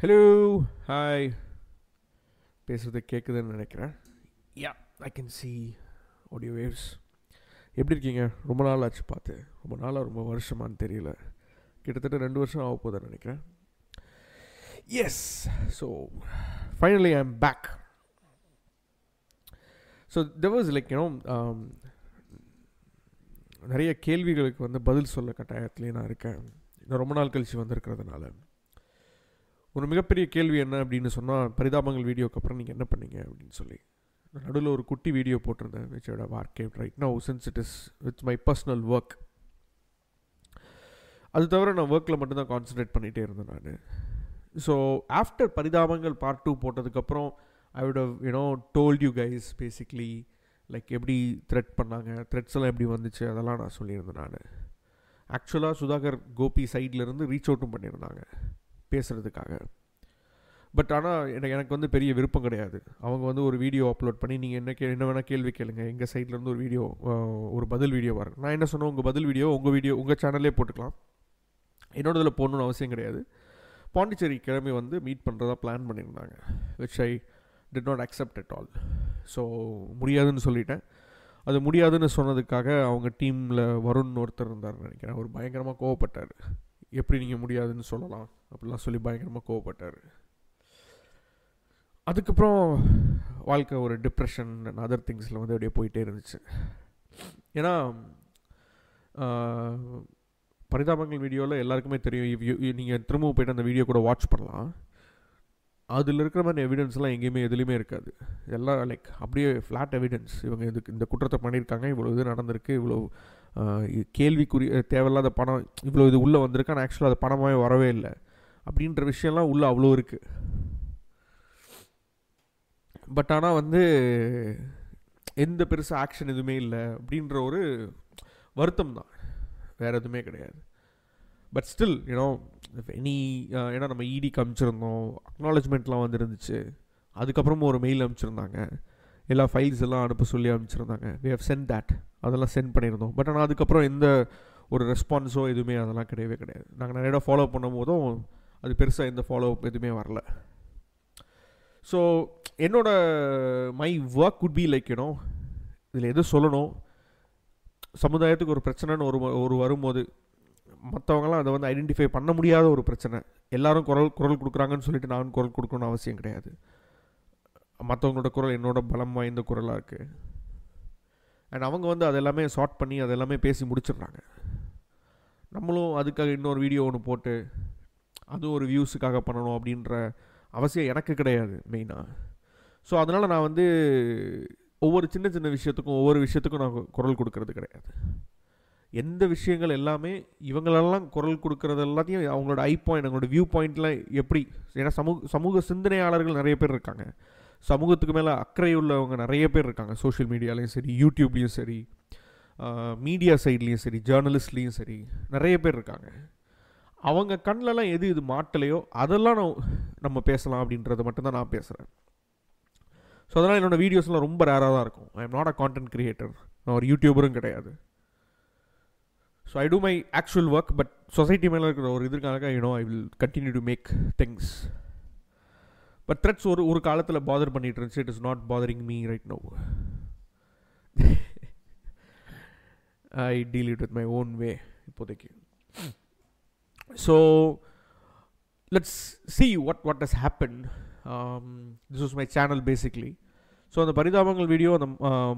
Hello hi, பேசுகிறது கேட்குதுன்னு நினைக்கிறேன். Yeah, I can see audio waves. எப்படி இருக்கீங்க? ரொம்ப நாள் ஆச்சு பார்த்து. ரொம்ப நாளாக, ரொம்ப வருஷமானு தெரியல, கிட்டத்தட்ட 2 வருஷம் ஆக போதான்னு நினைக்கிறேன். Yes, so finally I am back. So there was like you know நிறைய கேள்விகளுக்கு வந்து பதில் சொல்ல கட்டாயத்துலேயே நான் இருக்கேன். நான் ரொம்ப நாள் கழித்து வந்திருக்கிறதுனால ஒரு மிகப்பெரிய கேள்வி என்ன அப்படின்னு சொன்னால், பரிதாபங்கள் வீடியோக்கு அப்புறம் நீங்கள் என்ன பண்ணீங்க அப்படின்னு சொல்லி நான் நடுவில் ஒரு குட்டி வீடியோ போட்டிருந்தேன். விச்சோட வார்க்கே right now since it is with my personal work. அது தவிர நான் ஒர்க்கில் மட்டும்தான் கான்சன்ட்ரேட் பண்ணிகிட்டே இருந்தேன் நான். ஸோ ஆஃப்டர் பரிதாபங்கள் பார்ட் 2 போட்டதுக்கப்புறம் I would have you know told you guys basically like எப்படி த்ரெட் பண்ணாங்க, த்ரெட்ஸ் எல்லாம் எப்படி வந்துச்சு, அதெல்லாம் நான் சொல்லியிருந்தேன் நான். ஆக்சுவலாக சுதாகர் கோபி சைட்லேருந்து ரீச் அவுட்டும் பண்ணியிருந்தாங்க பேசுகிறதுக்காக. பட் ஆனால் எனக்கு வந்து பெரிய விருப்பம் கிடையாது. அவங்க வந்து ஒரு வீடியோ அப்லோட் பண்ணி நீங்கள் என்ன வேணால் கேள்வி கேளுங்க, எங்கள் சைட்லேருந்து ஒரு வீடியோ, ஒரு பதில் வீடியோ வரேன். நான் என்ன சொன்னேன், உங்கள் பதில் வீடியோ உங்கள் சேனல்லே போட்டுக்கலாம், என்னோட இதில் போடணுன்னு அவசியம் கிடையாது. பாண்டிச்சேரி கிழமை வந்து மீட் பண்ணுறதா பிளான் பண்ணியிருந்தாங்க, which I did not accept at all. So முடியாதுன்னு சொல்லிட்டேன். அது முடியாதுன்னு சொன்னதுக்காக அவங்க டீமில் வருண் ஒருத்தர் இருந்தார் நினைக்கிறேன், அவர் பயங்கரமாக கோவப்பட்டார். எப்படி நீங்கள் முடியாதுன்னு சொல்லலாம் அப்படிலாம் சொல்லி பயங்கரமாக கோவப்பட்டார். அதுக்கப்புறம் வாழ்க்கை ஒரு டிப்ரெஷன் அண்ட் அதர் திங்ஸில் வந்து அப்படியே போயிட்டே இருந்துச்சு. ஏன்னா பரிதாபங்கள் வீடியோவில் எல்லாருக்குமே தெரியும், நீங்கள் திரும்பவும் போய்ட்டு அந்த வீடியோ கூட வாட்ச் பண்ணலாம். அதில் இருக்கிற மாதிரி எவிடன்ஸ்லாம் எங்கேயுமே எதுலேயுமே இருக்காது. எல்லாம் லைக் அப்படியே ஃப்ளாட் எவிடன்ஸ். இவங்க இதுக்கு இந்த குற்றத்தை பண்ணியிருக்காங்க, இவ்வளோ இது நடந்திருக்கு, இவ்வளோ கேள்விக்குரிய தேவையில்லாத பணம், இவ்வளோ இது உள்ளே வந்திருக்கு, ஆனால் ஆக்சுவலாக அது பணமாகவே வரவே இல்லை அப்படின்ற விஷயம்லாம் உள்ளே அவ்வளோ இருக்குது. பட் ஆனால் வந்து எந்த பெருசாக ஆக்ஷன் எதுவுமே இல்லை அப்படின்ற ஒரு வருத்தம் தான், வேறு எதுவுமே கிடையாது. பட் ஸ்டில் யூனோ எனி, ஏன்னா நம்ம இடி அனுப்பிச்சிருந்தோம், அக்னாலஜ்மெண்ட்லாம் வந்துருந்துச்சு. அதுக்கப்புறமும் ஒரு மெயில் அனுப்பிச்சிருந்தாங்க, எல்லா ஃபைல்ஸ் எல்லாம் அனுப்ப சொல்லி அனுப்பிச்சிருந்தாங்க. வி ஹவ் சென்ட் தட், அதெல்லாம் சென்ட் பண்ணியிருந்தோம். பட் ஆனால் அதுக்கப்புறம் எந்த ஒரு ரெஸ்பான்ஸோ எதுவுமே அதெல்லாம் கிடையவே கிடையாது. நாங்கள் நிறையா ஃபாலோ பண்ணும் போதும் அது பெருசாக எந்த ஃபாலோ அப் எதுவுமே வரல. ஸோ என்னோட my work could be like you know இதில் எது சொல்லணும், சமுதாயத்துக்கு ஒரு பிரச்சனைன்னு ஒரு வரும்போது மற்றவங்களாம் அதை வந்து ஐடென்டிஃபை பண்ண முடியாத ஒரு பிரச்சனை, எல்லோரும் குரல் கொடுக்குறாங்கன்னு சொல்லிட்டு நானும் குரல் கொடுக்கணும்னு அவசியம் கிடையாது. மற்றவங்களோட குரல் என்னோட பலம் வாய்ந்த குரலாக இருக்குது. அண்ட் அவங்க வந்து அதெல்லாமே ஷார்ட் பண்ணி அதெல்லாமே பேசி முடிச்சிடுறாங்க. நம்மளும் அதுக்காக இன்னொரு வீடியோ ஒன்று போட்டு அதுவும் ஒரு வியூஸுக்காக பண்ணணும் அப்படின்ற அவசியம் எனக்கு கிடையாது மெயினாக. ஸோ அதனால் நான் வந்து ஒவ்வொரு சின்ன சின்ன விஷயத்துக்கும் ஒவ்வொரு விஷயத்துக்கும் நான் குரல் கொடுக்கறது கிடையாது. எந்த விஷயங்கள் எல்லாமே இவங்களெல்லாம் குரல் கொடுக்குறது எல்லாத்தையும் அவங்களோட ஐ பாயிண்ட், அவங்களோட வியூ பாயிண்ட்லாம் எப்படி, ஏன்னா சமூக சிந்தனையாளர்கள் நிறைய பேர் இருக்காங்க, சமூகத்துக்கு மேலே அக்கறை உள்ளவங்க நிறைய பேர் இருக்காங்க. சோஷியல் மீடியாலேயும் சரி, யூடியூப்லேயும் சரி, மீடியா சைட்லேயும் சரி, ஜேர்னலிஸ்ட்லேயும் சரி நிறைய பேர் இருக்காங்க. அவங்க கண்ணிலலாம் எது இது மாட்டலையோ அதெல்லாம் நம்ம பேசலாம் அப்படின்றத மட்டும்தான் நான் பேசுகிறேன். ஸோ அதெல்லாம் என்னோடய வீடியோஸ்லாம் ரொம்ப ரேராக தான் இருக்கும். I am not a content creator, நான் ஒரு யூடியூபரும் கிடையாது. So I do my actual work, but society மேலே இருக்கிற ஒரு இதற்காக you know I will continue to make things. But threads ஒரு காலத்தில் பாதர் பண்ணிகிட்டு இருந்துச்சு. It is not bothering me right now. I deal it with my own way இப்போதைக்கு. So let's see what has happen. This was my channel basically. So அந்த பரிதாபங்கள் video, அந்த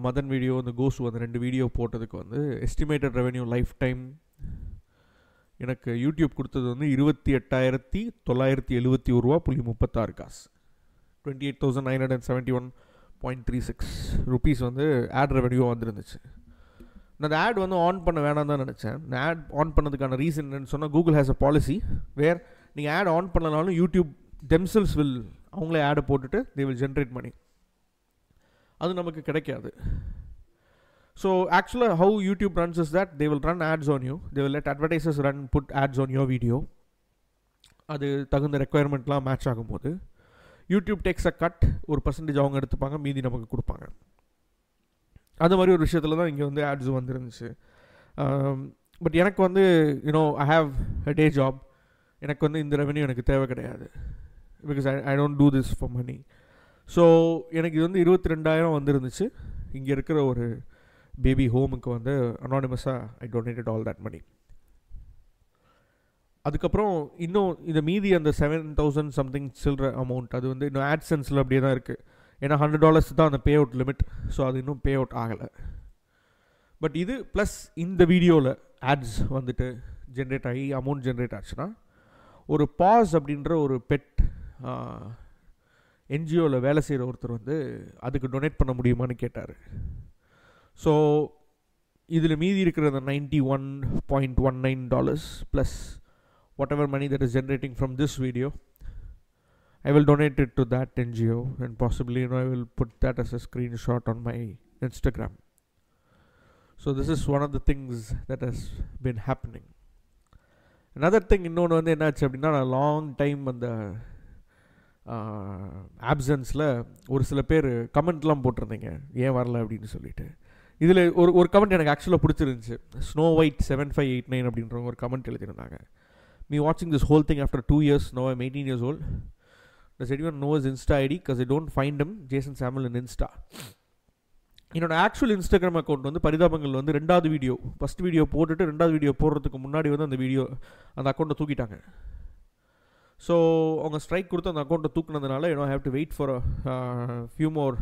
Madan video, அந்த கோசு, அந்த 2 video போட்டதுக்கு வந்து எஸ்டிமேட்டட் ரெவென்யூ லைஃப் டைம் எனக்கு YouTube கொடுத்தது வந்து 28,971.36 $28,971.36 வந்து ஆட் ரெவென்யூவாக வந்துருந்துச்சு. நான் அந்த ஆட் வந்து ஆன் பண்ண வேணாம் தான் நினச்சேன். இந்த ஆட் ஆன் பண்ணதுக்கான ரீசன் என்னென்னு சொன்னால், Google has a policy where நீங்கள் ஆட் ஆன் பண்ணனாலும் யூடியூப் தெம்செல்ஸ் வில், அவங்களே ஆடை போட்டுட்டு தே வில் ஜென்ரேட் பண்ணி, அது நமக்கு கிடைக்காது. ஸோ ஆக்சுவலாக how YouTube runs is that they will run ads on you, they will let advertisers run put ads on your video. அது தகுந்த ரெக்குயர்மெண்ட்லாம் மேட்ச் ஆகும்போது யூடியூப் டேக்ஸ் அ கட், ஒரு பர்சன்டேஜ் அவங்க எடுத்துப்பாங்க, மீதி நமக்கு கொடுப்பாங்க. அது மாதிரி ஒரு விஷயத்தில் தான் இங்கே வந்து ஆட்ஸ் வந்துருந்துச்சு. பட் எனக்கு வந்து you know I have a day job, எனக்கு வந்து இந்த ரெவென்யூ எனக்கு தேவை கிடையாது. because I don't do this for money. So எனக்கு இது வந்து 22,000 வந்துருந்துச்சு. இங்கே இருக்கிற ஒரு பேபி ஹோமுக்கு வந்து அனானிமஸாக I donated all that money. அதுக்கப்புறம் இன்னும் இந்த மீதி அந்த 7,000 சம்திங் சில்ற அமௌண்ட் அது வந்து இன்னும் ஆட்சன்ஸில் அப்படியே தான் இருக்குது. ஏன்னா $100 தான் அந்த பே அவுட் லிமிட். ஸோ அது இன்னும் பே அவுட் ஆகலை. பட் இது ப்ளஸ் இந்த வீடியோவில் ஆட்ஸ் வந்துட்டு ஜென்ரேட் ஆகி அமௌண்ட் ஜென்ரேட் ஆச்சுன்னா ஒரு பாஸ் அப்படின்ற ஒரு பெட் என்ஜிஓவில் வேலை செய்கிற ஒருத்தர் வந்து அதுக்கு டொனேட் பண்ண முடியுமான்னு கேட்டார். ஸோ இதில் மீதி இருக்கிற அந்த $91.19 plus whatever money that is generating from this video I will donate it to that NGO and possibly, you know, I will put that as a screenshot on my Instagram. So this is one of the things that has been happening. Another thing, இன்னொன்று வந்து என்னாச்சு அப்படின்னா, நான் long time அந்த ஆப்சன்ஸில் ஒரு சில பேர் கமெண்ட்லாம் போட்டிருந்தீங்க ஏன் வரல அப்படின்னு சொல்லிட்டு. இதில் ஒரு கமெண்ட் எனக்கு ஆக்சுவலாக பிடிச்சிருந்துச்சு. Snow White 7589 அப்படின்றவங்க ஒரு கமெண்ட் எழுதியிருந்தாங்க. Me watching this whole thing after 2 years, now I'm 18 years old. Does anyone know his Insta ID? Because I don't find him, Jason Samuel in Insta. என்னோட ஆக்சுவல் இன்ஸ்டாகிராம் அக்கௌண்ட் வந்து பரிதாபங்கள் வந்து 2வது video first video போட்டுட்டு 2வது video போடுறதுக்கு முன்னாடி வந்து அந்த வீடியோ அந்த அக்கௌண்ட்டை தூக்கிட்டாங்க. ஸோ அவங்க ஸ்ட்ரைக் கொடுத்து அந்த அக்கௌண்ட்டை தூக்குனதுனால you know have to wait for few more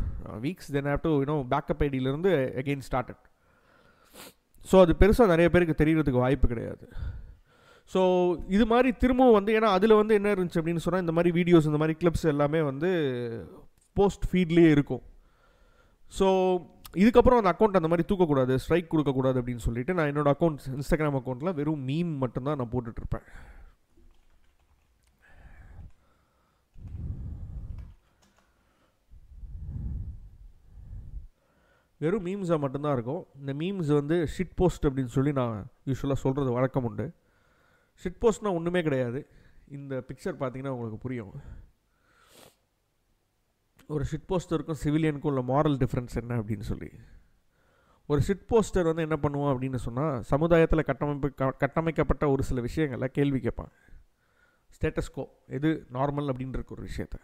weeks then have to you know backup ஐடியிலேருந்து அகெயின் ஸ்டார்டட். ஸோ அது பெருசாக நிறைய பேருக்கு தெரியறதுக்கு வாய்ப்பு கிடையாது. ஸோ இது மாதிரி திரும்பவும் வந்து ஏன்னா அதில் வந்து என்ன இருந்துச்சு அப்படின்னு சொன்னால் இந்த மாதிரி வீடியோஸ் இந்த மாதிரி கிளிப்ஸ் எல்லாமே வந்து போஸ்ட் ஃபீட்லேயே இருக்கும். ஸோ இதுக்கப்புறம் அந்த அக்கௌண்ட் அந்த மாதிரி தூக்கக்கூடாது ஸ்ட்ரைக் கொடுக்கக்கூடாது அப்படின்னு சொல்லிட்டு நான் என்னோடய அக்கௌண்ட் இன்ஸ்டாகிராம் அக்கௌண்ட்டில் வெறும் மீம் மட்டும்தான் நான் போட்டுட்ருப்பேன். வெறும் மீம்ஸாக மட்டும்தான் இருக்கும். இந்த மீம்ஸ் வந்து ஷிட் போஸ்ட் அப்படின்னு சொல்லி நான் யூஸ்வலாக சொல்கிறது வழக்கம் உண்டு. ஷிட் போஸ்ட்னா ஒன்றுமே கிடையாது. இந்த பிக்சர் பார்த்தீங்கன்னா உங்களுக்கு புரியும். ஒரு ஷிட் போஸ்டருக்கும் சிவிலியனுக்கும் உள்ள மாரல் டிஃப்ரென்ஸ் என்ன அப்படின்னு சொல்லி ஒரு ஷிட் போஸ்டர் வந்து என்ன பண்ணுவோம் அப்படின்னு சொன்னால் சமுதாயத்தில் கட்டமைக்கப்பட்ட ஒரு சில விஷயங்களை கேள்வி கேட்பான். ஸ்டேட்டஸ்கோ எது நார்மல் அப்படின்றிருக்க ஒரு விஷயத்த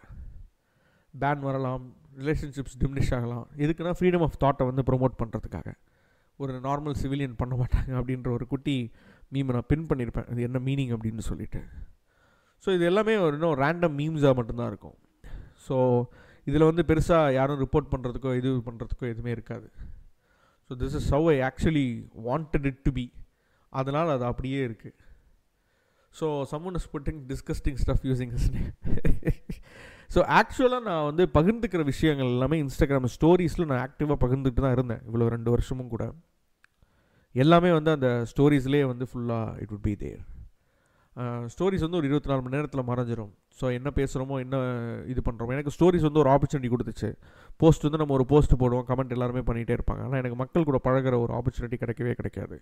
பேன் வரலாம், ரிலேஷன்ஷிப்ஸ் டிமினிஷ் ஆகலாம். எதுக்குன்னா ஃப்ரீடம் ஆஃப் தாட்டை வந்து ப்ரொமோட் பண்ணுறதுக்காக. ஒரு நார்மல் சிவிலியன் பண்ண மாட்டாங்க அப்படின்ற ஒரு குட்டி மீமை நான் பின் பண்ணியிருப்பேன். அது என்ன மீனிங் அப்படின்னு சொல்லிட்டு. ஸோ இது எல்லாமே ஒரு இன்னும் ரேண்டம் மீம்ஸாக மட்டும்தான் இருக்கும். ஸோ இதில் வந்து பெருசாக யாரும் ரிப்போர்ட் பண்ணுறதுக்கோ இது பண்ணுறதுக்கோ எதுவுமே இருக்காது. So this is how I actually wanted it to be. அதனால் அது அப்படியே இருக்குது. So someone is putting disgusting stuff using his name. So ஆக்சுவலாக நான் வந்து பகிர்ந்துக்கிற விஷயங்கள் எல்லாமே இன்ஸ்டாகிராம் ஸ்டோரிஸில் நான் ஆக்டிவாக பகிர்ந்துட்டு தான் இருந்தேன் இவ்வளோ 2 வருஷமும் கூட. எல்லாமே வந்து அந்த ஸ்டோரிஸ்லேயே வந்து ஃபுல்லாக it would be there. Stories வந்து ஒரு 24 மணி நேரத்தில் மறைஞ்சிரும். ஸோ என்ன பேசுகிறோமோ என்ன இது பண்ணுறோமோ. எனக்கு ஸ்டோரிஸ் வந்து ஒரு ஆப்பர்ச்சுனிட்டி கொடுத்துச்சு. போஸ்ட் வந்து நம்ம ஒரு போஸ்ட்டு போடுவோம், கமெண்ட் எல்லாருமே பண்ணிகிட்டே இருப்பாங்க. ஆனால் எனக்கு மக்கள் கூட பழகிற ஒரு ஆப்பர்ச்சுனிட்டி கிடைக்கவே கிடைக்காது.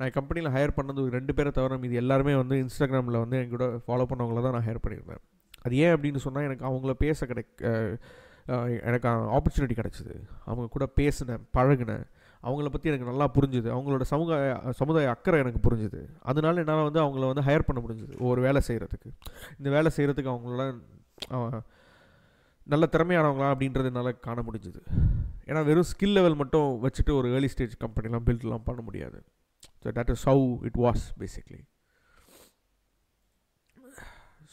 நான் கம்பெனியில் ஹையர் பண்ணது 2 பேரை தவிர இது எல்லாருமே வந்து இன்ஸ்டாகிராமில் வந்து என் கூட ஃபாலோ பண்ணவங்கள தான் நான் ஹையர் பண்ணியிருந்தேன். அது ஏன் அப்படின்னு சொன்னால் எனக்கு அவங்கள பேச எனக்கு ஆப்பர்ச்சுனிட்டி கிடச்சிது. அவங்க கூட பேசினேன், பழகினேன், அவங்கள பற்றி எனக்கு நல்லா புரிஞ்சுது, அவங்களோட சமுதாய அக்கறை எனக்கு புரிஞ்சுது. அதனால என்னால் வந்து அவங்கள வந்து ஹையர் பண்ண முடிஞ்சுது ஒரு வேலை செய்கிறதுக்கு. இந்த வேலை செய்கிறதுக்கு அவங்கள நல்ல திறமையானவங்களா அப்படின்றது என்னால் காண முடிஞ்சுது. ஏன்னா வெறும் ஸ்கில் லெவல் மட்டும் வச்சுட்டு ஒரு ஏர்லி ஸ்டேஜ் கம்பெனிலாம் பில்ட்லாம் பண்ண முடியாது. So that is how it was basically.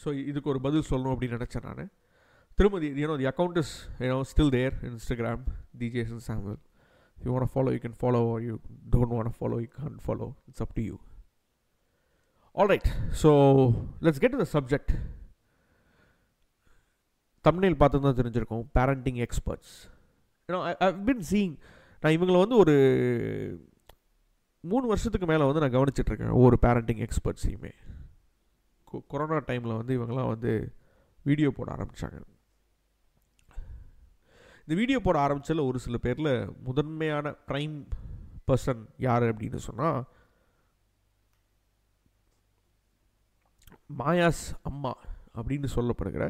So இதுக்கு ஒரு பதில் சொல்லணும் அப்படின்னு நினச்சேன் நான். திரும்ப the account is still there Instagram the Jason Samuel. If you want to follow, you can follow, or you don't want to follow, you can't follow. It's up to you. Alright, so let's get to the subject. Thumbnail பார்த்தா தெரிஞ்சிருக்கும் parenting experts. You know, I've been seeing, நான் இவங்களை வந்து ஒரு 3 வருஷத்துக்கு மேலே வந்து நான் கவனிச்சிட்ருக்கேன் ஒவ்வொரு parenting expertஸையுமே. கொரோனா டைமில் வந்து இவங்களாம் வந்து வீடியோ போட ஆரம்பித்தாங்க. இந்த வீடியோ போட ஆரம்பித்ததில் ஒரு சில பேரில் முதன்மையான ப்ரைம் பர்சன் யார் அப்படின்னு சொன்னால் மாயாஸ் அம்மா அப்படின்னு சொல்லப்படுகிற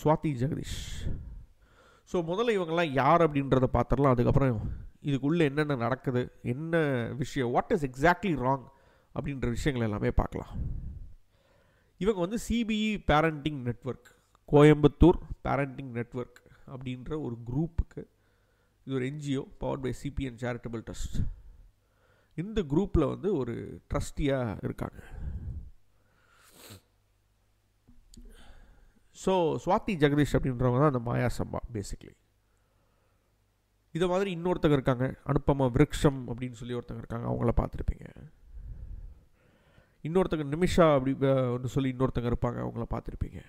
ஸ்வாதி ஜெகதீஷ். ஸோ முதல்ல இவங்கெல்லாம் யார் அப்படின்றத பார்த்துடலாம். அதுக்கப்புறம் இதுக்குள்ளே என்னென்ன நடக்குது, என்ன விஷயம், வாட் இஸ் எக்ஸாக்ட்லி ராங் அப்படின்ற விஷயங்கள் எல்லாமே பார்க்கலாம். இவங்க வந்து CBE parenting network, Coimbatore parenting network அப்படின்ற ஒரு குரூப்புக்கு, இது ஒரு NGO powered by CBN charitable trust. இந்த குரூப்பில் வந்து ஒரு ட்ரஸ்டியாக இருக்காங்க. ஸோ ஸ்வாதி ஜெகதீஷ் அப்படின்றவங்க தான் அந்த மாயாஸ் அம்மா பேசிக்லி. இதை மாதிரி இன்னொருத்தங்க இருக்காங்க, அனுப்பமா விருக்ஷம் அப்படின்னு சொல்லி ஒருத்தங்க இருக்காங்க, அவங்கள பார்த்துருப்பீங்க. இன்னொருத்தங்க நிமிஷா அப்படின்னு சொல்லி இன்னொருத்தங்க இருப்பாங்க, அவங்கள பார்த்துருப்பீங்க.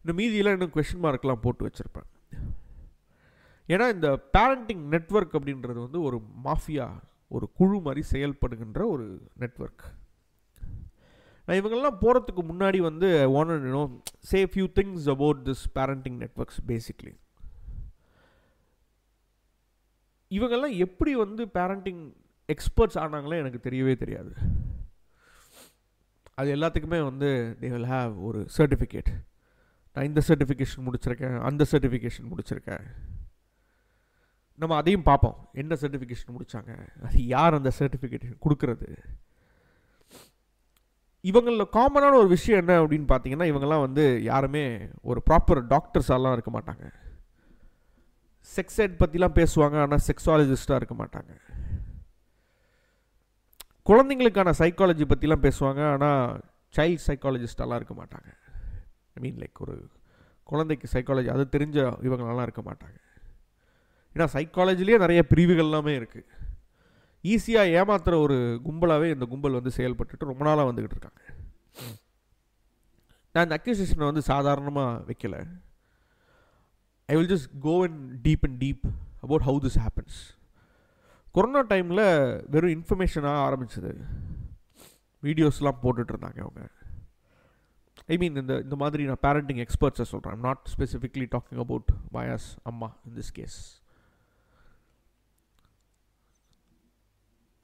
இன்னும் மீதியெல்லாம் இன்னும் கொஸ்டின் மார்க்கெலாம் போட்டு வச்சுருப்பேன். ஏன்னா இந்த பேரண்டிங் நெட்வொர்க் அப்படின்றது வந்து ஒரு மாஃபியா, ஒரு குழு மாதிரி செயல்படுகின்ற ஒரு நெட்வொர்க். நான் இவங்கெல்லாம் போகிறதுக்கு முன்னாடி வந்து say few things about this parenting networks basically. இவங்கெல்லாம் எப்படி வந்து பேரண்டிங் எக்ஸ்பர்ட்ஸ் ஆனாங்களே எனக்கு தெரியவே தெரியாது. அது எல்லாத்துக்குமே வந்து they will have ஒரு சர்டிஃபிகேட். நான் இந்த சர்டிஃபிகேஷன் முடிச்சிருக்கேன், அந்த சர்டிஃபிகேஷன் முடிச்சிருக்கேன். நம்ம அதையும் பார்ப்போம், என்ன சர்டிஃபிகேஷன் முடித்தாங்க, அது யார் அந்த சர்டிஃபிகேஷன் கொடுக்குறது. இவங்களில் காமனான ஒரு விஷயம் என்ன அப்படின்னு பார்த்தீங்கன்னா, இவங்கெல்லாம் வந்து யாருமே ஒரு ப்ராப்பர் டாக்டர்ஸாலாம் இருக்க மாட்டாங்க. செக்ஸ் எட் பற்றிலாம் பேசுவாங்க, ஆனால் செக்ஸாலஜிஸ்டாக இருக்க மாட்டாங்க. குழந்தைங்களுக்கான சைக்காலஜி பற்றிலாம் பேசுவாங்க, ஆனால் சைல்டு சைக்காலஜிஸ்டாலாம் இருக்க மாட்டாங்க. ஒரு குழந்தைக்கு சைக்காலஜி அது தெரிஞ்ச இவங்களெல்லாம் இருக்க மாட்டாங்க. ஏன்னா சைக்காலஜிலேயே நிறைய பிரிவுகள் எல்லாமே இருக்குது. ஈஸியாக ஏமாத்துகிற ஒரு கும்பலாகவே இந்த கும்பல் வந்து செயல்பட்டுட்டு ரொம்ப நாளாக வந்துக்கிட்டு இருக்காங்க. நான் இந்த அக்யூசேஷனை வந்து சாதாரணமாக வைக்கலை. I will just go and deep about how this happens. Corona டைமில் வெறும் இன்ஃபர்மேஷனாக ஆரம்பிச்சது, வீடியோஸ்லாம் போட்டுட்ருந்தாங்க அவங்க. ஐ மீன் இந்த மாதிரி நான் பேரண்டிங் எக்ஸ்பர்ட்ஸை சொல்கிறேன், I'm not specifically talking about Maya's அம்மா இன் திஸ் கேஸ்.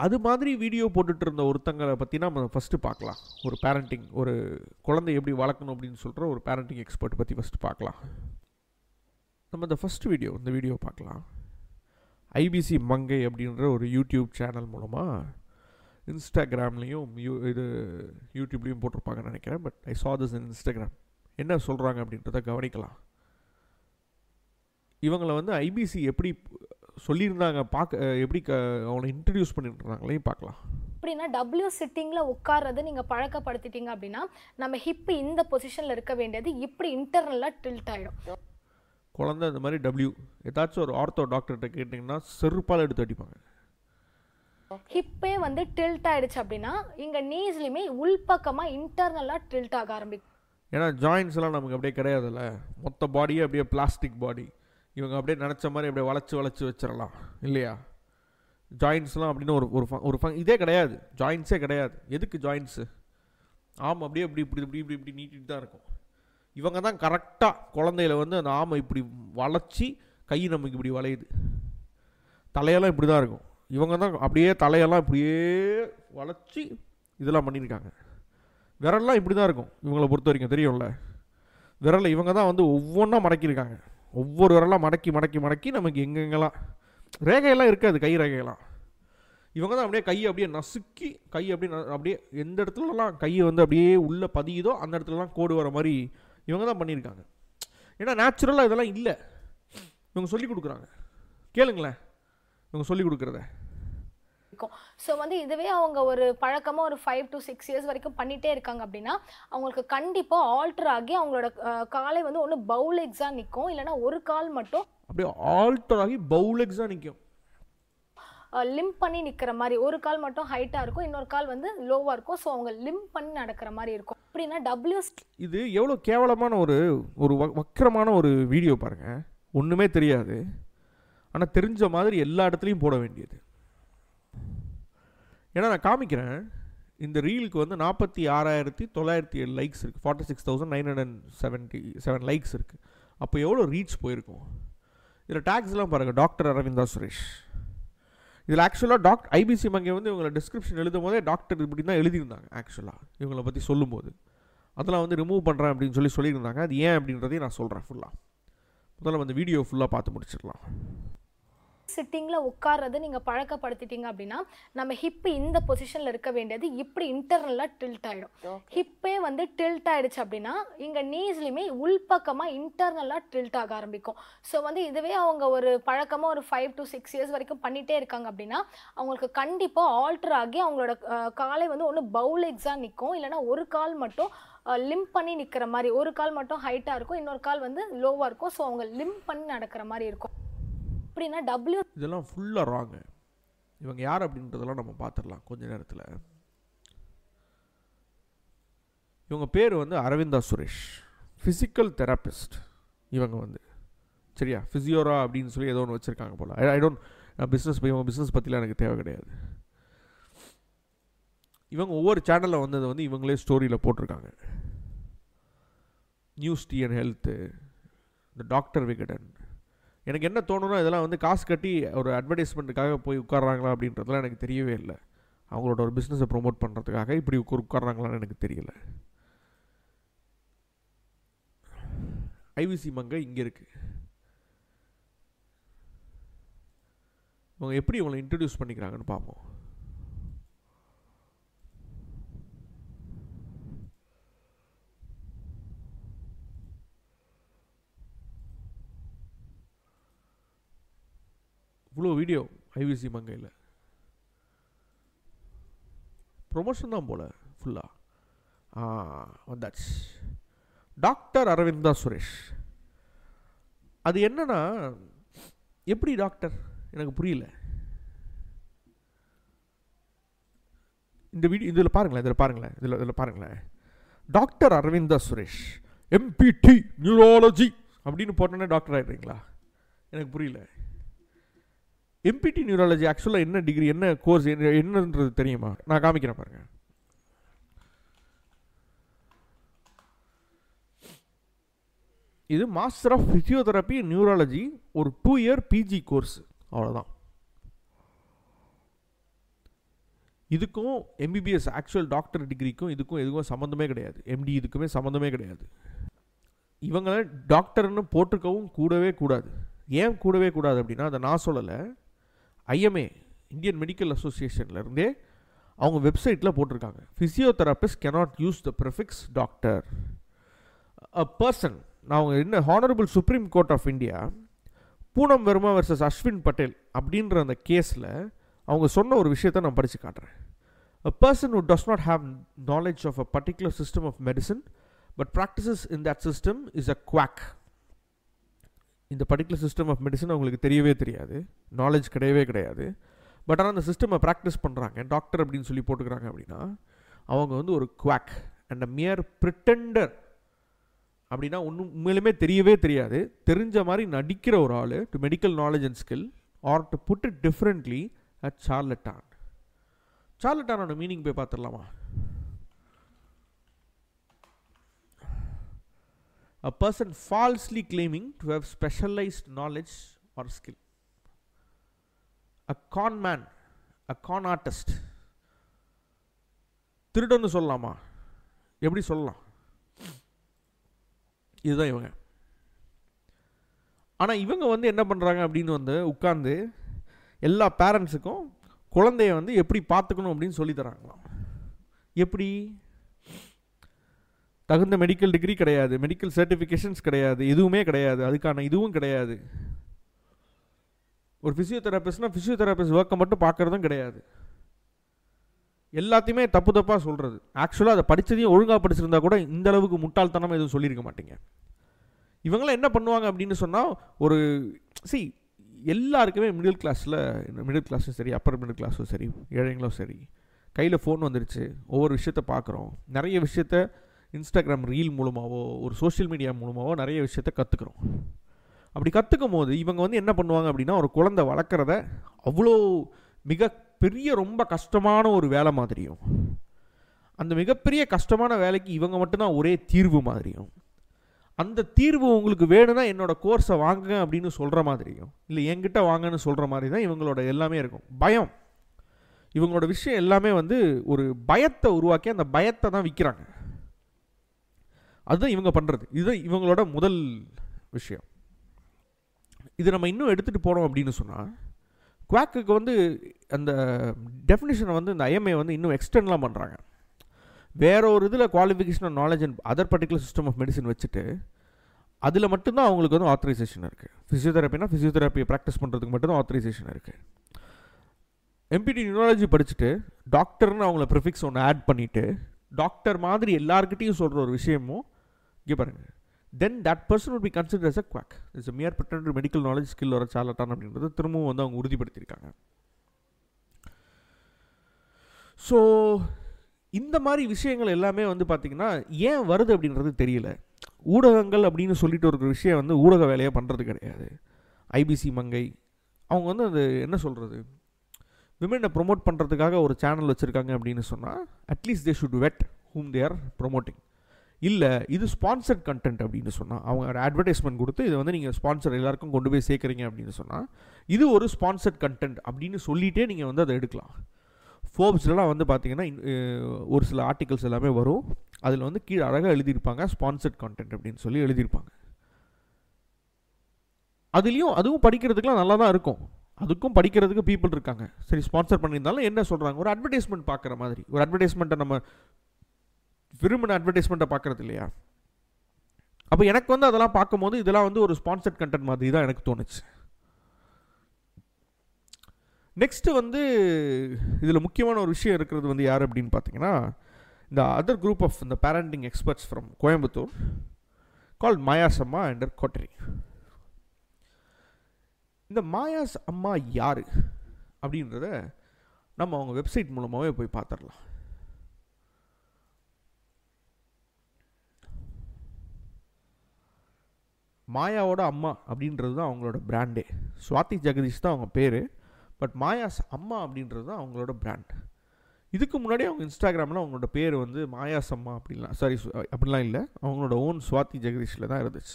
அது மாதிரி வீடியோ போட்டுட்டு இருந்த ஒருத்தங்களை பற்றி நம்ம ஃபஸ்ட்டு பார்க்கலாம். ஒரு பேரண்டிங், ஒரு குழந்தை எப்படி வளர்க்கணும் அப்படின்னு சொல்கிற ஒரு பேரண்டிங் எக்ஸ்பர்ட் பற்றி ஃபஸ்ட்டு பார்க்கலாம். நம்ம இந்த ஃபஸ்ட்டு வீடியோ, இந்த வீடியோ பார்க்கலாம். ஐபிசி மங்கை அப்படின்ற ஒரு யூடியூப் சேனல் மூலமாக, இன்ஸ்டாகிராம்லேயும் யூடியூப்லேயும் போட்டிருப்பாங்கன்னு நினைக்கிறேன். But I saw this in Instagram. என்ன சொல்கிறாங்க அப்படின்றத கவனிக்கலாம். இவங்களை வந்து ஐபிசி எப்படி சொல்லியிருந்தாங்க, பார்க்க எப்படி அவனை இன்ட்ரடியூஸ் பண்ணிட்டு இருந்தாங்களே பார்க்கலாம். அப்படின்னா டபுள்யூ சிட்டிங்கில் உட்கார்றது நீங்கள் பழக்கப்படுத்திட்டீங்க அப்படின்னா நம்ம ஹிப்பு இந்த பொசிஷனில் இருக்க வேண்டியது இப்படி இன்டர்னலாக டில்ட் ஆகிடும். குழந்தை இந்த மாதிரி டபுள்யூ ஏதாச்சும் ஒரு ஆர்த்தோ டாக்டர்கிட்ட கேட்டிங்கன்னா செருப்பால் எடுத்து அடிப்பாங்க. ஹிப்பே வந்து டில்ட் ஆகிடுச்சு அப்படின்னா இங்கே நீஸ்லையுமே உள்பக்கமாக இன்டர்னலாக டில்ட் ஆக ஆரம்பிக்கும். ஏன்னா ஜாயின்ஸ்லாம் நமக்கு அப்படியே கிடையாதுல்ல, மொத்த பாடியே அப்படியே பிளாஸ்டிக் பாடி. இவங்க அப்படியே நினச்ச மாதிரி அப்படியே வளைச்சி வச்சிடலாம் இல்லையா. ஜாயின்ஸ்லாம் அப்படின்னு ஒரு இதே கிடையாது, ஜாயின்ஸே கிடையாது. எதுக்கு ஜாயின்ஸு? ஆமாம், அப்படியே இப்படி இப்படி இப்படி இப்படி இப்படி நீட்டிட்டு தான் இருக்கும். இவங்க தான் கரெக்டாக குழந்தையில வந்து அந்த ஆமை இப்படி வளைச்சி கை நமக்கு இப்படி வளையுது, தலையெல்லாம் இப்படி தான் இருக்கும். இவங்க தான் அப்படியே தலையெல்லாம் இப்படியே வளைச்சி இதெல்லாம் பண்ணியிருக்காங்க. விரல்லாம் இப்படி தான் இருக்கும் இவங்களை பொறுத்த வரைக்கும், தெரியும்ல. விரலை இவங்க தான் வந்து ஒவ்வொன்றா மடக்கியிருக்காங்க. ஒவ்வொரு விரலாம் மடக்கி மடக்கி மடக்கி நமக்கு எங்கெங்கெல்லாம் ரேகையெல்லாம் இருக்காது, கை ரேகையெல்லாம் இவங்க தான் அப்படியே கையை அப்படியே நசுக்கி கையை அப்படியே அப்படியே எந்த இடத்துலலாம் கையை வந்து அப்படியே உள்ளே பதியுதோ அந்த இடத்துலலாம் கோடு வர மாதிரி இவங்க தான் பண்ணியிருக்காங்க. ஏன்னா நேச்சுரலாக இதெல்லாம் இல்லை, இவங்க சொல்லி கொடுக்குறாங்க. கேளுங்களேன் இவங்க சொல்லி கொடுக்குறத. ஸோ வந்து இதுவே அவங்க ஒரு பழக்கமாக ஒரு 5 to 6 years வரைக்கும் பண்ணிகிட்டே இருக்காங்க அப்படின்னா அவங்களுக்கு கண்டிப்பாக ஆல்டர் ஆகி அவங்களோட காலை வந்து ஒன்று பவுல் எக்ஸாக நிற்கும், இல்லைனா ஒரு கால் மட்டும் அப்படியே ஆல்டர் ஆகி பவுல் எக்ஸாக நிற்கும், லிம்ப் பண்ணி நிற்கிற மாதிரி. ஒரு கால் மட்டும் ஹைட்டாக இருக்கும், இன்னொரு கால் வந்து லோவாக இருக்கும். ஸோ அவங்க லிம்ப் பண்ணி நடக்கிற மாதிரி இருக்கும். அப்படின்னா இது எவ்வளோ கேவலமான ஒரு வக்கரமான ஒரு வீடியோ பாருங்கள். ஒன்றுமே தெரியாது, ஆனால் தெரிஞ்ச மாதிரி எல்லா இடத்துலையும் போட வேண்டியது. ஏன்னா நான் காமிக்கிறேன், இந்த ரீலுக்கு வந்து 46,907 லைக்ஸ் இருக்குது, 46,977 லைக்ஸ் இருக்குது. அப்போ எவ்வளோ ரீச் போயிருக்கும்? இதில் டேக்ஸ்லாம் பாருங்கள், டாக்டர் அரவிந்தா சுரேஷ். இதில் ஆக்சுவலாக ஐபிசி மங்கை வந்து இவங்களை டிஸ்கிரிப்ஷன் எழுதும் போதே டாக்டர் இப்படி தான் எழுதியிருந்தாங்க. ஆக்சுவலாக இவங்களை பற்றி சொல்லும்போது அதெல்லாம் வந்து ரிமூவ் பண்ணுறேன் அப்படின்னு சொல்லியிருந்தாங்க. அது ஏன் அப்படின்றதையும் நான் சொல்கிறேன். ஃபுல்லாக முதல்ல அந்த வீடியோ ஃபுல்லாக பார்த்து முடிச்சிடலாம். சிட்டிங்கில் உட்கார்றது நீங்கள் பழக்கப்படுத்திட்டீங்க அப்படின்னா நம்ம ஹிப்பு இந்த பொசிஷனில் இருக்க வேண்டியது இப்படி இன்டர்னலாக டில்ட் ஆகிடும். ஹிப்பே வந்து டில்ட் ஆகிடுச்சு அப்படின்னா இங்கே நீஸ்லையுமே உள்பக்கமாக இன்டர்னலாக டில்ட் ஆக ஆரம்பிக்கும். ஸோ வந்து இதுவே அவங்க ஒரு பழக்கமாக ஒரு 5 to 6 years வரைக்கும் பண்ணிகிட்டே இருக்காங்க அப்படின்னா அவங்களுக்கு கண்டிப்பாக ஆல்டர் ஆகி அவங்களோட காலை வந்து ஒன்று பவுல் எக்ஸாக நிற்கும், இல்லைனா ஒரு கால் மட்டும் லிம்ப் பண்ணி நிற்கிற மாதிரி, ஒரு கால் மட்டும் ஹைட்டாக இருக்கும், இன்னொரு கால் வந்து லோவாக இருக்கும். ஸோ அவங்க லிம்ப் பண்ணி நடக்கிற மாதிரி இருக்கும். அப்படின்னா டபிள்யூ இதெல்லாம் ஃபுல்லாக ராங்க. இவங்க யார் அப்படின்றதெல்லாம் நம்ம பார்த்துடலாம் கொஞ்ச நேரத்தில். இவங்க பேர் வந்து அரவிந்தா சுரேஷ், ஃபிசிக்கல் தெரபிஸ்ட். இவங்க வந்து சரியா ஃபிசியோரா அப்படின்னு சொல்லி ஏதோ ஒன்று வச்சுருக்காங்க போல். ஐ டோன்ட் பிஸ்னஸ் இவங்க பிஸ்னஸ் பற்றிலாம் எனக்கு தேவை கிடையாது. இவங்க ஒவ்வொரு சேனலில் வந்தது வந்து இவங்களே ஸ்டோரியில் போட்டிருக்காங்க. நியூஸ் டிஎன் ஹெல்த்து, இந்த டாக்டர் விகடன். எனக்கு என்ன தோணுன்னா இதெல்லாம் வந்து காசு கட்டி ஒரு அட்வர்டைஸ்மெண்ட்டுக்காக போய் உட்கார்றாங்களா அப்படின்றதுலாம் எனக்கு தெரியவே இல்லை. அவங்களோட ஒரு பிஸ்னஸை ப்ரொமோட் பண்ணுறதுக்காக இப்படி உட்கார்றாங்களான்னு எனக்கு தெரியல. ஐபிசி மங்கை இங்கே இருக்குது. இவங்க எப்படி இவங்களை இன்ட்ரடியூஸ் பண்ணிக்கிறாங்கன்னு பார்ப்போம். இவ்வளோ வீடியோ ஐபிசி மங்கையில் ப்ரொமோஷன் தான் போல் ஃபுல்லாக வந்தாச்சு. டாக்டர் அரவிந்தா சுரேஷ் அது என்னன்னா எப்படி டாக்டர் எனக்கு புரியல. இந்த வீடியோ இதில் பாருங்களேன் doctor Aravinda Suresh MPT neurology அப்படின்னு போட்டோன்னே டாக்டர் ஆகிடுறீங்களா? எனக்கு புரியல. எம்பிடி நியூராலஜி ஆக்சுவலாக என்ன டிகிரி, என்ன கோர்ஸ், என்னன்றது தெரியுமா? நான் காமிக்கிறேன் பாருங்கள். இது மாஸ்டர் ஆஃப் ஃபிசியோதெரப்பி நியூராலஜி, ஒரு 2 year பிஜி கோர்ஸ், அவ்வளோதான். இதுக்கும் எம்பிபிஎஸ் ஆக்சுவல் டாக்டர் டிகிரிக்கும் இதுக்கும் சம்மந்தமே கிடையாது. எம்டி இதுக்குமே சம்மந்தமே கிடையாது. இவங்க டாக்டர்னு போட்டிருக்கவும் கூடவே கூடாது. ஏன் கூடவே கூடாது அப்படின்னா அதை நான் சொல்லலை, ஐஎம்ஏ இந்தியன் மெடிக்கல் அசோசியேஷன்லேருந்தே அவங்க வெப்சைட்டில் போட்டிருக்காங்க. Physiotherapist cannot use the prefix doctor a person. நான் அவங்க என்ன honourable supreme court of India Poonam Verma versus Ashwin Patel அப்படின்ற அந்த கேஸில் அவங்க சொன்ன ஒரு விஷயத்தை நான் படித்து காட்டுறேன். A person who does not have knowledge of a particular system of medicine but practises in that system is a quack. இந்த பர்டிகுலர் சிஸ்டம் ஆஃப் மெடிசன் அவங்களுக்கு தெரியவே தெரியாது, நாலேஜ் கிடையவே கிடையாது. பட் ஆனால் அந்த சிஸ்டமை ப்ராக்டிஸ் பண்ணுறாங்க, டாக்டர் அப்படின்னு சொல்லி போட்டுக்கிறாங்க. அப்படின்னா அவங்க வந்து ஒரு குவாக் அண்ட் அ மியர் பிரிட்டண்டர். அப்படின்னா ஒன்றும் உண்மையிலுமே தெரியவே தெரியாது, தெரிஞ்ச மாதிரி நடிக்கிற ஒரு ஆள். To medical knowledge and skill or to put it differently at charlatan. சார்லட்டானோட மீனிங் போய் பார்த்துடலாமா? A person falsely claiming to have specialized knowledge or skill. A con man, a con artist. திருடன்னு சொல்லலாமா? எப்படி சொல்லலாம்? இதுதான் இவங்க. ஆனால் இவங்க வந்து என்ன பண்ணுறாங்க அப்படின்னு வந்து உட்கார்ந்து எல்லா பேரண்ட்ஸுக்கும் குழந்தைய வந்து எப்படி பார்த்துக்கணும் அப்படின்னு சொல்லி தராங்களாம். எப்படி? தகுந்த மெடிக்கல் டிகிரி கிடையாது, மெடிக்கல் சர்டிஃபிகேஷன்ஸ் கிடையாது, எதுவுமே கிடையாது, அதுக்கான இதுவும் கிடையாது. ஒரு ஃபிசியோதெரபிஸ்ட்னால் ஃபிசியோதெரபிஸ்ட் ஒர்க்கை மட்டும் பார்க்குறதும் கிடையாது. எல்லாத்தையுமே தப்பு தப்பாக சொல்கிறது. ஆக்சுவலாக அதை படித்ததையும் ஒழுங்காக படிச்சிருந்தா கூட இந்த அளவுக்கு முட்டாள்தனமாக எதுவும் சொல்லியிருக்க மாட்டீங்க. இவங்களாம் என்ன பண்ணுவாங்க அப்படின்னு சொன்னால் ஒரு எல்லாருக்குமே மிடில் கிளாஸில், மிடில் கிளாஸும் சரி, அப்பர் மிடில் கிளாஸும் சரி, ஏழைங்களும் சரி, கையில் ஃபோன் வந்துருச்சு, ஒவ்வொரு விஷயத்த பார்க்குறோம், நிறைய விஷயத்த இன்ஸ்டாகிராம் ரீல் மூலமாகவோ ஒரு சோஷியல் மீடியா மூலமாகவோ நிறைய விஷயத்த கற்றுக்குறோம். அப்படி கற்றுக்கும் போது இவங்க வந்து என்ன பண்ணுவாங்க அப்படின்னா ஒரு குழந்தை வளர்க்குறத அவ்வளோ மிகப்பெரிய ரொம்ப கஷ்டமான ஒரு வேலை மாதிரியும், அந்த மிகப்பெரிய கஷ்டமான வேலைக்கு இவங்க மட்டும்தான் ஒரே தீர்வு மாதிரியும், அந்த தீர்வு உங்களுக்கு வேணும்னா என்னோடய கோர்ஸை வாங்குங்க அப்படின்னு சொல்கிற மாதிரியும், இல்லை என்கிட்ட வாங்கன்னு சொல்கிற மாதிரி தான் இவங்களோட எல்லாமே இருக்கும். பயம், இவங்களோட விஷயம் எல்லாமே வந்து ஒரு பயத்தை உருவாக்கி அந்த பயத்தை தான் விற்கிறாங்க. அதுதான் இவங்க பண்ணுறது. இதுதான் இவங்களோட முதல் விஷயம். இது நம்ம இன்னும் எடுத்துகிட்டு போனோம் அப்படின்னு சொன்னால் குவாக்குக்கு வந்து அந்த டெஃபினேஷனை வந்து இந்த ஐஎம்ஏ வந்து இன்னும் எக்ஸ்டெண்டெலாம் பண்ணுறாங்க. வேற ஒரு இதில் qualification of knowledge and other particular system of medicine வச்சுட்டு அதில் மட்டும்தான் அவங்களுக்கு வந்து ஆத்தரைசேஷன் இருக்குது. ஃபிசியோதெரப்பினா ஃபிசியோதெரப்பியை ப்ராக்டிஸ் பண்ணுறதுக்கு மட்டும்தான் ஆத்தரைசேஷன் இருக்குது. எம்பிடி நியூராலஜி படிச்சுட்டு டாக்டர்னு அவங்கள ப்ரிஃபிக்ஸ் ஒன்று ஆட் பண்ணிவிட்டு டாக்டர் மாதிரி எல்லாருக்கிட்டையும் சொல்கிற ஒரு விஷயமும் இங்கே பாருங்கள், then that person would be considered as a quack. It's a mere pretender medical knowledge skill or a charlatan அப்படின்றது திரும்பவும் வந்து அவங்க உறுதிப்படுத்தியிருக்காங்க. ஸோ இந்த மாதிரி விஷயங்கள் எல்லாமே வந்து பார்த்திங்கன்னா ஏன் வருது அப்படின்றது தெரியல. ஊடகங்கள் அப்படின்னு சொல்லிட்டு ஒரு விஷயம் வந்து ஊடக வேலையை பண்ணுறது கிடையாது. ஐபிசி மங்கை அவங்க வந்து அது என்ன சொல்கிறது, விமனை ப்ரொமோட் பண்ணுறதுக்காக ஒரு சேனல் வச்சுருக்காங்க அப்படின்னு சொன்னால் at least they should vet whom they are promoting. இல்லை இது ஸ்பான்சர்ட் கண்டென்ட் அப்படின்னு சொன்னால் அவங்க ஒரு அட்வர்டைஸ்மெண்ட் கொடுத்து இதை வந்து நீங்கள் ஸ்பான்சர் எல்லாருக்கும் கொண்டு போய் சேர்க்குறீங்க அப்படின்னு சொன்னால் இது ஒரு ஸ்பான்சர்ட் கண்டென்ட் அப்படின்னு சொல்லிகிட்டே நீங்கள் வந்து அதை எடுக்கலாம். ஃபோர்ப்ஸ்லாம் வந்து பார்த்திங்கன்னா ஒரு சில ஆர்டிகல்ஸ் எல்லாமே வரும், அதில் வந்து கீழே அழகாக எழுதியிருப்பாங்க ஸ்பான்சர்ட் கண்டென்ட் அப்படின்னு சொல்லி எழுதியிருப்பாங்க. அதுலேயும் அதுவும் படிக்கிறதுக்கெலாம் நல்லா தான் இருக்கும், அதுக்கும் படிக்கிறதுக்கு பீப்புள் இருக்காங்க. சரி ஸ்பான்சர் பண்ணியிருந்தாலும் என்ன சொல்கிறாங்க, ஒரு அட்வர்டைஸ்மெண்ட் பார்க்குற மாதிரி. ஒரு அட்வர்டைஸ்மெண்ட்டை நம்ம விரும்பின அட்வர்டைஸ்மெண்ட்டை பார்க்குறது இல்லையா? அப்போ எனக்கு வந்து அதெல்லாம் பார்க்கும்போது இதெல்லாம் வந்து ஒரு ஸ்பான்சர்ட் கண்டென்ட் மாதிரி தான் எனக்கு தோணுச்சு. நெக்ஸ்ட்டு வந்து இதில் முக்கியமான ஒரு விஷயம் இருக்கிறது வந்து யார் அப்படின்னு பார்த்தீங்கன்னா இந்த அதர் குரூப் ஆஃப் இந்த parenting experts from Coimbatore called Maya's அம்மா அண்ட் ஹர் கோட்டரி. இந்த மாயாஸ் அம்மா யார் அப்படின்றத நம்ம அவங்க வெப்சைட் மூலமாகவே போய் பார்த்துடலாம். மாயாவோட அம்மா அப்படின்றது தான் அவங்களோட பிராண்டே. ஸ்வாதி ஜெகதீஷ் தான் அவங்க பேர், பட் மாயாஸ் அம்மா அப்படின்றது தான் அவங்களோட பிராண்ட். இதுக்கு முன்னாடி அவங்க இன்ஸ்டாகிராமில் அவங்களோட பேர் வந்து மாயாஸ் அம்மா அப்படின்லாம் அப்படிலாம் இல்லை, அவங்களோட ஓன் ஸ்வாதி ஜெகதீஷில் தான் இருந்துச்சு.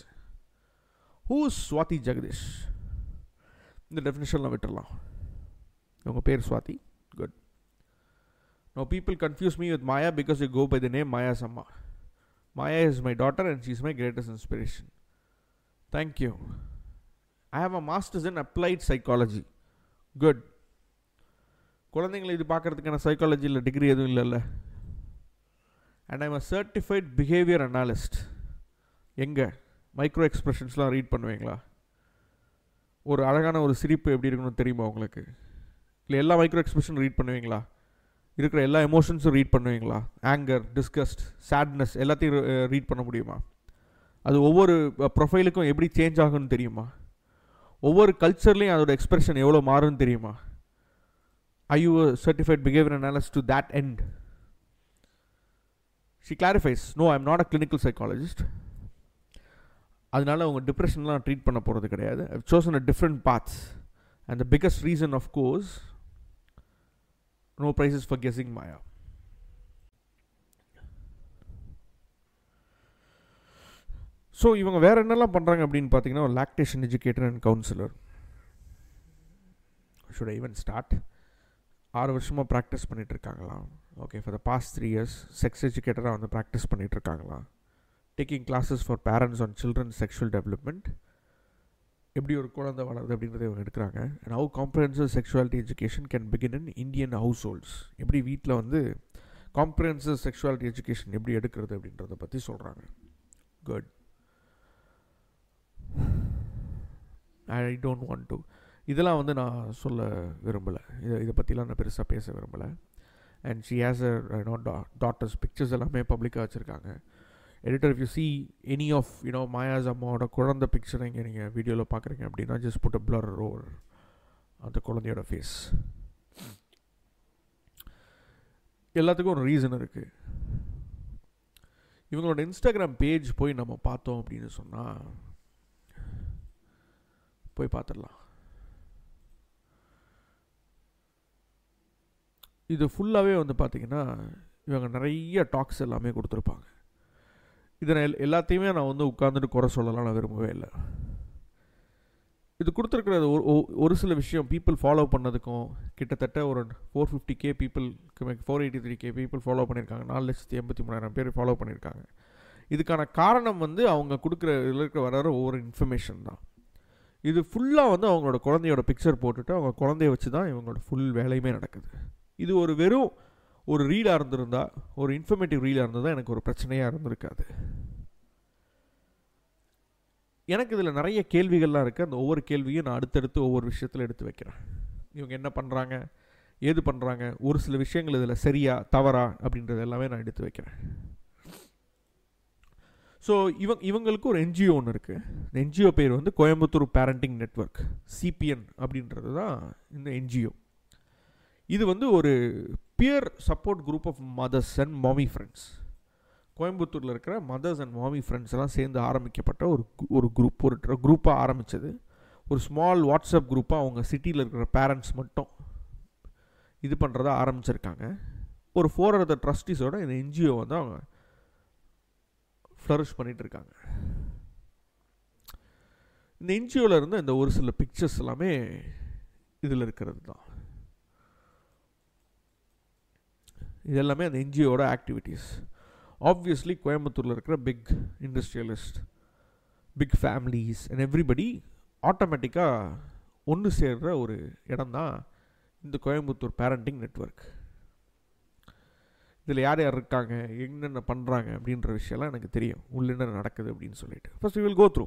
ஹூ ஸ்வாதி ஜெகதீஷ்? இந்த டெஃபினேஷன்லாம் விட்டுடலாம். இவங்க பேர் Swathi. Good. No people confuse me with Maya because you go by the name Maya's அம்மா. Maya is my daughter and she is my greatest inspiration. Thank you. I have a masters in applied psychology. Good. குழந்தைங்களை இது பார்க்குறதுக்கான சைக்காலஜியில் டிகிரி எதுவும் இல்லைல்ல. And I am a certified behaviour analyst. எங்கே micro எக்ஸ்ப்ரெஷன்ஸ்லாம் read பண்ணுவீங்களா? ஒரு அழகான ஒரு சிரிப்பு எப்படி இருக்கணும்னு தெரியுமா உங்களுக்கு? இல்லை எல்லா மைக்ரோ எக்ஸ்ப்ரெஷனும் ரீட் பண்ணுவீங்களா? இருக்கிற எல்லா எமோஷன்ஸும் ரீட் பண்ணுவீங்களா? ஆங்கர், டிஸ்கஸ்ட், சேட்னஸ் எல்லாத்தையும் ரீட் பண்ண முடியுமா? அது ஒவ்வொரு ப்ரொஃபைலுக்கும் எப்படி சேஞ்ச் ஆகும்னு தெரியுமா? ஒவ்வொரு கல்ச்சர்லேயும் அதோட எக்ஸ்ப்ரெஷன் எவ்வளோ மாறும்னு தெரியுமா? I you certified behaviour analyst to that end? She clarifies, no I am not a clinical psychologist. அதனால் அவங்க டிப்ரெஷன்லாம் ட்ரீட் பண்ண போகிறது கிடையாது. I have chosen a different paths and the biggest reason of course no prizes for guessing Maya. So இவங்க வேறு என்னெல்லாம் பண்ணுறாங்க அப்படின்னு பார்த்தீங்கன்னா ஒரு lactation educator and counsellor. Should I even start? 6 வருஷமாக ப்ராக்டிஸ் பண்ணிகிட்ருக்காங்களா? Okay. For the past 3 years sex எஜுகேட்டராக வந்து ப்ராக்டிஸ் பண்ணிகிட்ருக்காங்களா? Taking classes for parents on children's sexual development, எப்படி ஒரு குழந்தை வளருது அப்படின்றத இவங்க எடுக்கிறாங்க. And how comprehensive sexuality education can begin in Indian households, எப்படி வீட்டில் வந்து காம்ப்ரஹென்சிவ் செக்ஷுவாலிட்டி எஜுகேஷன் எப்படி எடுக்கிறது அப்படின்றத பற்றி சொல்கிறாங்க. Good. I don't want to, இதெல்லாம் வந்து நான் சொல்ல விரும்பலை, இதை பற்றிலாம் நான் பெருசாக பேச விரும்பலை. And she has daughter's pictures எல்லாமே பப்ளிக்காக வச்சுருக்காங்க. Editor, if you see any of you know Maya's அம்மாவோட குழந்தை பிக்சரை இங்கே நீங்கள் வீடியோவில் பார்க்குறீங்க அப்படின்னா just put a blur over அந்த குழந்தையோட ஃபேஸ். எல்லாத்துக்கும் ஒரு ரீசன் இருக்குது. இவங்களோட இன்ஸ்டாகிராம் பேஜ் போய் நம்ம பார்த்தோம் அப்படின்னு சொன்னால் போய் பார்த்துடலாம். இது ஃபுல்லாகவே வந்து பார்த்திங்கன்னா இவங்க நிறைய டாக்ஸ் எல்லாமே கொடுத்துருப்பாங்க. இதை நான் எல்லாத்தையுமே நான் வந்து உட்காந்துட்டு குறை சொல்லலாம், நான் விரும்பவே இல்லை. இது கொடுத்துருக்கிறது ஒரு சில விஷயம் பீப்புள் ஃபாலோ பண்ணதுக்கும் கிட்டத்தட்ட ஒரு 450K பீப்புளுக்கு 483K பீப்புள் ஃபாலோ பண்ணியிருக்காங்க. 4,83,000 பேர் ஃபாலோ பண்ணியிருக்காங்க. இதுக்கான காரணம் வந்து அவங்க கொடுக்குற இருக்கிற வர ஒவ்வொரு இன்ஃபர்மேஷன் தான். இது ஃபுல்லாக வந்து அவங்களோட குழந்தையோட பிக்சர் போட்டுட்டு அவங்க குழந்தைய வச்சு தான் இவங்களோட ஃபுல் வேலையுமே நடக்குது. இது ஒரு வெறும் ஒரு ரீடாக இருந்திருந்தால், ஒரு இன்ஃபர்மேட்டிவ் ரீடாக இருந்ததால் எனக்கு ஒரு பிரச்சனையாக இருந்திருக்காது. எனக்கு இதில் நிறைய கேள்விகள்லாம் இருக்குது. அந்த ஒவ்வொரு கேள்வியும் நான் அடுத்தடுத்து ஒவ்வொரு விஷயத்தில் எடுத்து வைக்கிறேன். இவங்க என்ன பண்ணுறாங்க, ஏது பண்ணுறாங்க, ஒரு சில விஷயங்கள் இதில் சரியா தவறா அப்படின்றது எல்லாமே நான் எடுத்து வைக்கிறேன். ஸோ இவங்களுக்கு ஒரு என்ஜிஓ ஒன்று இருக்குது. இந்த என்ஜிஓ பேர் வந்து கோயம்புத்தூர் பேரண்டிங் நெட்வொர்க், சிபிஎன் அப்படின்றது தான் இந்த என்ஜிஓ. இது வந்து ஒரு peer support group of mothers and mommy friends. கோயம்புத்தூரில் இருக்கிற மதர்ஸ் அண்ட் மாமி ஃப்ரெண்ட்ஸ் எல்லாம் சேர்ந்து ஆரம்பிக்கப்பட்ட ஒரு குரூப்பாக ஆரம்பித்தது. ஒரு ஸ்மால் வாட்ஸ்அப் குரூப்பாக அவங்க சிட்டியில் இருக்கிற பேரண்ட்ஸ் மட்டும் இது பண்ணுறதா ஆரம்பிச்சிருக்காங்க. ஒரு 4 அதர் ட்ரஸ்டீஸோட இந்த என்ஜிஓ வந்து அவங்க ஃப்ளரிஷ் பண்ணிகிட்ருக்காங்க. இந்த என்ஜிஓவில் இருந்து இந்த ஒரு சில பிக்சர்ஸ் எல்லாமே இதில் இருக்கிறது தான். இது எல்லாமே அந்த என்ஜிஓட ஆக்டிவிட்டீஸ். ஆப்வியஸ்லி கோயம்புத்தூரில் இருக்கிற big industrialist, big families and everybody ஆட்டோமேட்டிக்காக ஒன்று சேர்கிற ஒரு இடம் தான் இந்த கோயம்புத்தூர் பேரண்டிங் நெட்வொர்க். இதில் யார் யார் இருக்காங்க, என்னென்ன பண்ணுறாங்க அப்படின்ற விஷயம்லாம் எனக்கு தெரியும், உள்ள என்ன நடக்குது அப்படின்னு சொல்லிட்டு. First we will go through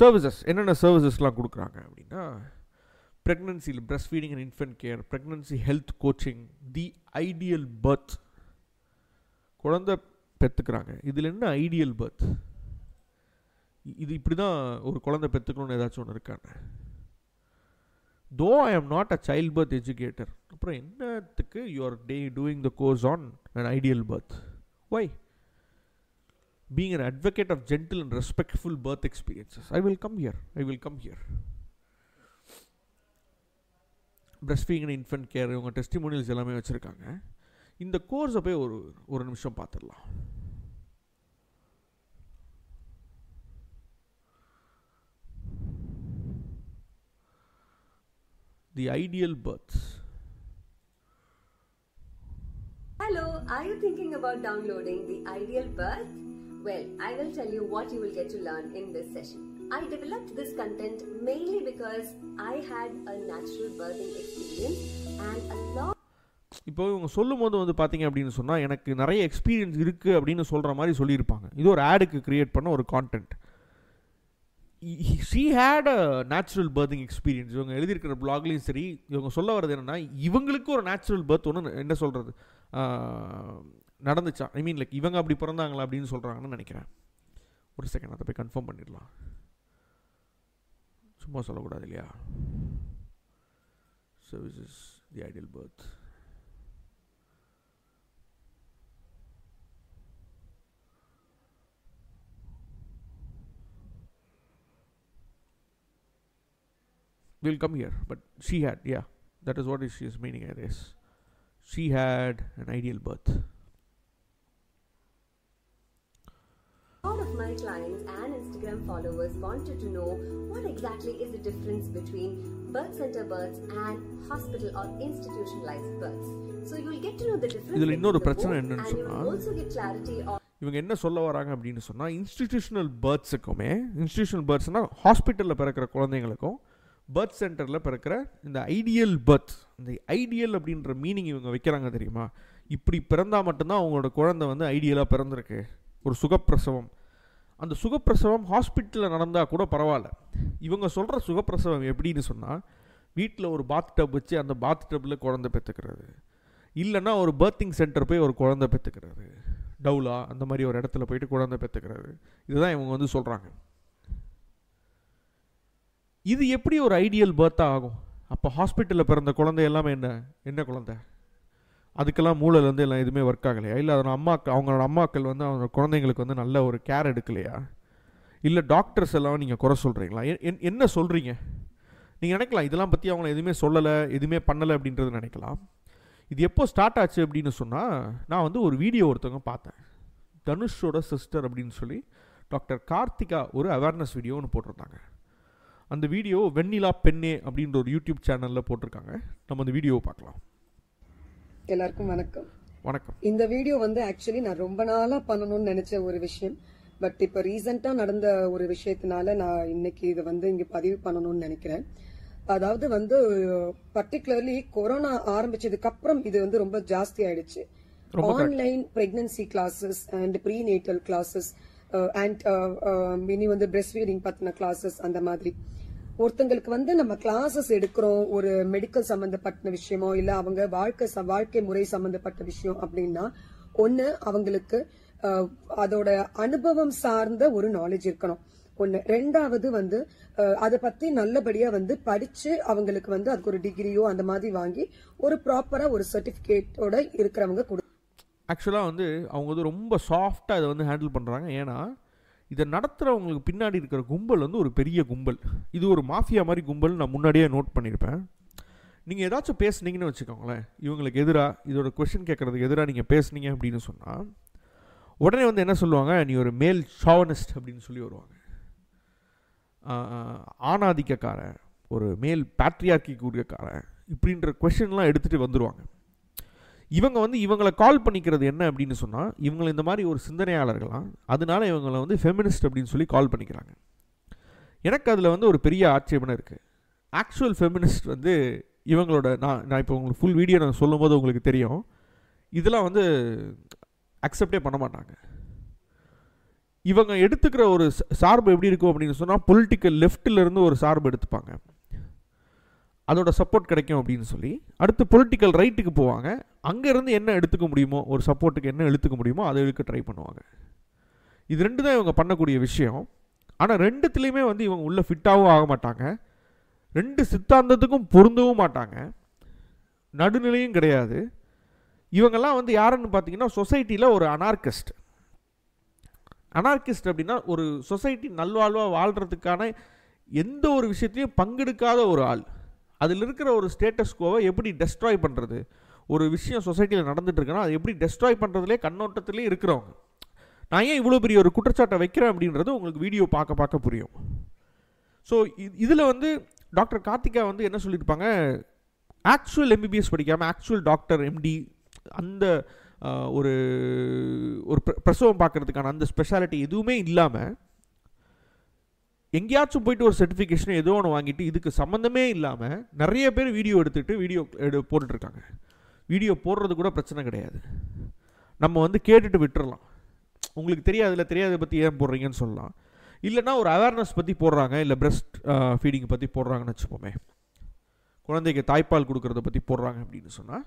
services. என்னென்ன சர்வீசஸ்லாம் கொடுக்குறாங்க அப்படின்னா, ப்ரெக்னன்சியில் breastfeeding and infant care, pregnancy health coaching, the ideal birth, குழந்தை பெற்றுக்கிறாங்க இதில் என்ன ஐடியல் பர்த், இது இப்படி தான் ஒரு குழந்தை பெற்றுக்கணும்னு ஏதாச்சும் ஒன்று இருக்காங்க. Though I am not a childbirth educator, அப்புறம் என்னத்துக்கு you are doing the course on and ideal birth, why being an advocate of gentle and respectful birth experiences, I will come here. Breastfeeding and infant care, இவங்க testimonials எல்லாமே வச்சுருக்காங்க. இந்த கோர்ஸை போய் ஒரு நிமிஷம் பார்த்துடலாம். The ideal births. Hello, are you thinking about downloading the ideal birth? Well, I will tell you what you will get to learn in this session. I developed this content mainly because I had a natural birthing experience and a lot. இப்போ இவங்க சொல்லும்போது வந்து பார்த்தீங்க அப்படின்னு சொன்னால், எனக்கு நிறைய experience இருக்குது அப்படின்னு சொல்கிற மாதிரி சொல்லியிருப்பாங்க. இது ஒரு ஆடுக்கு க்ரியேட் பண்ண ஒரு content. She had a natural birthing experience. இவங்க எழுதியிருக்கிற பிளாக்லேயும் சரி, இவங்க சொல்ல வர்றது என்னென்னா, இவங்களுக்கு ஒரு நேச்சுரல் பர்த் ஒன்று என்ன சொல்கிறது நடந்துச்சா, ஐ மீன் லைக் இவங்க அப்படி பிறந்தாங்களா அப்படின்னு சொல்கிறாங்கன்னு நினைக்கிறேன். ஒரு செகண்ட் அதை போய் கன்ஃபார்ம் பண்ணிடலாம், சும்மா சொல்லக்கூடாது இல்லையா. So this is the ideal birth. We'll come here, but she had, yeah, that is what she is meaning, I guess. She had an ideal birth. All of my clients and Instagram followers wanted to know what exactly is the difference between birth center births and hospital or institutionalized births. So you will get to know the difference. Idhil innoru prachana enna nu sonna, and also get clarity on இவங்க என்ன சொல்ல வராங்க அப்படின்னு சொன்னால், institutional பர்த்ஸுக்குமே, institutional பர்த்ஸ்னால் ஹாஸ்பிட்டலில் பிறக்கிற குழந்தைங்களுக்கும் birth சென்டரில் பிறக்கிற இந்த ஐடியல் பர்த், இந்த ஐடியல் அப்படின்ற மீனிங் இவங்க வைக்கிறாங்க தெரியுமா. இப்படி பிறந்தால் மட்டும்தான் அவங்களோட குழந்தை வந்து ஐடியலாக பிறந்திருக்கு. ஒரு சுகப்பிரசவம், அந்த சுகப்பிரசவம் ஹாஸ்பிட்டலில் நடந்தால் கூட பரவாயில்ல. இவங்க சொல்கிற சுகப்பிரசவம் எப்படின்னு சொன்னால், வீட்டில் ஒரு பாத் டப் வச்சு அந்த பாத் டப்பில் குழந்தை பெற்றுக்கிறது, இல்லைன்னா ஒரு பர்த்திங் சென்டர் போய் ஒரு குழந்தை பெற்றுக்கிறது, டவுலா அந்த மாதிரி ஒரு இடத்துல போயிட்டு குழந்தை பெற்றுக்கிறது, இதுதான் இவங்க வந்து சொல்கிறாங்க. இது எப்படி ஒரு ஐடியல் பர்த்தாக ஆகும்? அப்போ ஹாஸ்பிட்டலில் பிறந்த குழந்தை எல்லாமே என்ன குழந்தை, அதுக்கெல்லாம் மூளையில் வந்து எல்லாம் எதுவுமே ஒர்க் ஆகலையா, இல்லை அதோட அவங்களோட அம்மாக்கள் வந்து அவங்க குழந்தைங்களுக்கு வந்து நல்ல ஒரு கேர் எடுக்கலையா, இல்லை டாக்டர்ஸ் எல்லாம் நீங்கள் குறை சொல்கிறீங்களா, என்ன சொல்கிறீங்க நீங்கள் நினைக்கலாம். இதெல்லாம் பற்றி அவங்கள எதுவுமே சொல்லலை, எதுவுமே பண்ணலை அப்படின்றது நினைக்கலாம். இது எப்போ ஸ்டார்ட் ஆச்சு அப்படின்னு சொன்னால், நான் வந்து ஒரு வீடியோ ஒருத்தவங்க பார்த்தேன், தனுஷோட சிஸ்டர் அப்படின்னு சொல்லி டாக்டர் கார்த்திகா ஒரு அவேர்னஸ் வீடியோ ஒன்று போட்டிருந்தாங்க. அந்த வீடியோ வெண்ணிலா பெண்ணே அப்படின்ற ஒரு யூடியூப் சேனலில் போட்டிருக்காங்க. நம்ம அந்த வீடியோவை பார்க்கலாம். எல்லாருக்கும் வணக்கம். இந்த வீடியோ வந்து ஆக்சுவலி நான் ரொம்ப நாளாக பண்ணணும்னு நினச்ச ஒரு விஷயம். பட் இப்போ ரீசெண்டாக நடந்த ஒரு விஷயத்தினால நான் இன்னைக்கு இதை வந்து இங்கே பதிவு பண்ணணும்னு நினைக்கிறேன். அதாவது வந்து பர்டிகுலர்லி கொரோனா ஆரம்பிச்சதுக்கு அப்புறம் இது வந்து ரொம்ப ஜாஸ்தி ஆயிடுச்சு. Online pregnancy classes and prenatal classes and இனி வந்து பிரெஸ்ட் ஃபீடிங் பத்தின கிளாஸஸ், அந்த மாதிரி ஒருத்தங்களுக்கு வந்து நம்ம கிளாஸஸ் எடுக்கிறோம் ஒரு மெடிக்கல் சம்பந்தப்பட்ட விஷயமோ இல்ல அவங்க வாழ்க்கை முறை சம்பந்தப்பட்ட விஷயம் அப்படின்னா, ஒன்னு அவங்களுக்கு அதோட அனுபவம் சார்ந்த ஒரு நாலேஜ் இருக்கணும் ஒண்ணு. ரெண்டாவது வந்து அதை பத்தி நல்லபடியா வந்து படிச்சு அவங்களுக்கு வந்து அதுக்கு ஒரு டிகிரியோ அந்த மாதிரி வாங்கி ஒரு ப்ராப்பரா ஒரு சர்டிபிகேட்டோட இருக்கிறவங்க கொடு. ஆக்சுவலாக வந்து அவங்க வந்து ரொம்ப சாஃப்டாக இதை வந்து ஹேண்டில் பண்ணுறாங்க. ஏன்னா இதை நடத்துகிறவங்களுக்கு பின்னாடி இருக்கிற கும்பல் வந்து ஒரு பெரிய கும்பல். இது ஒரு மாஃபியா மாதிரி கும்பல். நான் முன்னாடியே நோட் பண்ணியிருப்பேன். நீங்கள் ஏதாச்சும் பேசுனீங்கன்னு வச்சுக்கோங்களேன், இவங்களுக்கு எதிராக இதோட கொஷின் கேட்குறதுக்கு எதிராக நீங்கள் பேசுனீங்க அப்படின்னு சொன்னால் உடனே வந்து என்ன சொல்லுவாங்க, நீ ஒரு மேல் ஷாவனிஸ்ட் அப்படின்னு சொல்லி வருவாங்க, ஆணாதிக்கக்காரன், ஒரு மேல் பேட்ரியார்க்கி கூடியக்காரன், இப்படின்ற கொஷின்லாம் எடுத்துகிட்டு வந்துடுவாங்க. இவங்க வந்து இவங்களை கால் பண்ணிக்கிறது என்ன அப்படின்னு சொன்னால், இவங்களை இந்த மாதிரி ஒரு சிந்தனையாளர்களாம், அதனால இவங்களை வந்து ஃபெமினிஸ்ட் அப்படின்னு சொல்லி கால் பண்ணிக்கிறாங்க. எனக்கு அதில் வந்து ஒரு பெரிய ஆட்சேபனை இருக்குது. ஆக்சுவல் ஃபெமினிஸ்ட் வந்து இவங்களோட நான் இப்போ உங்களுக்கு ஃபுல் வீடியோ நான் சொல்லும் போது உங்களுக்கு தெரியும், இதெல்லாம் வந்து அக்செப்டே பண்ண மாட்டாங்க. இவங்க எடுத்துக்கிற ஒரு சார்பு எப்படி இருக்கும் அப்படின்னு சொன்னால், பொலிட்டிக்கல் லெஃப்டிலேருந்து ஒரு சார்பு எடுத்துப்பாங்க, அதோட சப்போர்ட் கிடைக்கும் அப்படின்னு சொல்லி அடுத்து பொலிட்டிக்கல் ரைட்டுக்கு போவாங்க, அங்கேருந்து என்ன எடுத்துக்க முடியுமோ ஒரு சப்போர்ட்டுக்கு என்ன எடுத்துக்க முடியுமோ அதை இழுக்க ட்ரை பண்ணுவாங்க. இது ரெண்டு தான் இவங்க பண்ணக்கூடிய விஷயம். ஆனால் ரெண்டுத்துலேயுமே வந்து இவங்க உள்ளே ஃபிட்டாகவும் ஆக மாட்டாங்க, ரெண்டு சித்தாந்தத்துக்கும் பொருந்தவும் மாட்டாங்க, நடுநிலையும் கிடையாது. இவங்கெல்லாம் வந்து யாருன்னு பார்த்தீங்கன்னா சொசைட்டியில் ஒரு அனார்கிஸ்ட். அனார்கிஸ்ட் அப்படின்னா ஒரு சொசைட்டி நல்வாழ்வாக வாழ்கிறதுக்கான எந்த ஒரு விஷயத்தையும் பங்கெடுக்காத ஒரு ஆள். அதில் இருக்கிற ஒரு ஸ்டேட்டஸ்கோவை எப்படி டெஸ்ட்ராய் பண்ணுறது, ஒரு விஷயம் சொசைட்டியில் நடந்துகிட்ருக்குன்னா அது எப்படி டெஸ்ட்ராய் பண்ணுறதுலே கண்ணோட்டத்திலே இருக்கிறவங்க. நான் ஏன் இவ்வளோ பெரிய ஒரு குற்றச்சாட்டை வைக்கிறேன் அப்படின்றது உங்களுக்கு வீடியோ பார்க்க புரியும். ஸோ இதில் வந்து டாக்டர் கார்த்திகா வந்து என்ன சொல்லியிருப்பாங்க, ஆக்சுவல் எம்பிபிஎஸ் படிக்காமல் ஆக்சுவல் டாக்டர் எம்டி அந்த ஒரு ஒரு பிரசவம் பார்க்குறதுக்கான அந்த ஸ்பெஷாலிட்டி எதுவுமே இல்லாமல் எங்கேயாச்சும் போயிட்டு ஒரு சர்டிஃபிகேஷன் ஏதோ ஒன்று வாங்கிட்டு இதுக்கு சம்மந்தமே இல்லாமல் நிறைய பேர் வீடியோ எடுத்துகிட்டு போட்டுட்ருக்காங்க. வீடியோ போடுறது கூட பிரச்சனை கிடையாது, நம்ம வந்து கேட்டுட்டு விட்டுறலாம். உங்களுக்கு தெரியாதுல, தெரியாத பற்றி ஏன் போடுறீங்கன்னு சொல்லலாம். இல்லைனா ஒரு அவேர்னஸ் பற்றி போடுறாங்க, இல்லை பிரெஸ்ட் ஃபீடிங் பற்றி போடுறாங்கன்னு வச்சுப்போமே, குழந்தைக்கு தாய்ப்பால் கொடுக்குறத பற்றி போடுறாங்க அப்படின்னு சொன்னால்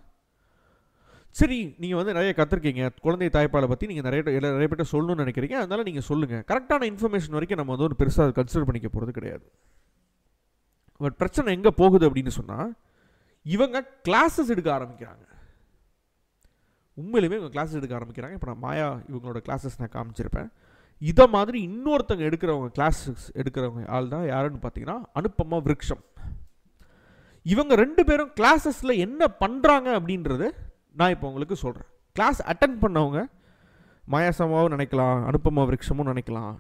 சரி, நீங்கள் வந்து நிறைய கற்றுருக்கீங்க குழந்தை தாய்ப்பாலை பற்றி, நீங்கள் நிறைய பேர்ட்ட சொல்லணும்னு நினைக்கிறீங்க, அதனால் நீங்கள் சொல்லுங்கள். கரெக்டான இன்ஃபர்மேஷன் வரைக்கும் நம்ம வந்து ஒரு பெருசாக கன்சிடர் பண்ணிக்க போகிறது கிடையாது. பட் பிரச்சனை எங்கே போகுது அப்படின்னு சொன்னால், இவங்க கிளாஸஸ் எடுக்க ஆரம்பிக்கிறாங்க. உண்மையிலுமே இவங்க கிளாஸஸ் எடுக்க ஆரம்பிக்கிறாங்க. இப்போ நான் மாயா இவங்களோட கிளாஸஸ் நான் காமிச்சிருப்பேன். இதை மாதிரி இன்னொருத்தவங்க எடுக்கிறவங்க கிளாஸஸ் எடுக்கிறவங்க ஆள் தான் யாருன்னு பார்த்தீங்கன்னா அனுப்பமா விருக்ஷம். இவங்க ரெண்டு பேரும் கிளாஸஸில் என்ன பண்ணுறாங்க அப்படின்றது நான் இப்போ உங்களுக்கு சொல்கிறேன். கிளாஸ் அட்டன் பண்ணவங்க மாயாஸ் அம்மாவும் நினைக்கலாம், அனுப்பமா விருக்ஷமும் நினைக்கலாம்.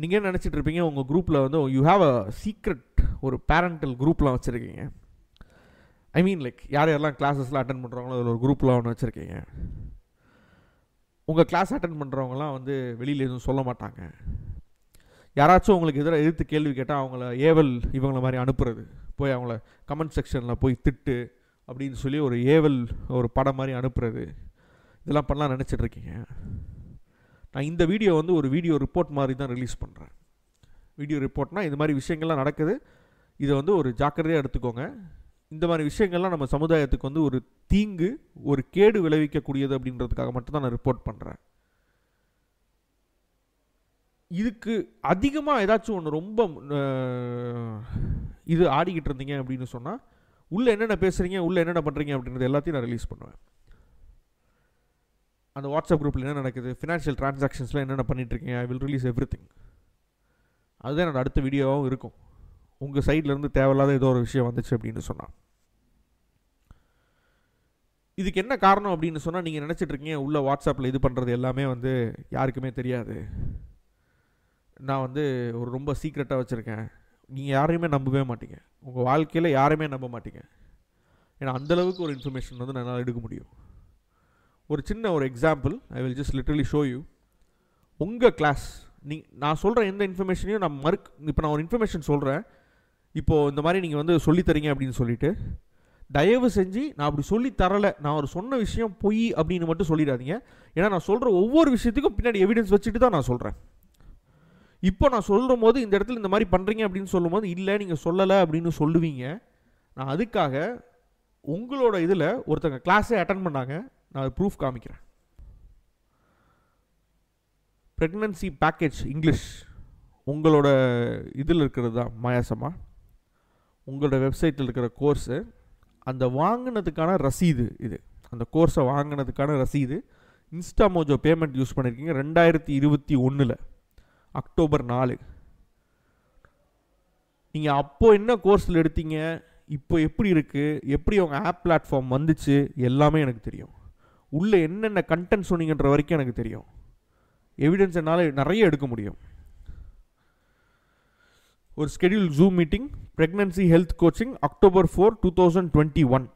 நீங்கள் என்ன நினச்சிட்டு இருப்பீங்க, உங்கள் குரூப்பில் வந்து யூ ஹாவ் அ சீக்ரெட் ஒரு பேரண்டல் குரூப்லாம் வச்சுருக்கீங்க. ஐ மீன் லைக் யார் யாரெல்லாம் கிளாஸஸ்லாம் அட்டன் பண்ணுறாங்களோ அதில் ஒரு குரூப்லாம் ஒன்று வச்சுருக்கீங்க. உங்கள் கிளாஸ் அட்டன் பண்ணுறவங்களாம் வந்து வெளியில் எதுவும் சொல்ல மாட்டாங்க. யாராச்சும் உங்களுக்கு எதிராக எதிர்த்து கேள்வி கேட்டால் அவங்கள ஏவல் இவங்கள மாதிரி அனுப்புறது, போய் அவங்கள கமெண்ட் செக்ஷனில் போய் திட்டு அப்படின்னு சொல்லி ஒரு ஏவல் ஒரு படம் மாதிரி அனுப்புறது, இதெல்லாம் பண்ணலாம் நினச்சிட்ருக்கீங்க. நான் இந்த வீடியோ வந்து ஒரு வீடியோ ரிப்போர்ட் மாதிரி தான் ரிலீஸ் பண்ணுறேன். வீடியோ ரிப்போர்ட்னால் இது மாதிரி விஷயங்கள்லாம் நடக்குது, இதை வந்து ஒரு ஜாக்கிரதையாக எடுத்துக்கோங்க. இந்த மாதிரி விஷயங்கள்லாம் நம்ம சமுதாயத்துக்கு வந்து ஒரு தீங்கு ஒரு கேடு விளைவிக்கக்கூடியது அப்படின்றதுக்காக மட்டும்தான் நான் ரிப்போர்ட் பண்ணுறேன். இதுக்கு அதிகமாக ஏதாச்சும் ஒன்று ரொம்ப இது ஆடிக்கிட்டு இருந்தீங்க அப்படின்னு சொன்னால் உள்ளே என்னென்ன பேசுகிறீங்க உள்ளே என்னென்ன பண்ணுறீங்க அப்படின்றது எல்லாத்தையும் நான் ரிலீஸ் பண்ணுவேன். அந்த வாட்ஸ்அப் குரூப்பில் என்ன நடக்குது, ஃபினான்ஷியல் டிரான்சாக்ஷன்ஸில் என்னென்ன பண்ணிகிட்ருக்கீங்க, I will release everything. அதுதான் என்னோடய அடுத்த வீடியோவாகவும் இருக்கும். உங்கள் சைட்லேருந்து தேவையில்லாத ஏதோ ஒரு விஷயம் வந்துச்சு அப்படின்னு சொன்னால் இதுக்கு என்ன காரணம் அப்படின்னு சொன்னால், நீங்கள் நினச்சிட்ருக்கீங்க உள்ள வாட்ஸ்அப்பில் இது பண்ணுறது எல்லாமே வந்து யாருக்குமே தெரியாது, நான் வந்து ஒரு ரொம்ப சீக்ரெட்டாக வச்சுருக்கேன். நீங்கள் யாரையுமே நம்பவே மாட்டீங்க, உங்கள் வாழ்க்கையில் யாரையுமே நம்ப மாட்டீங்க. ஏன்னா அந்தளவுக்கு ஒரு இன்ஃபர்மேஷன் வந்து என்னால் எடுக்க முடியும். ஒரு சின்ன ஒரு example, I will just literally show you. உங்கள் கிளாஸ் நீ நான் சொல்கிற எந்த இன்ஃபர்மேஷனையும் நான் இப்போ நான் ஒரு இன்ஃபர்மேஷன் சொல்கிறேன், இப்போது இந்த மாதிரி நீங்கள் வந்து சொல்லித்தரீங்க அப்படின்னு சொல்லிவிட்டு தயவு செஞ்சு நான் அப்படி சொல்லி தரலை, நான் ஒரு சொன்ன விஷயம் பொய் அப்படின்னு மட்டும் சொல்லிடாதீங்க. ஏன்னா நான் சொல்கிற ஒவ்வொரு விஷயத்துக்கும் பின்னாடி எவிடன்ஸ் வச்சுட்டு தான் நான் சொல்கிறேன். இப்போ நான் சொல்லும் போது இந்த இடத்துல இந்த மாதிரி பண்ணுறீங்க அப்படின்னு சொல்லும்போது இல்லை நீங்கள் சொல்லலை அப்படின்னு சொல்லுவீங்க. நான் அதுக்காக உங்களோட இதில் ஒருத்தங்க கிளாஸே அட்டன் பண்ணாங்க, நான் அது ப்ரூஃப் காமிக்கிறேன். ப்ரெக்னன்சி பேக்கேஜ் இங்கிலீஷ் உங்களோட இதில் இருக்கிறது தான் மாயாஸ் அம்மா, உங்களோட வெப்சைட்டில் இருக்கிற கோர்ஸு, அந்த வாங்கினதுக்கான ரசீது இது, அந்த கோர்ஸை வாங்கினதுக்கான ரசீது. இன்ஸ்டாமோஜோ பேமெண்ட் யூஸ் பண்ணியிருக்கீங்க 2021 October 4. நீங்கள் அப்போது என்ன கோர்ஸில் எடுத்தீங்க, இப்போ எப்படி இருக்குது, எப்படி உங்கள் ஆப் பிளாட்ஃபார்ம் வந்துச்சு எல்லாமே எனக்கு தெரியும். உள்ளே என்னென்ன கண்டென்ட் சொன்னீங்கன்ற வரைக்கும் எனக்கு தெரியும். எவிடன்ஸ் என்னால் நிறைய எடுக்க முடியும். ஒரு schedule zoom meeting, pregnancy health coaching October 4, 2021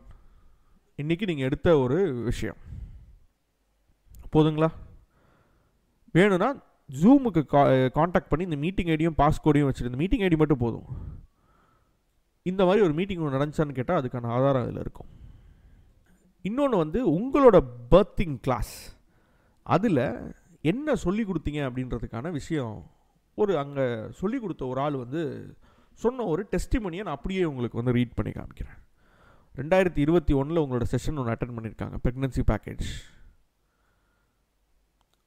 இன்றைக்கி நீங்கள் எடுத்த ஒரு விஷயம் போதுங்களா? வேணும்னா ஜூமுக்கு காண்டாக்ட் பண்ணி இந்த மீட்டிங் ஐடியும் பாஸ்கோடையும் வச்சுட்டு இந்த மீட்டிங் ஐடி மட்டும் போதும். இந்த மாதிரி ஒரு மீட்டிங் ஒன்று நடந்துச்சான்னு கேட்டால் அதுக்கான ஆதாரம் அதில் இருக்கும். இன்னொன்று வந்து உங்களோட பர்த்திங் கிளாஸ், அதில் என்ன சொல்லி கொடுத்தீங்க அப்படின்றதுக்கான விஷயம் ஒரு அங்கே சொல்லி கொடுத்த ஒரு ஆள் வந்து சொன்ன ஒரு டெஸ்டிமோனியை நான் அப்படியே உங்களுக்கு வந்து ரீட் பண்ணி காமிக்கிறேன். 2021 உங்களோட செஷன் ஒன்று அட்டன் பண்ணியிருக்காங்க, ப்ரெக்னன்சி பேக்கேஜ்.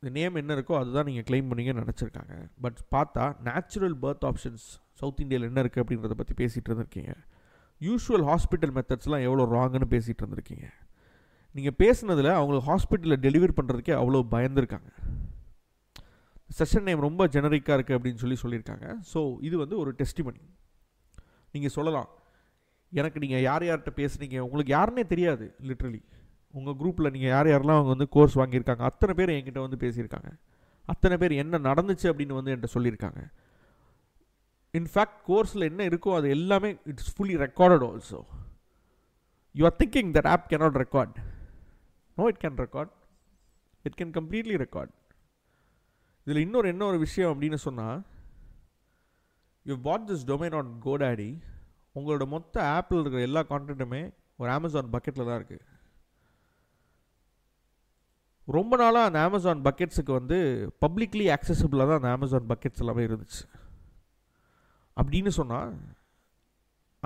இந்த நேம் என்ன இருக்கோ அதுதான் நீங்கள் கிளைம் பண்ணிங்கன்னு நினச்சிருக்காங்க. பட் பார்த்தா நேச்சுரல் பர்த் ஆப்ஷன்ஸ் சவுத் இந்தியாவில் என்ன இருக்குது அப்படின்றத பற்றி பேசிகிட்டு இருந்திருக்கீங்க. யூஷுவல் ஹாஸ்பிட்டல் மெத்தட்ஸ்லாம் எவ்வளோ ராங்குன்னு பேசிகிட்டு இருந்திருக்கீங்க. நீங்கள் பேசுனதில் அவங்களுக்கு ஹாஸ்பிட்டலில் டெலிவரி பண்ணுறதுக்கே அவ்வளோ பயந்துருக்காங்க. செஷன் நேம் ரொம்ப ஜெனரிக்காக இருக்குது அப்படின்னு சொல்லியிருக்காங்க. ஸோ இது வந்து ஒரு டெஸ்டிமனி. நீங்கள் சொல்லலாம் எனக்கு நீங்கள் யார் யார்கிட்ட பேசுனீங்க உங்களுக்கு யாருன்னே தெரியாது. லிட்ரலி உங்கள் குரூப்பில் நீங்கள் யார் யாரெல்லாம் அவங்க வந்து கோர்ஸ் வாங்கியிருக்காங்க அத்தனை பேர் என்கிட்ட வந்து பேசியிருக்காங்க. அத்தனை பேர் என்ன நடந்துச்சு அப்படின்னு வந்து என்கிட்ட சொல்லியிருக்காங்க. இன்ஃபேக்ட் கோர்ஸில் என்ன இருக்கோ அது எல்லாமே it's fully recorded. Also you are thinking that app cannot record. No, it can record, it can completely record. இதில் இன்னொரு விஷயம் அப்படின்னு சொன்னால், you pot this domain on GoDaddy. உங்களோட மொத்த ஆப்பில் இருக்கிற எல்லா கான்டென்ட்டுமே ஒரு அமேசான் பக்கெட்டில் தான் இருக்குது. ரொம்ப நாளாக அந்த அமேசான் பக்கெட்ஸுக்கு வந்து பப்ளிக்லி ஆக்சஸபிளாக தான் அந்த அமேசான் பக்கெட்ஸ் எல்லாமே இருந்துச்சு. அப்படின்னு சொன்னால்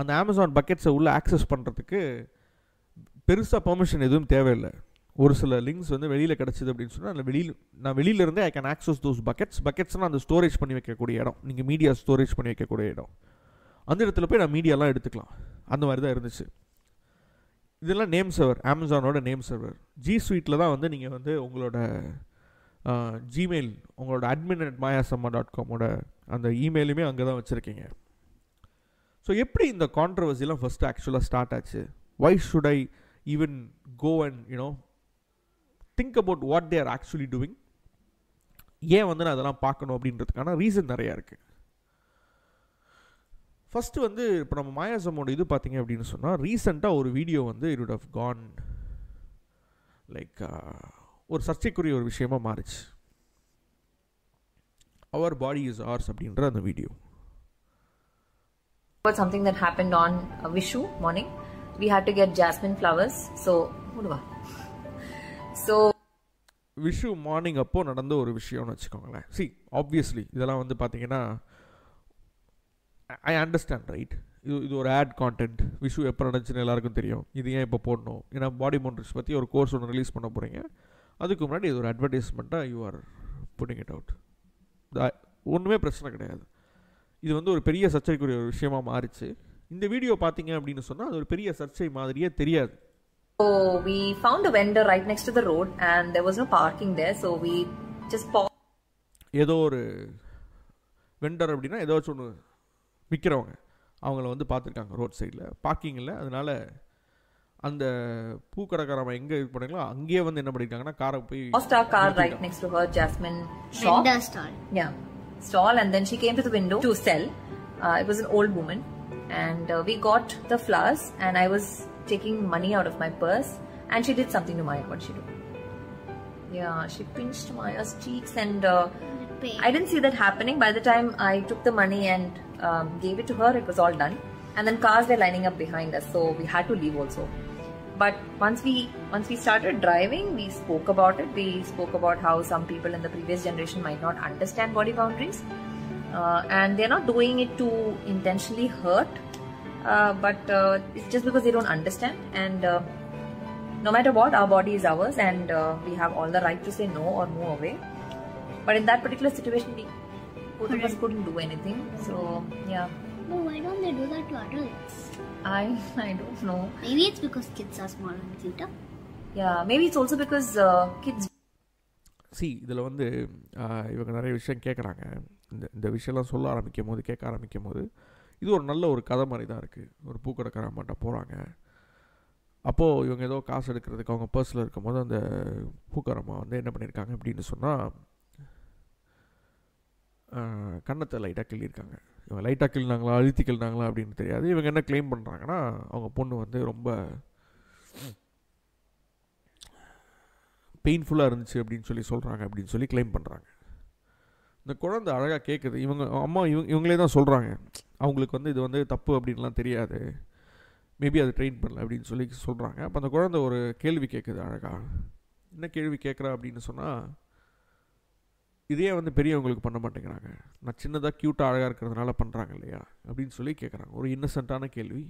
அந்த அமேசான் பக்கெட்ஸை உள்ளே ஆக்சஸ் பண்ணுறதுக்கு பெருசாக பெர்மிஷன் எதுவும் தேவையில்லை. ஒரு சில லிங்க்ஸ் வந்து வெளியில் கிடச்சிது அப்படின்னு சொன்னால் அதில் வெளியிலேருந்தே I can access those buckets. பக்கெட்ஸ்னால் அந்த ஸ்டோரேஜ் பண்ணி வைக்கக்கூடிய இடம், நீங்கள் மீடியா ஸ்டோரேஜ் பண்ணி வைக்கக்கூடிய இடம், அந்த இடத்துல போய் நான் மீடியாலாம் எடுத்துக்கலாம். அந்த மாதிரி தான் இருந்துச்சு. இதெல்லாம் நேம் சர்வர், அமேசானோட நேம் சர்வர். ஜி ஸ்வீட்டில் தான் வந்து நீங்கள் வந்து உங்களோட ஜிமெயில், உங்களோட admin@mayasamma.com அந்த இமெயிலுமே அங்கே தான் வச்சுருக்கீங்க. ஸோ எப்படி இந்த கான்ட்ரவர்சிலாம் ஃபஸ்ட்டு ஆக்சுவலாக ஸ்டார்ட் ஆச்சு? Why should I even go and you know think about what they are actually doing? ஏன் வந்து நான் அதெல்லாம் பார்க்கணும் அப்படின்றதுக்கான ரீசன் நிறையா இருக்குது. ஃபஸ்ட்டு வந்து இப்போ நம்ம மாயாஸ் அம்மாவோட இது பார்த்தீங்க அப்படின்னு சொன்னால், ரீசெண்டாக ஒரு வீடியோ வந்து it would have gone like ஒரு சர்ச்சைக்குரிய ஒரு விஷயமா மாறிச்சு. அவர் பாடி இஸ் ஆர்ஸ் அப்படின்ற அந்த video. But something that happened on Vishu morning, we had to get jasmine flowers. So Vishu morning அப்போ நடந்த ஒரு விஷயம்னு வெச்சுக்கோங்களேன். See, obviously இதெல்லாம் வந்து பார்த்தீங்கன்னா ஐ அண்டர்ஸ்டாண்ட் ரைட். இது ஒரு ஆட் கான்டென்ட். விஷயம் எப்போ நடந்துச்சுன்னு எல்லாருக்கும் தெரியும். இது ஏன் இப்போ போடணும்? ஏன்னா பாடி மோண்டர்ஸ் பற்றி ஒரு கோர்ஸ் ஒன்று ரிலீஸ் பண்ண போகிறீங்க. அதுக்கு முன்னாடி இது ஒரு அட்வர்டைஸ்மெண்ட்டாக you are putting it out. ஒன்றுமே பிரச்சனை கிடையாது. இது வந்து ஒரு பெரிய சர்ச்சைக்குரிய ஒரு விஷயமாக மாறிச்சு. இந்த வீடியோ பார்த்தீங்க அப்படின்னு சொன்னால் அது ஒரு பெரிய சர்ச்சை மாதிரியே தெரியாது. So we found a vendor right next to the road and there was no parking there, so we just parked. ஏதோ ஒரு வெண்டர் அப்படின்னா ஏதாச்சும் ஒன்று விற்கிறவங்க, அவங்கள வந்து பார்த்துருக்காங்க ரோட் சைடில் பார்க்கிங் இல்லை. அதனால் அந்த பூக்கடைக்காரமா எங்கே இது பண்ணுறாங்களோ அங்கேயே வந்து என்ன பண்ணியிருக்காங்கன்னா காரை போய் stall and then she came to the window to sell. It was an old woman and we got the flowers and I was taking money out of my purse and she did something to my, what she did. Yeah, she pinched Maya's cheeks and I didn't see that happening. By the time I took the money and gave it to her, it was all done. And then cars were lining up behind us, so we had to leave also. But once we started driving, we spoke about it. We spoke about how some people in the previous generation might not understand body boundaries, and they're not doing it to intentionally hurt, but it's just because they don't understand. And no matter what, our body is ours, and we have all the right to say no or move away. But in that particular situation, we both of us couldn't do anything. So yeah. But why don't they do that to adults? I don't know. Maybe it's because kids are smaller and cuter. Yeah, maybe it's also because kids. See, இதில் வந்து இவங்க நிறைய விஷயம் கேட்குறாங்க. இந்த விஷயம்லாம் சொல்ல ஆரம்பிக்கும்போது இது ஒரு நல்ல ஒரு கதை மாதிரி தான் இருக்குது. ஒரு பூக்கடைக்கார மாட்ட போகிறாங்க. அப்போது இவங்க ஏதோ காசு எடுக்கிறதுக்கு அவங்க பர்ஸில் இருக்கும்போது அந்த பூக்காரம்மா வந்து என்ன பண்ணியிருக்காங்க அப்படின்னு சொன்னால் கண்ணத்தை லைட்டாக கிள்ளியிருக்காங்க. இவங்க லைட்டாக கிள்ளினாங்களா அழுத்தி கிள்ளினாங்களா அப்படின்னு தெரியாது. இவங்க என்ன கிளைம் பண்ணுறாங்கன்னா அவங்க பொண்ணு வந்து ரொம்ப பெயின்ஃபுல்லாக இருந்துச்சு அப்படின்னு சொல்கிறாங்க அப்படின்னு சொல்லி கிளைம் பண்ணுறாங்க. இந்த குழந்தை அழகாக கேட்குது. இவங்க அம்மா இவங்களே தான் சொல்கிறாங்க. அவங்களுக்கு வந்து இது வந்து தப்பு அப்படின்லாம் தெரியாது, மேபி அது ட்ரெயின் பண்ணல அப்படின்னு சொல்லி சொல்கிறாங்க. அப்போ அந்த குழந்தை ஒரு கேள்வி கேட்குது அழகாக. என்ன கேள்வி கேட்குறா அப்படின்னு சொன்னால், இதே வந்து பெரியவங்களுக்கு பண்ண மாட்டேங்கிறாங்க, நான் சின்னதாக க்யூட்டாக அழகாக இருக்கிறதுனால பண்ணுறாங்க இல்லையா அப்படின்னு சொல்லி கேட்குறாங்க. ஒரு இன்னசென்ட்டான கேள்வி.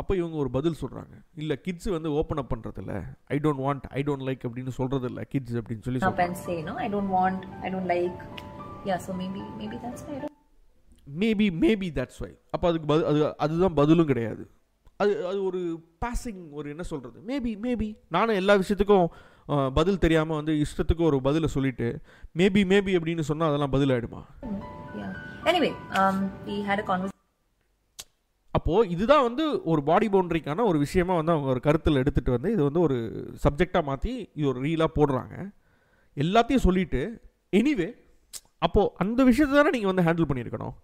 அப்போ இவங்க ஒரு பதில் சொல்கிறாங்க, இல்லை கிட்ஸ் வந்து ஓப்பன் அப் பண்ணுறதில்ல, I don't want, I don't like அப்படின்னு சொல்கிறது இல்லை கிட்ஸ் அப்படின்னு சொல்லி சொல்கிறாங்க. Maybe that's why. அப்போ அதுதான் பதிலும் கிடையாது. அது ஒரு பாசிங், ஒரு என்ன சொல்கிறது, மேபி நானும் எல்லா விஷயத்துக்கும் பதில் தெரியாமல் வந்து இஷ்டத்துக்கு ஒரு பதிலை சொல்லிட்டு மேபி அப்படின்னு சொன்னால் அதெல்லாம் பதில் ஆகிடுமா? அப்போது இதுதான் வந்து ஒரு பாடி பவுண்டரிக்கான ஒரு விஷயமா வந்து அவங்க ஒரு கருத்தில் எடுத்துகிட்டு வந்து இது வந்து ஒரு சப்ஜெக்டாக மாற்றி இது ஒரு ரீலாக போடுறாங்க. எல்லாத்தையும் சொல்லிவிட்டு எனிவே அப்போது அந்த விஷயத்தை தானே நீங்கள் வந்து ஹேண்டில் பண்ணியிருக்கணும்.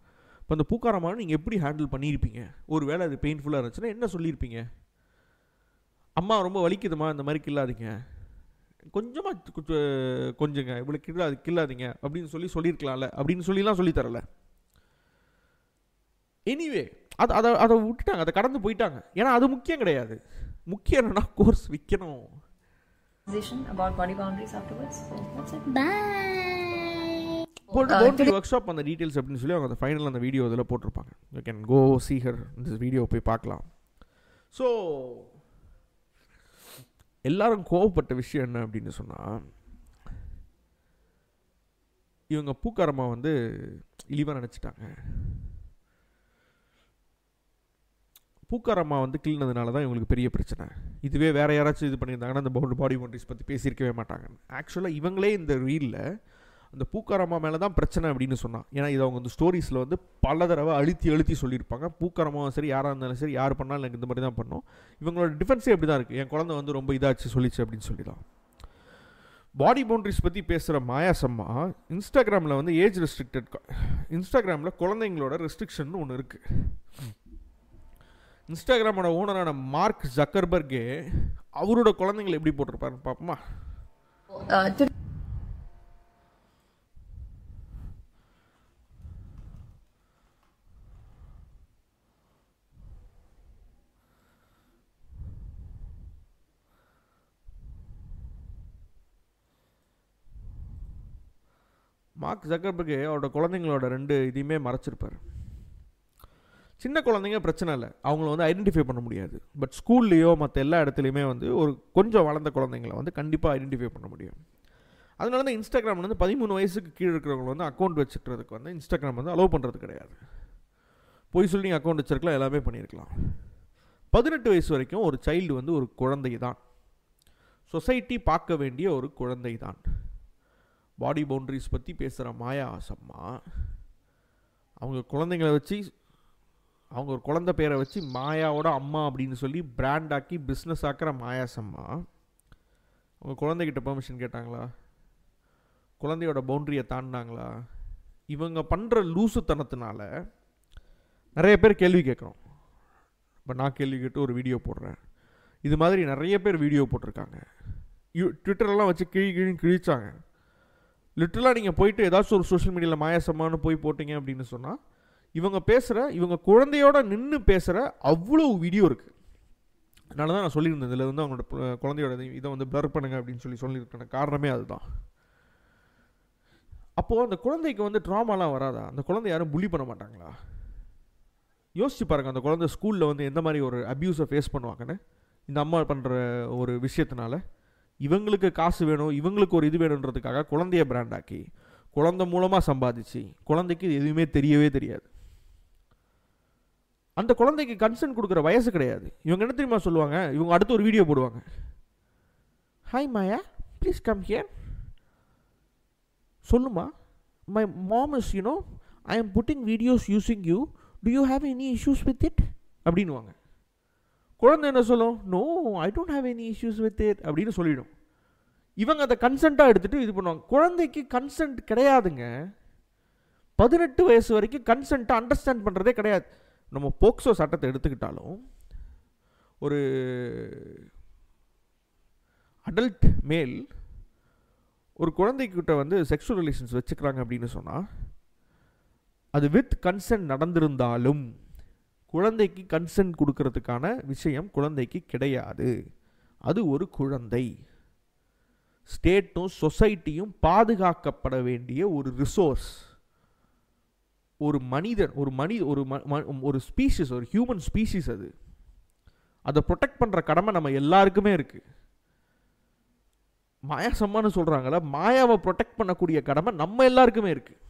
இப்போ அந்த பூக்காரமான நீங்கள் எப்படி ஹேண்டில் பண்ணியிருப்பீங்க? ஒரு வேளை அது பெயின்ஃபுல்லாக இருந்துச்சுன்னா என்ன சொல்லியிருப்பீங்க? அம்மா ரொம்ப வலிக்குதுமா, இந்த மாதிரி கில்லாதீங்க, கொஞ்சங்க இவ்வளோ கில்லாதீங்க அப்படின்னு சொல்லி சொல்லியிருக்கலாம்ல அப்படின்னு சொல்லிலாம் சொல்லித்தரல. எனிவே அதை விட்டுட்டாங்க, அதை கடந்து போயிட்டாங்க. ஏன்னா அது முக்கியம் கிடையாது. முக்கியம் என்னன்னா கோர்ஸ் விற்கணும். போட்டு ஒர்க் ஷாப் அந்த டீட்டெயில்ஸ் அப்படின்னு சொல்லி அவங்க அந்த ஃபைனல் அந்த வீடியோ இதில் போட்டிருப்பாங்க. You can go see her this video, போய் பார்க்கலாம். ஸோ எல்லாரும் கோவப்பட்ட விஷயம் என்ன அப்படின்னு சொன்னால், இவங்க பூக்காரமா வந்து இழிவாக நினச்சிட்டாங்க. பூக்காரம்மா வந்து கிள்னதுனால தான் இவங்களுக்கு பெரிய பிரச்சனை. இதுவே வேறு யாராச்சும் இது பண்ணியிருந்தாங்கன்னா இந்த பாடி பவுண்டரிஸ் பற்றி பேசியிருக்கவே மாட்டாங்க. ஆக்சுவலாக இவங்களே இந்த ரீலில் அந்த பூக்காரம்மா மேலே தான் பிரச்சனை அப்படின்னு சொன்னான். ஏன்னா இது அவங்க வந்து ஸ்டோரிஸில் வந்து பல தடவை அழுத்தி சொல்லியிருப்பாங்க. பூக்காரமாவும் சரி, யாராக இருந்தாலும் சரி, யார் பண்ணாலும் எனக்கு இந்த மாதிரி தான் பண்ணோம். இவங்களோட டிஃபென்ஸே அப்படி தான் இருக்குது. என் குழந்தை வந்து ரொம்ப இதாச்சு சொல்லிச்சு அப்படின்னு சொல்லி தான். பாடி பவுண்டரிஸ் பற்றி பேசுகிற மாயாஸ் அம்மா இன்ஸ்டாகிராமில் வந்து ஏஜ் ரெஸ்ட்ரிக்டட், இன்ஸ்டாகிராமில் குழந்தைங்களோட ரெஸ்ட்ரிக்ஷன் ஒன்று இருக்குது. இன்ஸ்டாகிராமோட ஓனரான மார்க் ஜக்கர்பர்கே அவரோட குழந்தைங்களை எப்படி போட்டிருப்பாரு பாப்போமா. மார்க் ஜக்கர்பர்கே அவரோட குழந்தைங்களோட ரெண்டு இதையுமே மறைச்சிருப்பார். சின்ன குழந்தைங்க பிரச்சனை இல்லை, அவங்கள வந்து ஐடென்டிஃபை பண்ண முடியாது. பட் ஸ்கூல்லேயோ மற்ற எல்லா இடத்துலையுமே வந்து ஒரு கொஞ்சம் வளர்ந்த குழந்தைங்கள வந்து கண்டிப்பாக ஐடென்டிஃபை பண்ண முடியும். அதனால தான் இன்ஸ்டாகிராமில் வந்து 13 வயசுக்கு கீழே இருக்கிறவங்க வந்து அக்கௌண்ட் வச்சுக்கிறதுக்கு வந்து இன்ஸ்டாகிராம் வந்து அலோவ் பண்ணுறது கிடையாது. போய் சொல்லி நீங்கள் அக்கௌண்ட் வச்சுருக்கலாம், எல்லாமே பண்ணியிருக்கலாம். 18 வயசு வரைக்கும் ஒரு சைல்டு வந்து ஒரு குழந்தை தான், சொசைட்டி பார்க்க வேண்டிய ஒரு குழந்தை தான். பாடி பவுண்டரிஸ் பற்றி பேசுகிற மாயாஸ் அம்மா அவங்க குழந்தைங்களை வச்சு, அவங்க ஒரு குழந்தை பேரை வச்சு மாயாவோட அம்மா அப்படின்னு சொல்லி பிராண்ட் ஆக்கி பிஸ்னஸ் ஆக்கிற மாயாஸ் அம்மா அவங்க குழந்தைகிட்ட பெர்மிஷன் கேட்டாங்களா? குழந்தையோட பவுண்ட்ரியை தாண்டினாங்களா? இவங்க பண்ணுற லூசுத்தனத்தினால நிறைய பேர் கேள்வி கேட்குறோம். இப்போ நான் கேள்வி கேட்டு ஒரு வீடியோ போடுறேன், இது மாதிரி நிறைய பேர் வீடியோ போட்டிருக்காங்க. ட்விட்டர்லாம் வச்சு கிழிச்சாங்க. லிட்டரலாக நீங்கள் போயிட்டு ஏதாச்சும் ஒரு சோஷியல் மீடியாவில் மாயாஸ் அம்மான்னு போய் போட்டிங்க அப்படின்னு சொன்னால் இவங்க பேசுகிற, இவங்க குழந்தையோட நின்று பேசுகிற அவ்வளோ வீடியோ இருக்குது. அதனால தான் நான் சொல்லியிருந்தேன் இதில் வந்து அவங்களோட குழந்தையோட இதை வந்து பிளர் பண்ணுங்க அப்படின்னு சொல்லியிருக்கேன். காரணமே அதுதான். அப்போது அந்த குழந்தைக்கு வந்து ட்ராமாலாம் வராதா? அந்த குழந்தை யாரும் புள்ளி பண்ண மாட்டாங்களா? யோசிச்சு பாருங்கள், அந்த குழந்தை ஸ்கூலில் வந்து எந்த மாதிரி ஒரு அப்யூஸை ஃபேஸ் பண்ணுவாங்கன்னு. இந்த அம்மா பண்ணுற ஒரு விஷயத்தினால இவங்களுக்கு காசு வேணும், இவங்களுக்கு ஒரு இது வேணுன்றதுக்காக குழந்தைய பிராண்டாக்கி, குழந்தை மூலமாக சம்பாதிச்சு, குழந்தைக்கு எதுவுமே தெரியவே தெரியாது. அந்த குழந்தைக்கு கன்சர்ன் கொடுக்குற வயசு கிடையாது. இவங்க என்ன தெரியுமா சொல்லுவாங்க? இவங்க அடுத்து ஒரு வீடியோ போடுவாங்க, hi Maya please come here, சொல்லுமா, my mom is you know I am putting videos using you, do you have any issues with it அப்படின்வாங்க. குழந்தை என்ன சொல்லும்? No I don't have any issues with it அப்படின்னு சொல்லிவிடும். இவங்க அதை கன்சென்ட்டாக எடுத்துகிட்டு இது பண்ணுவாங்க. குழந்தைக்கு கன்சென்ட் கிடையாதுங்க. 18 வயசு வரைக்கும் கன்சென்ட்டை அண்டர்ஸ்டாண்ட் பண்ணுறதே கிடையாது. நம்ம போக்சோ சட்டத்தை எடுத்துக்கிட்டாலும் ஒரு அடல்ட் மேல் ஒரு குழந்தைக்கிட்ட வந்து செக்ஷுவல் ரிலேஷன்ஸ் வச்சுக்கிறாங்க அப்படின்னு சொன்னால் அது வித் கன்சென்ட் நடந்திருந்தாலும் குழந்தைக்கு கன்சென்ட் கொடுக்கறதுக்கான விஷயம் குழந்தைக்கு கிடையாது. அது ஒரு குழந்தை. ஸ்டேட்டும் சொசைட்டியும் பாதுகாக்கப்பட வேண்டிய ஒரு ரிசோர்ஸ். ஒரு மனிதன், ஒரு ஸ்பீஷிஸ், ஒரு ஹியூமன் ஸ்பீஷிஸ். அது அதை ப்ரொடெக்ட் பண்ணுற கடமை நம்ம எல்லாருக்குமே இருக்குது. மாயா சம்மான்னு சொல்கிறாங்கள, மாயாவை ப்ரொடெக்ட் பண்ணக்கூடிய கடமை நம்ம எல்லாருக்குமே இருக்குது.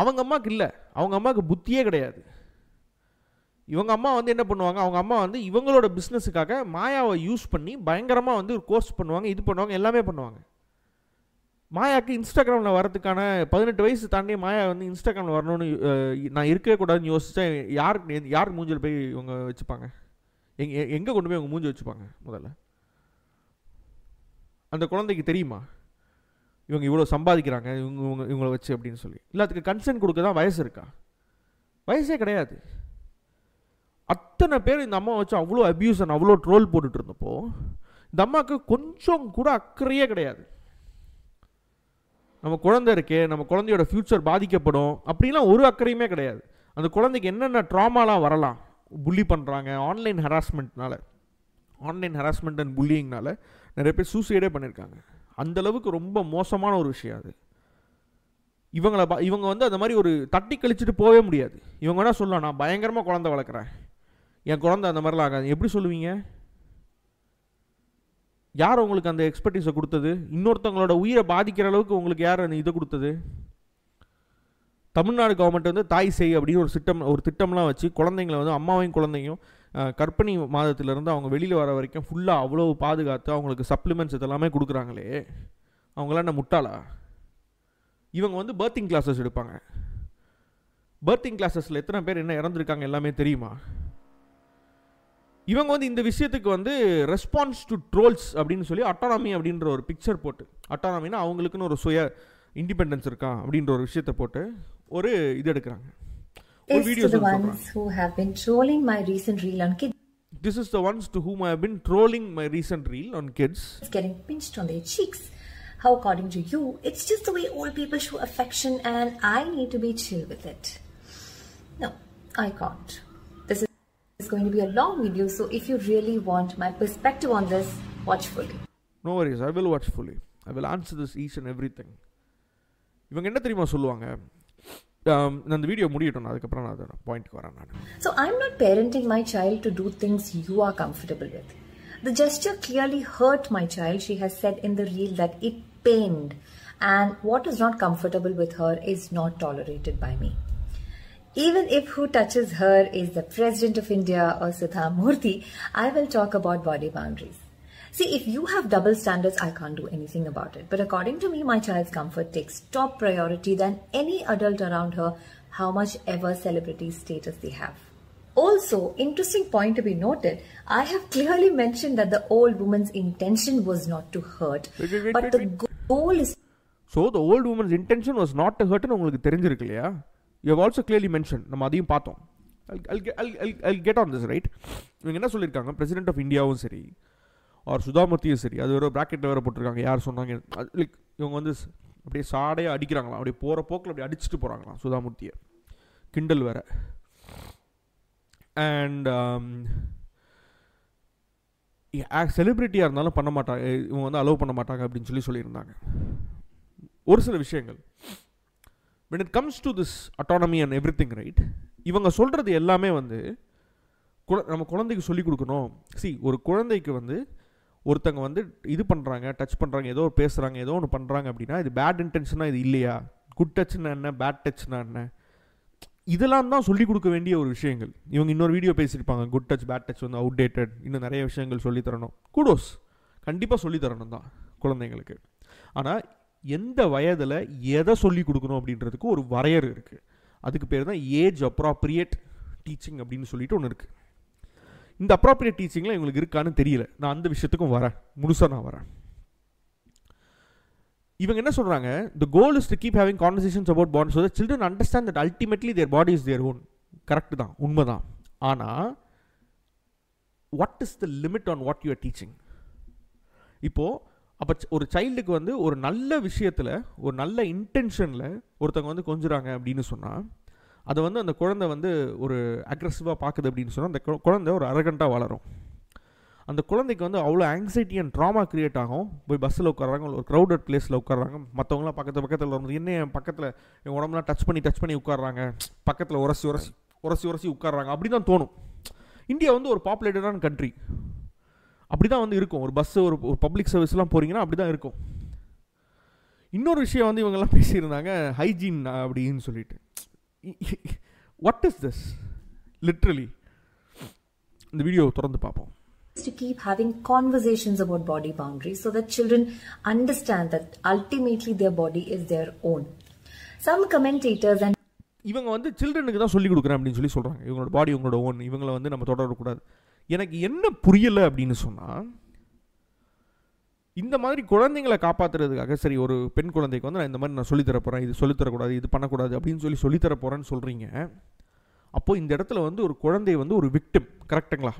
அவங்க அம்மாவுக்கு இல்லை. அவங்க அம்மாவுக்கு புத்தியே கிடையாது. இவங்க அம்மா வந்து என்ன பண்ணுவாங்க, அவங்க அம்மா வந்து இவங்களோட பிஸ்னஸுக்காக மாயாவை யூஸ் பண்ணி பயங்கரமாக வந்து ஒரு கோர்ஸ் பண்ணுவாங்க, இது பண்ணுவாங்க, எல்லாமே பண்ணுவாங்க. மாயாவுக்கு இன்ஸ்டாகிராமில் வரதுக்கான 18 வயசு தாண்டி மாயா வந்து இன்ஸ்டாகிராமில் வரணும்னு, நான் இருக்கவே கூடாதுன்னு யோசித்தேன். யார் மூஞ்சில் போய் இவங்க வச்சுப்பாங்க? எங்கே கொண்டு போய் அவங்க மூஞ்சி வச்சுப்பாங்க? முதல்ல அந்த குழந்தைக்கு தெரியுமா இவங்க இவ்வளோ சம்பாதிக்கிறாங்க இவங்களை வச்சு அப்படின்னு சொல்லி? இல்லை, அதுக்கு கன்சென்ட் கொடுக்க தான் வயசு இருக்கா? வயசே கிடையாது. அத்தனை பேர் இந்த அம்மா வச்சு அவ்வளோ அப்யூஸ் அண்ட் அவ்வளோ ட்ரோல் போட்டுட்டு இருந்தப்போ இந்த அம்மாவுக்கு கொஞ்சம் கூட அக்கறையே கிடையாது. நம்ம குழந்தை இருக்கே, நம்ம குழந்தையோட ஃப்யூச்சர் பாதிக்கப்படும் அப்படின்லாம் ஒரு அக்கறையுமே கிடையாது. அந்த குழந்தைக்கு என்னென்ன ட்ராமாலாம் வரலாம், புள்ளி பண்ணுறாங்க, ஆன்லைன் ஹராஸ்மெண்ட் அண்ட் புல்லிங்னால நிறைய பேர் சூசைடே பண்ணியிருக்காங்க. அந்தளவுக்கு ரொம்ப மோசமான ஒரு விஷயம் அது. இவங்க வந்து அந்த மாதிரி ஒரு தட்டி கழிச்சுட்டு போகவே முடியாது. இவங்க என்ன சொல்லலாம், நான் பயங்கரமாக குழந்தை வளர்க்குறேன், என் குழந்தை அந்த மாதிரிலாம் ஆகாது. எப்படி சொல்லுவீங்க? யார் உங்களுக்கு அந்த எக்ஸ்பர்டீஸை கொடுத்தது? இன்னொருத்தவங்களோட உயிரை பாதிக்கிற அளவுக்கு உங்களுக்கு யார் அந்த இதை கொடுத்தது? தமிழ்நாடு கவர்மெண்ட் வந்து தாய் செய் அப்படின்னு ஒரு திட்டம்லாம் வச்சு குழந்தைங்களை வந்து, அம்மாவையும் குழந்தையும் கர்ப்பிணி மாதத்திலேருந்து அவங்க வெளியில் வர வரைக்கும் ஃபுல்லாக அவ்வளோ பாதுகாத்து அவங்களுக்கு சப்ளிமெண்ட்ஸ் இதெல்லாமே கொடுக்குறாங்களே, அவங்களாம் என்ன முட்டாளா? இவங்க வந்து பர்த்திங் கிளாஸஸ் எடுப்பாங்க. பர்த்திங் கிளாஸஸில் எத்தனை பேர் என்ன இறந்துருக்காங்க எல்லாமே தெரியுமா? இவங்க வந்து இந்த விஷயத்துக்கு வந்து ரெஸ்பான்ஸ் டு ட்ரோல்ஸ் அப்படின்னு சொல்லி அட்டானமி அப்படின்ற ஒரு பிக்சர் போட்டு, அட்டானமின்னா அவங்களுக்குன்னு ஒரு சுய இண்டிபெண்டன்ஸ் இருக்கான் அப்படின்ற ஒரு விஷயத்தை போட்டு ஒரு இது எடுக்கிறாங்க. This is the ones to whom I have been trolling my recent reel on kids. It's getting pinched on their cheeks. How according to you, it's just the way old people show affection and I need to be chill with it. No, I can't. This is going to be a long video, so if you really want my perspective on this, watch fully. No worries, I will watch fully. I will answer this each and everything. இவங்க என்ன தெரியுமா சொல்லுவாங்க? அந்த video முடியட்டோம், அதுக்கப்புறம் நான் அந்த பாயிண்ட்க்கு வரேன். நான் so I'm not parenting my child to do things you are comfortable with. The gesture clearly hurt my child. She has said in the reel that it pained and what is not comfortable with her is not tolerated by me. Even if who touches her is the President of India or Sudha Murthy, I will talk about body boundaries. See, if you have double standards, I can't do anything about it. But according to me, my child's comfort takes top priority than any adult around her, how much ever celebrity status they have. Also, interesting point to be noted, I have clearly mentioned that the old woman's intention was not to hurt. Goal is... So, the old woman's intention was not to hurt, and you have also clearly mentioned. We have seen that. I'll get on this, right? இவங்க என்ன சொல்லியிருக்காங்க, president of இந்தியாவும் சரி R சுதாமூர்த்தியும் சரி, அது ஒரு ப்ராக்கெட்டில் வேறு போட்டிருக்காங்க. யார் சொன்னாங்க லைக் இவங்க வந்து அப்படியே சாடையாக அடிக்கிறாங்களா, அப்படியே போகிற போக்கில் அப்படியே அடிச்சுட்டு போகிறாங்களா சுதாமூர்த்தியை, கிண்டல் வேறு. அண்ட் செலிப்ரிட்டியாக இருந்தாலும் பண்ண மாட்டாங்க, இவங்க வந்து அலோவ் பண்ண மாட்டாங்க அப்படின்னு சொல்லியிருந்தாங்க ஒரு சில விஷயங்கள். when it comes to this autonomy and everything, right, இவங்க சொல்கிறது எல்லாமே வந்து நம்ம குழந்தைக்கு சொல்லிக் கொடுக்கணும். சி, ஒரு குழந்தைக்கு வந்து ஒருத்தங்க வந்து இது பண்ணுறாங்க, டச் பண்ணுறாங்க, ஏதோ பேசுகிறாங்க, ஏதோ ஒன்று பண்ணுறாங்க அப்படின்னா இது பேட் இன்டென்ஷனாக இது இல்லையா, குட் டச்னா என்ன, பேட் டச்னா என்ன, இதெல்லாம் தான் சொல்லிக் கொடுக்க வேண்டிய ஒரு விஷயங்கள். இவங்க இன்னொரு வீடியோ பேசியிருப்பாங்க, குட் டச் பேட் டச் வந்து அவுடேட்டட், இன்னும் நிறைய விஷயங்கள் சொல்லித்தரணும். குடோஸ், கண்டிப்பாக சொல்லித்தரணும் தான் குழந்தைங்களுக்கு. ஆனால் எந்த வயதில் எதை சொல்லிக் கொடுக்கணும் அப்படின்றதுக்கு ஒரு வரையறை இருக்குது. அதுக்கு பேர் தான் ஏஜ் அப்ராப்ரியேட் டீச்சிங் அப்படின்னு சொல்லிட்டு ஒன்று இருக்குது. இந்த அப்ராப்ரியேட் டீச்சிங்கில் இவங்களுக்கு இருக்கான்னு தெரியல, நான் அந்த விஷயத்துக்கும் வரேன், முழுசாக நான் வரேன். இவங்க என்ன சொல்கிறாங்க, the goal is to keep having conversations about body so that children understand that ultimately their body is their own. Correct தான், உண்மை தான். ஆனால் what is the limit on what you are teaching? இப்போது அப்போ ஒரு சைல்டுக்கு வந்து ஒரு நல்ல விஷயத்தில், ஒரு நல்ல இன்டென்ஷனில் ஒருத்தவங்க வந்து கொஞ்சுறாங்க அப்படின்னு சொன்னால், அதை வந்து அந்த குழந்தை வந்து ஒரு அக்ரெசிவாக பார்க்குது அப்படின்னு சொன்னால், அந்த குழந்தை ஒரு அரகண்டாக வளரும். அந்த குழந்தைக்கு வந்து அவ்வளோ ஆங்ஸைட்டி அண்ட் ட்ராமா க்ரியேட் ஆகும். போய் பஸ்ஸில் உட்காடுறாங்க, ஒரு க்ரௌடட் பிளேஸில் உட்காடுறாங்க, மற்றவங்களாம் பக்கத்தில் வரும்போது என்ன என் பக்கத்தில் என் உடம்புலாம் டச் பண்ணி உட்காடுறாங்க, பக்கத்தில் உரசி உட்காடுறாங்க அப்படி தான் தோணும். இந்தியா வந்து ஒரு பாப்புலேட்டடான கண்ட்ரி, அப்படி தான் வந்து இருக்கும். ஒரு பஸ்ஸு ஒரு பப்ளிக் சர்வீஸ்லாம் போகிறீங்கன்னா அப்படி தான் இருக்கும். இன்னொரு விஷயம் வந்து இவங்கெல்லாம் பேசியிருந்தாங்க ஹைஜீன் அப்படின்னு சொல்லிட்டு. What is this literally? இந்த வீடியோவை தொடர்ந்து பார்ப்போம். To keep having conversations about body boundaries so that children understand that ultimately their body is their own. Some commentators and இவங்க வந்து சில்ட்ரனுக்கு தான் சொல்லி கொடுக்குறேன் அப்படின்னு சொல்லி சொல்கிறாங்க, இவங்களோட பாடி இவங்களோட ஓன், இவங்களை வந்து நம்ம தொடரக்கூடாது. எனக்கு என்ன புரியலை அப்படின்னு சொன்னால், இந்த மாதிரி குழந்தைங்களை காப்பாற்றுறதுக்காக சரி ஒரு பெண் குழந்தைக்கு வந்து நான் இந்த மாதிரி நான் சொல்லித்தர போகிறேன், இது சொல்லித்தரக்கூடாது, இது பண்ணக்கூடாது அப்படின்னு சொல்லித்தர போகிறேன்னு சொல்கிறீங்க. அப்போது இந்த இடத்துல வந்து ஒரு குழந்தை வந்து ஒரு விக்டிம், கரெக்டுங்களா?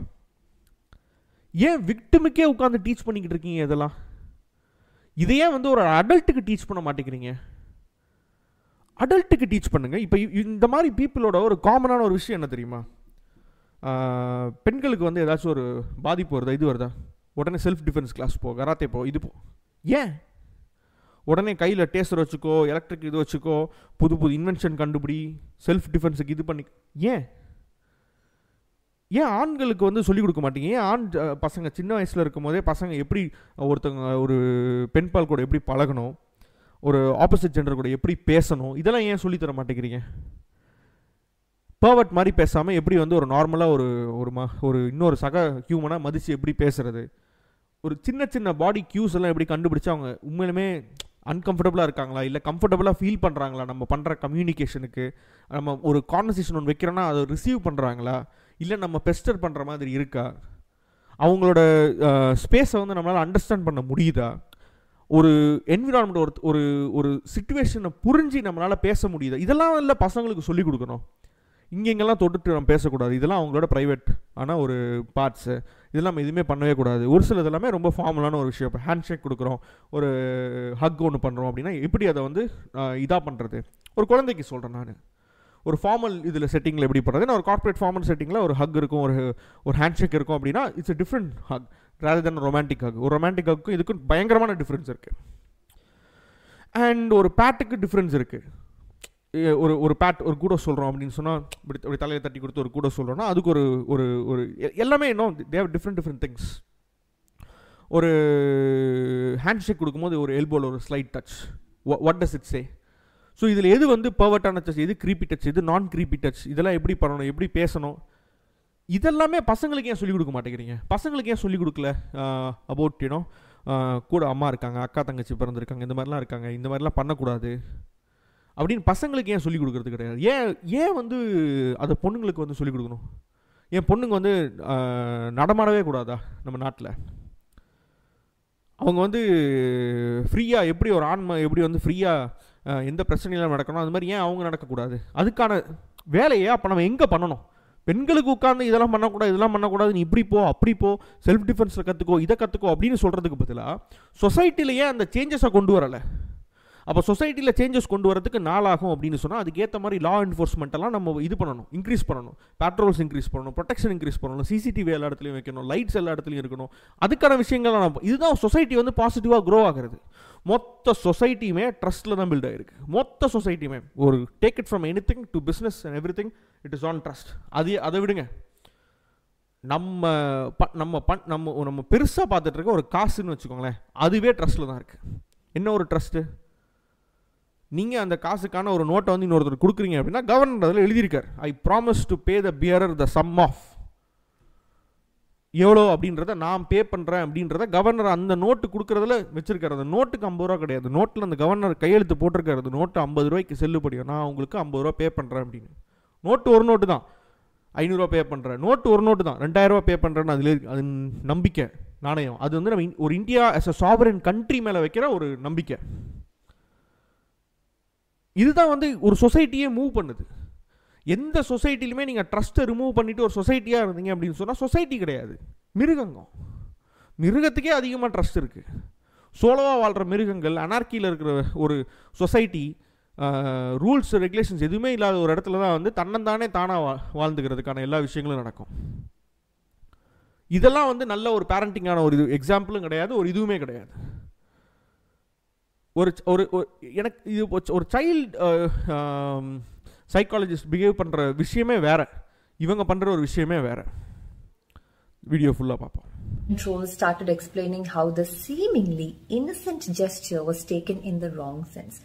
ஏன் விக்டிமுக்கே உட்காந்து டீச் பண்ணிக்கிட்டு இருக்கீங்க இதெல்லாம்? இதையே வந்து ஒரு அடல்ட்டுக்கு டீச் பண்ண மாட்டேங்கிறீங்க. அடல்ட்டுக்கு டீச் பண்ணுங்கள். இப்போ இந்த மாதிரி பீப்புளோட ஒரு காமனான ஒரு விஷயம் என்ன தெரியுமா? பெண்களுக்கு வந்து ஏதாச்சும் ஒரு பாதிப்பு வருதா, இது வருதா, உடனே செல்ஃப் டிஃபென்ஸ் கிளாஸ் போ, கராத்தே போ, இது போ. ஏன் உடனே கையில் டேசர் வச்சுக்கோ, எலக்ட்ரிக் இது வச்சுக்கோ, புது இன்வென்ஷன் கண்டுபிடி, செல்ஃப் டிஃபென்ஸுக்கு இது பண்ணி. ஏன் ஆண்களுக்கு வந்து சொல்லிக் கொடுக்க மாட்டீங்க? ஏன் ஆண் பசங்க சின்ன வயசில் இருக்கும் போதே பசங்க எப்படி ஒருத்தங்க ஒரு பெண் பால் கூட எப்படி பழகணும், ஒரு ஆப்போசிட் ஜெண்டர் கூட எப்படி பேசணும், இதெல்லாம் ஏன் சொல்லித்தர மாட்டேங்கிறீங்க? பர்வர்ட் மாதிரி பேசாமல் எப்படி வந்து ஒரு நார்மலாக ஒரு இன்னொரு சக ஹியூமனாக மதித்து எப்படி பேசுறது, ஒரு சின்ன பாடி கியூஸ் எல்லாம் எப்படி கண்டுபிடிச்சி அவங்க உண்மையிலுமே அன்கம்ஃபர்டபுளாக இருக்காங்களா இல்லை கம்ஃபர்டபுளாக ஃபீல் பண்ணுறாங்களா, நம்ம பண்ணுற கம்யூனிகேஷனுக்கு நம்ம ஒரு கான்வர்சேஷன் ஒன்று வைக்கிறோன்னா அதை ரிசீவ் பண்ணுறாங்களா இல்லை நம்ம பெஸ்டர் பண்ணுற மாதிரி இருக்கா, அவங்களோட ஸ்பேஸை வந்து நம்மளால் அண்டர்ஸ்டாண்ட் பண்ண முடியுதா, ஒரு என்விரான்மெண்ட் ஒரு ஒரு சிச்சுவேஷனை புரிஞ்சு நம்மளால் பேச முடியுதா, இதெல்லாம் இல்லை பசங்களுக்கு சொல்லிக் கொடுக்கணும். இங்கெங்கெல்லாம் தொட்டுட்டு நம்ம பேசக்கூடாது, இதெல்லாம் அவங்களோட ப்ரைவேட் ஆனால் ஒரு பார்ட்ஸு, இதெல்லாம் நம்ம எதுவுமே பண்ணவே கூடாது. ஒரு சிலது எல்லாமே ரொம்ப ஃபார்மலான ஒரு விஷயம். இப்போ ஹேண்ட்ஷேக் கொடுக்குறோம், ஒரு ஹக் ஒன்று பண்ணுறோம் அப்படின்னா எப்படி அதை வந்து இதாக பண்ணுறது, ஒரு குழந்தைக்கு சொல்கிறேன் நான் ஒரு ஃபார்மல் இதில் செட்டிங்கில் எப்படி பண்ணுறது. நான் ஒரு கார்பரேட் ஃபார்மல் செட்டிங்கில் ஒரு ஹக் இருக்கும், ஒரு ஹேண்ட்ஷேக் இருக்கும் அப்படின்னா it's a different hug rather then romantic hug. ஒரு ரொமான்டிக் ஹக்குக்கும் இதுக்கும் பயங்கரமான டிஃப்ரென்ஸ் இருக்குது. அண்ட் ஒரு பேட்டுக்கு டிஃப்ரென்ஸ் இருக்குது. ஒரு பேட் ஒரு கூட சொல்கிறோம் அப்படின்னு சொன்னால் இப்படி தலையை தட்டி கொடுத்து ஒரு கூட சொல்கிறோன்னா அதுக்கு ஒரு ஒரு ஒரு எல்லாமே இன்னும் தே ஹேவ் டிஃப்ரெண்ட் திங்ஸ். ஒரு ஹேண்ட்ஷேக் கொடுக்கும்போது ஒரு எல்போவில் ஒரு slight touch, what does it say? So இதில் எது வந்து பர்வர்ட்டான டச், எது க்ரீப்பி டச், எது நான் க்ரீப்பி டச், இதெல்லாம் எப்படி பண்ணணும், எப்படி பேசணும், இதெல்லாமே பசங்களுக்கு ஏன் சொல்லிக் கொடுக்க மாட்டேங்கிறீங்க? பசங்களுக்கு ஏன் சொல்லிக் கொடுக்கல அபவுட் யூனோ கூட அம்மா இருக்காங்க, அக்கா தங்கச்சி பிறந்திருக்காங்க, இந்த மாதிரிலாம் இருக்காங்க, இந்த மாதிரிலாம் பண்ணக்கூடாது அப்படின்னு பசங்களுக்கு ஏன் சொல்லிக் கொடுக்கறது கிடையாது? ஏன் வந்து அதை பொண்ணுங்களுக்கு வந்து சொல்லிக் கொடுக்கணும்? ஏன் பொண்ணுங்க வந்து நடமாடவே கூடாதா நம்ம நாட்டில்? அவங்க வந்து ஃப்ரீயாக எப்படி ஒரு ஆன்மா எப்படி வந்து ஃப்ரீயாக எந்த பிரச்சனையிலும் நடக்கணும் அது மாதிரி ஏன் அவங்க நடக்கக்கூடாது? அதுக்கான வேலையை அப்போ நம்ம எங்கே பண்ணணும்? பெண்களுக்கு உட்கார்ந்து இதெல்லாம் பண்ணக்கூடாது இதெல்லாம் பண்ணக்கூடாதுன்னு இப்படி போ அப்படி போ செல்ஃப் டிஃபென்ஸில் கற்றுக்கோ இதை கற்றுக்கோ அப்படின்னு சொல்கிறதுக்கு பதிலாக சொசைட்டிலேயே அந்த சேஞ்சஸை கொண்டு வரலை. அப்போ சொசைட்டியில் சேஞ்சஸ் கொண்டு வரதுக்கு நாளாகும் அப்படின்னு சொன்னால் அதுக்கேற்ற மாதிரி லா என்ஃபோர்ஸ்மெண்ட்டெல்லாம் நம்ம இது பண்ணணும், இன்க்ரீஸ் பண்ணணும், பேட்ரோல்ஸ் இன்க்ரீஸ் பண்ணணும், ப்ரொடெக்ஷன் இன்க்ரீஸ் பண்ணணும், சிசிடிவி எல்லா இடத்துலையும் வைக்கணும், லைட்ஸ் எல்லா இடத்துலையும் இருக்கணும். அதுக்கான விஷயங்கள்லாம் நம்ம இதுதான் சொசைட்டி வந்து பாசிட்டிவாக க்ரோ ஆகிறது. மொத்த சொசைட்டியுமே ட்ரஸ்ட்டில் தான் பில்ட் ஆகிருக்கு. மொத்த சொசைட்டியுமே ஒரு take it from anything to business and every thing it is on trust. அது அதை விடுங்க, நம்ம நம்ம பெருசாக பார்த்துட்டு இருக்க ஒரு காசுன்னு வச்சுக்கோங்களேன், அதுவே ட்ரஸ்ட்டில் தான் இருக்குது. என்ன ஒரு ட்ரஸ்ட்டு, நீங்கள் அந்த காசுக்கான ஒரு நோட்டை வந்து இன்னொருத்தர் கொடுக்குறீங்க அப்படின்னா கவர்னர் அதில் எழுதியிருக்கார், I promise to pay the bearer the sum of எவ்வளோ அப்படின்றத நான் பே பண்ணுறேன் அப்படின்றத கவர்னர் அந்த நோட்டு கொடுக்குறதுல வச்சுருக்காரு. அந்த நோட்டுக்கு 50 ரூபா கிடையாது, நோட்டில் அந்த கவர்னர் கையெழுத்து போட்டிருக்காரு, அந்த நோட்டு 50 ரூபாய்க்கு செல்லுபடியும், நான் உங்களுக்கு 50 ரூபா பே பண்ணுறேன் அப்படின்னு. நோட்டு ஒரு நோட்டு தான், 500 ரூபா பே பண்ணுறேன், நோட்டு ஒரு நோட்டு தான், 2000 ரூபா பே பண்ணுறேன்னு அதில் இருக்கு. அது நம்பிக்கை நாணயம். அது வந்து நம்ம ஒரு India as a sovereign country மேலே வைக்கிற ஒரு நம்பிக்கை. இதுதான் வந்து ஒரு சொசைட்டியே மூவ் பண்ணுது. எந்த சொசைட்டிலுமே நீங்கள் ட்ரஸ்ட்டை ரிமூவ் பண்ணிவிட்டு ஒரு சொசைட்டியாக இருந்தீங்க அப்படின்னு சொன்னால் சொசைட்டி கிடையாது, மிருகங்கம். மிருகத்துக்கே அதிகமாக ட்ரஸ்ட் இருக்குது. சோலோவாக வாழ்கிற மிருகங்கள், அனார்க்கியில் இருக்கிற ஒரு சொசைட்டி, ரூல்ஸ் ரெகுலேஷன்ஸ் எதுவுமே இல்லாத ஒரு இடத்துல தான் வந்து தன்னந்தானே தானாக வாழ்ந்துக்கிறதுக்கான எல்லா விஷயங்களும் நடக்கும். இதெல்லாம் வந்து நல்ல ஒரு பேரண்டிங்கான ஒரு இது எக்ஸாம்பிளும் கிடையாது, ஒரு இதுவுமே கிடையாது. ஒரு ஒரு எனக்கு இது ஒரு சைல்டு சைக்காலஜிஸ்ட் பிஹேவ் பண்ணுற விஷயமே வேறு, இவங்க பண்ணுற ஒரு விஷயமே வேறு. வீடியோ ஃபுல்லாக பார்ப்போம். Trolls started explaining how the seemingly innocent gesture was taken in the wrong sense.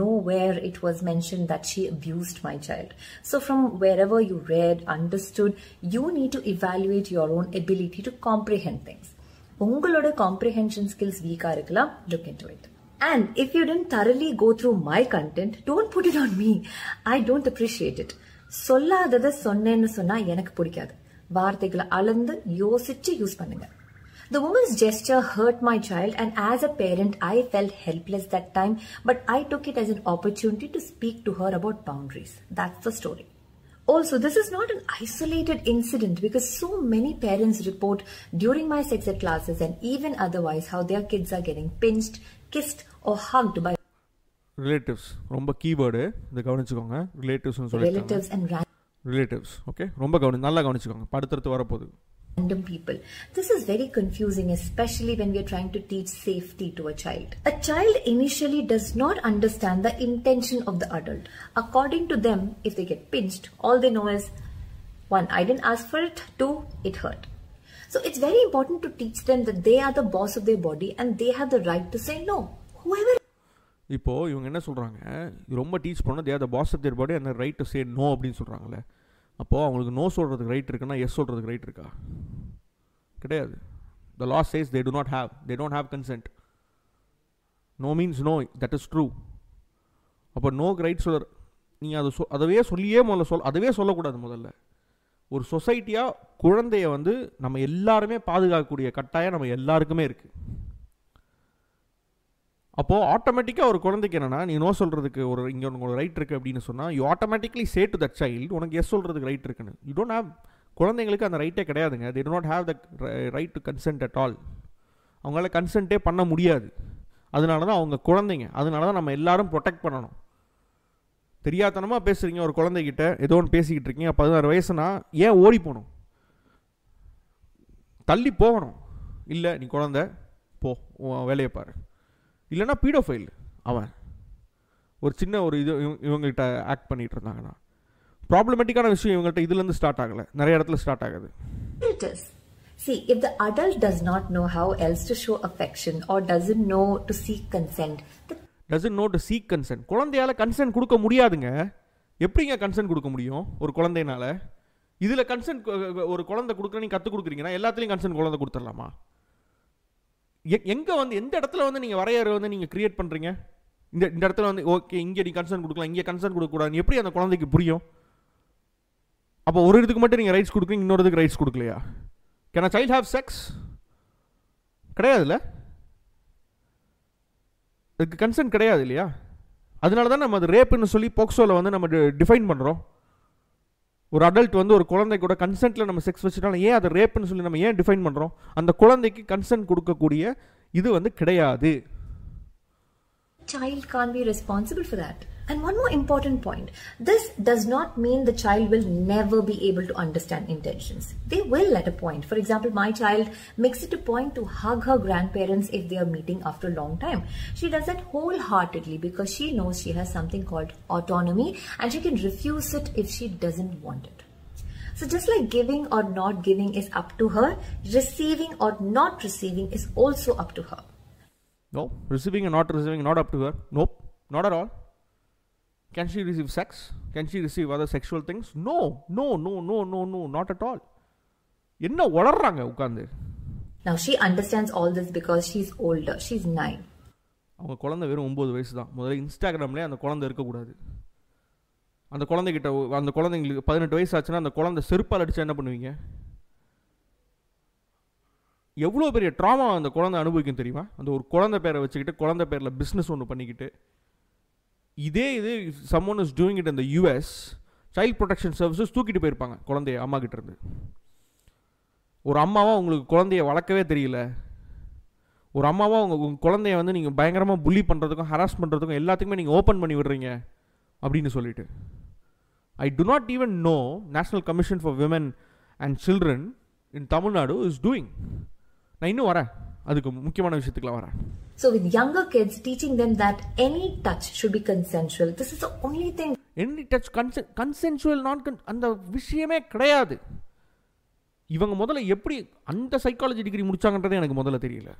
Nowhere it was mentioned that she abused my child. So from wherever you read, understood, you need to evaluate your own ability to comprehend things. உங்களோட comprehension skills வீக்காக இருக்கலாம், look into it. And if you didn't thoroughly go through my content, don't put it on me. I don't appreciate it. சொல்லாததை சொன்னேன்னு சொன்னா எனக்கு பிடிக்காது. வார்த்தைகளை அளந்து யோசிச்சு யூஸ் பண்ணுங்க. The woman's gesture hurt my child, and as a parent, I felt helpless that time. But I took it as an opportunity to speak to her about boundaries. That's the story. Also, this is not an isolated incident because so many parents report during my sex ed classes and even otherwise how their kids are getting pinched, kissed or hugged by relatives. ரொம்ப keyword இத கவனிச்சுக்கோங்க. ரிலேட்டிவ்ஸ்னு சொல்றாங்க. Relatives and relatives. Okay, ரொம்ப கவனி நல்லா கவனிச்சுக்கோங்க. படுத்துறது வர போகுது. Random people. This is very confusing, especially when we are trying to teach safety to a child. A child initially does not understand the intention of the adult. According to them, if they get pinched, all they know is 1. I didn't ask for it. 2. It hurt. So it's very important to teach them that they are the boss of their body and they have the right to say no. Whoever. இப்போ இவங்க என்ன சொல்றாங்க, ரொம்ப teach பண்ணா they are the boss of their body and the right to say no அப்படினு சொல்றாங்கல. அப்போது அவங்களுக்கு no சொல்கிறதுக்கு ரைட் இருக்குன்னா எஸ் சொல்கிறதுக்கு ரைட் இருக்கா? கிடையாது. The law says they don't have consent. No means no, that is true. அப்போ நோக்கு ரைட் சொல்கிற நீங்கள் அதை அதவே சொல்லியே அதவே சொல்லக்கூடாது. முதல்ல ஒரு சொசைட்டியாக குழந்தைய வந்து நம்ம எல்லாருமே பாதுகாக்கக்கூடிய கட்டாயம் நம்ம எல்லாருக்குமே இருக்குது. அப்போது ஆட்டோமேட்டிக்காக ஒரு குழந்தைக்கு என்னென்னா, நீ நோ சொல்கிறதுக்கு ஒரு இங்கே உனக்கு ரைட் இருக்குது அப்படின்னு சொன்னால் you automatically say to that child உனக்கு எஸ் சொல்கிறதுக்கு ரைட் இருக்குன்னு. You don't have. குழந்தைங்களுக்கு அந்த ரைட்டே கிடையாதுங்க. They do not have the right to consent at all. அவங்களால கன்சென்ட்டே பண்ண முடியாது. அதனால தான் அவங்க குழந்தைங்க. அதனால தான் நம்ம எல்லாரும் ப்ரொடெக்ட் பண்ணணும். தெரியாதனமாக பேசுகிறீங்க, ஒரு குழந்தைகிட்ட ஏதோ ஒன்று பேசிக்கிட்டு இருக்கீங்க, 16 வயசுனா ஏன் ஓடி போகணும்? தள்ளி போகணும். இல்லை நீ குழந்தை போ, வேலையை பாரு. இல்லைனா பீடோஃபைல். அவன் ஒரு சின்ன ஒரு இது இவங்ககிட்ட ஆக்ட் பண்ணிகிட்டு இருந்தாங்கன்னா ப்ராப்ளமேட்டிக்கான விஷயம் இவங்கள்ட்ட இதுலேருந்து ஸ்டார்ட் ஆகலை, நிறைய இடத்துல ஸ்டார்ட் ஆகுது. See, if the adult does not know how else to show affection or doesn't know to seek consent, குழந்தையால் கன்சென்ட் கொடுக்க முடியாதுங்க. எப்படிங்க கன்சென்ட் கொடுக்க முடியும் ஒரு குழந்தைனால? இதில் கன்சென்ட் ஒரு குழந்தை கொடுக்குற நீங்கள் கற்றுக் கொடுக்குறீங்கன்னா எல்லாத்துலேயும் கன்சென்ட் குழந்தை கொடுத்துடலாமா? எங்கே வந்து எந்த இடத்துல வந்து நீங்கள் வரையறை வந்து நீங்கள் கிரியேட் பண்ணுறீங்க? இந்த இடத்துல வந்து ஓகே இங்கே நீ கன்சென்ட் கொடுக்கலாம், இங்கே கன்சென்ட் கொடுக்கக்கூடாதுன்னு எப்படி அந்த குழந்தைக்கு புரியும்? அப்போ ஒரு இதுக்கு மட்டும் நீங்கள் ரைட்ஸ் கொடுக்குறீங்க, இன்னொரு இதுக்கு ரைட்ஸ் கொடுக்கலையா? Can a child have sex? கிடையாதுல்ல, அதுக்கு கன்சென்ட் கிடையாது இல்லையா? அதனால தான் நம்ம அது ரேப்புன்னு சொல்லி போக்சோவில் வந்து நம்ம டிஃபைன் பண்ணுறோம். ஒரு அடல்ட் வந்து ஒரு குழந்தை கூட கன்சென்ட்டில் நம்ம செக்ஸ் வச்சுட்டாலும் ஏன் அதை ரேப்புன்னு சொல்லி நம்ம ஏன் டிஃபைன் பண்ணுறோம்? அந்த குழந்தைக்கு கன்சென்ட் கொடுக்கக்கூடிய இது வந்து கிடையாது. Child can't be responsible for that. And one more important point, this does not mean the child will never be able to understand intentions. They will at a point. For example, my child makes it a point to hug her grandparents if they are meeting after a long time. She does that wholeheartedly because she knows she has something called autonomy and she can refuse it if she doesn't want it. So just like giving or not giving is up to her, receiving or not receiving is also up to her. No, receiving and not receiving, not up to her. Nope, not at all. Can she receive sex? Can she receive other sexual things? No, no, no, no, no, no, not at all. Enna olarranga ukande. Now she understands all this because she's older. She's 9. Avanga kolanda verum 9 vayasu dhaan. Mudhalla Instagram la andha kolanda irukka koodadhu. Andha kolanda kitta andha kolanda engalukku 18 vayasu aachuna andha kolanda serupal adicha enna pannuvinga? எவ்வளோ பெரிய drama அந்த குழந்தை அனுபவிக்கும் தெரியுமா? அந்த ஒரு குழந்தை பேரை வச்சுக்கிட்டு குழந்தை பேரில் பிஸ்னஸ் ஒன்று பண்ணிக்கிட்டு இதே இது சம்மோன் இஸ் டூயிங் இட் இந்த யூஎஸ் சைல்ட் ப்ரொடெக்ஷன் சர்வீஸஸ் தூக்கிட்டு போயிருப்பாங்க குழந்தைய அம்மா கிட்டேருந்து. ஒரு அம்மாவாக உங்களுக்கு குழந்தைய வளர்க்கவே தெரியல, ஒரு அம்மாவாக உங்கள் குழந்தைய வந்து நீங்கள் பயங்கரமாக புல்லி பண்ணுறதுக்கும் ஹராஸ் பண்ணுறதுக்கும் எல்லாத்துக்குமே நீங்கள் ஓப்பன் பண்ணி விடுறீங்க அப்படின்னு சொல்லிட்டு I do not even know National commission for women and children in Tamil Nadu is doing. நான் இன்னும் வரேன், அதுக்கு முக்கியமான விஷயத்துக்குலாம் வரேன். So with younger kids, teaching them that any touch should be consensual. This is the only thing. Any touch consensual, not அந்த விஷயமே கிடையாது. இவங்க முதல்ல எப்படி அந்த சைக்காலஜி டிகிரி முடிச்சாங்கன்றது எனக்கு முதல்ல தெரியல.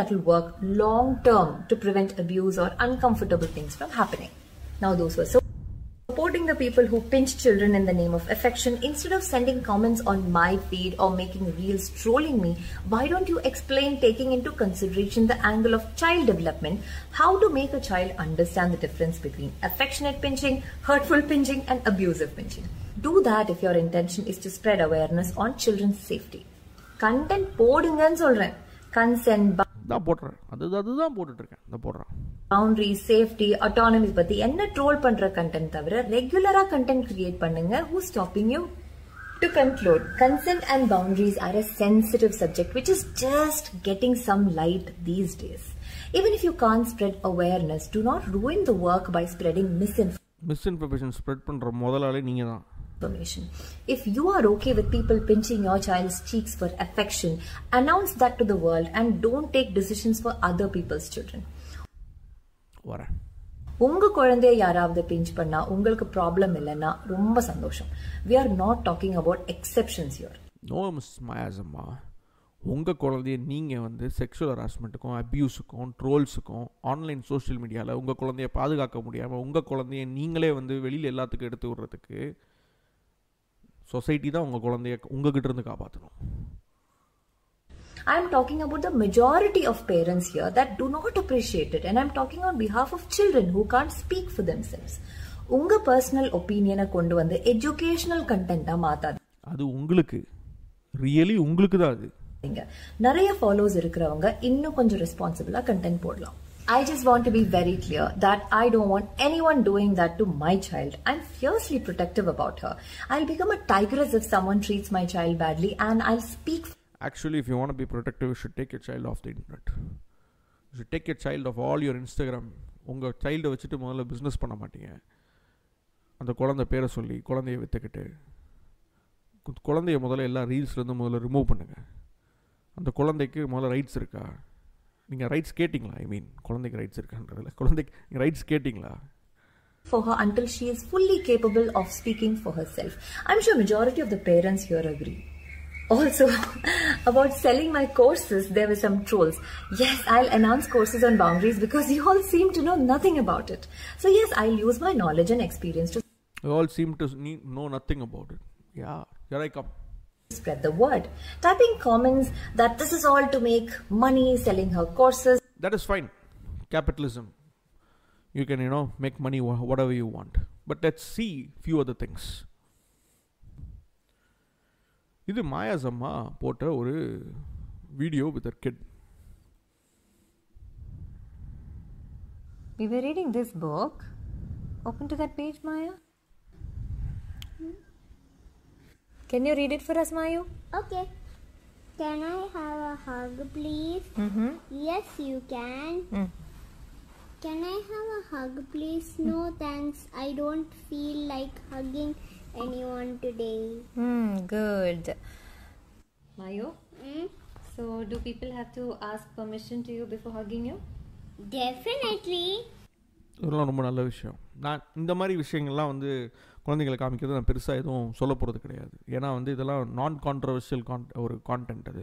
That will work long term to prevent abuse or uncomfortable things from happening. Now those were so supporting the people who pinch children in the name of affection instead of sending comments on my feed or making reels trolling me. Why don't you explain taking into consideration the angle of child development, how to make a child understand the difference between affectionate pinching, hurtful pinching and abusive pinching? Do that if your intention is to spread awareness on children's safety. Content போடுங்கன்னு சொல்றேன். Consent தான் போடுறேன், அதுதான் போட்டுட்டு இருக்கேன், நான் போடுறேன். Boundary, safety, autonomy பத்தி என்ன ட்ரோல் பண்ற கண்டென்ட் தவிர ரெகுலரா கண்டென்ட் கிரியேட் பண்ணுங்க. Who's stopping you? To conclude, consent and boundaries are a sensitive subject which is just getting some light these days. Even if you can't spread awareness, do not ruin the work by spreading misinformation. Spread பண்ற முதலாளி நீங்க தான். If you are okay with people pinching your child's cheeks for affection, announce that to the world and don't take decisions for other people's children. What? உங்க குழந்தைய யாராவது pinch பண்ணா உங்களுக்கு problem இல்லைன்னா ரொம்ப சந்தோஷம். We are not talking about exceptions here. No, Miss Maya's Amma. உங்க குழந்தைய நீங்க வந்து செக்ஷுவல் ஹராஸ்மெண்ட்டுக்கும் அபியூஸுக்கும் ட்ரோல்ஸுக்கும் ஆன்லைன் சோஷியல் மீடியாவில் உங்க குழந்தைய பாதுகாக்க முடியாமல் உங்க குழந்தைய நீங்களே வந்து வெளியில் எல்லாத்துக்கும் எடுத்து விடுறதுக்கு சொசைட்டி தான் உங்கள் குழந்தைய உங்ககிட்ட இருந்து காப்பாற்றணும். I am talking about the majority of parents here that do not appreciate it, and I am talking on behalf of children who can't speak for themselves. உங்கள் பர்சனல் ஒப்பீனியனை கொண்டு வந்து எஜுகேஷனல் கண்டென்ட்டாக மாற்றாது, அது உங்களுக்கு ரியலி உங்களுக்கு தான். அது நிறைய ஃபாலோவர்ஸ் இருக்கிறவங்க இன்னும் கொஞ்சம் ரெஸ்பான்சிபிளாக கண்டென்ட் போடலாம். I just want to be very clear that I don't want anyone doing that to my child. I'm fiercely protective about her. I'll become a tigress if someone treats my child badly and I'll speak. Actually, if you want to be protective, you should take your child off the internet. You should take your child off all your Instagram. Unga child vechittu modala business panna mattinga. And kolanda pera solli kolandaiya vettukittu kolandaiya modala ella reels la irundhu modala remove pannunga. And kolandaikku modala rights iruka? நீங்கள் rights கேட்டிங்களா? I மீன் குழந்தைக்கு rights இருக்கான்றதில்ல, குழந்தைக்கு நீங்கள் rights கேட்டிங்களா? For her until she is fully capable of speaking for herself. I'm sure majority of the parents here agree. Also, about selling my courses, there were some trolls. Yes, I'll announce courses on boundaries because you all seem to know nothing about it. So yes, I'll use my knowledge and experience to... You all seem to know nothing about it. Yeah, here I come. Spread the word. Typing comments that this is all to make money selling her courses. That is fine. Capitalism. You can, you know, make money whatever you want. But let's see few other things. This Maya's Amma put a video with her kid. We were reading this book. Open to that page, Maya. Can you read it for us, Mayu? Okay. Can I have a hug, please? Mm-hmm. Yes, you can. Mm. Can I have a hug, please? No, thanks. I don't feel like hugging anyone today. Good. Mayu? Mm? So, do people have to ask permission to you before hugging you? Definitely. இதெல்லாம் ரொம்ப நல்ல விஷயம். நான் இந்த மாதிரி விஷயங்கள்லாம் வந்து குழந்தைங்களை காமிக்கிறது நான் பெருசாக எதுவும் சொல்ல போகிறது கிடையாது. ஏன்னா வந்து இதெல்லாம் நான் கான்ட்ரவர்ஷியல் ஒரு கான்டென்ட். அது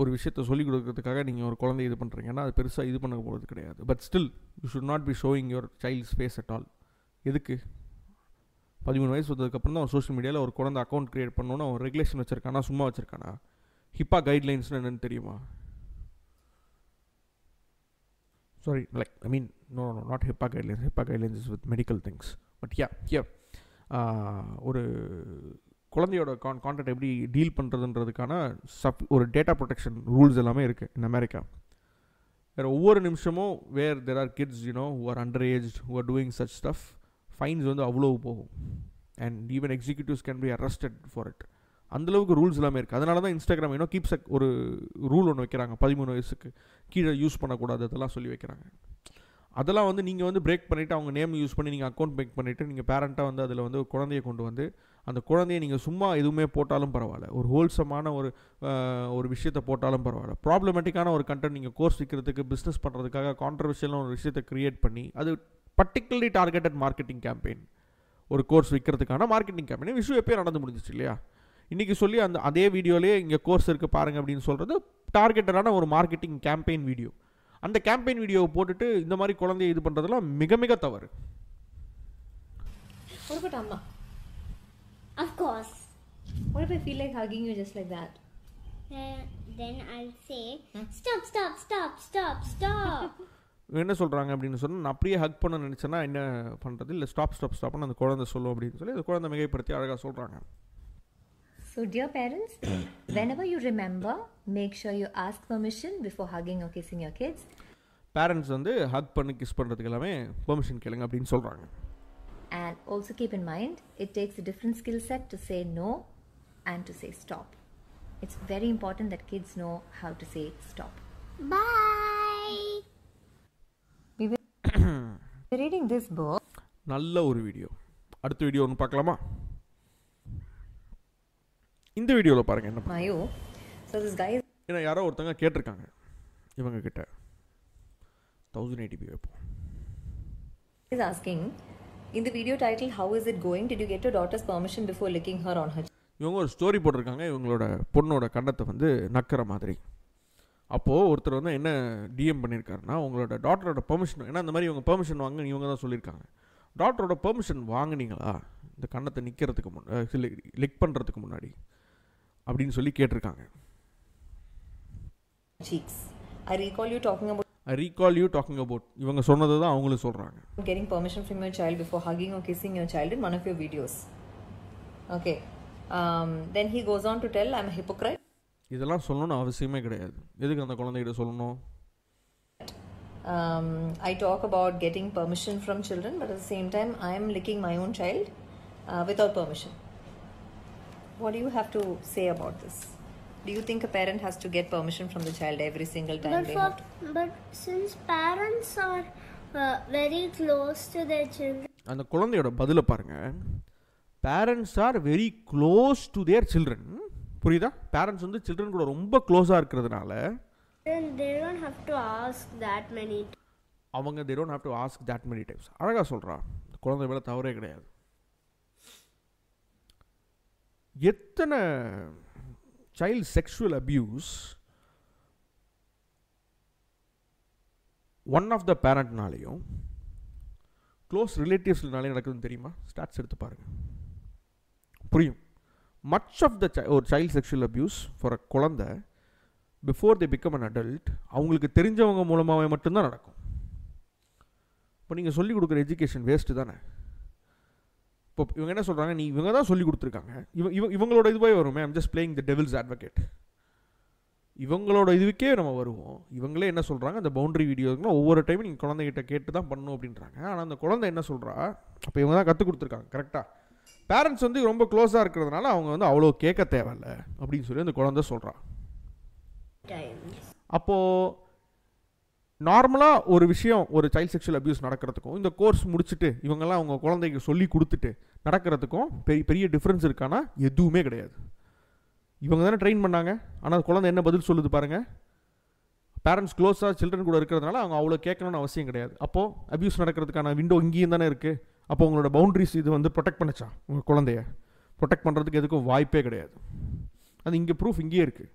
ஒரு விஷயத்தை சொல்லிக் கொடுக்கறதுக்காக நீங்கள் ஒரு குழந்தை இது பண்ணுறீங்கன்னா அது பெருசாக இது பண்ண போகிறது கிடையாது. But still you should not be showing your child's face at all. எதுக்கு 13 வயசு வந்ததுக்கப்புறம் தான் ஒரு சோஷியல் மீடியாவில் ஒரு குழந்தை அக்கௌண்ட் க்ரியேட் பண்ணணும்னு ஒரு ரெகுலேஷன் வச்சுருக்கானா, சும்மா வச்சுருக்கானா? ஹிப்பா கைட்லைன்ஸ்னு என்னென்னு தெரியுமா? Sorry, like, I mean, no, not HIPAA guidelines. HIPAA guidelines is with medical things. But yeah, here, ஒரு குழந்தையோட கான்டெக்ட் எப்படி டீல் பண்ணுறதுன்றதுக்கான ஒரு டேட்டா ப்ரொடெக்ஷன் ரூல்ஸ் எல்லாமே இருக்குது இன் அமெரிக்கா. வேறு ஒவ்வொரு நிமிஷமும் there are kids, you know, who are underaged, who are doing such stuff, fines வந்து அவ்வளோ போகும். And even executives can be arrested for it. அந்தளவுக்கு ரூல்ஸ் எல்லாமே இருக்குது. அதனால தான் இன்ஸ்டாகிராம் ஏன்னா கீப்ஸ் ஒரு ரூல் ஒன்று வைக்கிறாங்க, 13 வயசுக்கு கீழே யூஸ் பண்ணக்கூடாது அதெல்லாம் சொல்லி வைக்கிறாங்க. அதெல்லாம் வந்து நீங்கள் வந்து பிரேக் பண்ணிவிட்டு அவங்க நேம் யூஸ் பண்ணி நீங்கள் அக்கௌண்ட் பிரேக் பண்ணிவிட்டு நீங்கள் பேரண்ட்டாக வந்து அதில் வந்து குழந்தைய கொண்டு வந்து அந்த குழந்தைய நீங்கள் சும்மா எதுவுமே போட்டாலும் பரவாயில்ல, ஒரு ஹோல்சமான ஒரு விஷயத்தை போட்டாலும் பரவாயில்ல, ப்ராப்ளமேட்டிக்கான ஒரு கண்டென்ட் நீங்கள் கோர்ஸ் விற்கிறதுக்கு பிஸ்னஸ் பண்ணுறதுக்காக கான்ட்ரவர்ஷியலாக ஒரு விஷயத்தை க்ரியேட் பண்ணி அது பர்டிகுலர்லி டார்கெட்டட் மார்க்கெட்டிங் கேம்பெயின், ஒரு கோர்ஸ் விற்கிறதுக்கான மார்க்கெட்டிங் கேம்பெயின் விஷயம் எப்போ நடந்து முடிஞ்சிச்சு இல்லையா? இன்றைக்கி சொல்லி அந்த அதே வீடியோலேயே இங்கே கோர்ஸ் இருக்குது பாருங்கள் அப்படின்னு சொல்கிறது டார்கெட்டடான ஒரு மார்க்கெட்டிங் கேம்பெயின் வீடியோ. அந்த கேம்பெயின் வீடியோவை போட்டுட்டு இந்த மாதிரி குழந்தைய இது பண்ணுறதுலாம் மிக மிக தவறு. What about Amma? Of course. What if I feel like hugging you just like that? Then I'll say, stop, stop, stop, stop, stop. என்ன சொல்கிறாங்க அப்படின்னு சொன்னால் நான் அப்படியே ஹக் பண்ண நினச்சேன்னா என்ன பண்ணுறது? இல்லை ஸ்டாப் ஸ்டாப் ஸ்டாப்னு அந்த குழந்தை சொல்லும் அப்படின்னு சொல்லி அந்த குழந்தை மிகைப்படுத்தி அழகாக சொல்கிறாங்க. So dear parents, whenever you remember, make sure you ask permission before hugging or kissing your kids. Parents வந்து hug பண்ணி kiss பண்றதுக்கு எல்லாமே permission கேளுங்க அப்படினு சொல்றாங்க. And also keep in mind, it takes a different skill set to say no and to say stop. It's very important that kids know how to say stop. Bye. We will be reading this book. நல்ல ஒரு video. அடுத்த video ஒன்னு பார்க்கலாமா? இந்த வீடியோவில் பாருங்கள் என்ன ஐயோ. ஸோ திஸ் கை ஏன்னா யாரோ ஒருத்தங்க கேட்டிருக்காங்க இவங்க கிட்ட 1080p வைப்போம். இஸ் ஆஸ்கிங் இந்த video title how is it going did you get your daughter's permission before licking her on her. இவங்க ஒரு ஸ்டோரி போட்டிருக்காங்க இவங்களோட பொண்ணோட கண்டத்தை வந்து நக்கிற மாதிரி. அப்போது ஒருத்தர் வந்து என்ன டிஎம் பண்ணியிருக்காருன்னா உங்களோட டாக்டரோட பெர்மிஷன் ஏன்னா அந்த மாதிரி இவங்க பெர்மிஷன் வாங்க இவங்க தான் சொல்லியிருக்காங்க. டாக்டரோட பெர்மிஷன் வாங்கினீங்களா இந்த கண்டத்தை நிற்கிறதுக்கு முன்னாடி லிக் பண்ணுறதுக்கு முன்னாடி அப்படின்னு சொல்லி கேட்டிருக்காங்க. I recall you talking about இவங்க சொன்னது தான் அவங்களும் சொல்றாங்க. Getting permission from your child before hugging or kissing your child in one of your videos. Okay. Then he goes on to tell I'm a hypocrite. இதெல்லாம் சொல்லணும் அவசியமே கிடையாது. எதுக்கு அந்த குழந்தைகிட்ட சொல்லணும்? I talk about getting permission from children but at the same time I am licking my own child without permission. What do you have to say about this? Do you think a parent has to get permission from the child every single time? But since parents are very close to their children. அந்த குழந்தையோட பதில பாருங்க. Parents are very close to their children. புரியுதா? Parents வந்து children கூட ரொம்ப க்ளோஸா இருக்குறதுனால they don't have to ask that many. அவங்க they don't have to ask that many times. அழகா சொல்றா. குழந்தை மேல தவறே கிடையாது. எத்தனை child sexual abuse one of the பேரண்ட்னாலேயும் க்ளோஸ் ரிலேட்டிவ்ஸ்னாலேயும் நடக்குதுன்னு தெரியுமா? ஸ்டாட்ஸ் எடுத்து பாருங்கள் புரியும். மச் ஆஃப் த ஒரு child sexual abuse for a குழந்தை before they become an adult அவங்களுக்கு தெரிஞ்சவங்க மூலமாகவே மட்டும்தான் நடக்கும். இப்போ நீங்கள் சொல்லிக் கொடுக்குற எஜுகேஷன் வேஸ்ட்டு தானே? இப்போ இவங்க என்ன சொல்கிறாங்க, நீ இவங்க தான் சொல்லி கொடுத்துருக்காங்க. இவங்களோட இதுவே வருமே. I'm just playing the devil's advocate. இவங்களோட இதுவுக்கே நம்ம வருவோம். இவங்களே என்ன சொல்கிறாங்க, அந்த பவுண்டரி வீடியோக்குன்னா ஒவ்வொரு டைமும் நீங்கள் குழந்தைகிட்ட கேட்டு தான் பண்ணணும் அப்படின்றாங்க. ஆனால் அந்த குழந்தை என்ன சொல்கிறா, அப்போ இவங்க தான் கற்றுக் கொடுத்துருக்காங்க கரெக்டாக. பேரண்ட்ஸ் வந்து ரொம்ப க்ளோஸாக இருக்கிறதுனால அவங்க வந்து அவ்வளோ கேட்க தேவையில்ல அப்படின்னு சொல்லி அந்த குழந்தை சொல்கிறான். அப்போது நார்மலாக ஒரு விஷயம் ஒரு சைல்ட் செக்ஷுவல் அப்யூஸ் நடக்கிறதுக்கும் இந்த கோர்ஸ் முடிச்சுட்டு இவங்கெல்லாம் அவங்க குழந்தைக்கு சொல்லி கொடுத்துட்டு நடக்கிறதுக்கும் பெரிய டிஃப்ரென்ஸ் இருக்கானா? எதுவுமே கிடையாது. இவங்க தானே ட்ரெயின் பண்ணாங்க. ஆனால் குழந்தை என்ன பதில் சொல்லுது பாருங்கள். பேரண்ட்ஸ் க்ளோஸாக சில்ட்ரன் கூட இருக்கிறதுனால அவங்க அவ்வளோ கேட்கணும்னு அவசியம் கிடையாது. அப்போது அப்யூஸ் நடக்கிறதுக்கான விண்டோ இங்கேயும் தானே இருக்குது. அப்போ உங்களோட பவுண்ட்ரிஸ் இது வந்து ப்ரொடெக்ட் பண்ணிச்சா? உங்கள் குழந்தைய ப்ரொடெக்ட் பண்ணுறதுக்கு எதுக்கும் வாய்ப்பே கிடையாது. அது இங்கே ப்ரூஃப் இங்கேயே இருக்குது.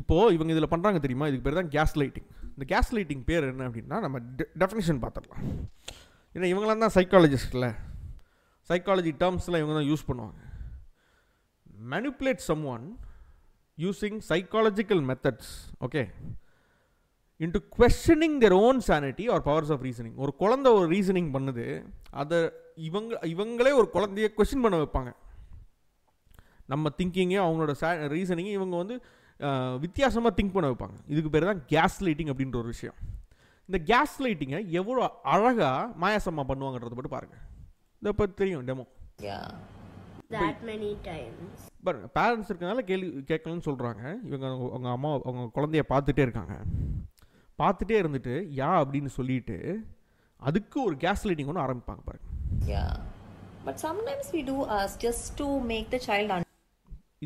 இப்போது இவங்க இதில் பண்ணுறாங்க தெரியுமா, இதுக்கு பேர் தான் கேஸ் லைட்டிங். இந்த கேஸ் லைட்டிங் பேர் என்ன அப்படின்னா நம்ம டெஃபினேஷன் பார்த்துடலாம். ஏன்னா இவங்களாம் தான் சைக்காலஜிஸ்டில் சைக்காலஜி டேர்ம்ஸில் இவங்க தான் யூஸ் பண்ணுவாங்க. Manipulate someone using psychological methods, okay, into questioning their own sanity or powers of reasoning. ஒரு குழந்தை ஒரு ரீசனிங் பண்ணுது, அதை இவங்களே ஒரு குழந்தைய கொஸ்டின் பண்ண வைப்பாங்க. நம்ம திங்கிங்கே அவங்களோட ரீசனிங்கு இவங்க வந்து வித்தியாசமாக திங்க் பண்ண வைப்பாங்க. இதுக்கு பேர் தான் கேஸ் லைட்டிங் அப்படின்ற ஒரு விஷயம். இந்த கேஸ் லைட்டிங்கை எவ்வளோ அழகாக மாயாஸ் அம்மா பண்ணுவாங்கன்றது மட்டும் பாருங்கள். இதை பற்றி தெரியும் டெமோ. பட் பேரண்ட்ஸ் இருக்கனால கேள்வி கேட்கலன்னு சொல்கிறாங்க. இவங்க அவங்க அம்மா அவங்க குழந்தைய பார்த்துட்டே இருக்காங்க. பார்த்துட்டே இருந்துட்டு யா அப்படின்னு சொல்லிட்டு அதுக்கு ஒரு கேஸ் லைட்டிங் ஒன்று ஆரம்பிப்பாங்க பாருங்க.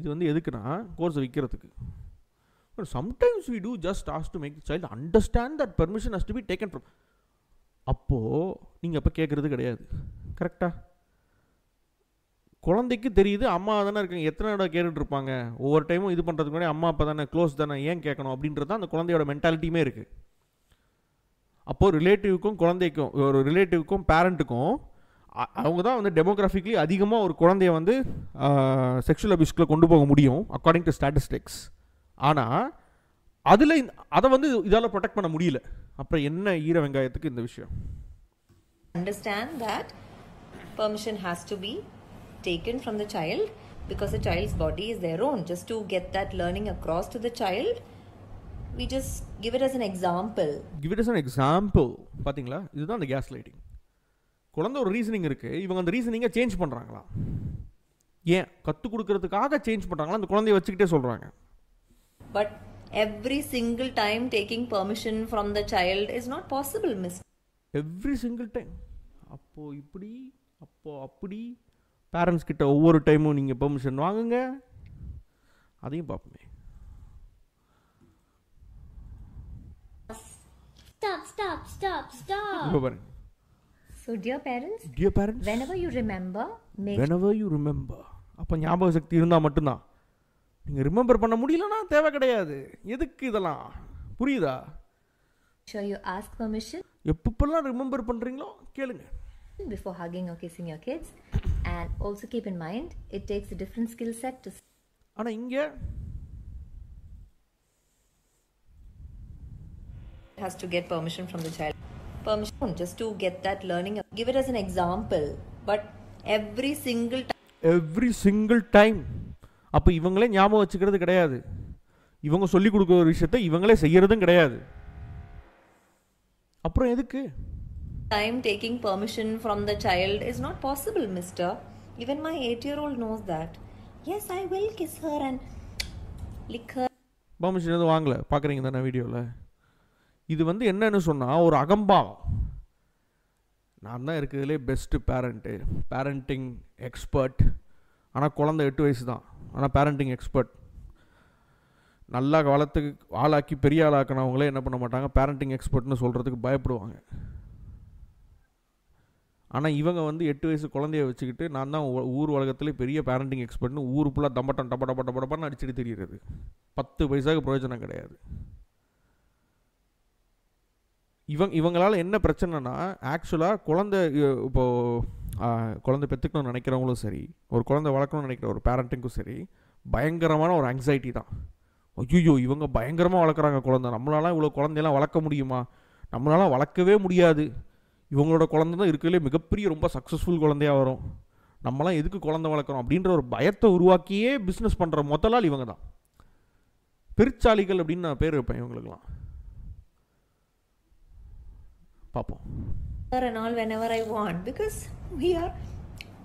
இது வந்து எதுக்குன்னா கோர்ஸ் விற்கிறதுக்கு. But sometimes we do just as to make the child understand that permission has to be taken from. அப்போது நீங்கள் அப்போ கேட்குறது கிடையாது, கரெக்டாக குழந்தைக்கு தெரியுது அம்மா தானே இருக்காங்க. எத்தனை இடம் கேட்டுட்ருப்பாங்க ஒவ்வொரு டைமும். இது பண்ணுறதுக்கு முன்னாடி அம்மா அப்பா தானே க்ளோஸ் தானே, ஏன் கேட்கணும் அப்படின்றது தான் அந்த குழந்தையோட மென்டாலிட்டியுமே இருக்குது. அப்போது ரிலேட்டிவ்க்கும் குழந்தைக்கும் ஒரு ரிலேட்டிவ்க்கும் பேரண்ட்டுக்கும் அவங்க தான் வந்து டெமோகிராஃபிக்லி அதிகமாக ஒரு குழந்தைய வந்து செக்ஷுவல் அபியூஸ்க்குள்ளே கொண்டு போக முடியும் அக்கார்டிங் டு ஸ்டாட்டிஸ்டிக்ஸ். ஆனால் அதில் அதை வந்து இதால் ப்ரொடெக்ட் பண்ண முடியல. அப்புறம் என்ன ஈர வெங்காயத்துக்கு இந்த விஷயம். Understand that permission has to be taken from the child because the child's body is their own. Just to get that learning across to the child, we just give it as an example. பாத்தீங்களா, இதுதான் அந்த case lighting. குழந்தை ஒரு reasoning இருக்கு, இவங்க அந்த ரீசனிங்கை change பண்றாங்களா? ஏன் கத்து கொடுக்கிறதுக்காக சேஞ்ச் பண்றாங்களா? அந்த குழந்தையை வச்சுக்கிட்டே சொல்றாங்க. But every single time taking permission from the child is not possible, miss. Every single time. அப்போ இப்படி அப்போ அப்படி பேரண்ட்ஸ் கிட்ட ஒவ்வொரு டைமும் நீங்கள் பெர்மிஷன் வாங்குங்க. அதையும் பார்ப்போமே. So dear parents, whenever you remember, அப்போ ஞாபக சக்தி இருந்தால் மட்டும்தான். நீங்கள் ரிமெம்பர் பண்ண முடியலன்னா தேவை கிடையாது. எதுக்கு இதெல்லாம், புரியுதா? எப்பப்பெல்லாம் ரிமெம்பர் பண்ணுறீங்களோ கேளுங்க. Before hugging or kissing your kids, and also keep in mind it takes a different skill set to. Ana inga has to get permission from the child. Permission just to get that learning. Give it as an example, but every single time. அப்ப இவங்களே ஞாபகம் வச்சுக்கிறது கிடையாது. இவங்க சொல்லி கொடுக்குற ஒரு விஷயத்தை இவங்களே செய்யறதும் கிடையாது. அப்புறம் எதுக்கு time taking permission from the child is not possible, mister. Even my 8-year-old knows that. Yes, I will kiss her and lick her. Permission எதுவும் வாங்கல, பார்க்குறீங்க தானே வீடியோவில். இது வந்து என்னன்னு சொன்னால் ஒரு அகம்பாவம். நான் தான் இருக்கிறதுலே பெஸ்ட்டு பேரண்ட்டு, பேரண்டிங் எக்ஸ்பர்ட். ஆனால் குழந்தை 8 வயசு தான், ஆனால் பேரண்டிங் எக்ஸ்பர்ட். நல்லா வளர்த்துக்கு ஆளாக்கி பெரிய ஆளாக்கினவங்களே என்ன பண்ண மாட்டாங்க, பேரண்டிங் எக்ஸ்பர்ட்னு சொல்கிறதுக்கு பயப்படுவாங்க. ஆனால் இவங்க வந்து 8 வயசு குழந்தைய வச்சுக்கிட்டு நான் தான் ஊர் உலகத்திலே பெரிய பேரண்டிங் எக்ஸ்பர்ட்னு ஊர் ஃபுல்லாக தம்பட்டம் டப்ப டப்ப டப்படப்பான்னு அடிச்சுட்டு தெரிகிறது. 10 பைசாவுக்கு பிரயோஜனம் கிடையாது. இவங்களால் என்ன பிரச்சனைனா, ஆக்சுவலாக குழந்தை இப்போது குழந்தை பெற்றுக்கணும்னு நினைக்கிறவங்களும் சரி, ஒரு குழந்தை வளர்க்கணும்னு நினைக்கிற ஒரு பேரண்ட்டுக்கும் சரி, பயங்கரமான ஒரு ஆங்ஸைட்டி தான். ஐயோ இவங்க பயங்கரமாக வளர்க்குறாங்க குழந்தை, நம்மளால இவ்வளோ குழந்தையெல்லாம் வளர்க்க முடியுமா? நம்மளால வளர்க்கவே முடியாது. இவங்களோட குழந்தை தான் இருக்கிறதுலே மிகப்பெரிய ரொம்ப சக்ஸஸ்ஃபுல் குழந்தையாக வரும். நம்மளாம் எதுக்கு குழந்தை வளர்க்குறோம் அப்படின்ற ஒரு பயத்தை உருவாக்கியே பிஸ்னஸ் பண்ணுற முதலாளி இவங்க தான். பெருச்சாளிகள் அப்படின்னு நான் பேர் வைப்பேன் இவங்களுக்கெல்லாம். பார்ப்போம். and all whenever I want, because we are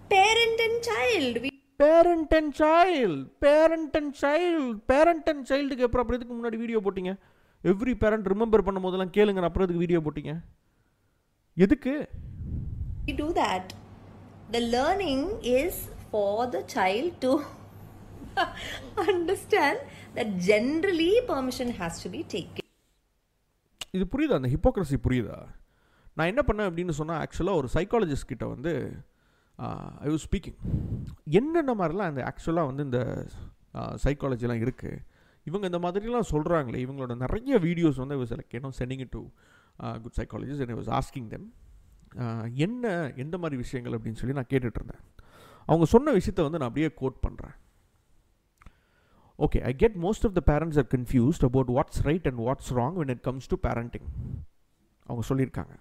parent and child. Parent and child க்கு அப்புறம் எதுக்கு முன்னாடி வீடியோ போட்டீங்க? எவ்ரி பேரண்ட் ரிமெம்பர் பண்ணும்போதெல்லாம் கேளுங்க, அப்புறம் எதுக்கு வீடியோ போட்டீங்க? எதுக்கு? We do that. The learning is for the child to understand that generally permission has to be taken. இது புரியுதா? அந்த ஹிப்போக்ரசி புரியுதா? நான் என்ன பண்ணேன் அப்படின்னு சொன்னால், ஆக்சுவலாக ஒரு சைக்காலஜிஸ்ட் கிட்ட வந்து ஐ வாஸ் ஸ்பீக்கிங், என்னென்ன மாதிரிலாம் அந்த ஆக்சுவலாக வந்து இந்த சைக்காலஜிலாம் இருக்குது, இவங்க இந்த மாதிரிலாம் சொல்கிறாங்களே, இவங்களோட நிறைய வீடியோஸ் வந்து select sending it to good psychologist and I was asking them என்ன எந்த மாதிரி விஷயங்கள் அப்படின்னு சொல்லி நான் கேட்டுட்ருந்தேன். அவங்க சொன்ன விஷயத்தை வந்து நான் அப்படியே கோட் பண்ணுறேன். Okay, I get most of the parents are confused about what's right and what's wrong when it comes to parenting. அவங்க சொல்லியிருக்காங்க.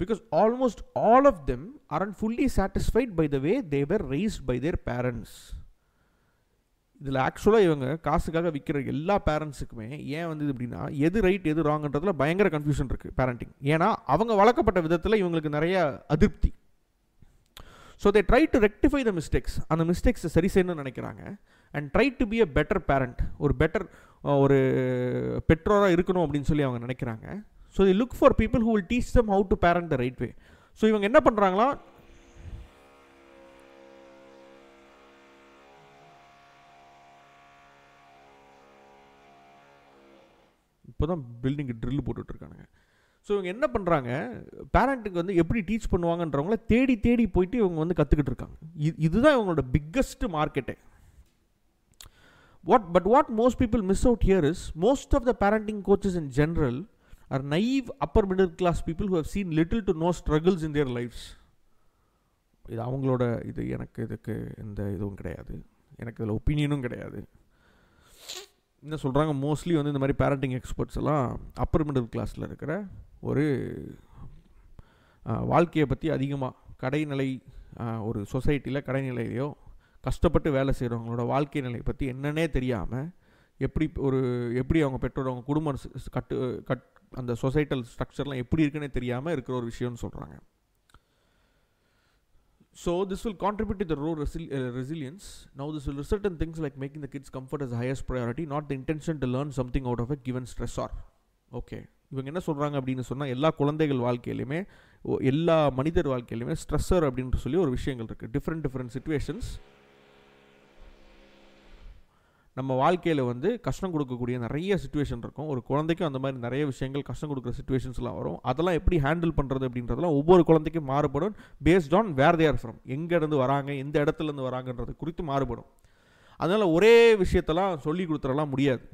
Because almost all of them aren't fully satisfied by the way they were raised by their parents. இதில் ஆக்சுவலாக இவங்க காசுக்காக விற்கிற எல்லா பேரண்ட்ஸுக்குமே ஏன் வந்து எப்படின்னா, எது ரைட் எது ராங்கன்றதுல பயங்கர கன்ஃபியூஷன் இருக்குது பேரண்டிங். ஏன்னா அவங்க வளர்க்கப்பட்ட விதத்தில் இவங்களுக்கு நிறைய அதிருப்தி. So they try to rectify the mistakes. அந்த மிஸ்டேக்ஸை சரி செய்யணும்னு நினைக்கிறாங்க. And try to be a better parent. ஒரு பெட்டர் ஒரு பெற்றோராக இருக்கணும் அப்படின்னு சொல்லி அவங்க நினைக்கிறாங்க. So they look for people who will teach them how to parent the right way. So இவங்க என்ன பண்ணுறாங்களா, இப்போ தான் பில்டிங்கு ட்ரில் போட்டுட்ருக்கானுங்க. ஸோ இவங்க என்ன பண்ணுறாங்க, பேரண்ட்டுக்கு வந்து எப்படி டீச் பண்ணுவாங்கன்றவங்கள தேடி தேடி போயிட்டு இவங்க வந்து கற்றுக்கிட்டு இருக்காங்க. இதுதான் இவங்களோட பிக்கஸ்ட் மார்க்கெட்டே. But what most people miss out here is most of the parenting coaches in general are naive upper middle class people who have seen little to no struggles in their lives. இது அவங்களோட இது எனக்கு இதுக்கு இந்த இதுவும் கிடையாது, எனக்கு இதில் ஒப்பீனியனும் கிடையாது. என்ன சொல்கிறாங்க, மோஸ்ட்லி வந்து இந்த மாதிரி பேரண்டிங் எக்ஸ்பர்ட்ஸ் எல்லாம் அப்பர் மிடில் கிளாஸில் இருக்கிற ஒரு வாழ்க்கையை பற்றி அதிகமாக கடைநிலை ஒரு சொசைட்டியில் கடைநிலையிலையோ கஷ்டப்பட்டு வேலை செய்கிறவங்களோட வாழ்க்கை நிலையை பற்றி என்னன்னே தெரியாமல் எப்படி அவங்க பெற்றோர் அவங்க குடும்பம் அந்த சொசைட்டல் ஸ்ட்ரக்சர்லாம் எப்படி இருக்குன்னே தெரியாமல் இருக்கிற ஒரு விஷயம்னு சொல்கிறாங்க. So this will contribute to the raw resilience. Now this will result in things like making the kids comfort as the highest priority, not the intention to learn something out of a given stressor. Okay, இவங்க என்ன சொல்கிறாங்க அப்படின்னு சொன்னால், எல்லா குழந்தைகள் வாழ்க்கையிலையுமே எல்லா மனிதர் வாழ்க்கையிலையுமே ஸ்ட்ரெஸ்ஸர் அப்படின்ட்டு சொல்லி ஒரு விஷயங்கள் இருக்குது. டிஃப்ரெண்ட் சிச்சுவேஷன்ஸ் நம்ம வாழ்க்கையில் வந்து கஷ்டம் கொடுக்கக்கூடிய நிறைய சிச்சுவேஷன் இருக்கும். ஒரு குழந்தைக்கும் அந்த மாதிரி நிறைய விஷயங்கள் கஷ்டம் கொடுக்குற சிச்சுவேஷன்ஸ்லாம் வரும். அதெல்லாம் எப்படி ஹேண்டில் பண்ணுறது அப்படின்றதெல்லாம் ஒவ்வொரு குழந்தைக்கும் மாறுபடும். Based on where they are from, எங்கேருந்து வராங்க, எந்த இடத்துலேருந்து வராங்கன்றது குறித்து மாறுபடும். அதனால் ஒரே விஷயத்தெல்லாம் சொல்லி கொடுத்துடலாம் முடியாது.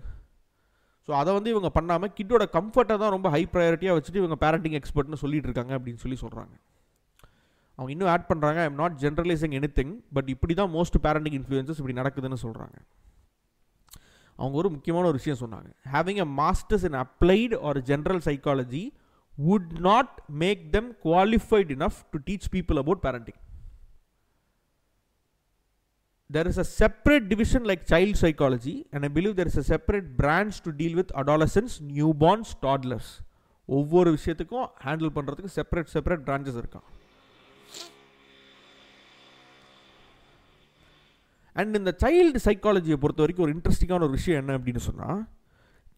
ஸோ அதை வந்து இவங்க பண்ணாமல் கிட்டோட கம்ஃபர்ட்டை தான் ரொம்ப ஹை ப்ரையாரிட்டியாக வச்சுட்டு இவங்க பேரண்டிங் எக்ஸ்பர்ட்னு சொல்லிட்டு இருக்காங்க அப்படின்னு சொல்லி சொல்கிறாங்க. அவங்க இன்னும் ஆட் பண்ணுறாங்க, I am not generalising anything, but இப்படி தான் மோஸ்ட் பேரண்டிங் இன்ஃப்ளூயன்சஸ் இப்படி நடக்குதுன்னு சொல்கிறாங்க. அவங்க ஒரு முக்கியமான ஒரு விஷயம் சொன்னாங்க, having a master's in applied or general psychology would not make them qualified enough to teach people about parenting. There is a separate division like child psychology and I believe there is a separate branch to deal with adolescence, newborns, toddlers. ஒவ்வொரு விஷயத்துக்கும் handle பண்ணுறதுக்கு separate branches இருக்கான். And இந்த child சைக்காலஜியை பொறுத்த வரைக்கும் ஒரு இன்ட்ரெஸ்டிங்கான ஒரு விஷயம் என்ன அப்படின்னு சொன்னால்,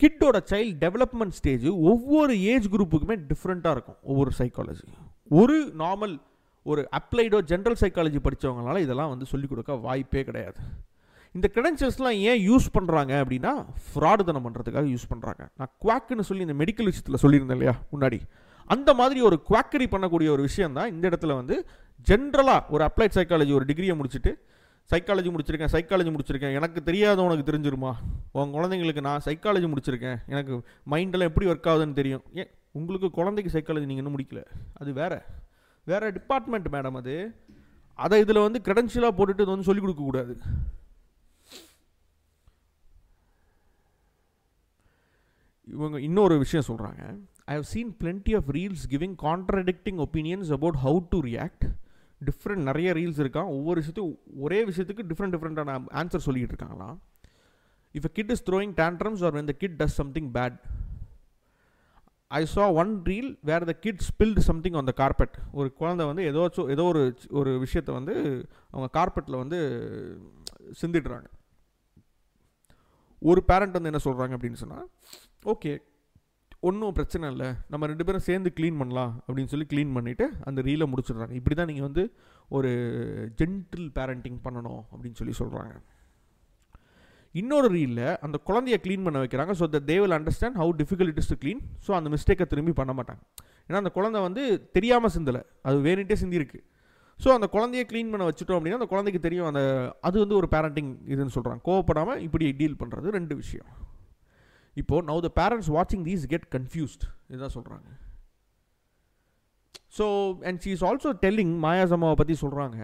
கிட்டோட சைல்டு டெவலப்மெண்ட் ஸ்டேஜ் ஒவ்வொரு ஏஜ் குரூப்புக்குமே டிஃப்ரெண்ட்டாக இருக்கும். ஒவ்வொரு சைக்காலஜி ஒரு நார்மல் ஒரு அப்ளைடோ ஜென்ரல் சைக்காலஜி படித்தவங்களால இதெல்லாம் வந்து சொல்லிக் கொடுக்க வாய்ப்பே கிடையாது. இந்த கிரெடென்ஷியல்ஸ்லாம் ஏன் யூஸ் பண்ணுறாங்க அப்படின்னா, ஃப்ராடு தனம் பண்ணுறதுக்காக யூஸ் பண்ணுறாங்க. நான் குவாக்குன்னு சொல்லி இந்த மெடிக்கல் விஷயத்தில் சொல்லியிருந்தேன் இல்லையா முன்னாடி, அந்த மாதிரி ஒரு குவாக்கரி பண்ணக்கூடிய ஒரு விஷயம் தான் இந்த இடத்துல வந்து. ஜென்ரலாக ஒரு அப்ளைட் சைக்காலஜி ஒரு டிகிரியை முடிச்சுட்டு சைக்காலஜி முடிச்சிருக்கேன் எனக்கு தெரியாத உனக்கு தெரிஞ்சிருமா, உங்கள் குழந்தைங்களுக்கு நான் சைக்காலஜி முடிச்சிருக்கேன் எனக்கு மைண்டெல்லாம் எப்படி ஒர்க் ஆகுதுன்னு தெரியும். ஏன் உங்களுக்கு குழந்தைக்கு சைக்காலஜி நீங்கள் இன்னும் முடிக்கல, அது வேறு டிபார்ட்மெண்ட் மேடம். அது அதை இதில் வந்து கிரெடென்ஷியலாக போட்டுட்டு இது வந்து சொல்லிக் கொடுக்கக்கூடாது. இவங்க இன்னொரு விஷயம் சொல்கிறாங்க, I have seen plenty of reels giving contradicting opinions about how to react. Different நிறைய ரீல்ஸ் இருக்கான், ஒவ்வொரு விஷயத்துக்கும் ஒரே விஷயத்துக்கு டிஃப்ரெண்டான ஆன்சர் சொல்லிக்கிட்டு இருக்காங்களாம். If a kid is throwing tantrums or when the kid does something bad, I saw one reel where the kid spilled something on the carpet. ஒரு குழந்தை வந்து ஏதோ ஒரு விஷயத்தை வந்து அவங்க கார்பெட்டில் வந்து சிந்திடுறாங்க. ஒரு பேரண்ட் வந்து என்ன சொல்கிறாங்க அப்படின்னு சொன்னால், ஓகே ஒன்றும் பிரச்சனை இல்லை, நம்ம ரெண்டு பேரும் சேர்ந்து க்ளீன் பண்ணலாம் அப்படின்னு சொல்லி க்ளீன் பண்ணிவிட்டு அந்த ரீலை முடிச்சிடுறாங்க. இப்படி தான் நீங்கள் வந்து ஒரு ஜென்டில் பேரண்டிங் பண்ணணும் அப்படின்னு சொல்லி சொல்கிறாங்க. இன்னொரு ரீலில் அந்த குழந்தைய க்ளீன் பண்ண வைக்கிறாங்க. So that they will understand how difficult it is to clean. So அந்த மிஸ்டேக்கை திரும்பி பண்ண மாட்டாங்க. ஏன்னா அந்த குழந்தை வந்து தெரியாமல் சிந்தலை, அது வேணுகிட்டே சிந்திருக்கு. ஸோ அந்த குழந்தைய க்ளீன் பண்ண வச்சுட்டோம் அப்படின்னா அந்த குழந்தைக்கு தெரியும். அந்த அது வந்து ஒரு பேரண்டிங் இதுன்னு சொல்கிறாங்க. கோவப்படாமல் இப்படி டீல் பண்ணுறது ரெண்டு விஷயம். இப்போது நவ் த பேரண்ட்ஸ் வாட்சிங் தீஸ் கெட் கன்ஃபியூஸ்ட், இதுதான் சொல்கிறாங்க. So and she is also telling, Maya's அம்மாவை பற்றி சொல்கிறாங்க,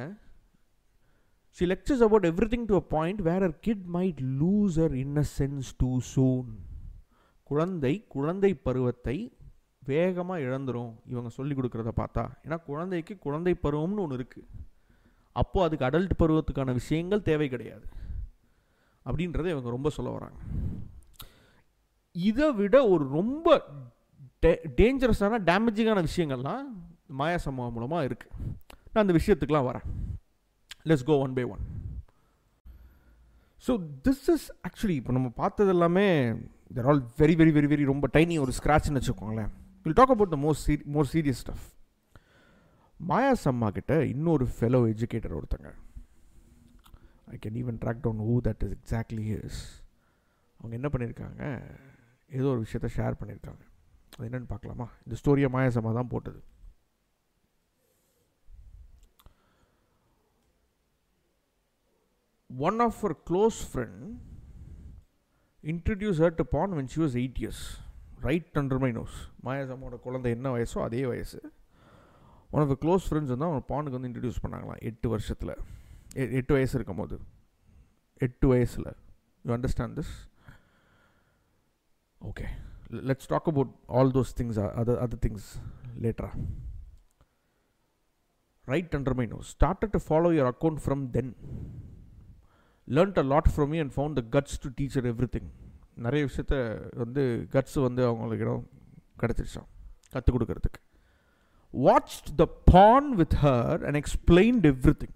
she lectures about everything to a point where her kid might lose her innocence too soon. குழந்தை பருவத்தை வேகமாக இழந்துரும் இவங்க சொல்லி கொடுக்குறத பார்த்தா. ஏன்னா குழந்தைக்கு குழந்தை பருவம்னு ஒன்று இருக்குது. அப்போது அதுக்கு அடல்ட் பருவத்துக்கான விஷயங்கள் தேவை கிடையாது அப்படின்றத இவங்க ரொம்ப சொல்ல வராங்க. இதை விட ஒரு ரொம்ப டேஞ்சரஸான டேமேஜிங்கான விஷயங்கள்லாம் மாயா சம்பவம் மூலமாக இருக்குது. நான் அந்த விஷயத்துக்கெலாம் வரேன். Let's go one by one. So this is actually இப்போ நம்ம பார்த்தது எல்லாமே they're all very very very very ரொம்ப tiny ஒரு ஸ்க்ராட்ச்னு வச்சுக்கோங்களேன். We'll talk about the more serious stuff. Maya's அம்மா கிட்ட இன்னொரு ஃபெலோ எஜுகேட்டர் ஒருத்தங்க, I can even track down who that is exactly is, அவங்க என்ன பண்ணியிருக்காங்க, ஏதோ ஒரு விஷயத்தை ஷேர் பண்ணியிருக்காங்க. அது என்னென்னு பார்க்கலாமா? இந்த ஸ்டோரியை மாயாஸ் அம்மா தான் போட்டது. One of her close friend introduced her to porn when she was 8 years. Right under my nose. Maya's amma oda kolanda enna vayaso adhe vayasu. One of her close friends vandha avanga porn ku vandu introduce pannangala 8 varshathula. 8 vayasu irukumbodhu. 8 vayasula. You understand this? Okay. Let's talk about all those things, other things later. Right under my nose. Started to follow your account from then. Learned a lot from me and found the guts to teach her everything. நிறைய விஷயத்த வந்து cuts வந்து அவங்களுக்கு இடம் கிடச்சிருச்சான் கற்றுக் கொடுக்கறதுக்கு. Watched the porn with her and explained everything.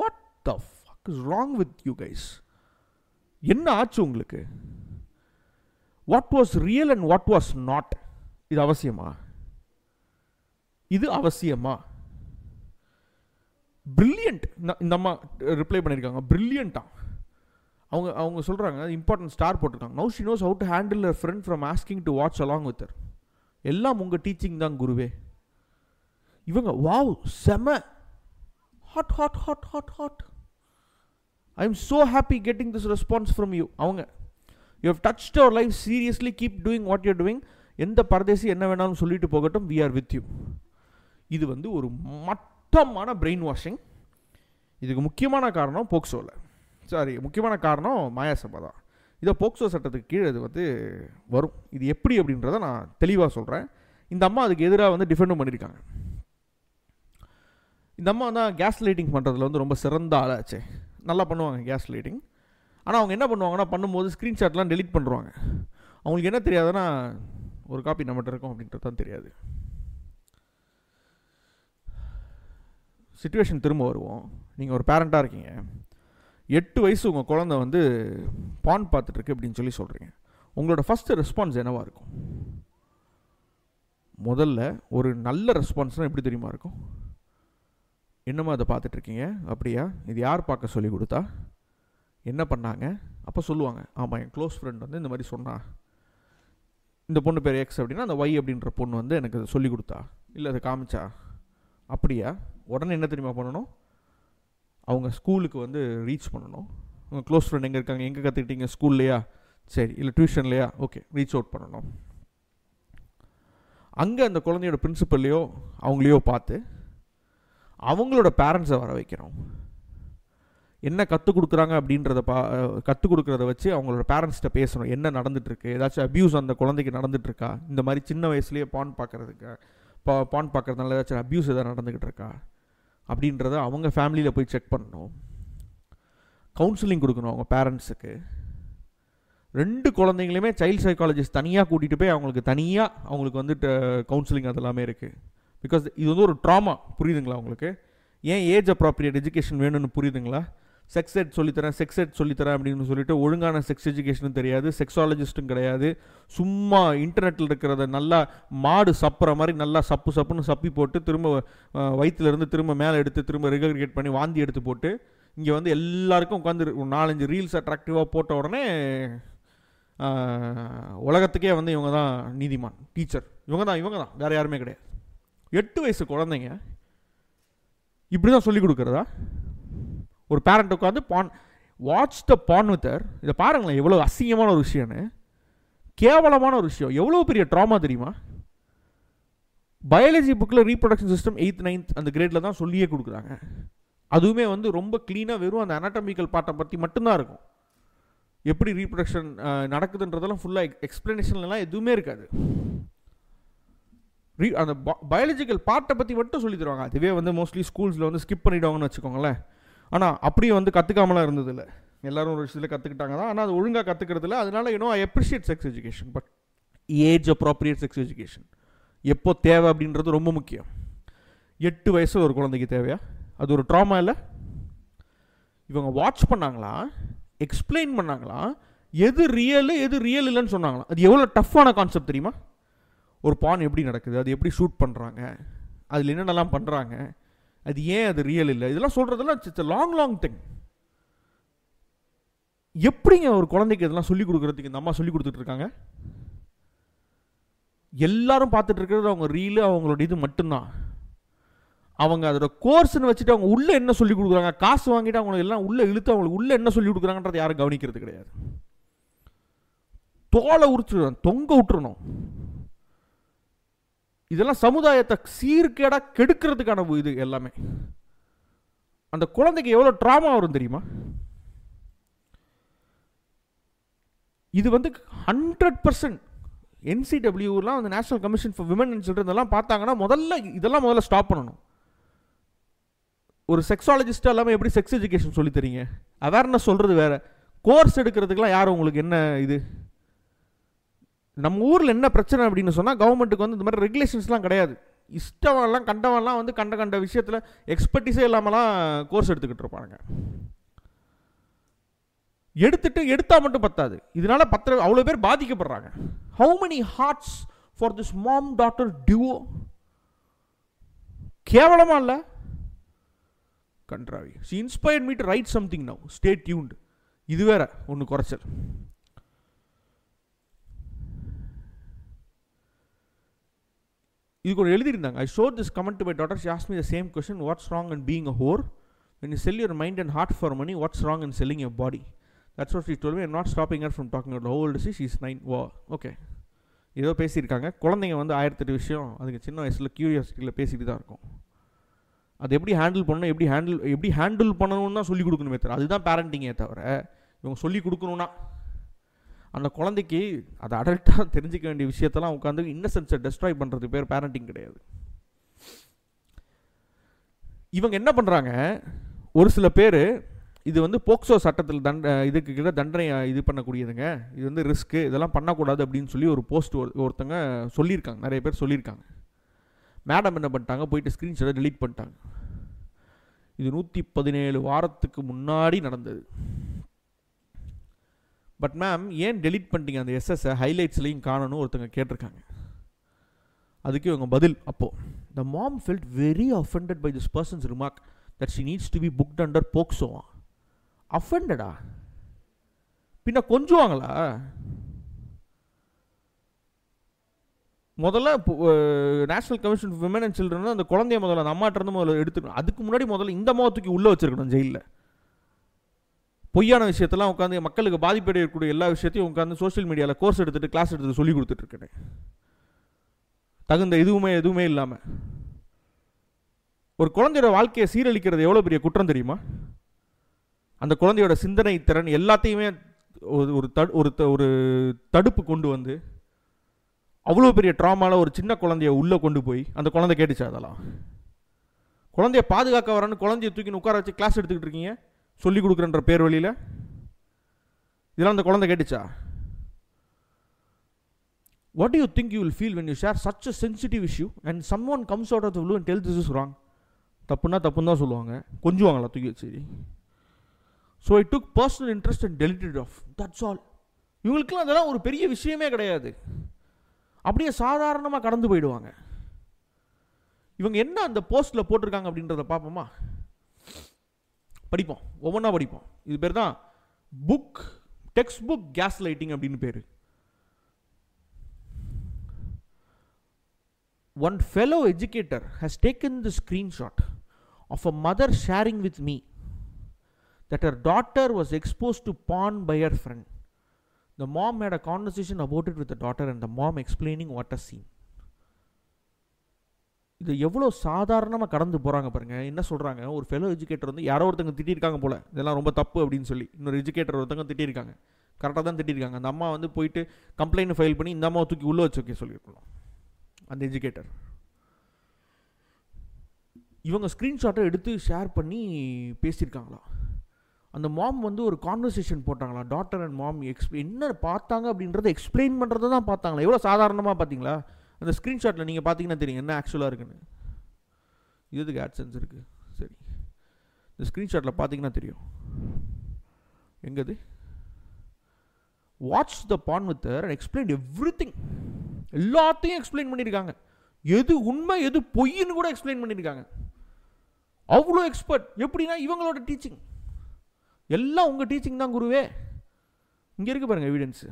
What the fuck is wrong with you guys? என்ன ஆச்சு உங்களுக்கு? What was real and what was not? இது அவசியமா? இது அவசியமா? பிரில்லியன்ட் இந்த அம்மா ரிப்ளை பண்ணியிருக்காங்க. பிரில்லியண்டாக அவங்க சொல்கிறாங்க, இம்பார்ட்டன்ட் ஸ்டார் போட்டிருக்காங்க. Now she knows how to handle her friend from asking to watch along with her. எல்லாம் உங்கள் டீச்சிங் தான் குருவே. இவங்க வாவ் செம hot hot hot hot hot. I am so happy getting this response from you. அவங்க you have touched our life, seriously keep doing what you're doing. எந்த பரதேசி என்ன வேணாலும் சொல்லிட்டு போகட்டும், வி ஆர் வித் யூ. இது வந்து ஒரு மொத்தமான பிரெயின் வாஷிங். இதுக்கு முக்கியமான காரணம் போக்சோவில், சாரி முக்கியமான காரணம் மாயாஸ் அம்மா தான். இதை போக்சோ சட்டத்துக்கு கீழே இது வந்து வரும். இது எப்படி அப்படின்றத நான் தெளிவாக சொல்கிறேன். இந்த அம்மா அதுக்கு எதிராக வந்து டிஃபெண்டும் பண்ணியிருக்காங்க. இந்த அம்மா தான் கேஸ் லைட்டிங் பண்ணுறதுல வந்து ரொம்ப சிறந்த ஆளாச்சு. நல்லா பண்ணுவாங்க கேஸ் லைட்டிங். ஆனால் அவங்க என்ன பண்ணுவாங்கன்னா, பண்ணும்போது ஸ்க்ரீன்ஷாட்லாம் டெலிட் பண்ணுறாங்க. அவங்களுக்கு என்ன தெரியாதுன்னா ஒரு காப்பி நம்மகிட்ட இருக்கும் அப்படின்றது தான் தெரியாது. சிச்சுவேஷன் திரும்ப வருவோம். நீங்கள் ஒரு பேரண்ட்டாக இருக்கீங்க, 8 வயசு உங்கள் குழந்தை வந்து பான் பார்த்துட்ருக்கு அப்படின்னு சொல்லி சொல்கிறீங்க. உங்களோட ஃபஸ்ட்டு ரெஸ்பான்ஸ் என்னவாக இருக்கும்? முதல்ல ஒரு நல்ல ரெஸ்பான்ஸ்னால் எப்படி தெரியுமா இருக்கும்? என்னம்மா அதை பார்த்துட்ருக்கீங்க, அப்படியா, இது யார் பார்க்க சொல்லி கொடுத்தா, என்ன பண்ணாங்க? அப்போ சொல்லுவாங்க, ஆமாம் என் க்ளோஸ் ஃப்ரெண்ட் வந்து இந்த மாதிரி சொன்னா, இந்த பொண்ணு பேர் எக்ஸ் அப்படின்னா அந்த ஒய் அப்படின்ற பொண்ணு வந்து எனக்கு அதை சொல்லி கொடுத்தா, இல்லை அதை காமிச்சா, அப்படியா. உடனே என்ன தெரியுமா பண்ணணும்? அவங்க ஸ்கூலுக்கு வந்து ரீச் பண்ணணும். உங்கள் க்ளோஸ் ஃப்ரெண்ட் எங்கே இருக்காங்க, எங்கே கற்றுக்கிட்டீங்க, ஸ்கூல்லையா, சரி, இல்லை டியூஷன்லையா, ஓகே, ரீச் அவுட் பண்ணணும். அங்கே அந்த குழந்தையோட பிரின்சிபல்லையோ அவங்களையோ பார்த்து அவங்களோட பேரண்ட்ஸை வர வைக்கிறோம். என்ன கற்றுக் கொடுக்குறாங்க அப்படின்றத கற்றுக் கொடுக்குறத வச்சு அவங்களோட பேரண்ட்ஸ்கிட்ட பேசணும். என்ன நடந்துகிட்ருக்கு, ஏதாச்சும் அப்யூஸ் அந்த குழந்தைக்கு நடந்துகிட்ருக்கா, இந்த மாதிரி சின்ன வயசுலேயே பான் பார்க்குறதுக்கு பான் பார்க்குறதுனால ஏதாச்சும் அப்யூஸ் எதாவது நடந்துக்கிட்டு இருக்கா அப்படின்றத அவங்க ஃபேமிலியில் போய் செக் பண்ணணும். கவுன்சிலிங் கொடுக்கணும் அவங்க பேரண்ட்ஸுக்கு. ரெண்டு குழந்தைங்களையுமே சைல்டு சைக்காலஜிஸ்ட் தனியாக கூட்டிகிட்டு போய் அவங்களுக்கு வந்து கவுன்சிலிங் அதெல்லாமே இருக்குது. பிகாஸ் இது வந்து ஒரு ட்ராமா, புரியுதுங்களா உங்களுக்கு? ஏன் ஏஜ் அப்ராப்ரியேட் எஜுகேஷன் வேணும்னு புரியுதுங்களா? செக்ஸ் எட் சொல்லித்தரேன் அப்படின்னு சொல்லிட்டு ஒழுங்கான செக்ஸ் எஜுகேஷனும் தெரியாது, செக்ஸாலஜிஸ்ட்டும் கிடையாது. சும்மா இன்டர்நெட்டில் இருக்கிறத நல்லா மாடு சப்புற மாதிரி நல்லா சப்பு சப்புன்னு சப்பி போட்டு திரும்ப வயிற்றுலேருந்து திரும்ப மேலே எடுத்து திரும்ப ரிகர்கேட் பண்ணி வாந்தி எடுத்து போட்டு இங்கே வந்து எல்லாருக்கும் உட்காந்து ஒரு 4-5 ரீல்ஸ் அட்ராக்டிவாக போட்ட உடனே உலகத்துக்கே வந்து இவங்க தான் நீதிமான் டீச்சர், இவங்க தான் வேறு யாருமே கிடையாது. 8 வயசு குழந்தைங்க இப்படி தான் சொல்லிக் கொடுக்குறதா? ஒரு பேரண்ட் உட்காந்து வாட்ச் த பான் வித்தர். இதை பாருங்களேன், எவ்வளோ அசிங்கமான ஒரு விஷயம்னு, கேவலமான ஒரு விஷயம், எவ்வளோ பெரிய ட்ராமா தெரியுமா? பயாலஜி புக்கில் ரீப்ரொடக்ஷன் சிஸ்டம் 8th 9th அந்த கிரேடில் தான் சொல்லியே கொடுக்குறாங்க. அதுவுமே வந்து ரொம்ப க்ளீனாக வெறும் அந்த அனாட்டமிக்கல் பார்ட்டை பற்றி மட்டும்தான் இருக்கும். எப்படி ரீப்ரொடக்ஷன் நடக்குதுன்றதெல்லாம் ஃபுல்லாக எக்ஸ்ப்ளனேஷன்லாம் எதுவுமே இருக்காது. அந்த பயாலஜிக்கல் பார்ட்டை பற்றி மட்டும் சொல்லி தருவாங்க. அதுவே வந்து மோஸ்ட்லி ஸ்கூல்ஸில் வந்து ஸ்கிப் பண்ணிவிடுவாங்கன்னு வச்சுக்கோங்களேன். ஆனால் அப்படியே வந்து கற்றுக்காமலாம் இருந்ததில்லை, எல்லோரும் ஒரு விஷயத்தில் கற்றுக்கிட்டாங்க தான், ஆனால் அது ஒழுங்காக கற்றுக்கிறதில்ல. அதனால I appreciate sex education, but age appropriate sex education எப்போ தேவை அப்படின்றது ரொம்ப முக்கியம். 8 வயசு ஒரு குழந்தைக்கு தேவையா? அது ஒரு ட்ராமா இல்லை? இவங்க வாட்ச் பண்ணாங்களா, எக்ஸ்பிளைன் பண்ணாங்களா, எது ரியல் இல்லைன்னு சொன்னாங்களா? அது எவ்வளோ டஃப்பான கான்செப்ட் தெரியுமா? ஒரு பான் எப்படி நடக்குது, அது எப்படி ஷூட் பண்ணுறாங்க, அதில் என்னென்னலாம் பண்ணுறாங்க, அது ஏன் அது ரியல் இல்லை, இதெல்லாம் சொல்கிறதெல்லாம் இட்ஸ் லாங் திங். எப்படிங்க ஒரு குழந்தைக்கு இதெல்லாம் சொல்லிக் கொடுக்குறதுக்கு இந்த அம்மா சொல்லிக் கொடுத்துட்டு இருக்காங்க? எல்லாரும் பார்த்துட்டு இருக்கிறது அவங்க ரீலு, அவங்களோட இது மட்டும்தான். அவங்க அதோட கோர்ஸ்ன்னு வச்சுட்டு அவங்க உள்ளே என்ன சொல்லிக் கொடுக்குறாங்க, காசு வாங்கிட்டு அவங்களுக்கு எல்லாம் உள்ளே இழுத்து அவங்களுக்கு உள்ளே என்ன சொல்லிக் கொடுக்குறாங்கன்றது யாரும் கவனிக்கிறது கிடையாது. தோலை உரிச்சு தொங்க விட்டுறணும். இதெல்லாம் சமுதாயத்தை சீர்கேடாக கெடுக்கிறதுக்கான இது எல்லாமே. அந்த குழந்தைக்கு எவ்வளோ ட்ராமா வரும் தெரியுமா? இது வந்து 100% NCWலாம் வந்து national commission for women and children இதெல்லாம் பார்த்தாங்கன்னா இதெல்லாம் முதல்ல ஸ்டாப் பண்ணணும். ஒரு செக்ஸாலஜிஸ்ட் எல்லாமே எப்படி செக்ஸ் எஜுகேஷன் சொல்லி தரீங்க? அவேர்னஸ் சொல்கிறது வேறு, கோர்ஸ் எடுக்கிறதுக்கெலாம் யார் உங்களுக்கு என்ன இது? நம்ம ஊரில் என்ன பிரச்சனை அப்படின்னு சொன்னால், கவர்மெண்ட்டுக்கு வந்து இந்த மாதிரி ரெகுலேஷன்ஸ்லாம் கிடையாது. இஷ்டவெல்லாம் கண்டவெல்லாம் வந்து கண்ட விஷயத்தில் எக்ஸ்பர்டிஸே இல்லாமலாம் கோர்ஸ் எடுத்துக்கிட்டு இருப்பாங்க. எடுத்தால் மட்டும் பத்தாது, இதனால அவ்வளோ பேர் பாதிக்கப்படுறாங்க. How many hearts for this mom daughter duo? கேவலமா இல்லை? கன்றாவி. She inspired me to write something now, stay tuned. இது வேற ஒன்று குறைச்சல். இதுக்கு ஒரு எழுதியிருந்தாங்க, I showed this comment to my daughter, she asked me the same question, what's wrong and being a whore? When you sell your mind and heart for money, what's wrong and selling your body? That's what she told me. I am not stopping her from talking about old. She is 9. வா, okay, ஏதோ பேசியிருக்காங்க. குழந்தைங்க வந்து 1008 விஷயம் அதுக்கு சின்ன வயசில் க்யூரியாசிட்டியில் பேசிட்டு தான் இருக்கும். அது எப்படி ஹேண்டில் பண்ணணும், எப்படி ஹேண்டில் பண்ணணும்னு தான் சொல்லிக் கொடுக்கணுமே தவிர, அதுதான் பேரண்டிங்கே தவிர இவங்க சொல்லிக் கொடுக்கணும்னா அந்த குழந்தைக்கு அது அடல்ட்டாக தெரிஞ்சிக்க வேண்டிய விஷயத்தெல்லாம் உட்காந்து இன்னசென்ஸை டெஸ்ட்ராய் பண்ணுறது பேர் பேரண்டிங் கிடையாது. இவங்க என்ன பண்ணுறாங்க, ஒரு சில பேர் இது வந்து போக்சோ சட்டத்தில் இதுக்கு கீழே தண்டனை இது பண்ணக்கூடியதுங்க, இது வந்து ரிஸ்க்கு, இதெல்லாம் பண்ணக்கூடாது அப்படின்னு சொல்லி ஒரு போஸ்ட் ஒருத்தங்க சொல்லியிருக்காங்க, நிறைய பேர் சொல்லியிருக்காங்க. மேடம் என்ன பண்ணிட்டாங்க, போயிட்டு ஸ்க்ரீன்ஷாட்டை டெலீட் பண்ணிட்டாங்க. இது 117 வாரத்துக்கு முன்னாடி நடந்தது. பட் மேம் ஏன் டெலிட் பண்ணிட்டீங்க, அந்த எஸ்எஸ்ஸை ஹைலைட்ஸ்லையும் காணணும் ஒருத்தங்க கேட்டிருக்காங்க. அதுக்கு இவங்க பதில், அப்போது the mom felt very offended by this person's remark that she needs to be booked under போக்சோவா. அஃபெண்டடா? பின்ன கொஞ்சுவாங்களா? முதல்ல national commission for women and children அந்த குழந்தைய முதல்ல அந்த அம்மாட்டிருந்து முதல்ல எடுத்துக்கணும். அதுக்கு முன்னாடி முதல்ல இந்த அம்மாவத்துக்கு உள்ளே வச்சுருக்கணும் ஜெயிலில். பொய்யான விஷயத்தெல்லாம் உட்காந்து மக்களுக்கு பாதிப்படையக்கூடிய எல்லா விஷயத்தையும் உட்காந்து சோஷியல் மீடியாவில் கோர்ஸ் எடுத்துகிட்டு கிளாஸ் எடுத்துகிட்டு சொல்லிக் கொடுத்துட்ருக்கேன், தகுந்த எதுவுமே இல்லாமல். ஒரு குழந்தையோட வாழ்க்கையை சீரழிக்கிறது எவ்வளோ பெரிய குற்றம் தெரியுமா? அந்த குழந்தையோட சிந்தனை திறன் எல்லாத்தையுமே ஒரு தடுப்பு கொண்டு வந்து அவ்வளோ பெரிய ட்ராமாவில் ஒரு சின்ன குழந்தைய உள்ளே கொண்டு போய் அந்த குழந்தை கேட்டுச்சு. அதெல்லாம் குழந்தைய பாதுகாக்க வரேன்னு குழந்தைய தூக்கின்னு உட்கார வச்சு கிளாஸ் எடுத்துக்கிட்டு இருக்கீங்க சொல்லிக் கொடுக்குறன்ற பேர் வழியில். இதெல்லாம் அந்த குழந்தை கேட்டுச்சா? What do you think you will feel when you share such a sensitive issue and someone comes out of the blue and tells this is wrong? தப்புன்னா தப்புன்னு தான் சொல்லுவாங்க, கொஞ்சுவாங்களா தூக்கி வச்சு. So I took personal interest and deleted off, that's all. இவங்களுக்குலாம் அதெல்லாம் ஒரு பெரிய விஷயமே கிடையாது, அப்படியே சாதாரணமாக கடந்து போயிடுவாங்க. இவங்க என்ன அந்த போஸ்ட்டில் போட்டிருக்காங்க அப்படின்றத பார்ப்போமா? படிப்போம், ஒவ்வொன்றா படிப்போம். இது பேர் தான் book, text book gaslighting அப்படின்னு பேர். One fellow educator has taken the screenshot of a mother sharing with me that her daughter was exposed to porn by her friend. The mom had a conversation about it with the daughter and the mom explaining what has seen. இது எவ்வளோ சாதாரணமாக கடந்து போகிறாங்க பாருங்கள். என்ன சொல்கிறாங்க, ஒரு fellow educator வந்து யாரோ ஒருத்தங்க திட்டிருக்காங்க போல், இதெல்லாம் ரொம்ப தப்பு அப்படின்னு சொல்லி இன்னொரு எஜுகேட்டர் ஒருத்தங்க திட்டிருக்காங்க. கரெக்டாக தான் திட்டிருக்காங்க. அந்த அம்மா வந்து போயிட்டு கம்ப்ளைண்ட் ஃபைல் பண்ணி இந்த அம்மாவை தூக்கி உள்ளே வச்சு ஓகே சொல்லியிருக்கணும் அந்த எஜுகேட்டர். இவங்க ஸ்க்ரீன்ஷாட்டை எடுத்து ஷேர் பண்ணி பேசியிருக்காங்களா. அந்த மாம் வந்து ஒரு கான்வர்சேஷன் போட்டாங்களா, டாட்டர் அண்ட் மாம் என்ன பார்த்தாங்க அப்படின்றத எக்ஸ்பிளைன் பண்ணுறத தான் பார்த்தாங்களா. எவ்வளோ சாதாரணமாக பார்த்தீங்களா, அந்த ஸ்க்ரீன்ஷாட்டில் நீங்கள் பார்த்தீங்கன்னா தெரியும் என்ன ஆக்சுவலாக இருக்குன்னு. இதுக்கு ஆட்சன்ஸ் இருக்குது. சரி, இந்த ஸ்க்ரீன்ஷாட்டில் பார்த்தீங்கன்னா தெரியும் எங்கது. Watch the porn with her and explain everything. எல்லாத்தையும் எக்ஸ்பிளைன் பண்ணியிருக்காங்க, எது உண்மை எது பொய்ன்னு கூட எக்ஸ்பிளைன் பண்ணியிருக்காங்க. அவ்வளோ எக்ஸ்பர்ட். எப்படின்னா இவங்களோட டீச்சிங் எல்லாம் உங்கள் டீச்சிங் தான் குருவே. இங்கே இருக்கு பாருங்கள் எவிடன்ஸு.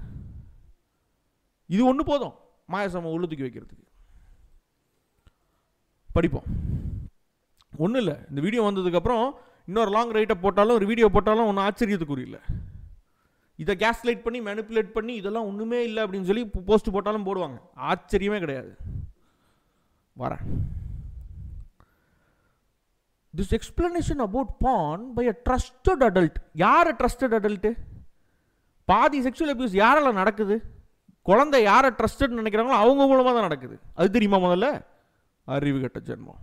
இது ஒன்று போதும் மாயாஸ் அம்மா உள்ளதுக்கு வைக்கிறதுக்கு. படிப்போம். ஒன்றும் இல்லை, இந்த வீடியோ வந்ததுக்கப்புறம் இன்னொரு லாங் ரைட்டை போட்டாலும் ஒரு வீடியோ போட்டாலும் ஒன்றும் ஆச்சரியத்துக்குரியல. இதை கேஸ் லைட் பண்ணி மேனிப்புலேட் பண்ணி இதெல்லாம் ஒன்றுமே இல்லை அப்படின்னு சொல்லி போஸ்ட் போட்டாலும் போடுவாங்க, ஆச்சரியமே கிடையாது. வரேன். This explanation about porn by a trusted adult. யார் ட்ரஸ்டட் அடல்ட்டு? பாதி செக்ஷுவல் அபியூஸ் யாரெல்லாம் நடக்குது, குழந்தை யாரை ட்ரஸ்டட்னு நினைக்கிறாங்களோ அவங்க மூலமாக தான் நடக்குது. அது தெரியுமா? முதல்ல அறிவு கட்ட ஜென்மம்.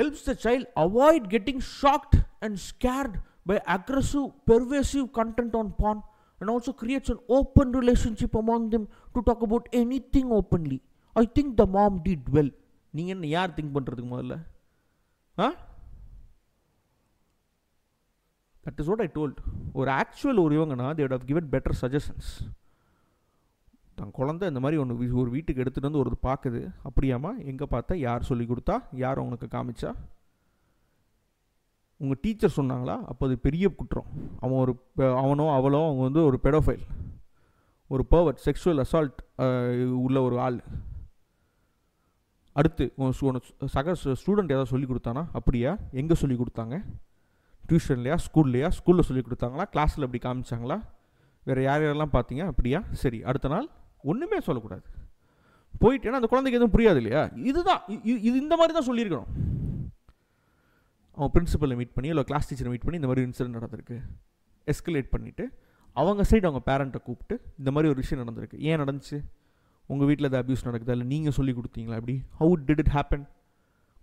Helps the child avoid getting shocked and scared by aggressive, pervasive content on porn and also creates an open relationship among them to talk about anything openly. I think the mom did well. நீங்கள் என்ன யார் think பண்ணுறதுக்கு முதல்ல? That is what I told. ஒரு actual ஒரு இவங்கன்னா they would have given better suggestions. தன் குழந்தை இந்த மாதிரி ஒன்று ஒரு வீட்டுக்கு எடுத்துகிட்டு வந்து ஒரு பார்க்குது அப்படியாமா, எங்கே பார்த்தா, யார் சொல்லி கொடுத்தா, யார் அவனுக்கு காமிச்சா, உங்கள் டீச்சர் சொன்னாங்களா? அப்போ அது பெரிய குற்றம். அவன் ஒரு அவனோ அவளோ அவங்க வந்து ஒரு பெடோஃபைல், ஒரு பர்வர்ட், செக்ஷுவல் அசால்ட் உள்ள ஒரு ஆள். அடுத்து சக ஸ்டூடெண்ட் ஏதாவது சொல்லிக் கொடுத்தானா? அப்படியா, எங்கே சொல்லிக் கொடுத்தாங்க, டியூஷன்லையா, ஸ்கூல்லையா, ஸ்கூலில் சொல்லிக் கொடுத்தாங்களா, கிளாஸில் அப்படி காமிச்சாங்களா, வேறு யார் யாரெல்லாம் பார்த்தீங்க, அப்படியா, சரி. அடுத்த நாள் ஒன்றுமே சொல்லக்கூடாது போயிட்டு, ஏன்னா அந்த குழந்தைக்கு எதுவும் புரியாது இல்லையா. இதுதான் இது இந்த மாதிரி தான் சொல்லியிருக்கணும். அவன் பிரின்சிபலை மீட் பண்ணி இல்லை கிளாஸ் டீச்சரை மீட் பண்ணி இந்த மாதிரி இன்சிடென்ட் நடந்திருக்கு, எஸ்கலேட் பண்ணிவிட்டு அவங்க சைடு அவங்க பேரண்ட்டை கூப்பிட்டு இந்த மாதிரி ஒரு விஷயம் நடந்திருக்கு, ஏன் நடந்துச்சு, உங்கள் வீட்டில் எதாவது அப்யூஸ் நடக்குதா, இல்லை நீங்கள் சொல்லி கொடுத்தீங்களா, அப்படி ஹவு டிட் இட் ஹேப்பன்,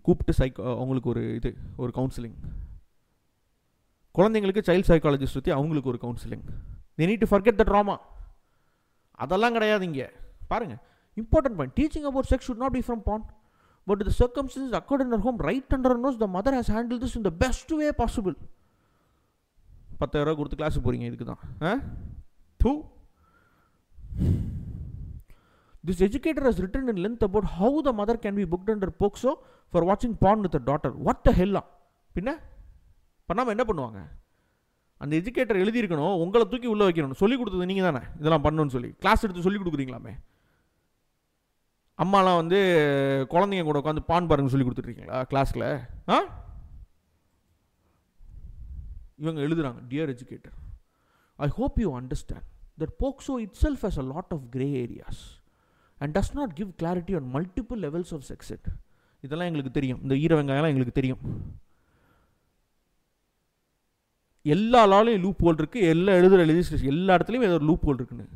கூப்பிட்டு அவங்களுக்கு ஒரு இது ஒரு கவுன்சிலிங். குழந்தைங்களுக்கு சைல்டு சைக்காலஜிஸ்ட் பற்றி அவங்களுக்கு ஒரு counselling. They need to forget the trauma. அதெல்லாம் கிடையாது இங்கே. பாருங்கள், important point, teaching about sex should not be from porn. But the circumstances occurred in her home right under her nose. The mother has handled this in the best way possible. 10,000 கொடுத்து class போறீங்க இதுக்கு தான். This educator has written in length about how the mother can be booked under POCSO for watching porn with her daughter. What the hell? பின்ன பண்ணாமல் என்ன பண்ணுவாங்க? அந்த educator எழுதியிருக்கணும், உங்களை தூக்கி உள்ளே வைக்கணும். சொல்லிக் கொடுத்தது நீங்கள் தானே இதெல்லாம் பண்ணணும்னு சொல்லி. கிளாஸ் எடுத்து சொல்லிக் கொடுக்குறீங்களாமே. அம்மாலாம் வந்து குழந்தைங்க கூட உட்காந்து பான் பாருங்க சொல்லி கொடுத்துட்ருக்கீங்களா கிளாஸில்? இவங்க எழுதுகிறாங்க, dear educator, I hope you understand that POCSO itself has a lot of grey areas and does not give clarity on multiple levels of sex ed. இதெல்லாம் எங்களுக்கு தெரியும், இந்த ஈர வெங்காயம்லாம் எங்களுக்கு தெரியும். எல்லா லாலையும் லூப் ஹோல் இருக்குது, எல்லா லெஜிஸ்லேஷன் எல்லா இடத்துலையும் ஏதோ ஒரு லூப் ஹோல் இருக்குன்னு.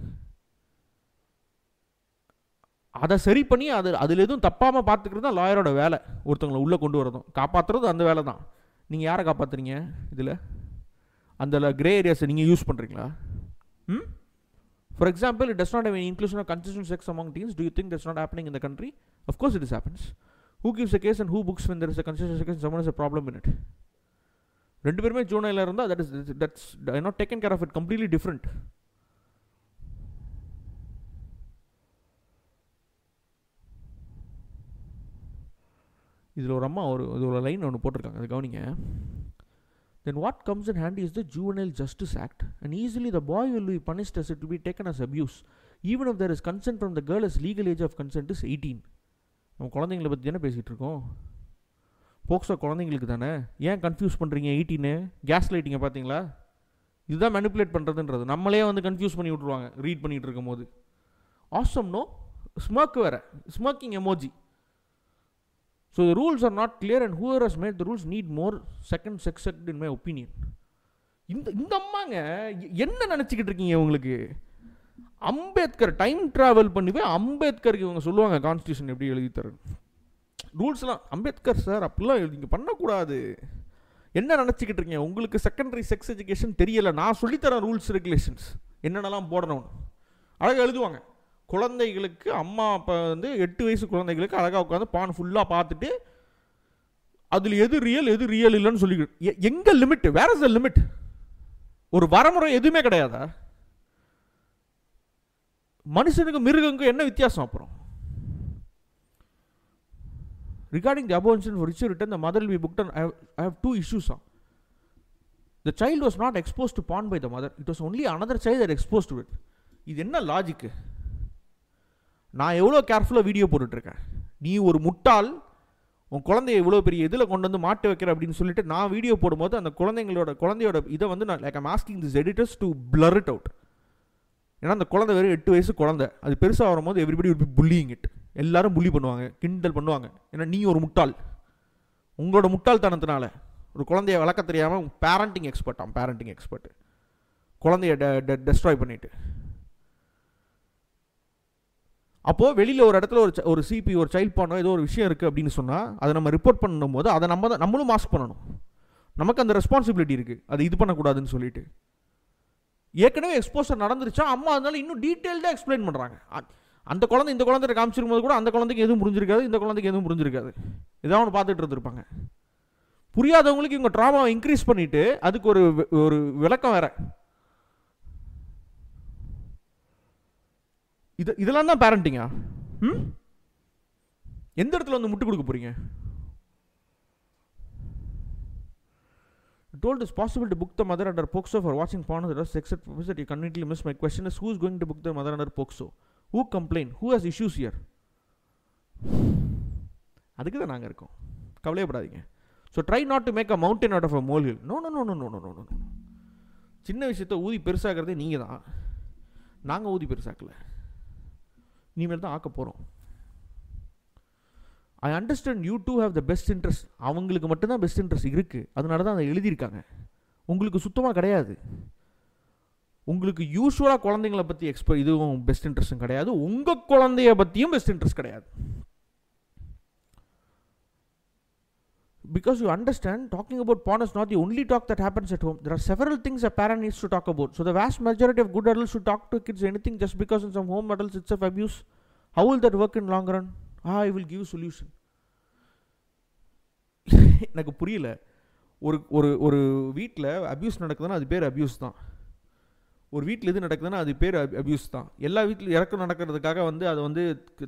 அதை சரி பண்ணி அதில் எதுவும் தப்பாமல் பார்த்துக்கிறது தான் லாயரோட வேலை. ஒருத்தவங்களை உள்ளே கொண்டு வரதும் காப்பாற்றுறது அந்த வேலை தான். நீங்கள் யாரை காப்பாற்றுறீங்க இதில்? அந்த கிரே ஏரியாஸை நீங்கள் யூஸ் பண்ணுறீங்களா? For example, it does not have any inclusion of consensual sex among teens. Do you think that's not happening in the country? Of course it is happens. Who gives a case and who books when there is a consensual sex and someone has a problem in it? Rendu perume juvenile la irundha, that's not taken care of it, completely different. இதில் ஒரு அம்மா ஒரு line ஒன்று போட்டிருக்காங்க, அது கவனிங்க. Then what comes in handy is the Juvenile Justice Act, and easily the boy will be punished as it will be taken as abuse, even if there is consent from the girl as legal age of consent is 18. நம்ம குழந்தைங்களை பற்றி தானே பேசிகிட்டு இருக்கோம், POCSO குழந்தைங்களுக்கு தானே, ஏன் confuse பண்ணுறீங்க 18? கேஸ் லைட்டிங்க பார்த்தீங்களா, இதுதான் மேனிப்புலேட் பண்ணுறதுன்றது, நம்மளே வந்து கன்ஃபியூஸ் பண்ணி விட்ருவாங்க ரீட் பண்ணிகிட்டு இருக்கும் போது. ஆசம்னோ ஸ்மர்க் வேறு, smirking emoji. So the rules are not clear, and whoever has made the rules need more second sex act in my opinion. இந்த அம்மாங்க என்ன நினச்சிக்கிட்டு இருக்கீங்க? உங்களுக்கு அம்பேத்கர் டைம் ட்ராவல் பண்ணி போய் அம்பேத்கருக்கு இவங்க சொல்லுவாங்க கான்ஸ்டியூஷன் எப்படி எழுதி தரேன், ரூல்ஸ்லாம் அம்பேத்கர் சார் அப்படிலாம் எழுதிங்க பண்ணக்கூடாது. என்ன நினச்சிக்கிட்டு இருக்கீங்க? உங்களுக்கு செகண்டரி செக்ஸ் எஜுகேஷன் தெரியலை, நான் சொல்லித்தரேன் ரூல்ஸ் ரெகுலேஷன்ஸ் என்னென்னலாம் போடணும்னு. அழகாக எழுதுவாங்க குழந்தைகளுக்கு, அம்மா அப்பா வந்து 8 வயசு குழந்தைகளுக்கு அழகாக உட்காந்து பான் ஃபுல்லாக பார்த்துட்டு அதில் எது ரியல் இல்லைன்னு சொல்லிக்கிட்டு, எங்கே limit? Where is the limit? ஒரு வரமுறை எதுவுமே கிடையாதா? மனுஷனுக்கு மிருகங்களுக்கு என்ன வித்தியாசம்? அப்புறம் regarding the abortion for rich return the mother we booked, I have 2 issues. The child was not exposed to porn by the mother. It was only another child that exposed to it. இது என்ன logic? நான் எவ்வளோ கேர்ஃபுல்லாக video போட்டுட்ருக்கேன், நீ ஒரு முட்டாள் உன் குழந்தைய எவ்வளோ பெரிய இதில் கொண்டு வந்து மாட்டு வைக்கிற அப்படின்னு சொல்லிட்டு நான் வீடியோ போடும்போது அந்த குழந்தையோட இதை வந்து நான் like I'm asking this editors to blur it out. ஏன்னா அந்த குழந்தை வெறும் 8 வயசு குழந்தை, அது பெருசாக வரும்போது everybody will be bullying it, எல்லாரும் புல்லி பண்ணுவாங்க, கிண்டல் பண்ணுவாங்க. ஏன்னா நீ ஒரு முட்டாள், உங்களோட முட்டாள்தனத்தினால ஒரு குழந்தைய வளர்க்க தெரியாமல் பேரண்டிங் எக்ஸ்பர்ட் குழந்தைய டெஸ்ட்ராய் பண்ணிட்டு. அப்போது வெளியில் ஒரு இடத்துல ஒரு சிபி ஒரு சைல்ட் பானோ ஏதோ ஒரு விஷயம் இருக்குது அப்படின்னு சொன்னால் அதை நம்ம ரிப்போர்ட் பண்ணும் போது அதை நம்ம தான் நம்மளும் மாஸ்க் பண்ணணும், நமக்கு அந்த ரெஸ்பான்சிபிலிட்டி இருக்குது, அது இது பண்ணக்கூடாதுன்னு சொல்லிட்டு. ஏற்கனவே எக்ஸ்போசர் நடந்துருச்சா அம்மா, அதனால இன்னும் டீட்டெயில்டாக எக்ஸ்பிளைன் பண்ணுறாங்க. அந்த குழந்தை இந்த குழந்தைய காமிச்சிருக்கும் போது கூட அந்த குழந்தைக்கு எதுவும் புரிஞ்சிருக்காது, இந்த குழந்தைக்கு எதுவும் புரிஞ்சிருக்காது, இதான் ஒன்று பார்த்துட்டு இருந்திருப்பாங்க. புரியாதவங்களுக்கு இவங்க ட்ராமாவை இன்க்ரீஸ் பண்ணிவிட்டு அதுக்கு ஒரு விளக்கம் வேறு. இதெல்லாம் தான் பேரண்டிங்கா? ம், எந்த இடத்துல வந்து முட்டு கொடுக்க போறீங்க? Told is possible to book the mother under POXO for watching porn that has sex purpose that you conveniently miss. My question is, who is going to book the mother under POXO? Who complain? Who has issues here? அதுக்கு தான் நாங்கள் இருக்கோம், கவலையப்படாதீங்க. So try not to make a mountain out of a molehill. No. சின்ன விஷயத்தை ஊதி பெருசாகிறதே நீங்கள் தான், நாங்கள் ஊதி பெருசாக்கல, இனிமேல் தான் ஆக்க போகிறோம். I understand you two have the best interest. அவங்களுக்கு மட்டும்தான் பெஸ்ட் இன்ட்ரெஸ்ட் இருக்குது, அதனால தான் அதை எழுதியிருக்காங்க, உங்களுக்கு சுத்தமாக கிடையாது. உங்களுக்கு யூஸ்வலாக குழந்தைங்களை பற்றி இதுவும் பெஸ்ட் இன்ட்ரெஸ்ட்டும் கிடையாது, உங்கள் குழந்தைய பற்றியும் பெஸ்ட் இன்ட்ரெஸ்ட் கிடையாது. Because you understand, talking about porn is not the only talk that happens at home. There are several things a parent needs to talk about. So the vast majority of good adults should talk to kids anything just because in some home adults itself abuse. How will that work in long run? I will give solution. எனக்கு புரியல. ஒரு வீட்டில் abuse நடக்குதுன்னா அது பேர் abuse தான், ஒரு வீட்டில் எது நடக்குதுன்னா அது பேர் அப்யூஸ் தான். எல்லா வீட்டில் இறக்கம் நடக்கிறதுக்காக வந்து அதை வந்து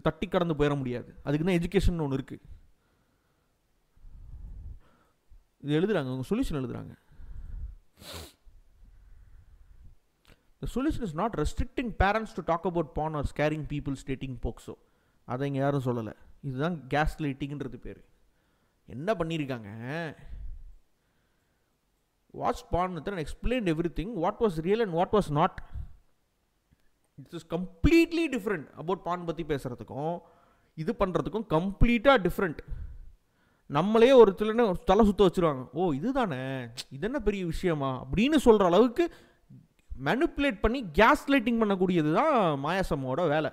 தட்டி கடந்து போயிட முடியாது, அதுக்கு தான் எஜுகேஷன் ஒன்று இருக்குது. இது எழுதுறாங்க, அவங்க சொல்யூஷன் எழுதுறாங்க. The solution is not restricting parents to talk about porn or scaring people stating POXO. அதை இங்கே யாரும் சொல்லலை, இதுதான் கேஸ் லைட்டிங்கிறது பேர். என்ன பண்ணியிருக்காங்க? Watch porn and explained everything, what was real and what was not. This is completely different. about porn பற்றி பேசுகிறதுக்கும் இது பண்ணுறதுக்கும் கம்ப்ளீட்டாக டிஃப்ரெண்ட். நம்மளே ஒரு சிலன்னு தலை சுற்ற வச்சுருவாங்க, ஓ இதுதானே, இது என்ன பெரிய விஷயமா அப்படின்னு சொல்கிற அளவுக்கு மேனிப்புலேட் பண்ணி கேஸ் லைட்டிங் பண்ணக்கூடியது தான் மாயாஸ் அம்மாவோட வேலை.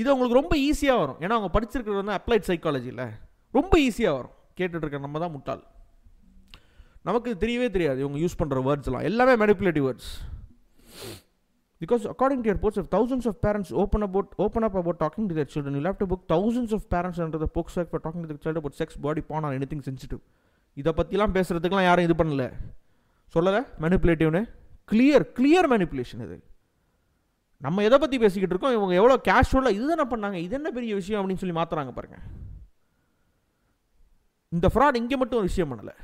இது அவங்களுக்கு ரொம்ப ஈஸியாக வரும், ஏன்னா அவங்க படிச்சிருக்கிறது வந்து அப்ளைட் சைக்காலஜியில் ரொம்ப ஈஸியாக வரும். கேட்டுட்ருக்க நம்ம தான் முட்டாள், நமக்கு தெரியவே தெரியாது. இவங்க யூஸ் பண்ணுற வேர்ட்ஸ்லாம் எல்லாமே manipulative words. Because according to your reports, if thousands of parents open up about talking to their children, you'll have to book thousands of parents under the Pokes Act for talking to their child about sex, body, porn, or anything sensitive. இதை பற்றிலாம் பேசுகிறதுக்கெலாம் யாரும் இது பண்ணல, சொல்லலை. மெனிப்புலேட்டிவ்னு clear manipulation. இது நம்ம எதை பற்றி பேசிக்கிட்டு இருக்கோம், இவங்க எவ்வளோ கேஷுவலாக இது என்ன பண்ணாங்க, இது என்ன பெரிய விஷயம் அப்படின்னு சொல்லி மாற்றுறாங்க பாருங்கள். இந்த ஃப்ராட் இங்கே மட்டும் ஒரு விஷயம் பண்ணலை.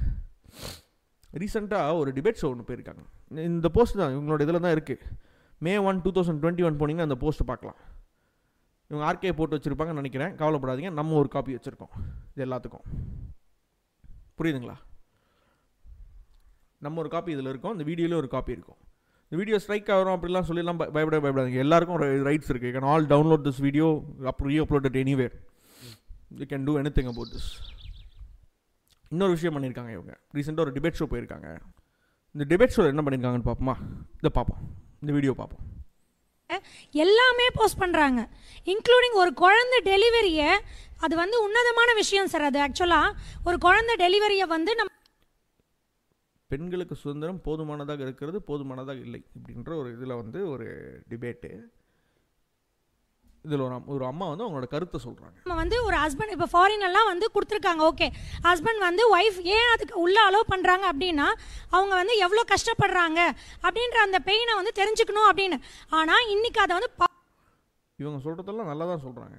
ரீசெண்டாக ஒரு டிபேட் ஷோ ஒன்று போயிருக்காங்க. இந்த போஸ்ட் தான் இவங்களோட இதில் தான் இருக்குது. May 1, 2021 போனீங்கன்னா அந்த போஸ்ட்டு பார்க்கலாம். இவங்க ஆர்கே போட்டு வச்சுருப்பாங்கன்னு நினைக்கிறேன், கவலைப்படாதீங்க, நம்ம ஒரு காப்பி வச்சுருக்கோம் இது எல்லாத்துக்கும். புரியுதுங்களா? நம்ம ஒரு காப்பி இதில் இருக்கும், இந்த வீடியோவில் ஒரு காப்பி இருக்கும். இந்த வீடியோ ஸ்ட்ரைக் ஆகிறோம் அப்படிலாம் சொல்லிலாம் பயப்படாதீங்க. எல்லாருக்கும் ஒரு ரைட்ஸ் இருக்குது. You can all download this video, reupload it anywhere, you can do anything about this. இன்னொரு விஷயம் பண்ணியிருக்காங்க இவங்க. ரீசெண்டாக ஒரு டிபேட் ஷோ போயிருக்காங்க. இந்த டிபேட் ஷோவில் என்ன பண்ணியிருக்காங்கன்னு பார்ப்போமா? இதை பார்ப்போம், இந்த வீடியோ பார்ப்போம். எல்லாமே போஸ்ட் பண்ணுறாங்க, இன்க்ளூடிங் ஒரு குழந்தை டெலிவரியை. அது வந்து உன்னதமான விஷயம் சார். அது ஆக்சுவலாக ஒரு குழந்தை டெலிவரியை வந்து நம்ம பெண்களுக்கு சுதந்திரம் போதுமானதாக இருக்கிறது, போதுமானதாக இல்லை அப்படின்ற ஒரு இதில் வந்து ஒரு டிபேட்டு. இதில் ஒரு அம்மா வந்து அவங்களோட கருத்தை சொல்கிறாங்க. நம்ம வந்து ஒரு ஹஸ்பண்ட் இப்போ ஃபாரின்லாம் வந்து கொடுத்துருக்காங்க. ஓகே, ஹஸ்பண்ட் வந்து ஒய்ஃப் ஏன் அதுக்கு உள்ளே அலோவ் பண்ணுறாங்க அப்படின்னா அவங்க வந்து எவ்வளோ கஷ்டப்படுறாங்க அப்படின்ற அந்த பெயினை வந்து தெரிஞ்சுக்கணும் அப்படின்னு. ஆனால் இன்றைக்கி அதை வந்து இவங்க சொல்கிறதெல்லாம் நல்லா தான் சொல்கிறாங்க.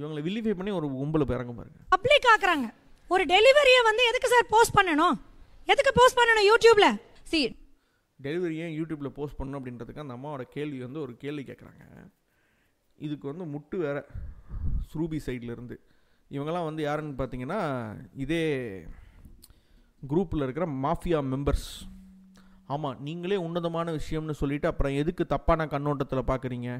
இவங்களை வில்லிஃபை பண்ணி ஒரு கும்பல பேரங்க பாருங்க, பப்ளிக் ஆக்குறாங்க. ஒரு டெலிவரியை வந்து எதுக்கு சார் போஸ்ட் பண்ணணும், எதுக்கு போஸ்ட் பண்ணணும் யூடியூப்ல? சீ டெலிவரியை யூடியூப்ல போஸ்ட் பண்ணணும் அப்படின்றதுக்கு அந்த அம்மாவோட கேள்வி வந்து ஒரு கேள்வி கேட்குறாங்க. இதுக்கு வந்து முட்டு வேற ஸ்ரூபி சைடில் இருந்து. இவங்கெல்லாம் வந்து யாருன்னு பார்த்தீங்கன்னா இதே குரூப்பில் இருக்கிற மாஃபியா மெம்பர்ஸ். ஆமாம், நீங்களே உன்னதமான விஷயம்னு சொல்லிட்டு அப்புறம் எதுக்கு தப்பான கண்ணோட்டத்தில் பார்க்குறீங்க?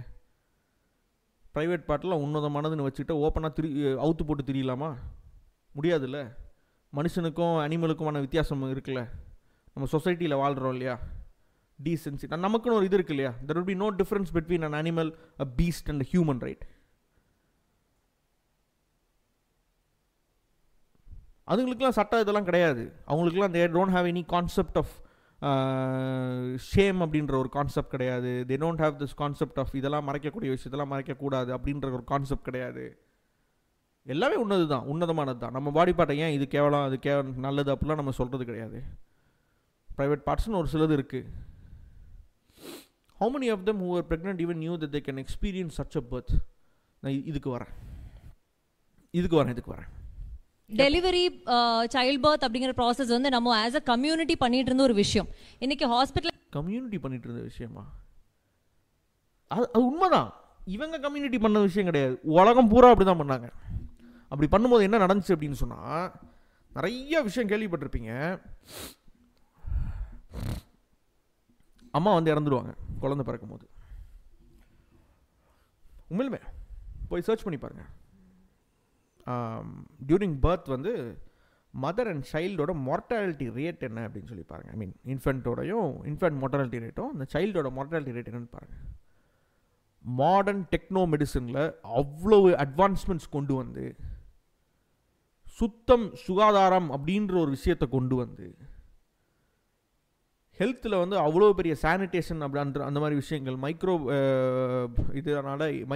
ப்ரைவேட் பார்ட்டில் உன்னதமானதுன்னு வச்சுக்கிட்டு ஓப்பனாக அவுத்து போட்டு திரியலாமா? முடியாதுல்ல. மனுஷனுக்கும் அனிமலுக்குமான வித்தியாசம் இருக்குல்ல. நம்ம சொசைட்டியில் வாழ்கிறோம் இல்லையா? டீசென்சி நமக்குன்னு ஒரு இது இருக்கு இல்லையா? There will be no difference between an animal, a beast and human, right? அதுங்களுக்குலாம் சட்டம் இதெல்லாம் கிடையாது. அவங்களுக்குலாம் they don't have any concept of shame அப்படின்ற ஒரு கான்செப்ட் கிடையாது. They don't have this concept of இதெல்லாம் மறைக்கக்கூடிய விஷயத்தெல்லாம் மறைக்கக்கூடாது அப்படின்ற ஒரு கான்செப்ட் கிடையாது. எல்லாமே உன்னது தான், உன்னதமானது தான். நம்ம பாடி பார்ட்டை ஏன் இது கேவலம், அது நல்லது அப்படிலாம் நம்ம சொல்கிறது கிடையாது. ப்ரைவேட் பார்ட்ஸ்னு ஒரு சிலது இருக்குது. How many of them who were pregnant even knew that they can experience such a birth? நான் இதுக்கு வரேன். டெலிவரி, சைல்ட் பர்த் அப்படிங்கிற ப்ராசஸ் வந்து நம்ம ஆஸ் அ கம்யூனிட்டி பண்ணிட்டு இருந்த ஒரு விஷயம். இன்னைக்கு ஹாஸ்பிட்டல் கம்யூனிட்டி பண்ணிட்டு இருந்த விஷயமா? அது உண்மைதான். இவங்க கம்யூனிட்டி பண்ண விஷயம் கிடையாது, உலகம் பூரா அப்படி தான் பண்ணாங்க. அப்படி பண்ணும்போது என்ன நடந்துச்சு அப்படின்னு சொன்னால், நிறைய விஷயம் கேள்விப்பட்டிருப்பீங்க. அம்மா வந்து இறந்துடுவாங்க குழந்தை பிறக்கும் போது. உண்மையிலுமே போய் சர்ச் பண்ணி பாருங்கள். டியூரிங் பர்த் வந்து மதர் அண்ட் சைல்டோட மார்டாலிட்டி ரேட் என்ன அப்படின்னு சொல்லி பாருங்கள். ஐ மீன் இன்ஃபென்ட் மார்டாலிட்டி ரேட்டும் அந்த சைல்டோட மார்டாலிட்டி ரேட் என்னன்னு பாருங்கள். மாடர்ன் டெக்னோ மெடிசனில் அவ்வளோ அட்வான்ஸ்மெண்ட்ஸ் கொண்டு வந்து, சுத்தம் சுகாதாரம் அப்படின்ற ஒரு விஷயத்தை கொண்டு வந்து, ஹெல்த்தில் வந்து அவ்வளோ பெரிய சானிடேஷன் அப்படின்ற அந்த மாதிரி விஷயங்கள்,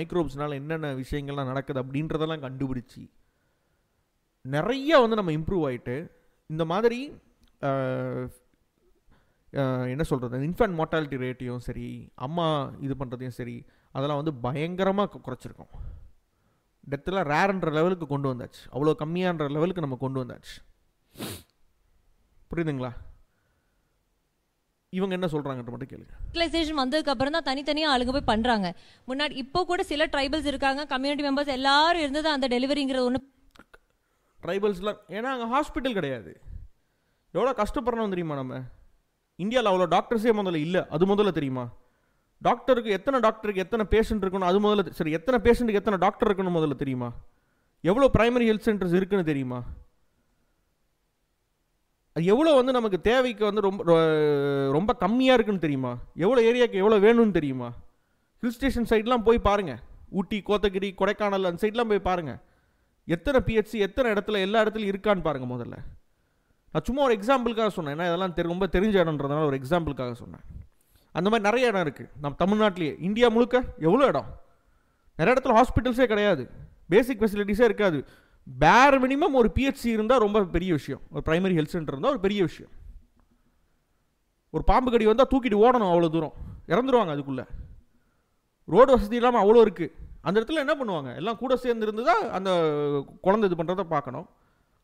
மைக்ரோப்ஸ்னால் என்னென்ன விஷயங்கள்லாம் நடக்குது அப்படின்றதெல்லாம் கண்டுபிடிச்சி நிறையா வந்து நம்ம இம்ப்ரூவ் ஆகிட்டு இந்த மாதிரி என்ன சொல்கிறது, இன்ஃபென்ட் மார்டாலிட்டி ரேட்டையும் சரி, அம்மா இது பண்ணுறதையும் சரி, அதெல்லாம் வந்து பயங்கரமாக குறைச்சிருக்கோம். டெத்தெல்லாம் ரேர்ன்ற லெவலுக்கு கொண்டு வந்தாச்சு, அவ்வளோ கம்மியான்ற லெவலுக்கு நம்ம கொண்டு வந்தாச்சு. புரியுதுங்களா? இவங்க என்ன சொல்றாங்கன்ற மட்டும் கேளுங்க. ஸ்பெஷலைசேஷன் வந்ததுக்கு அப்புறம் தான் தனித்தனியா ஆளுங்க போய் பண்றாங்க. முன்னாடி இப்போ கூட சில ட்ரைபல்ஸ் இருக்காங்க, கம்யூனிட்டி மெம்பர்ஸ் எல்லாரும் இருந்தது அந்த டெலிவரிங்கிறது ஒன்று. ட்ரைபல்ஸ்லாம் ஏன்னா அங்கே ஹாஸ்பிட்டல் கிடையாது. எவ்வளோ கஷ்டப்படுறோம் தெரியுமா? நம்ம இந்தியாவில் அவ்வளோ டாக்டர்ஸே முதல்ல இல்லை. அது முதல்ல தெரியுமா? டாக்டருக்கு எத்தனை பேஷண்ட் இருக்கணும், அது முதல்ல சரி, எத்தனை பேஷண்ட்டுக்கு எத்தனை டாக்டர் இருக்கணும் முதல்ல தெரியுமா? எவ்வளோ பிரைமரி ஹெல்த் சென்டர்ஸ் இருக்குன்னு தெரியுமா? அது எவ்வளோ வந்து நமக்கு தேவைக்கு வந்து ரொம்ப ரொம்ப கம்மியாக இருக்குன்னு தெரியுமா? எவ்வளோ ஏரியாவுக்கு எவ்வளோ வேணும்னு தெரியுமா? ஹில் ஸ்டேஷன் சைட்லாம் போய் பாருங்கள், ஊட்டி, கோத்தகிரி, கொடைக்கானல் அந்த சைட்லாம் போய் பாருங்கள். எத்தனை பிஹெச்சி எத்தனை இடத்துல எல்லா இடத்துலையும் இருக்கான்னு பாருங்கள். முதல்ல நான் சும்மா ஒரு எக்ஸாம்பிளுக்காக சொன்னேன், ஏன்னா இதெல்லாம் ரொம்ப தெரிஞ்ச இடம்ன்றதுனால ஒரு எக்ஸாம்பிளுக்காக சொன்னேன். அந்த மாதிரி நிறைய இடம் இருக்குது. நம்ம தமிழ்நாட்டிலேயே இந்தியா முழுக்க எவ்வளோ இடம், நிறைய இடத்துல ஹாஸ்பிட்டல்ஸே கிடையாது, பேசிக் ஃபெசிலிட்டிஸே இருக்காது. பேர் மினிமம் ஒரு பிஹெச்சி இருந்தால் ரொம்ப பெரிய விஷயம், ஒரு பிரைமரி ஹெல்த் சென்டர் இருந்தால் ஒரு பெரிய விஷயம். ஒரு பாம்பு கடி வந்தால் தூக்கிட்டு ஓடணும், அவ்வளோ தூரம் இறந்துருவாங்க. அதுக்குள்ளே ரோடு வசதி இல்லாமல் அவ்வளோ இருக்குது. அந்த இடத்துல என்ன பண்ணுவாங்க, எல்லாம் கூட சேர்ந்து இருந்து தான் அந்த குழந்தை இது பண்ணுறத பார்க்கணும்,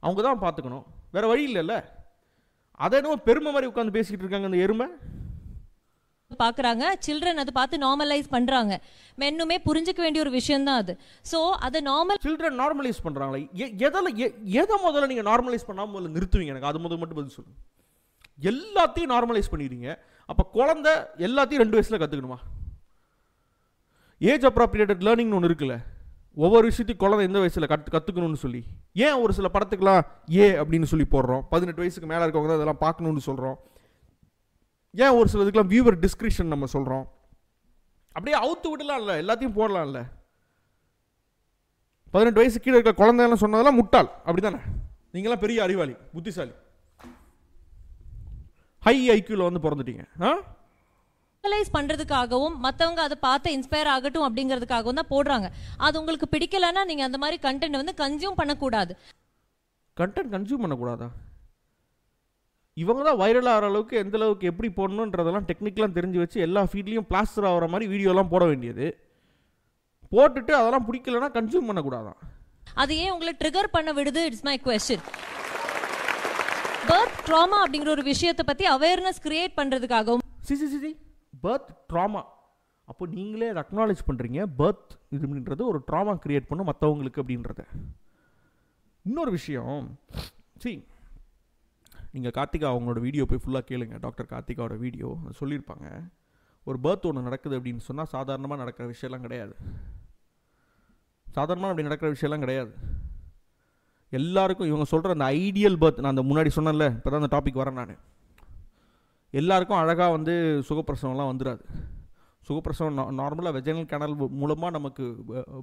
அவங்க தான் பார்த்துக்கணும், வேறு வழி இல்லைல்ல. அதை என்னவோ பெருமை மாதிரி உட்காந்து பேசிக்கிட்டு இருக்காங்க அந்த எருமை. பார்க்குறாங்க சில்ட்ரன், அதை பார்த்து நார்மலைஸ் பண்ணுறாங்க. இன்னுமே புரிஞ்சிக்க வேண்டிய ஒரு விஷயம் தான் அது. ஸோ அதை நார்மல் சில்ட்ரன் நார்மலைஸ் பண்ணுறாங்களே, எதை முதல்ல நீங்கள் நார்மலைஸ் பண்ணாமல் முதல்ல நிறுத்துவீங்க? எனக்கு அது முதல் மட்டும் பதில் சொல்லுங்கள். எல்லாத்தையும் நார்மலைஸ் பண்ணிடுறீங்க, அப்போ குழந்தை எல்லாத்தையும் 2 வயசில் கற்றுக்கணுமா? ஏஜ் அப்ராப்ரியேட்டட் லேர்னிங்னு ஒன்று இருக்குல்ல, ஒவ்வொரு விஷயத்தையும் குழந்தை எந்த வயசில் கற்றுக்கணும்னு சொல்லி. ஏன் ஒரு சில படத்துக்கெலாம் ஏ அப்படின்னு சொல்லி போடுறோம், 18 வயசுக்கு மேலே இருக்கவங்க தான் அதெல்லாம் பார்க்கணுன்னு சொல்கிறோம். ஏன் ஒரு சில இதுக்கெலாம் வியூவர் டிஸ்கிரிப்ஷன் நம்ம சொல்கிறோம்? அப்படியே அவுத்து விடலாம்ல, எல்லாத்தையும் போடலாம்ல. 18 வயசு கீழே இருக்க குழந்தைலாம் சொன்னதெல்லாம் முட்டாள், அப்படி தானே? நீங்களாம் பெரிய அறிவாளி, புத்திசாலி, ஹை ஐக்யூவில் வந்து பிறந்துட்டீங்க. ஆ பண்றதுக்காகவும் மற்றவங்க அதை பார்த்து இன்ஸ்பயர் ஆகட்டும் அப்படிங்கிறதுக்காகவும் தான் போடுறாங்க. அது உங்களுக்கு பிடிக்கலன்னா நீங்கள் அந்த மாதிரி கண்டென்ட் வந்து கன்சியூம் பண்ணக்கூடாது. கண்டென்ட் கன்சியூம் பண்ணக்கூடாதா? இவங்க தான் வைரல் ஆகிற அளவுக்கு எந்த அளவுக்கு எப்படி போடணுன்றதெல்லாம் டெக்னிக்கெலாம் தெரிஞ்சு வச்சு எல்லா ஃபீட்லேயும் பிளாஸ்டர் ஆகிற மாதிரி வீடியோலாம் போட வேண்டியது. போட்டுட்டு அதெல்லாம் பிடிக்கலன்னா கன்சியூம் பண்ணக்கூடாதான். அது ஏன் உங்களை ட்ரிகர் பண்ண விடுது? It's my question. Birth trauma அப்படிங்கிற ஒரு விஷயத்தை பற்றி அவேர்னஸ் கிரியேட் பண்ணுறதுக்காகவும் சிசி பர்த் ட்ராமா, அப்போ நீங்களே அதை அக்னாலேஜ் பண்ணுறீங்க. பர்த் இதுன்றது ஒரு ட்ராமா கிரியேட் பண்ணும் மற்றவங்களுக்கு அப்படின்றத. இன்னொரு விஷயம், சரி நீங்கள் கார்த்திகா அவங்களோட வீடியோ போய் ஃபுல்லாக கேளுங்க. டாக்டர் கார்த்திகாவோட வீடியோ சொல்லியிருப்பாங்க, ஒரு பர்த் ஒன்று நடக்குது அப்படின்னு சொன்னால் சாதாரணமாக நடக்கிற விஷயம்லாம் கிடையாது. சாதாரணமாக அப்படி நடக்கிற விஷயம்லாம் கிடையாது. எல்லாருக்கும் இவங்க சொல்கிற அந்த ஐடியல் பர்த், நான் அந்த முன்னாடி சொன்னேன்ல, இப்போ தான் அந்த டாபிக் வரேன் நான். எல்லாருக்கும் அழகாக வந்து சுகப்பிரசவம்லாம் வந்துடாது. சுகப்பிரசவம் நார்மலாக வெஜினல் கேனல் மூலமாக நமக்கு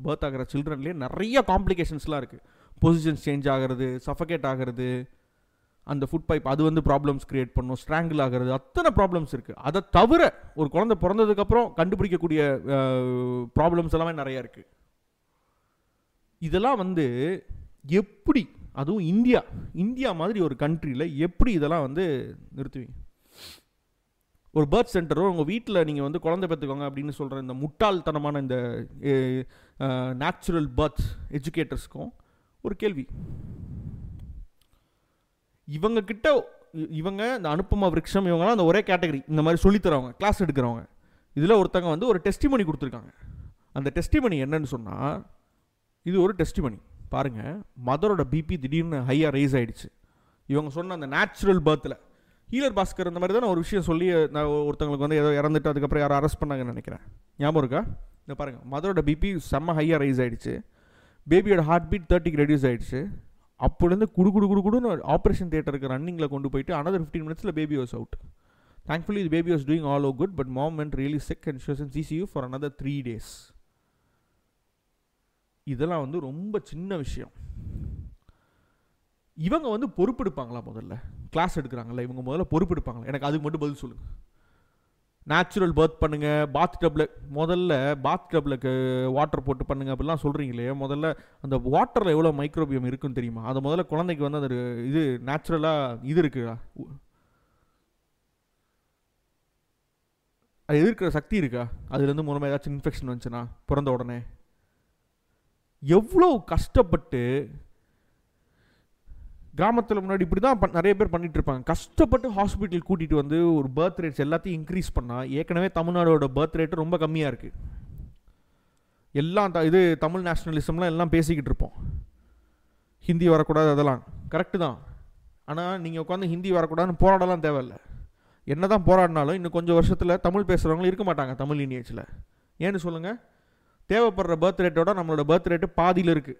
பர்த் ஆகிற சில்ட்ரன்லேயே நிறைய காம்ப்ளிகேஷன்ஸ்லாம் இருக்குது. பொசிஷன்ஸ் சேஞ்ச் ஆகிறது, சஃபகேட் ஆகிறது, அந்த ஃபுட் பைப் அது வந்து ப்ராப்ளம்ஸ் க்ரியேட் பண்ணும், ஸ்ட்ராங்கிள் ஆகிறது, அத்தனை ப்ராப்ளம்ஸ் இருக்குது. அதை தவிர ஒரு குழந்தை பிறந்ததுக்கப்புறம் கண்டுபிடிக்கக்கூடிய ப்ராப்ளம்ஸ் எல்லாமே நிறையா இருக்குது. இதெல்லாம் வந்து எப்படி, அதுவும் இந்தியா மாதிரி ஒரு கண்ட்ரியில் எப்படி இதெல்லாம் வந்து நிறுத்துவீங்க? ஒரு பர்த் சென்டரோ உங்கள் வீட்டில் நீங்கள் வந்து குழந்தை பெற்றுக்கோங்க அப்படின்னு சொல்கிற இந்த முட்டாள்தனமான இந்த நேச்சுரல் பர்த் எஜுகேட்டர்ஸ்க்கும் ஒரு கேள்வி. இவங்கக்கிட்ட இவங்க இந்த அனுபமா விருட்சம் இவங்களாம் அந்த ஒரே கேட்டகரி, இந்த மாதிரி சொல்லித்தரவங்க, கிளாஸ் எடுக்கிறவங்க. இதில் ஒருத்தங்க வந்து ஒரு டெஸ்டிமனி கொடுத்துருக்காங்க. அந்த டெஸ்டிமனி என்னன்னு சொன்னால், இது ஒரு டெஸ்டிமனி பாருங்கள். மதரோட பிபி திடீர்னு ஹையாக ரைஸ் ஆகிடுச்சு இவங்க சொன்ன அந்த நேச்சுரல் பர்த்தில். ஹீலர் பாஸ்கர் இந்த மாதிரி தானே ஒரு விஷயம் சொல்லி நான் ஒருத்தங்களுக்கு வந்து ஏதோ இறந்துட்டு அதுக்கப்புறம் யாரும் அரெஸ்ட் பண்ணாங்கன்னு நினைக்கிறேன், ஞாபகம் இருக்கா? இந்த பாருங்கள், மதரோட பிபி செம்ம ஹையாக ரைஸ் ஆகிடுச்சு, பேபியோட ஹார்ட் பீட் 30க்கு ரெடியூஸ் ஆகிடுச்சு. அப்படிலேருந்து குடுன்னு ஆப்ரேஷன் தியேட்டருக்கு ரன்னிங்கில் கொண்டு போயிட்டு another 15 minutes baby was out. Thankfully இது baby was doing all oh good, but mom went really sick and she was in CCU for another 3 days. இதெல்லாம் வந்து ரொம்ப சின்ன விஷயம். இவங்க வந்து பொறுப்பெடுப்பாங்களா? முதல்ல கிளாஸ் எடுக்கிறாங்களா இவங்க, முதல்ல பொறுப்பெடுப்பாங்களா? எனக்கு அதுக்கு மட்டும் பதில் சொல்லுங்கள். நேச்சுரல் பர்த் பண்ணுங்கள், பாத் டப்பில் வாட்டர் போட்டு பண்ணுங்கள் அப்படிலாம் சொல்கிறீங்களே, முதல்ல அந்த வாட்டரில் எவ்வளோ மைக்ரோபியம் இருக்குன்னு தெரியுமா? அதை முதல்ல குழந்தைக்கு வந்து அது இது நேச்சுரலாக இது இருக்குதா, அது எதிர்க்கிற சக்தி இருக்கா? அதுலேருந்து மூலமாக ஏதாச்சும் இன்ஃபெக்ஷன் வந்துச்சுன்னா பிறந்த உடனே எவ்வளோ கஷ்டப்பட்டு கிராமத்தில் முன்னாடி இப்படி தான் நிறைய பேர் பண்ணிகிட்டு இருப்பாங்க. கஷ்டப்பட்டு ஹாஸ்பிட்டல் கூட்டிகிட்டு வந்து ஒரு பர்த் ரேட்ஸ் எல்லாத்தையும் இன்க்ரீஸ் பண்ணால், ஏற்கனவே தமிழ்நாடோட பர்த் ரேட்டு ரொம்ப கம்மியாக இருக்குது. எல்லாம் இது தமிழ் நேஷ்னலிசம்லாம் எல்லாம் பேசிக்கிட்டு இருப்போம், ஹிந்தி வரக்கூடாது அதெல்லாம் கரெக்டு தான். ஆனால் நீங்கள் உட்காந்து ஹிந்தி வரக்கூடாதுன்னு போராடலாம் தேவையில்லை. என்ன தான் போராடினாலும் இன்னும் கொஞ்சம் வருஷத்தில் தமிழ் பேசுகிறவங்களும் இருக்க மாட்டாங்க தமிழ் லினியேஜில். ஏன்னு சொல்லுங்கள், தேவைப்படுற பர்த் ரேட்டோட நம்மளோட பர்த் ரேட்டு பாதியில் இருக்குது.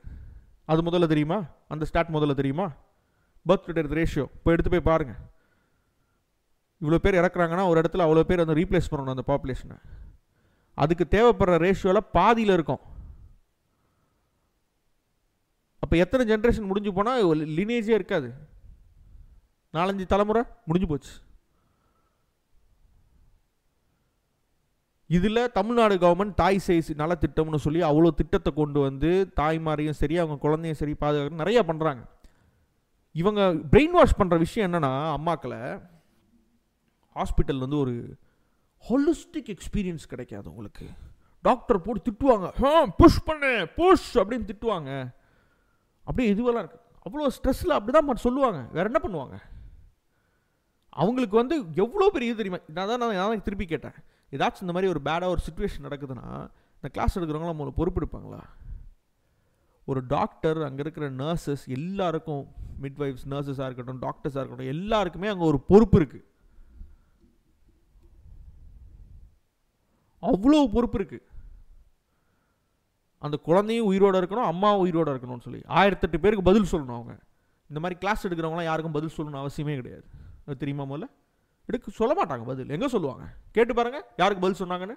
அது முதல்ல தெரியுமா? அந்த ஸ்டார்ட் முதல்ல தெரியுமா? பர்த் ரேட் ரேஷியோ இப்போ எடுத்து போய் பாருங்கள். இவ்வளோ பேர் இறக்குறாங்கன்னா ஒரு இடத்துல அவ்வளோ பேர் வந்து ரீப்ளேஸ் பண்ணணும் அந்த பாப்புலேஷனை. அதுக்கு தேவைப்படுற ரேஷியோவில் பாதியில் இருக்கும். அப்போ எத்தனை ஜென்ரேஷன் முடிஞ்சு போனால் லினேஜே இருக்காது, 4-5 தலைமுறை முடிஞ்சு போச்சு. இதில் தமிழ்நாடு கவர்மெண்ட் தாய் சேய் நலத்திட்டம்னு சொல்லி அவ்வளோ திட்டத்தை கொண்டு வந்து தாய்மாரையும் சரி அவங்க குழந்தையும் சரி பாதுகாக்க நிறையா பண்ணுறாங்க. இவங்க பிரெயின் வாஷ் பண்ணுற விஷயம் என்னென்னா, அம்மாக்களை ஹாஸ்பிட்டல் வந்து ஒரு ஹாலிஸ்டிக் எக்ஸ்பீரியன்ஸ் கிடைக்காது உங்களுக்கு. டாக்டர் போட்டு திட்டுவாங்க, புஷ் பண்ணு புஷ் அப்படின்னு திட்டுவாங்க. அப்படியே இதுவெல்லாம் இருக்குது, அவ்வளோ ஸ்ட்ரெஸ்ஸில் அப்படி தான் சொல்லுவாங்க. வேறு என்ன பண்ணுவாங்க? அவங்களுக்கு வந்து எவ்வளோ பெரிய இது தெரியுமா? நான் திருப்பி கேட்டேன், ஏதாச்சும் இந்த மாதிரி ஒரு பேடாக ஒரு சுச்சுவேஷன் நடக்குதுன்னா இந்த கிளாஸ் எடுக்கிறவங்களாம் நம்மளை பொறுப்பெடுப்பாங்களா? ஒரு டாக்டர், அங்கே இருக்கிற நர்சஸ் எல்லாருக்கும், மிட்வைஃப்ஸ் நர்சஸாக இருக்கட்டும் டாக்டர்ஸாக இருக்கட்டும் எல்லாருக்குமே அங்கே ஒரு பொறுப்பு இருக்குது. அவ்வளோ பொறுப்பு இருக்குது. அந்த குழந்தையும் உயிரோடு இருக்கணும், அம்மாவும் உயிரோடு இருக்கணும்னு சொல்லி 1008 பேருக்கு பதில் சொல்லணும். அவங்க இந்த மாதிரி கிளாஸ் எடுக்கிறவங்களாம் யாருக்கும் பதில் சொல்லணும்னு அவசியமே கிடையாது. அது தெரியுமா? முதல்ல எடுக்க சொல்ல மாட்டாங்க பதில். எங்கே சொல்லுவாங்க? கேட்டு பாருங்கள் யாருக்கு பதில் சொன்னாங்கன்னு.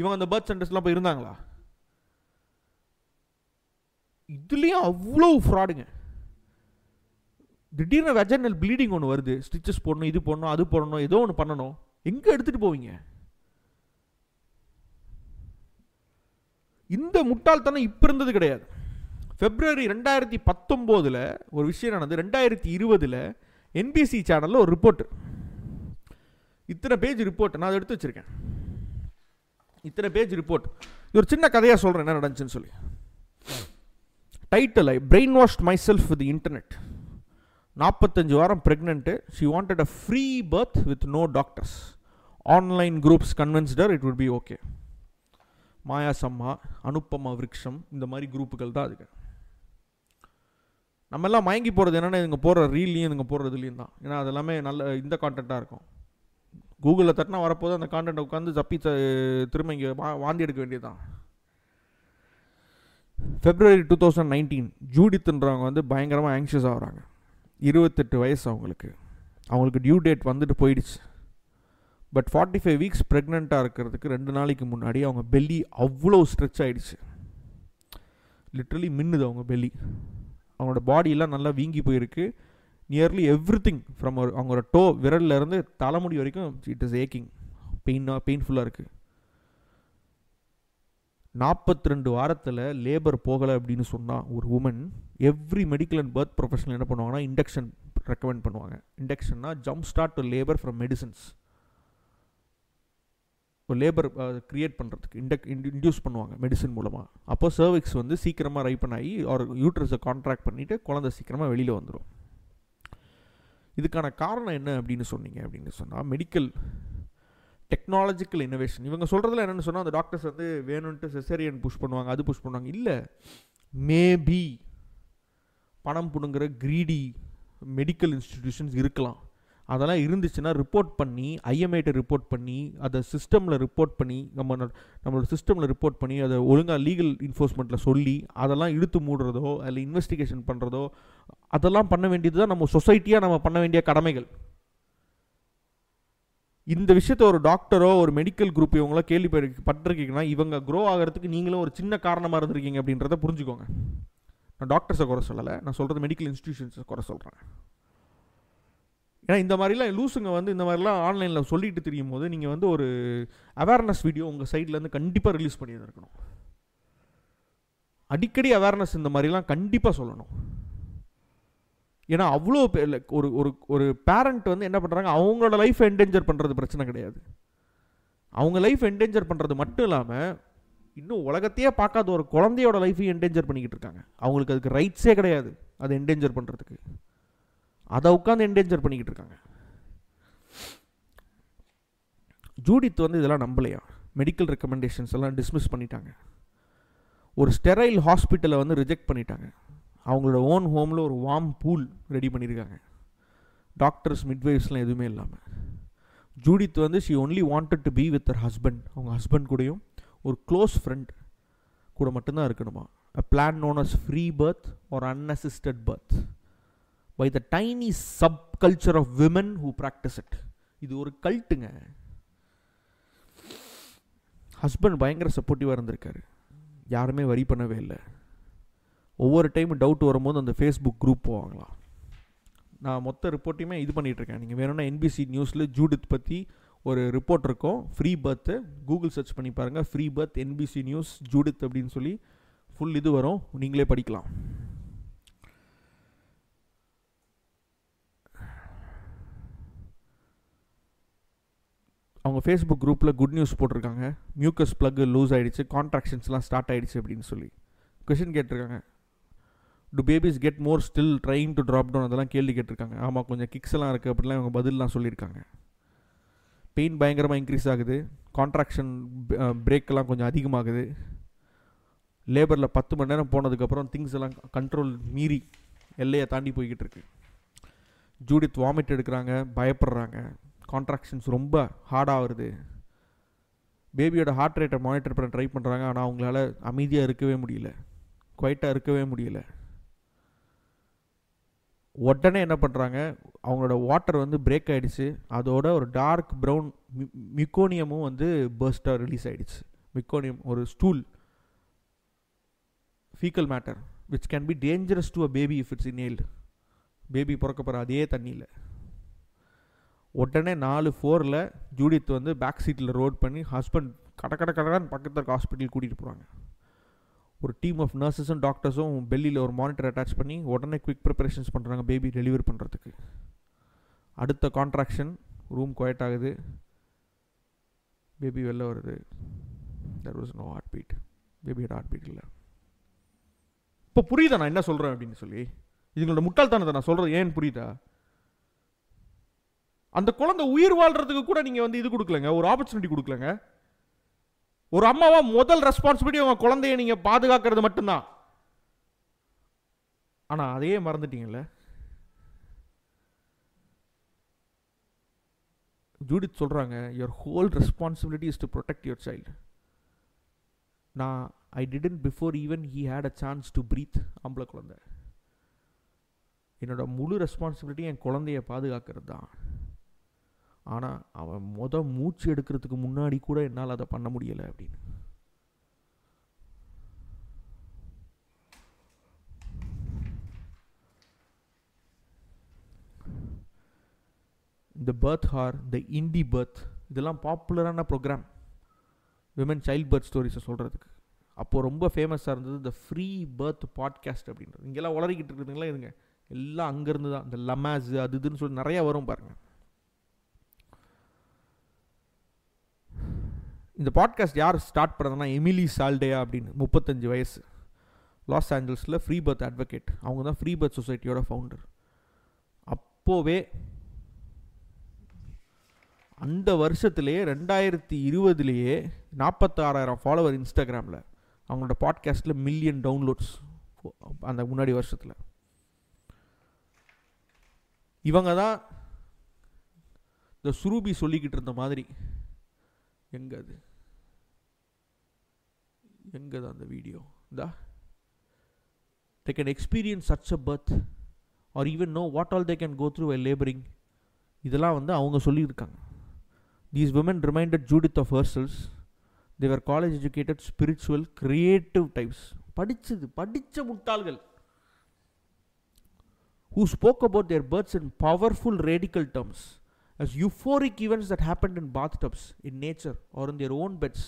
இவங்க அந்த பர்த் சென்டர்ஸ்லாம் போய் இருந்தாங்களா? இதுலேயும் அவ்வளோ ஃப்ராடுங்க. திடீர்னு வெஜனல் ப்ளீடிங் ஒன்று வருது, ஸ்டிச்சஸ் போடணும், இது போடணும், அது போடணும், ஏதோ ஒன்று பண்ணணும். எங்கே எடுத்துகிட்டு போவீங்க? இந்த முட்டாள்தனம் இப்போ இருந்தது கிடையாது. ஃபெப்ரவரி 2019 ஒரு விஷயம் நடந்தது. 2020 NBC சேனலில் ஒரு ரிப்போர்ட்டு, இத்தனை பேஜ் ரிப்போர்ட், நான் அதை எடுத்து வச்சுருக்கேன். இத்தனை பேஜ் ரிப்போர்ட். இது ஒரு சின்ன கதையாக சொல்கிறேன் என்ன நடந்துச்சுன்னு சொல்லி. Title, I brainwashed myself with internet. 45 வாரம் pregnant, she wanted a free birth with no doctors. Online groups convinced her it would be okay. Maya's அம்மா, அனுப்பமா விருக்ஷம், இந்த மாதிரி குரூப்புகள் தான் அதுக்கு. நம்மெல்லாம் மயங்கி போகிறது என்னென்னா இவங்க போடுற ரீல்லையும் இதுங்க போடுறதுலையும் தான். ஏன்னா அது எல்லாமே நல்ல இந்த கான்டென்ட்டாக இருக்கும். கூகுளில் தட்டினா வரப்போது அந்த கான்டென்ட்டை உட்காந்து தப்பி திரும்ப இங்கே வாந்தி எடுக்க வேண்டியதுதான். ஃபெப்ரவரி 2019 ஜூடித்துன்றவங்க வந்து பயங்கரமாக ஆங்ஷியஸ் ஆகிறாங்க. 28 வயசு அவங்களுக்கு. டியூ டேட் வந்துட்டு போயிடுச்சு. பட் 45 வீக்ஸ் ப்ரெக்னெண்ட்டாக இருக்கிறதுக்கு 2 நாளைக்கு முன்னாடி அவங்க பெல்லி அவ்வளோ ஸ்ட்ரெச் ஆகிடுச்சு. லிட்ரலி மின்னுது அவங்க பெல்லி. அவங்களோட பாடியெல்லாம் நல்லா வீங்கி போயிருக்கு. நியர்லி எவ்ரி திங் ஃப்ரம் அவங்களோட டோ விரல்லேருந்து தலைமுடி வரைக்கும் இட் இஸ் ஏக்கிங், பெயின்ஃபுல்லாக இருக்குது. 42 வாரத்தில் லேபர் போகலை அப்படின்னு சொன்னால் ஒரு woman, every medical and birth professional என்ன பண்ணுவாங்கன்னா இண்டக்ஷன் ரெக்கமெண்ட் பண்ணுவாங்க. இண்டக்ஷன்னா jump start to labour from medicines. ஒரு லேபர் கிரியேட் பண்ணுறதுக்கு இன்டியூஸ் பண்ணுவாங்க மெடிசன் மூலமாக. அப்போ சர்விக்ஸ் வந்து சீக்கிரமாக ரைப்பன் ஆகி ஒரு யூட்ரஸை கான்ட்ராக்ட் பண்ணிவிட்டு குழந்தை சீக்கிரமாக வெளியில் வந்துடும். இதுக்கான காரணம் என்ன அப்படின்னு சொன்னீங்க அப்படின்னு சொன்னால் மெடிக்கல் டெக்னாலஜிக்கல் இனோவேஷன். இவங்க சொல்கிறதுல என்னென்னு சொன்னால் அந்த டாக்டர்ஸ் வந்து வேணும்ன்ட்டு செசேரியன் புஷ் பண்ணுவாங்க, அது புஷ் பண்ணுவாங்க. இல்லை, மேபி பணம் புடுங்குற கிரீடி மெடிக்கல் இன்ஸ்டிடியூஷன்ஸ் இருக்கலாம். அதெல்லாம் இருந்துச்சுன்னா ரிப்போர்ட் பண்ணி, ஐஎம்ஐட்ட ரிப்போர்ட் பண்ணி, அதை சிஸ்டமில் ரிப்போர்ட் பண்ணி, நம்மளோட சிஸ்டமில் ரிப்போர்ட் பண்ணி, அதை ஒழுங்காக லீகல் என்ஃபோர்ஸ்மெண்ட்டில் சொல்லி அதெல்லாம் இழுத்து மூடுறதோ அதில் இன்வெஸ்டிகேஷன் பண்ணுறதோ அதெல்லாம் பண்ண வேண்டியது தான் நம்ம சொசைட்டியாக நம்ம பண்ண வேண்டிய கடமைகள். இந்த விஷயத்தை ஒரு டாக்டரோ ஒரு மெடிக்கல் குரூப் இவங்களாம் கேள்விப்பட்டிருக்கீங்கன்னா இவங்க க்ரோ ஆகிறதுக்கு நீங்களும் ஒரு சின்ன காரணமாக இருந்திருக்கீங்க அப்படின்றத புரிஞ்சுக்கோங்க. நான் டாக்டர்ஸை குறை சொல்லலை, நான் சொல்கிறது மெடிக்கல் இன்ஸ்டிடியூஷன்ஸை குறை சொல்கிறேன். ஏன்னா இந்த மாதிரிலாம் லூஸுங்க வந்து இந்த மாதிரிலாம் ஆன்லைனில் சொல்லிட்டு தெரியும் போது நீங்கள் வந்து ஒரு அவேர்னஸ் வீடியோ உங்கள் சைட்லேருந்து கண்டிப்பாக ரிலீஸ் பண்ணி இருக்கணும். அடிக்கடி அவேர்னஸ் இந்த மாதிரிலாம் கண்டிப்பாக சொல்லணும். ஏன்னா அவ்வளோ ஒரு ஒரு ஒரு பேரண்ட் வந்து என்ன பண்ணுறாங்க, அவங்களோட லைஃப்பை என்டேஞ்சர் பண்ணுறது பிரச்சனை கிடையாது. அவங்க லைஃப் என்டேஞ்சர் பண்ணுறது மட்டும் இல்லாமல் இன்னும் உலகத்தையே பார்க்காத ஒரு குழந்தையோட லைஃப்பையும் என்டேஞ்சர் பண்ணிக்கிட்டு இருக்காங்க. அவங்களுக்கு அதுக்கு ரைட்ஸே கிடையாது அதை என்டேஞ்சர் பண்ணுறதுக்கு. அதை உட்காந்து என்டேஞ்சர் பண்ணிக்கிட்டு இருக்காங்க. ஜூடித் வந்து இதெல்லாம் நம்பலையா, மெடிக்கல் ரெக்கமெண்டேஷன்ஸ் எல்லாம் டிஸ்மிஸ் பண்ணிட்டாங்க. ஒரு ஸ்டெரைல் ஹாஸ்பிட்டலை வந்து ரிஜெக்ட் பண்ணிட்டாங்க. அவங்களோட ஓன் ஹோமில் ஒரு வார்ம் பூல் ரெடி பண்ணியிருக்காங்க, டாக்டர்ஸ் மிட்வைஃப்ஸ்லாம் எதுவுமே இல்லாமல். ஜூடித் வந்து she only wanted to be with her husband. அவங்க ஹஸ்பண்ட் கூடயும் ஒரு க்ளோஸ் ஃப்ரெண்ட் கூட மட்டும்தான் இருக்கணுமா. A plan known as free birth or unassisted birth by the tiny subculture of women who practice it. இது ஒரு கல்ட்டுங்க. ஹஸ்பண்ட் பயங்கர சப்போர்ட்டிவாக இருந்திருக்காரு, யாருமே வரி பண்ணவே இல்லை. ஒவ்வொரு டைம் டவுட் வரும்போது அந்த ஃபேஸ்புக் குரூப் போவாங்களாம். நான் மொத்த ரிப்போர்ட்டையுமே இது பண்ணிகிட்ருக்கேன். நீங்கள் வேணும்னா NBC நியூஸில் ஜூடித் பற்றி ஒரு ரிப்போர்ட் இருக்கும், ஃப்ரீ பர்த்து. கூகுள் சர்ச் பண்ணி பாருங்கள், free birth NBC news Judith அப்படின்னு சொல்லி ஃபுல் இது வரும், நீங்களே படிக்கலாம். அவங்க ஃபேஸ்புக் குரூப்பில் குட் நியூஸ் போட்டிருக்காங்க, மியூக்கஸ் ப்ளக் லூஸ் ஆகிடுச்சு, கான்ட்ராக்ஷன்ஸ்லாம் ஸ்டார்ட் ஆகிடுச்சு அப்படின்னு சொல்லி கொஷின் கேட்டிருக்காங்க. Do babies get more still trying to drop down, அதெல்லாம் கேள்வி கேட்டிருக்காங்க. ஆமாம், கொஞ்சம் கிக்ஸ் எல்லாம் இருக்குது அப்படிலாம் இவங்க பதிலெலாம் சொல்லியிருக்காங்க. பெயின் பயங்கரமாக இன்க்ரீஸ் ஆகுது, கான்ட்ராக்ஷன் பிரேக்கெல்லாம் கொஞ்சம் அதிகமாகுது. லேபரில் 10 மணி நேரம் போனதுக்கப்புறம் திங்ஸ் எல்லாம் கண்ட்ரோல் மீறி எல்லையை தாண்டி போய்கிட்டு இருக்கு. ஜூடித் வாமிட் எடுக்கிறாங்க, பயப்படுறாங்க, கான்ட்ராக்ஷன்ஸ் ரொம்ப ஹார்டாக வருது. பேபியோட ஹார்ட் ரேட்டை மானிட்டர் பண்ண ட்ரை பண்ணுறாங்க, ஆனால் அவங்களால அமைதியாக இருக்கவே முடியல, குவைட்டாக இருக்கவே முடியல. உடனே என்ன பண்ணுறாங்க, அவங்களோட வாட்டர் வந்து பிரேக் ஆகிடுச்சு, அதோட ஒரு டார்க் ப்ரௌன் மிக்கோனியமும் வந்து பர்ஸ்ட்டாக ரிலீஸ் ஆகிடுச்சு. மிக்கோனியம் ஒரு stool, faecal matter which can be dangerous to a baby if it's inhaled. Baby பிறக்க போகிற அதே தண்ணியில் உடனே 4-4 ஜூடித் வந்து பேக் சீட்டில் ரோட் பண்ணி ஹஸ்பண்ட் கடக்கடன்னு பக்கத்தில் இருக்க ஹாஸ்பிட்டல் கூட்டிகிட்டு போகிறாங்க. ஒரு டீம் ஆஃப் நர்ஸஸும் டாக்டர்ஸும் பெல்லியில் ஒரு மானிட்டர் அட்டாச் பண்ணி உடனே குவிக் ப்ரிப்பரேஷன்ஸ் பண்ணுறாங்க பேபி டெலிவர் பண்ணுறதுக்கு. அடுத்த கான்ட்ராக்ஷன், ரூம் குவைட் ஆகுது, பேபி வெளில வருது. There was no heart beat, பேபியோட ஹார்ட் பீட் இல்லை. இப்போ புரியுதா நான் என்ன சொல்கிறேன் அப்படின்னு சொல்லி? இதுங்களோட முட்டாள்தானே நான் சொல்கிறது ஏன்னு புரியுதா? அந்த குழந்தை உயிர் வாழ்கிறதுக்கு கூட நீங்கள் வந்து இது கொடுக்கலங்க, ஒரு ஆப்பர்ச்சுனிட்டி கொடுக்கலங்க. ஒரு அம்மாவா முதல் ரெஸ்பான்சிபிலிட்டி உங்கள் குழந்தைய நீங்கள் பாதுகாக்கிறது மட்டும்தான். ஆனால் அதையே மறந்துட்டீங்கல்ல. ஜூடித் சொல்கிறாங்க, your whole responsibility is to protect your child. நான் I didn't before even he had a chance to breathe. ஆம்பளை குழந்தை, என்னோட முழு ரெஸ்பான்சிபிலிட்டி என் குழந்தைய பாதுகாக்கிறது தான். ஆனால் அவன் மூச்சு எடுக்கிறதுக்கு முன்னாடி கூட என்னால் அதை பண்ண முடியலை அப்படின்னு. இந்த பர்த் ஹார், இந்த இண்டி பர்த், இதெல்லாம் பாப்புலரான ப்ரோக்ராம் விமன் சைல்ட் பர்த் ஸ்டோரிஸை சொல்கிறதுக்கு. அப்போது ரொம்ப ஃபேமஸாக இருந்தது இந்த ஃப்ரீ பர்த் பாட்காஸ்ட் அப்படின்றது. இங்கெல்லாம் உளறிக்கிட்டு இருக்கிறதுங்களா இதுங்க எல்லாம் அங்கேருந்து தான். இந்த லமாஸ் அது இதுன்னு சொல்லி நிறையா வரும் பாருங்கள். இந்த பாட்காஸ்ட் யார் ஸ்டார்ட் பண்ணுறதுனா எமிலி சால்டையா அப்படின்னு, 35 வயசு, லாஸ் ஏஞ்சல்ஸில் ஃப்ரீ பர்த் அட்வொகேட். அவங்க தான் ஃப்ரீ பர்த் சொசைட்டியோட ஃபவுண்டர். அப்போவே அந்த வருஷத்துலேயே 2020 46,000 ஃபாலோவர் இன்ஸ்டாகிராமில். அவங்களோட பாட்காஸ்ட்டில் மில்லியன் டவுன்லோட்ஸ் அந்த முன்னாடி வருஷத்தில். இவங்க தான் இந்த சுரூபி சொல்லிக்கிட்டு இருந்த மாதிரி, எங்கே அது, எங்கே தான் அந்த வீடியோ இந்தா, they can experience such a birth or even know what all they can go through why labouring. இதெல்லாம் வந்து அவங்க சொல்லியிருக்காங்க. These women reminded Judith of herself. They were college educated, spiritual, creative types. படித்த முட்டாள்கள் who spoke about their births in powerful radical terms as euphoric events that happened in bathtubs, in nature, or in their own beds,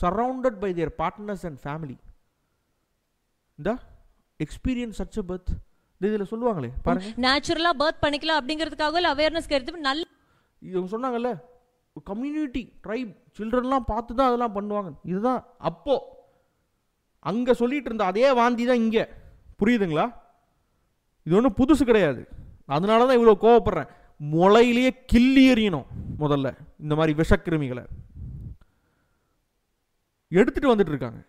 surrounded by their partners and family. The experience such a birth, இதில் சொல்லுவாங்களே பாருங்க, நேச்சுரலா birth பண்ணிக்கலாம் அப்படிங்கிறதுக்காக awareness create நல்ல இவங்க சொன்னாங்கல்ல, community try சில்ட்ரன்லாம் பார்த்து தான் அதெல்லாம் பண்ணுவாங்க. இதுதான் அப்போ அங்கே சொல்லிட்டு இருந்த அதே வாந்தி தான் இங்கே. புரியுதுங்களா? இது ஒன்றும் புதுசு கிடையாது. அதனால தான் இவ்வளோ கோவப்படுறேன். முளையிலேயே கிள்ளி எறியணும் முதல்ல இந்த மாதிரி விஷக்கிருமிகளை. எடுத்துகிட்டு வந்துட்டு இருக்காங்க.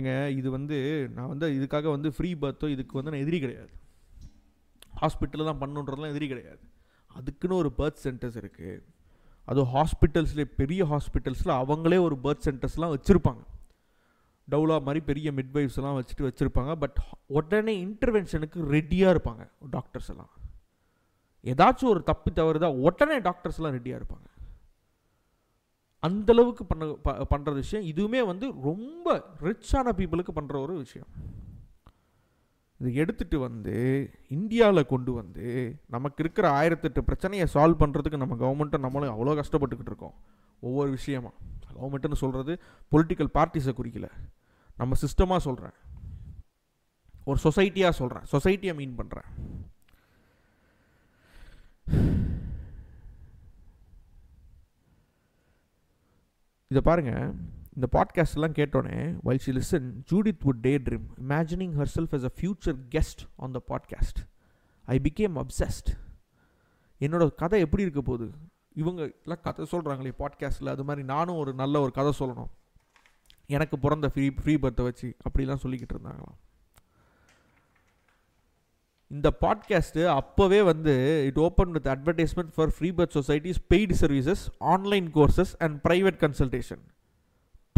ஏங்க இது வந்து நான் வந்து இதுக்காக வந்து ஃப்ரீ பர்த்தோ இதுக்கு வந்து நான் எதிரி கிடையாது, ஹாஸ்பிட்டலில் தான் பண்ணுன்றதுலாம் எதிரி கிடையாது. அதுக்குன்னு ஒரு பர்த் சென்டர்ஸ் இருக்குது. அதுவும் ஹாஸ்பிட்டல்ஸ்லேயே பெரிய ஹாஸ்பிட்டல்ஸில் அவங்களே ஒரு பர்த் சென்டர்ஸ்லாம் வச்சுருப்பாங்க. டவுலா மாதிரி பெரிய மிட்வைஃப்ஸ் எல்லாம் வச்சுட்டு வச்சுருப்பாங்க. பட் உடனே இன்டர்வென்ஷனுக்கு ரெடியாக இருப்பாங்க டாக்டர்ஸ் எல்லாம். ஏதாச்சும் ஒரு தப்பு தவறுதான் உடனே டாக்டர்ஸ் எல்லாம் ரெடியாக இருப்பாங்க. அந்தளவுக்கு பண்ணுற விஷயம். இதுவுமே வந்து ரொம்ப ரிச்சான பீப்புளுக்கு பண்ணுற ஒரு விஷயம். இதை எடுத்துகிட்டு வந்து இந்தியாவில் கொண்டு வந்து நமக்கு இருக்கிற 1008 பிரச்சனையை சால்வ் பண்ணுறதுக்கு நம்ம கவர்மெண்ட்டை நம்மளும் அவ்வளோ கஷ்டப்பட்டுக்கிட்டு இருக்கோம். ஒவ்வொரு விஷயமா கவர்மெண்ட்டுன்னு சொல்கிறது பொலிட்டிக்கல் பார்ட்டிஸை குறிக்கல, நம்ம சிஸ்டமாக சொல்கிறேன், ஒரு சொசைட்டியாக சொல்கிறேன், சொசைட்டியை மீன் பண்ணுறேன். இதை பாருங்கள், இந்த பாட்காஸ்ட்லாம் கேட்டோன்னே while she listen Judith would daydream imagining herself as a future guest on the podcast. I became obsessed. என்னோட கதை எப்படி இருக்க போகுது, இவங்க எல்லாம் கதை சொல்கிறாங்களே பாட்காஸ்ட்டில், அது மாதிரி நானும் ஒரு நல்ல ஒரு கதை சொல்லணும், எனக்கு பிறந்த ஃப்ரீ பர்த்தை வச்சு அப்படிலாம் சொல்லிக்கிட்டு இருந்தாங்களாம். இந்த பாட்காஸ்ட்டு அப்போவே வந்து it open with advertisement for free birth societies, paid services, online courses and private consultation.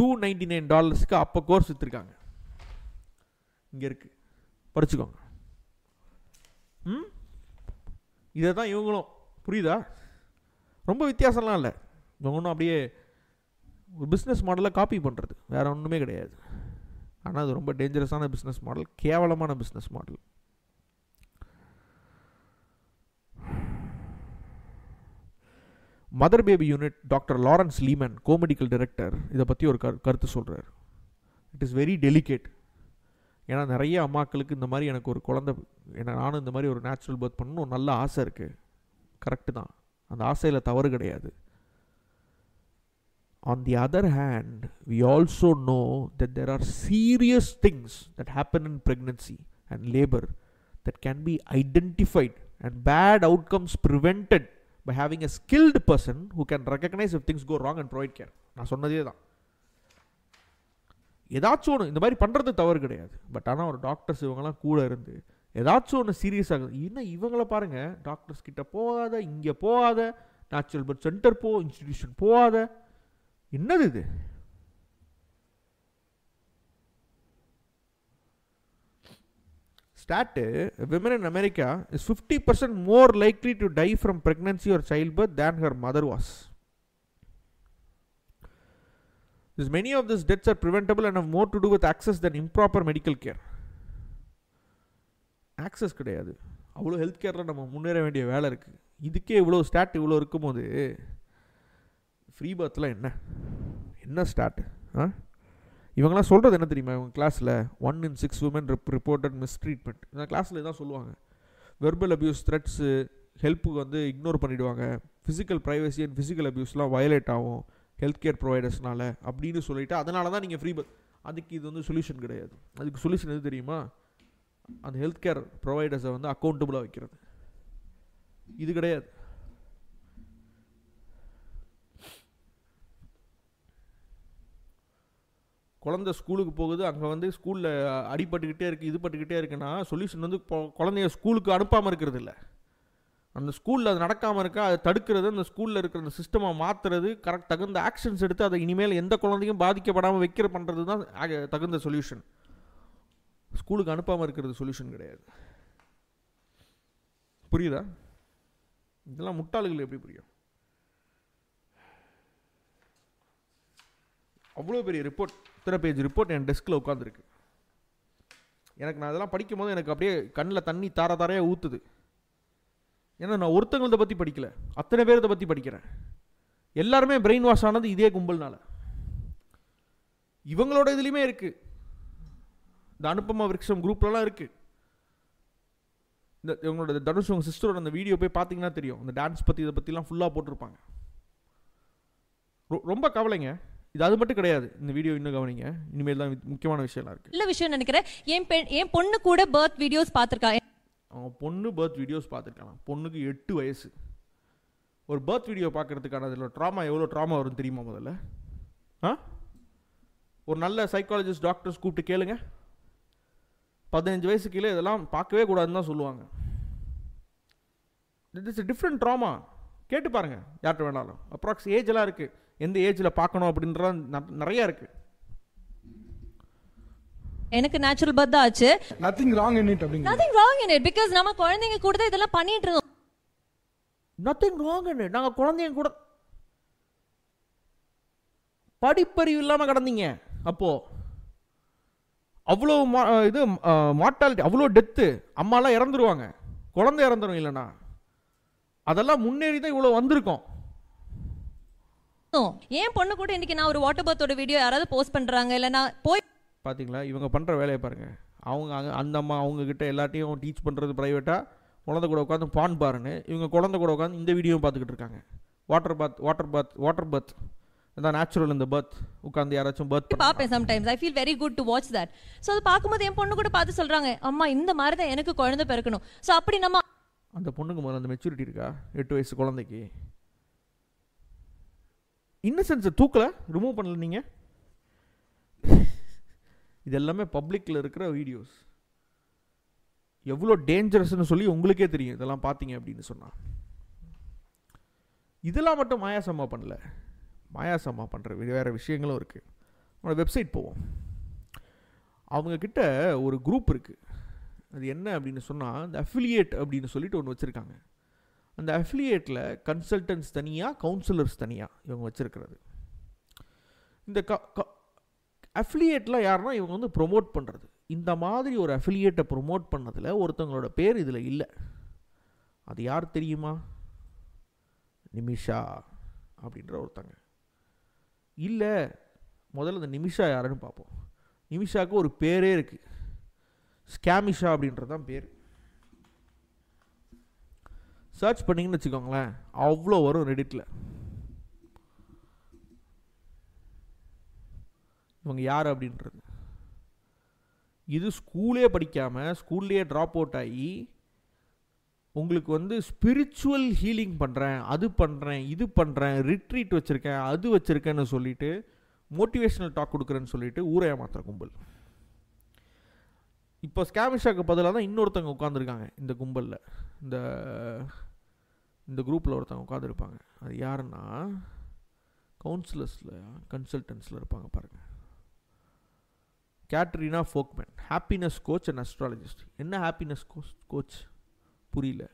$299 அப்போ கோர்ஸ் விற்றுருக்காங்க. இங்கே இருக்குது, படிச்சுக்கோங்க. இதை தான் இவங்களும், புரியுதா? ரொம்ப வித்தியாசம்லாம் இல்லை, இவங்களும் அப்படியே ஒரு பிஸ்னஸ் மாடலை காப்பி பண்ணுறது, வேறு ஒன்றுமே கிடையாது. ஆனால் அது ரொம்ப டேஞ்சரஸான பிஸ்னஸ் மாடல், கேவலமான business model. Mother baby unit doctor Lawrence Leeman, comedical director, இதை பற்றி ஒரு கருத்து சொல்கிறார். It is very delicate. ஏன்னா நிறைய அம்மாக்களுக்கு இந்த மாதிரி எனக்கு ஒரு குழந்தை, ஏன்னா நானும் இந்த மாதிரி ஒரு நேச்சுரல் பர்த் பண்ணணும்னு ஒரு நல்ல ஆசை இருக்குது. கரெக்டு தான், அந்த ஆசையில் தவறு கிடையாது. On the other hand we also know that there are serious things that happen in pregnancy and labour that can be identified and bad outcomes prevented by having a skilled person who can recognize if things go wrong and provide care. நான் சொன்னதே தான், ஏதாச்சும் ஒன்று இந்த மாதிரி பண்ணுறது தவறு கிடையாது. பட் ஆனால் ஒரு டாக்டர்ஸ் இவங்கெல்லாம் கூட இருந்து ஏதாச்சும் ஒன்று சீரியஸ் ஆகுது. இன்னும் இவங்கள பாருங்கள், டாக்டர்ஸ் கிட்ட போகாத, இங்கே போகாத, நேச்சுரல் பர்த் சென்டர் போ, இன்ஸ்டிடியூஷன் போகாத, என்னது இது? Stat, women in America is 50% more likely to die from pregnancy or childbirth than her mother was. As many of these deaths are preventable and have more to do with access than improper medical care. Access கிடையாது, அவ்வளோ health கேரில் நம்ம முன்னேற வேண்டிய வேலை இருக்குது. இதுக்கே இவ்வளோ start இவ்வளோ இருக்கும்போது ஃப்ரீ பர்த்லாம் என்ன என்ன ஸ்டாட்? இவங்களாம் சொல்கிறது என்ன தெரியுமா, இவங்க கிளாஸில் 1 in 6 உமன் ரிப்போர்ட்டட் மிஸ்ட்ரீட்மெண்ட். இந்த கிளாஸில் இதான் சொல்லுவாங்க. வெர்பல் அப்யூஸ், த்ரெட்ஸு, ஹெல்ப்புக்கு வந்து இக்னோர் பண்ணிவிடுவாங்க, ஃபிசிக்கல் ப்ரைவசி அண்ட் ஃபிசிக்கல் அப்யூஸ்லாம் வயலேட் ஆகும் ஹெல்த் கேர் ப்ரொவைடர்ஸ்னால் அப்படின்னு சொல்லிவிட்டு அதனால தான் நீங்கள் ஃப்ரீ பர்த். அதுக்கு இது வந்து சொல்யூஷன் கிடையாது. அதுக்கு சொல்யூஷன் எது தெரியுமா, அந்த ஹெல்த் கேர் ப்ரொவைடர்ஸை வந்து அக்கௌண்டபுளாக வைக்கிறது. இது கிடையாது. குழந்தை ஸ்கூலுக்கு போகுது, அங்கே வந்து ஸ்கூலில் அடிபட்டுக்கிட்டே இருக்குது, இது பட்டுக்கிட்டே இருக்குன்னா சொல்யூஷன் வந்து குழந்தைய ஸ்கூலுக்கு அனுப்பாமல் இருக்கிறது இல்லை, அந்த ஸ்கூலில் அது நடக்காமல் இருக்கா அதை தடுக்கிறது, அந்த ஸ்கூலில் இருக்கிற அந்த சிஸ்டமாக மாற்றுறது, கரெக்ட் தகுந்த ஆக்ஷன்ஸ் எடுத்து அதை இனிமேல் எந்த குழந்தையும் பாதிக்கப்படாமல் வைக்கிற பண்ணுறது தான் தகுந்த சொல்யூஷன். ஸ்கூலுக்கு அனுப்பாமல் இருக்கிறது சொல்யூஷன் கிடையாது. புரியுதா? இதெல்லாம் முட்டாள்கள் எப்படி புரியும்? அவ்வளோ பெரிய ரிப்போர்ட், 3 பேஜ் ரிப்போர்ட் என் டெஸ்கில் உட்காந்துருக்கு. எனக்கு நான் அதெல்லாம் படிக்கும் போது எனக்கு அப்படியே கண்ணில் தண்ணி தார தாரையாக ஊற்றுது. ஏன்னா நான் ஒருத்தவங்கள்த பற்றி படிக்கலை, அத்தனை பேரத்தை பற்றி படிக்கிறேன். எல்லாருமே பிரெயின் வாஷ் ஆனது இதே கும்பல்னால. இவங்களோட இதுலேயுமே இருக்குது, இந்த அனுபமா விருக்ஷம் குரூப்லலாம் இருக்குது. இந்த இவங்களோட தனுஷ் உங்கள் சிஸ்டரோட அந்த வீடியோ போய் பார்த்தீங்கன்னா தெரியும், இந்த டான்ஸ் பற்றி இதை பற்றிலாம் ஃபுல்லாக போட்டிருப்பாங்க. ரொம்ப கவலைங்க. இது அது மட்டும் கிடையாது, இந்த வீடியோ இன்னும் கவனிங்க, இனிமேல் தான் முக்கியமான விஷயம்லாம் இருக்குது. நல்ல விஷயம் நினைக்கிறேன். என் பொண்ணு கூட பர்த் வீடியோஸ் பார்த்துருக்காங்க, அவங்க பொண்ணு பர்த் வீடியோஸ் பார்த்துருக்காங்க. பொண்ணுக்கு 8 வயசு. ஒரு பர்த் வீடியோ பார்க்குறதுக்கான அதில் ட்ராமா, எவ்வளோ ட்ராமா வரும் தெரியுமா? முதல்ல ஒரு நல்ல சைக்காலஜிஸ்ட் டாக்டர்ஸ் கூப்பிட்டு கேளுங்க. 15 வயசு கீழே இதெல்லாம் பார்க்கவே கூடாதுன்னு தான் சொல்லுவாங்க. It is different drama. கேட்டு பாருங்கள் யார்கிட்ட வேணாலும். அப்ராக்ஸ் ஏஜ் எல்லாம் இருக்குது, எந்த ஏஜில் பார்க்கணும் அப்படின்றது நிறையா இருக்குது. எனக்கு நேச்சுரல் பர்த் ஆச்சு, nothing wrong in it, nothing wrong in it, because நம்ம குழந்தைங்க கூட தான் இதெல்லாம் பண்ணிட்டு இருக்கோம். nothing wrong in it, நாங்க குழந்தைங்க கூட படிப்பறிவு இல்லாம கடந்தீங்க. அப்போ அவ்வளோ இது மார்டாலிட்டி, அவ்வளோ டெத்து, அம்மாலாம் இறந்துருவாங்க, குழந்தை இறந்துடும் இல்லைனா. அதெல்லாம் முன்னேறி தான் இவ்வளோ வந்திருக்கோம். ஏன் பொண்ணு கூட இன்னைக்கு நான் ஒரு வாட்டர் பர்த்தோட வீடியோ யாராவது போஸ்ட் பண்ணுறாங்க இல்லைனா போய் பார்த்தீங்களா இவங்க பண்ணுற வேலையை பாருங்கள். அவங்க அந்த அம்மா அவங்கக்கிட்ட எல்லாத்தையும் டீச் பண்ணுறது ப்ரைவேட்டாக, குழந்தை கூட உட்காந்து பான் பாருன்னு, இவங்க குழந்தை கூட உட்காந்து இந்த வீடியோவும் பார்த்துக்கிட்டு இருக்காங்க. Water bath water bath water birth அதான் நேச்சுரல் இந்த பர்த் உட்காந்து யாராச்சும் பர்த் பார்ப்பேன் sometimes. I feel very good to watch that. So அது பார்க்கும்போது என் பொண்ணு கூட பார்த்து சொல்கிறாங்க, அம்மா இந்த மாதிரி தான் எனக்கு குழந்தை பிறக்கணும். ஸோ அப்படி நம்ம அந்த பொண்ணுக்கு முதல்ல அந்த மெச்சூரிட்டி இருக்கா? 8 வயசு குழந்தைக்கு இன்னசென்ஸை தூக்கலை, ரிமூவ் பண்ணல நீங்கள். இது எல்லாமே பப்ளிக்கில் இருக்கிற வீடியோஸ், எவ்வளோ டேஞ்சரஸ்ன்னு சொல்லி உங்களுக்கே தெரியும் இதெல்லாம் பார்த்தீங்க அப்படின்னு சொன்னால். இதெல்லாம் மட்டும் மாயாஸ் அம்மா பண்ணல, மாயாஸ் அம்மா பண்ணுற வேறு விஷயங்களும் இருக்குது. அவங்களோட வெப்சைட் போவோம். அவங்கக்கிட்ட ஒரு குரூப் இருக்குது. அது என்ன அப்படின்னு சொன்னால் இந்த அஃபிலியேட் அப்படின்னு சொல்லிட்டு ஒன்று வச்சுருக்காங்க. அந்த அஃபிலியேட்டில் கன்சல்டன்ட்ஸ் தனியாக, கவுன்சிலர்ஸ் தனியாக இவங்க வச்சுருக்கிறது. இந்த அஃபிலியேட்டில் யாருன்னா இவங்க வந்து ப்ரொமோட் பண்ணுறது. இந்த மாதிரி ஒரு அஃபிலியேட்டை ப்ரொமோட் பண்ணதில் ஒருத்தவங்களோட பேர் இதில் இல்லை. அது யார் தெரியுமா? நிமிஷா அப்படின்ற ஒருத்தங்க இல்லை. முதல்ல இந்த நிமிஷா யாருன்னு பார்ப்போம். நிமிஷாவுக்கு ஒரு பேரே இருக்குது, ஸ்கேமிஷா அப்படின்றது தான் பேர். சர்ச் பண்ணிங்கன்னு வச்சுக்கோங்களேன், அவ்வளோ வரும் ரெடிட்டில். இவங்க யார் அப்படின்றது, இது ஸ்கூலே படிக்காமல் ஸ்கூல்லேயே ட்ராப் அவுட் ஆகி உங்களுக்கு வந்து ஸ்பிரிச்சுவல் ஹீலிங் பண்ணுறேன், அது பண்ணுறேன், இது பண்ணுறேன், ரிட்ரீட் வச்சுருக்கேன், அது வச்சுருக்கேன்னு சொல்லிவிட்டு மோட்டிவேஷ்னல் டாக் கொடுக்குறேன்னு சொல்லிவிட்டு ஊரே மாத்திர கும்பல். இப்போ ஸ்கேமிஷாக்கு பதிலாக தான் இன்னொருத்தவங்க உட்காந்துருக்காங்க இந்த கும்பலில், இந்த குரூப்பில் ஒருத்தவங்க உட்காந்துருப்பாங்க. அது யாருன்னா கவுன்சிலர்ஸில் கன்சல்டன்ஸில் இருப்பாங்க பாருங்கள். Katrina ஃபோக்மேன், happiness coach and astrologist. என்ன ஹாப்பினஸ் கோச் புரியல.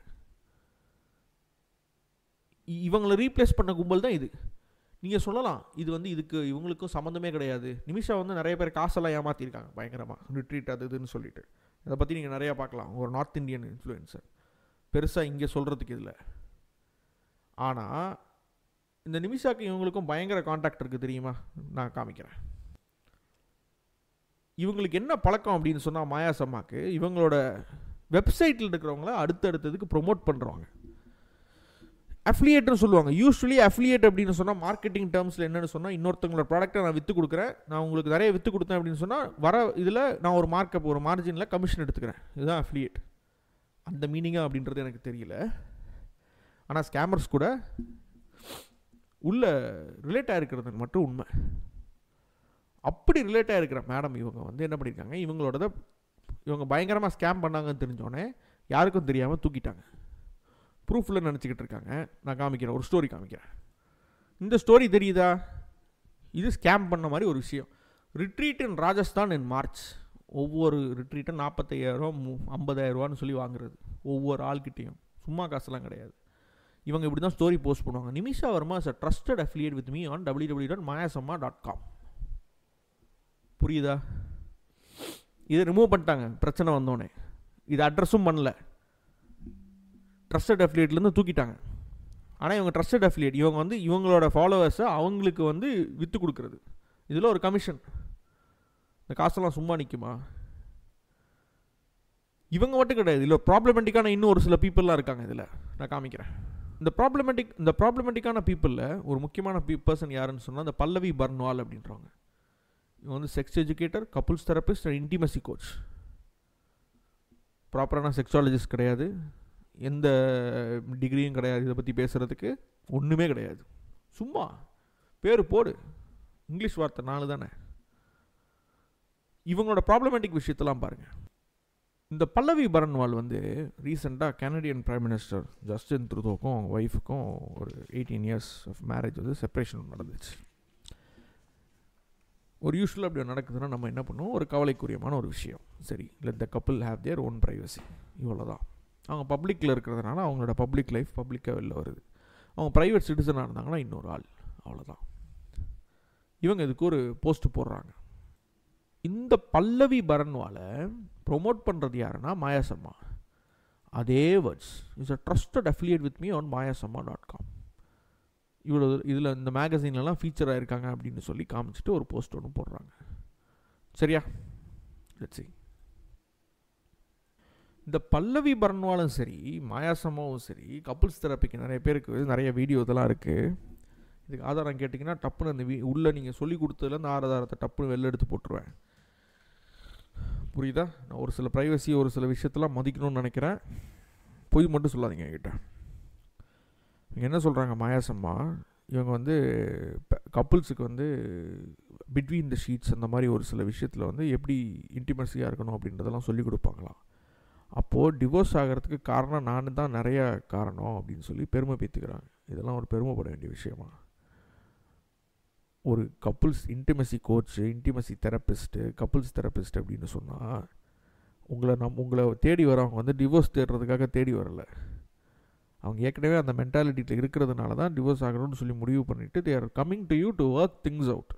இவங்களை ரீப்ளேஸ் பண்ண கும்பல் தான் இது. நீங்கள் சொல்லலாம் இது வந்து இதுக்கு இவங்களுக்கும் சம்மந்தமே கிடையாது. நிமிஷா வந்து நிறைய பேர் காசெல்லாம் ஏமாற்றிருக்காங்க பயங்கரமாக, ரிட்ரீட் அது இதுன்னு சொல்லிட்டு. அதை பற்றி நீங்கள் நிறையா பார்க்கலாம். ஒரு நார்த் இந்தியன் இன்ஃப்ளூயன்சர், பெருசாக இங்கே சொல்கிறதுக்கு இதில். ஆனால் இந்த நிமிஷாவுக்கு இவங்களுக்கும் பயங்கர கான்டாக்ட் இருக்குது தெரியுமா? நான் காமிக்கிறேன். இவங்களுக்கு என்ன பழக்கம் அப்படின்னு சொன்னால் மாயாஸ் அம்மாவுக்கு, இவங்களோட வெப்சைட்டில் இருக்கிறவங்கள அடுத்தடுத்ததுக்கு ப்ரொமோட் பண்ணுறவங்க அஃபிலியேட்னு சொல்லுவாங்க. யூஸ்வலி அஃபிலியேட் அப்படின்னு சொன்னால் மார்க்கெட்டிங் டேர்ம்ஸில் என்னென்னு சொன்னால், இன்னொருத்தவங்களோட ப்ராடக்ட்டை நான் விற்று கொடுக்குறேன், நான் உங்களுக்கு நிறைய விற்று கொடுத்தேன் அப்படின்னு சொன்னால் வர இதில் நான் ஒரு மார்க்கப், ஒரு மார்ஜினில் கமிஷன் எடுத்துக்கிறேன். இதுதான் அஃபிலியேட். அந்த மீனிங்காக அப்படின்றது எனக்கு தெரியல. ஆனால் ஸ்கேமர்ஸ் கூட உள்ள ரிலேட்டாக இருக்கிறது மட்டும் உண்மை. அப்படி ரிலேட்டாக இருக்கிற மேடம் இவங்க வந்து என்ன பண்ணியிருக்காங்க, இவங்களோட இவங்க பயங்கரமாக ஸ்கேம் பண்ணாங்கன்னு தெரிஞ்சோடனே யாருக்கும் தெரியாமல் தூக்கிட்டாங்க. ப்ரூஃபில் நினச்சிக்கிட்டு இருக்காங்க. நான் காமிக்கிறேன், ஒரு ஸ்டோரி காமிக்கிறேன். இந்த ஸ்டோரி தெரியுதா? இது ஸ்கேம் பண்ண மாதிரி ஒரு விஷயம். Retreat in Rajasthan in March. ஒவ்வொரு ரிட்ரீட்டும் 45,000 ரூபா 50,000 ரூபான்னு சொல்லி வாங்குறது ஒவ்வொரு ஆள்கிட்டையும். சும்மா காசுலாம் கிடையாது. இவங்க இப்படி தான் ஸ்டோரி போஸ்ட் பண்ணுவாங்க. Nimisha Varma is a trusted affiliate with me on www.mayasamma.com. புரியுதா? இதை ரிமூவ் பண்ணிட்டாங்க பிரச்சனை வந்தோடனே. இது அட்ரஸும் பண்ணல, ட்ரஸ்டட் அஃபிலியேட்லேருந்து தூக்கிட்டாங்க. ஆனால் இவங்க ட்ரஸ்டட் அஃபிலியேட், இவங்க வந்து இவங்களோட ஃபாலோவர்ஸை அவங்களுக்கு வந்து விற்று கொடுக்குறது. இதில் ஒரு கமிஷன். இந்த காசெல்லாம் சும்மா நிற்குமா? இவங்க மட்டும் கிடையாது, இதில் ப்ராப்ளமெட்டிக்கான இன்னும் ஒரு சில பீப்புளெலாம் இருக்காங்க. இதில் நான் காமிக்கிறேன். இந்த ப்ராப்ளமெட்டிக்கான பீப்புளில் ஒரு முக்கியமான பர்சன் யாருன்னு சொன்னால் இந்த பல்லவி பர்ன்வால் அப்படின்றவங்க. இவங்க வந்து sex educator, couples therapist and intimacy coach. ப்ராப்பரான செக்ஸாலஜிஸ்ட் கிடையாது, எந்த டிகிரியும் கிடையாது. இதை பற்றி பேசுகிறதுக்கு ஒன்றுமே கிடையாது. சும்மா பேர் போடு, இங்கிலீஷ் வார்த்தை 4 தானே. இவங்களோட ப்ராப்ளமேட்டிக் விஷயத்தெல்லாம் பாருங்கள். இந்த பல்லவி பரன்வால் வந்து ரீசெண்டாக கனடியன் பிரைம் மினிஸ்டர் ஜஸ்டின் ட்ரூதோவுக்கும் அவங்க ஒய்ஃபுக்கும் ஒரு 18 years ஆஃப் மேரேஜ் வந்து செப்பரேஷன் நடந்துச்சு. ஒரு யூஸ்வலாக அப்படி நடக்குதுன்னா நம்ம என்ன பண்ணுவோம்? ஒரு கவலைக்குரியமான ஒரு விஷயம். சரி, let the couple have their own privacy. இவ்வளோ தான். அவங்க பப்ளிக்கில் இருக்கிறதுனால அவங்களோட பப்ளிக் லைஃப் பப்ளிக்காக வெளில வருது. அவங்க ப்ரைவேட் சிட்டிசனாக இருந்தாங்கன்னா இன்னொரு ஆள், அவ்வளோதான். இவங்க இதுக்கு ஒரு போஸ்ட்டு போடுறாங்க. இந்த பல்லவி பரன்வாலை ப்ரொமோட் பண்ணுறது யாருன்னா மாயாஸ் அம்மா. அதே words is a trusted affiliate with me on mayasama.com. இவ்வளோ இதில் இந்த மேகசீன்லலாம் ஃபீச்சராக இருக்காங்க அப்படின்னு சொல்லி காமிச்சிட்டு ஒரு போஸ்ட் ஒன்று போடுறாங்க. சரியா, லெட்ஸ் சீ. இந்த பல்லவி பரன்வாலும் சரி மாயாஸ் அம்மாவும் சரி கப்புள்ஸ் தெரப்பிக்கு நிறைய பேருக்கு நிறைய வீடியோ இதெல்லாம் இருக்குது. இதுக்கு ஆதாரம் கேட்டிங்கன்னா டப்புன்னு அந்த உள்ளே நீங்கள் சொல்லி கொடுத்ததுலேருந்து ஆதாரத்தை டப்புன்னு வெளில எடுத்து போட்டுருவேன். புரியுதா? நான் ஒரு சில ப்ரைவசி ஒரு சில விஷயத்தெல்லாம் மதிக்கணும்னு நினைக்கிறேன். பொய் மட்டும் சொல்லாதீங்க என்கிட்ட. இங்கே என்ன சொல்கிறாங்க மாயாஸ் அம்மா, இவங்க வந்து கப்புள்ஸுக்கு வந்து பிட்வீன் த ஷீட்ஸ் அந்த மாதிரி ஒரு சில விஷயத்தில் வந்து எப்படி இன்டிமசியாக இருக்கணும் அப்படின்றதெல்லாம் சொல்லி கொடுப்பாங்களாம். அப்போது டிவோர்ஸ் ஆகிறதுக்கு காரணம் நான் தான் நிறையா காரணம் அப்படின்னு சொல்லி பெருமை பேத்துக்கிறாங்க. இதெல்லாம் ஒரு பெருமைப்பட வேண்டிய விஷயமா? ஒரு couples intimacy coach, intimacy therapist, couples therapist அப்படின்னு சொன்னால் உங்களை தேடி வரவங்க வந்து டிவோர்ஸ் தேடுறதுக்காக தேடி வரலை. அவங்க ஏற்கனவே அந்த மென்டாலிட்டியில் இருக்கிறதுனால தான் டிவோர்ஸ் ஆகணும்னு சொல்லி முடிவு பண்ணிவிட்டு they are coming to you to work things out.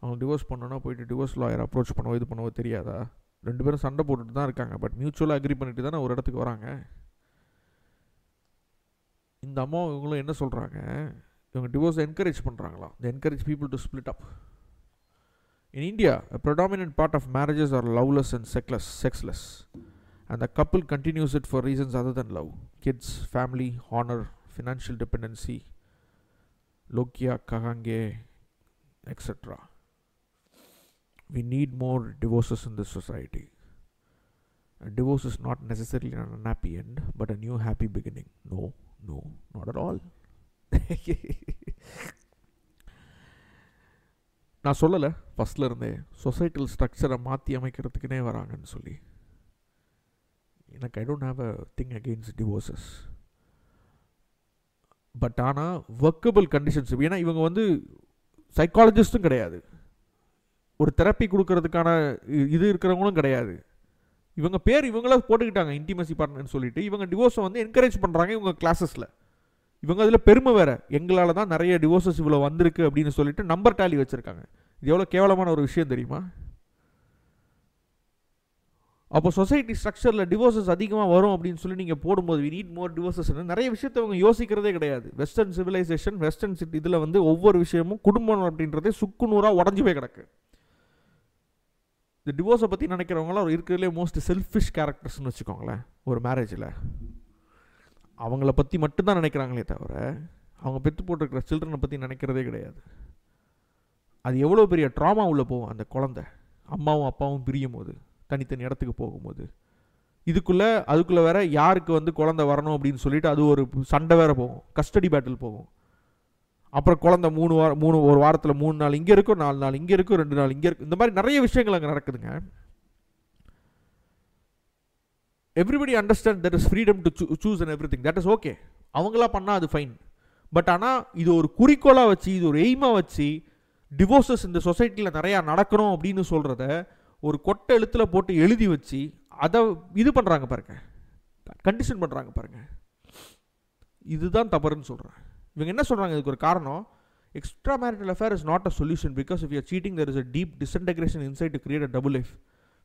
அவங்க டிவோர்ஸ் பண்ணோன்னா போயிட்டு டிவோர்ஸ் லாயர் அப்ரோச் பண்ணவோ இது பண்ணவோ தெரியாதா? ரெண்டு பேரும் சண்டை போட்டுட்டு தான் இருக்காங்க, பட் மியூச்சுவலாக அக்ரி பண்ணிட்டு தானே ஒரு இடத்துக்கு வராங்க. இந்த அம்மா இவங்களும் என்ன சொல்கிறாங்க, இவங்க டிவோர்ஸை என்கரேஜ் பண்ணுறாங்களா? The encourage people to split up. In India a predominant part of marriages are loveless and sexless and the couple continues it for reasons other than love: kids, family, honor, financial dependency, lokya kahange, etc. We need more divorces in this society. A divorce is not necessarily an unhappy end but a new happy beginning. No, not at all. na sollala first la irundhe societal structure ah maathi amaikkiradhukene varanga nu solli. எனக்கு I don't have a thing against divorces, but ஆனால் workable conditions. ஏன்னா இவங்க வந்து சைக்காலஜிஸ்ட்டும் கிடையாது, ஒரு therapy கொடுக்கறதுக்கான இது இருக்கிறவங்களும் கிடையாது. இவங்க பேர் இவங்கள போட்டுக்கிட்டாங்க இன்டிமசி பார்ட்னர்னு சொல்லிட்டு. இவங்க டிவோர்ஸை வந்து என்கரேஜ் பண்ணுறாங்க இவங்க கிளாஸஸில். இவங்க அதில் பெருமை வேறு, எங்களால் தான் நிறைய டிவோர்ஸஸ் இவ்வளோ வந்திருக்கு அப்படின்னு சொல்லிட்டு நம்பர் டேலி வச்சுருக்காங்க. இது எவ்வளோ கேவலமான ஒரு விஷயம் தெரியுமா? அப்போ சொசைட்டி ஸ்ட்ரக்சரில் டிவோர்ஸஸ் அதிகமாக வரும் அப்படின்னு சொல்லி நீங்கள் போடும்போது வி நீட் மோர் டிவோர்ஸஸ்ன்னு நிறைய விஷயத்தை அவங்க யோசிக்கிறதே கிடையாது. வெஸ்டர்ன் சிவிலைசேஷன், வெஸ்டர்ன் சிட்டி இதில் வந்து ஒவ்வொரு விஷயமும் குடும்பம் அப்படின்றதே சுக்குநூறாக உடஞ்சி போய் கிடக்கு. இந்த டிவோர்ஸை பற்றி நினைக்கிறவங்களாம் இருக்கிறதுலே மோஸ்ட் செல்ஃபிஷ் கேரக்டர்ஸ்ன்னு வச்சுக்கோங்களேன். ஒரு மேரேஜில் அவங்கள பற்றி மட்டும்தான் நினைக்கிறாங்களே தவிர அவங்க பெற்று போட்டிருக்கிற சில்ட்ரனை பற்றி நினைக்கிறதே கிடையாது. அது எவ்வளோ பெரிய ட்ராமா உள்ளே போகும் அந்த குழந்தை, அம்மாவும் அப்பாவும் பிரியும் போது, தனித்தனி இடத்துக்கு போகும்போது. அதுக்குள்ளே வேற யாருக்கு வந்து குழந்தை வரணும் அப்படின்னு சொல்லிட்டு அது ஒரு சண்டை வேற போகும், கஸ்டடி பேட்டில் போகும். அப்புறம் குழந்தை ஒரு வாரத்தில் 3 நாள் இங்கே இருக்கும், 4 நாள் இங்கே இருக்கும், 2 நாள் இங்கே இருக்கும். இந்த மாதிரி நிறைய விஷயங்கள் அங்கே நடக்குதுங்க. Everybody understand that is freedom to choose and every thing, that is okay. அவங்களா பண்ணால் அது ஃபைன், பட் ஆனால் இது ஒரு குறிக்கோளாக வச்சு, இது ஒரு எய்மாக வச்சு டிவோர்ஸஸ் இந்த சொசைட்டியில் நிறையா நடக்கணும் அப்படின்னு சொல்கிறத ஒரு கொட்டை எழுத்தில் போட்டு எழுதி வச்சு அதை இது பண்ணுறாங்க பாருங்க, கண்டிஷன் பண்ணுறாங்க பாருங்க. இதுதான் தவறுன்னு சொல்கிறேன். இவங்க என்ன சொல்கிறாங்க, இதுக்கு ஒரு காரணம் extra marital affair is not a solution because if you are cheating there is a deep disintegration inside to create a double life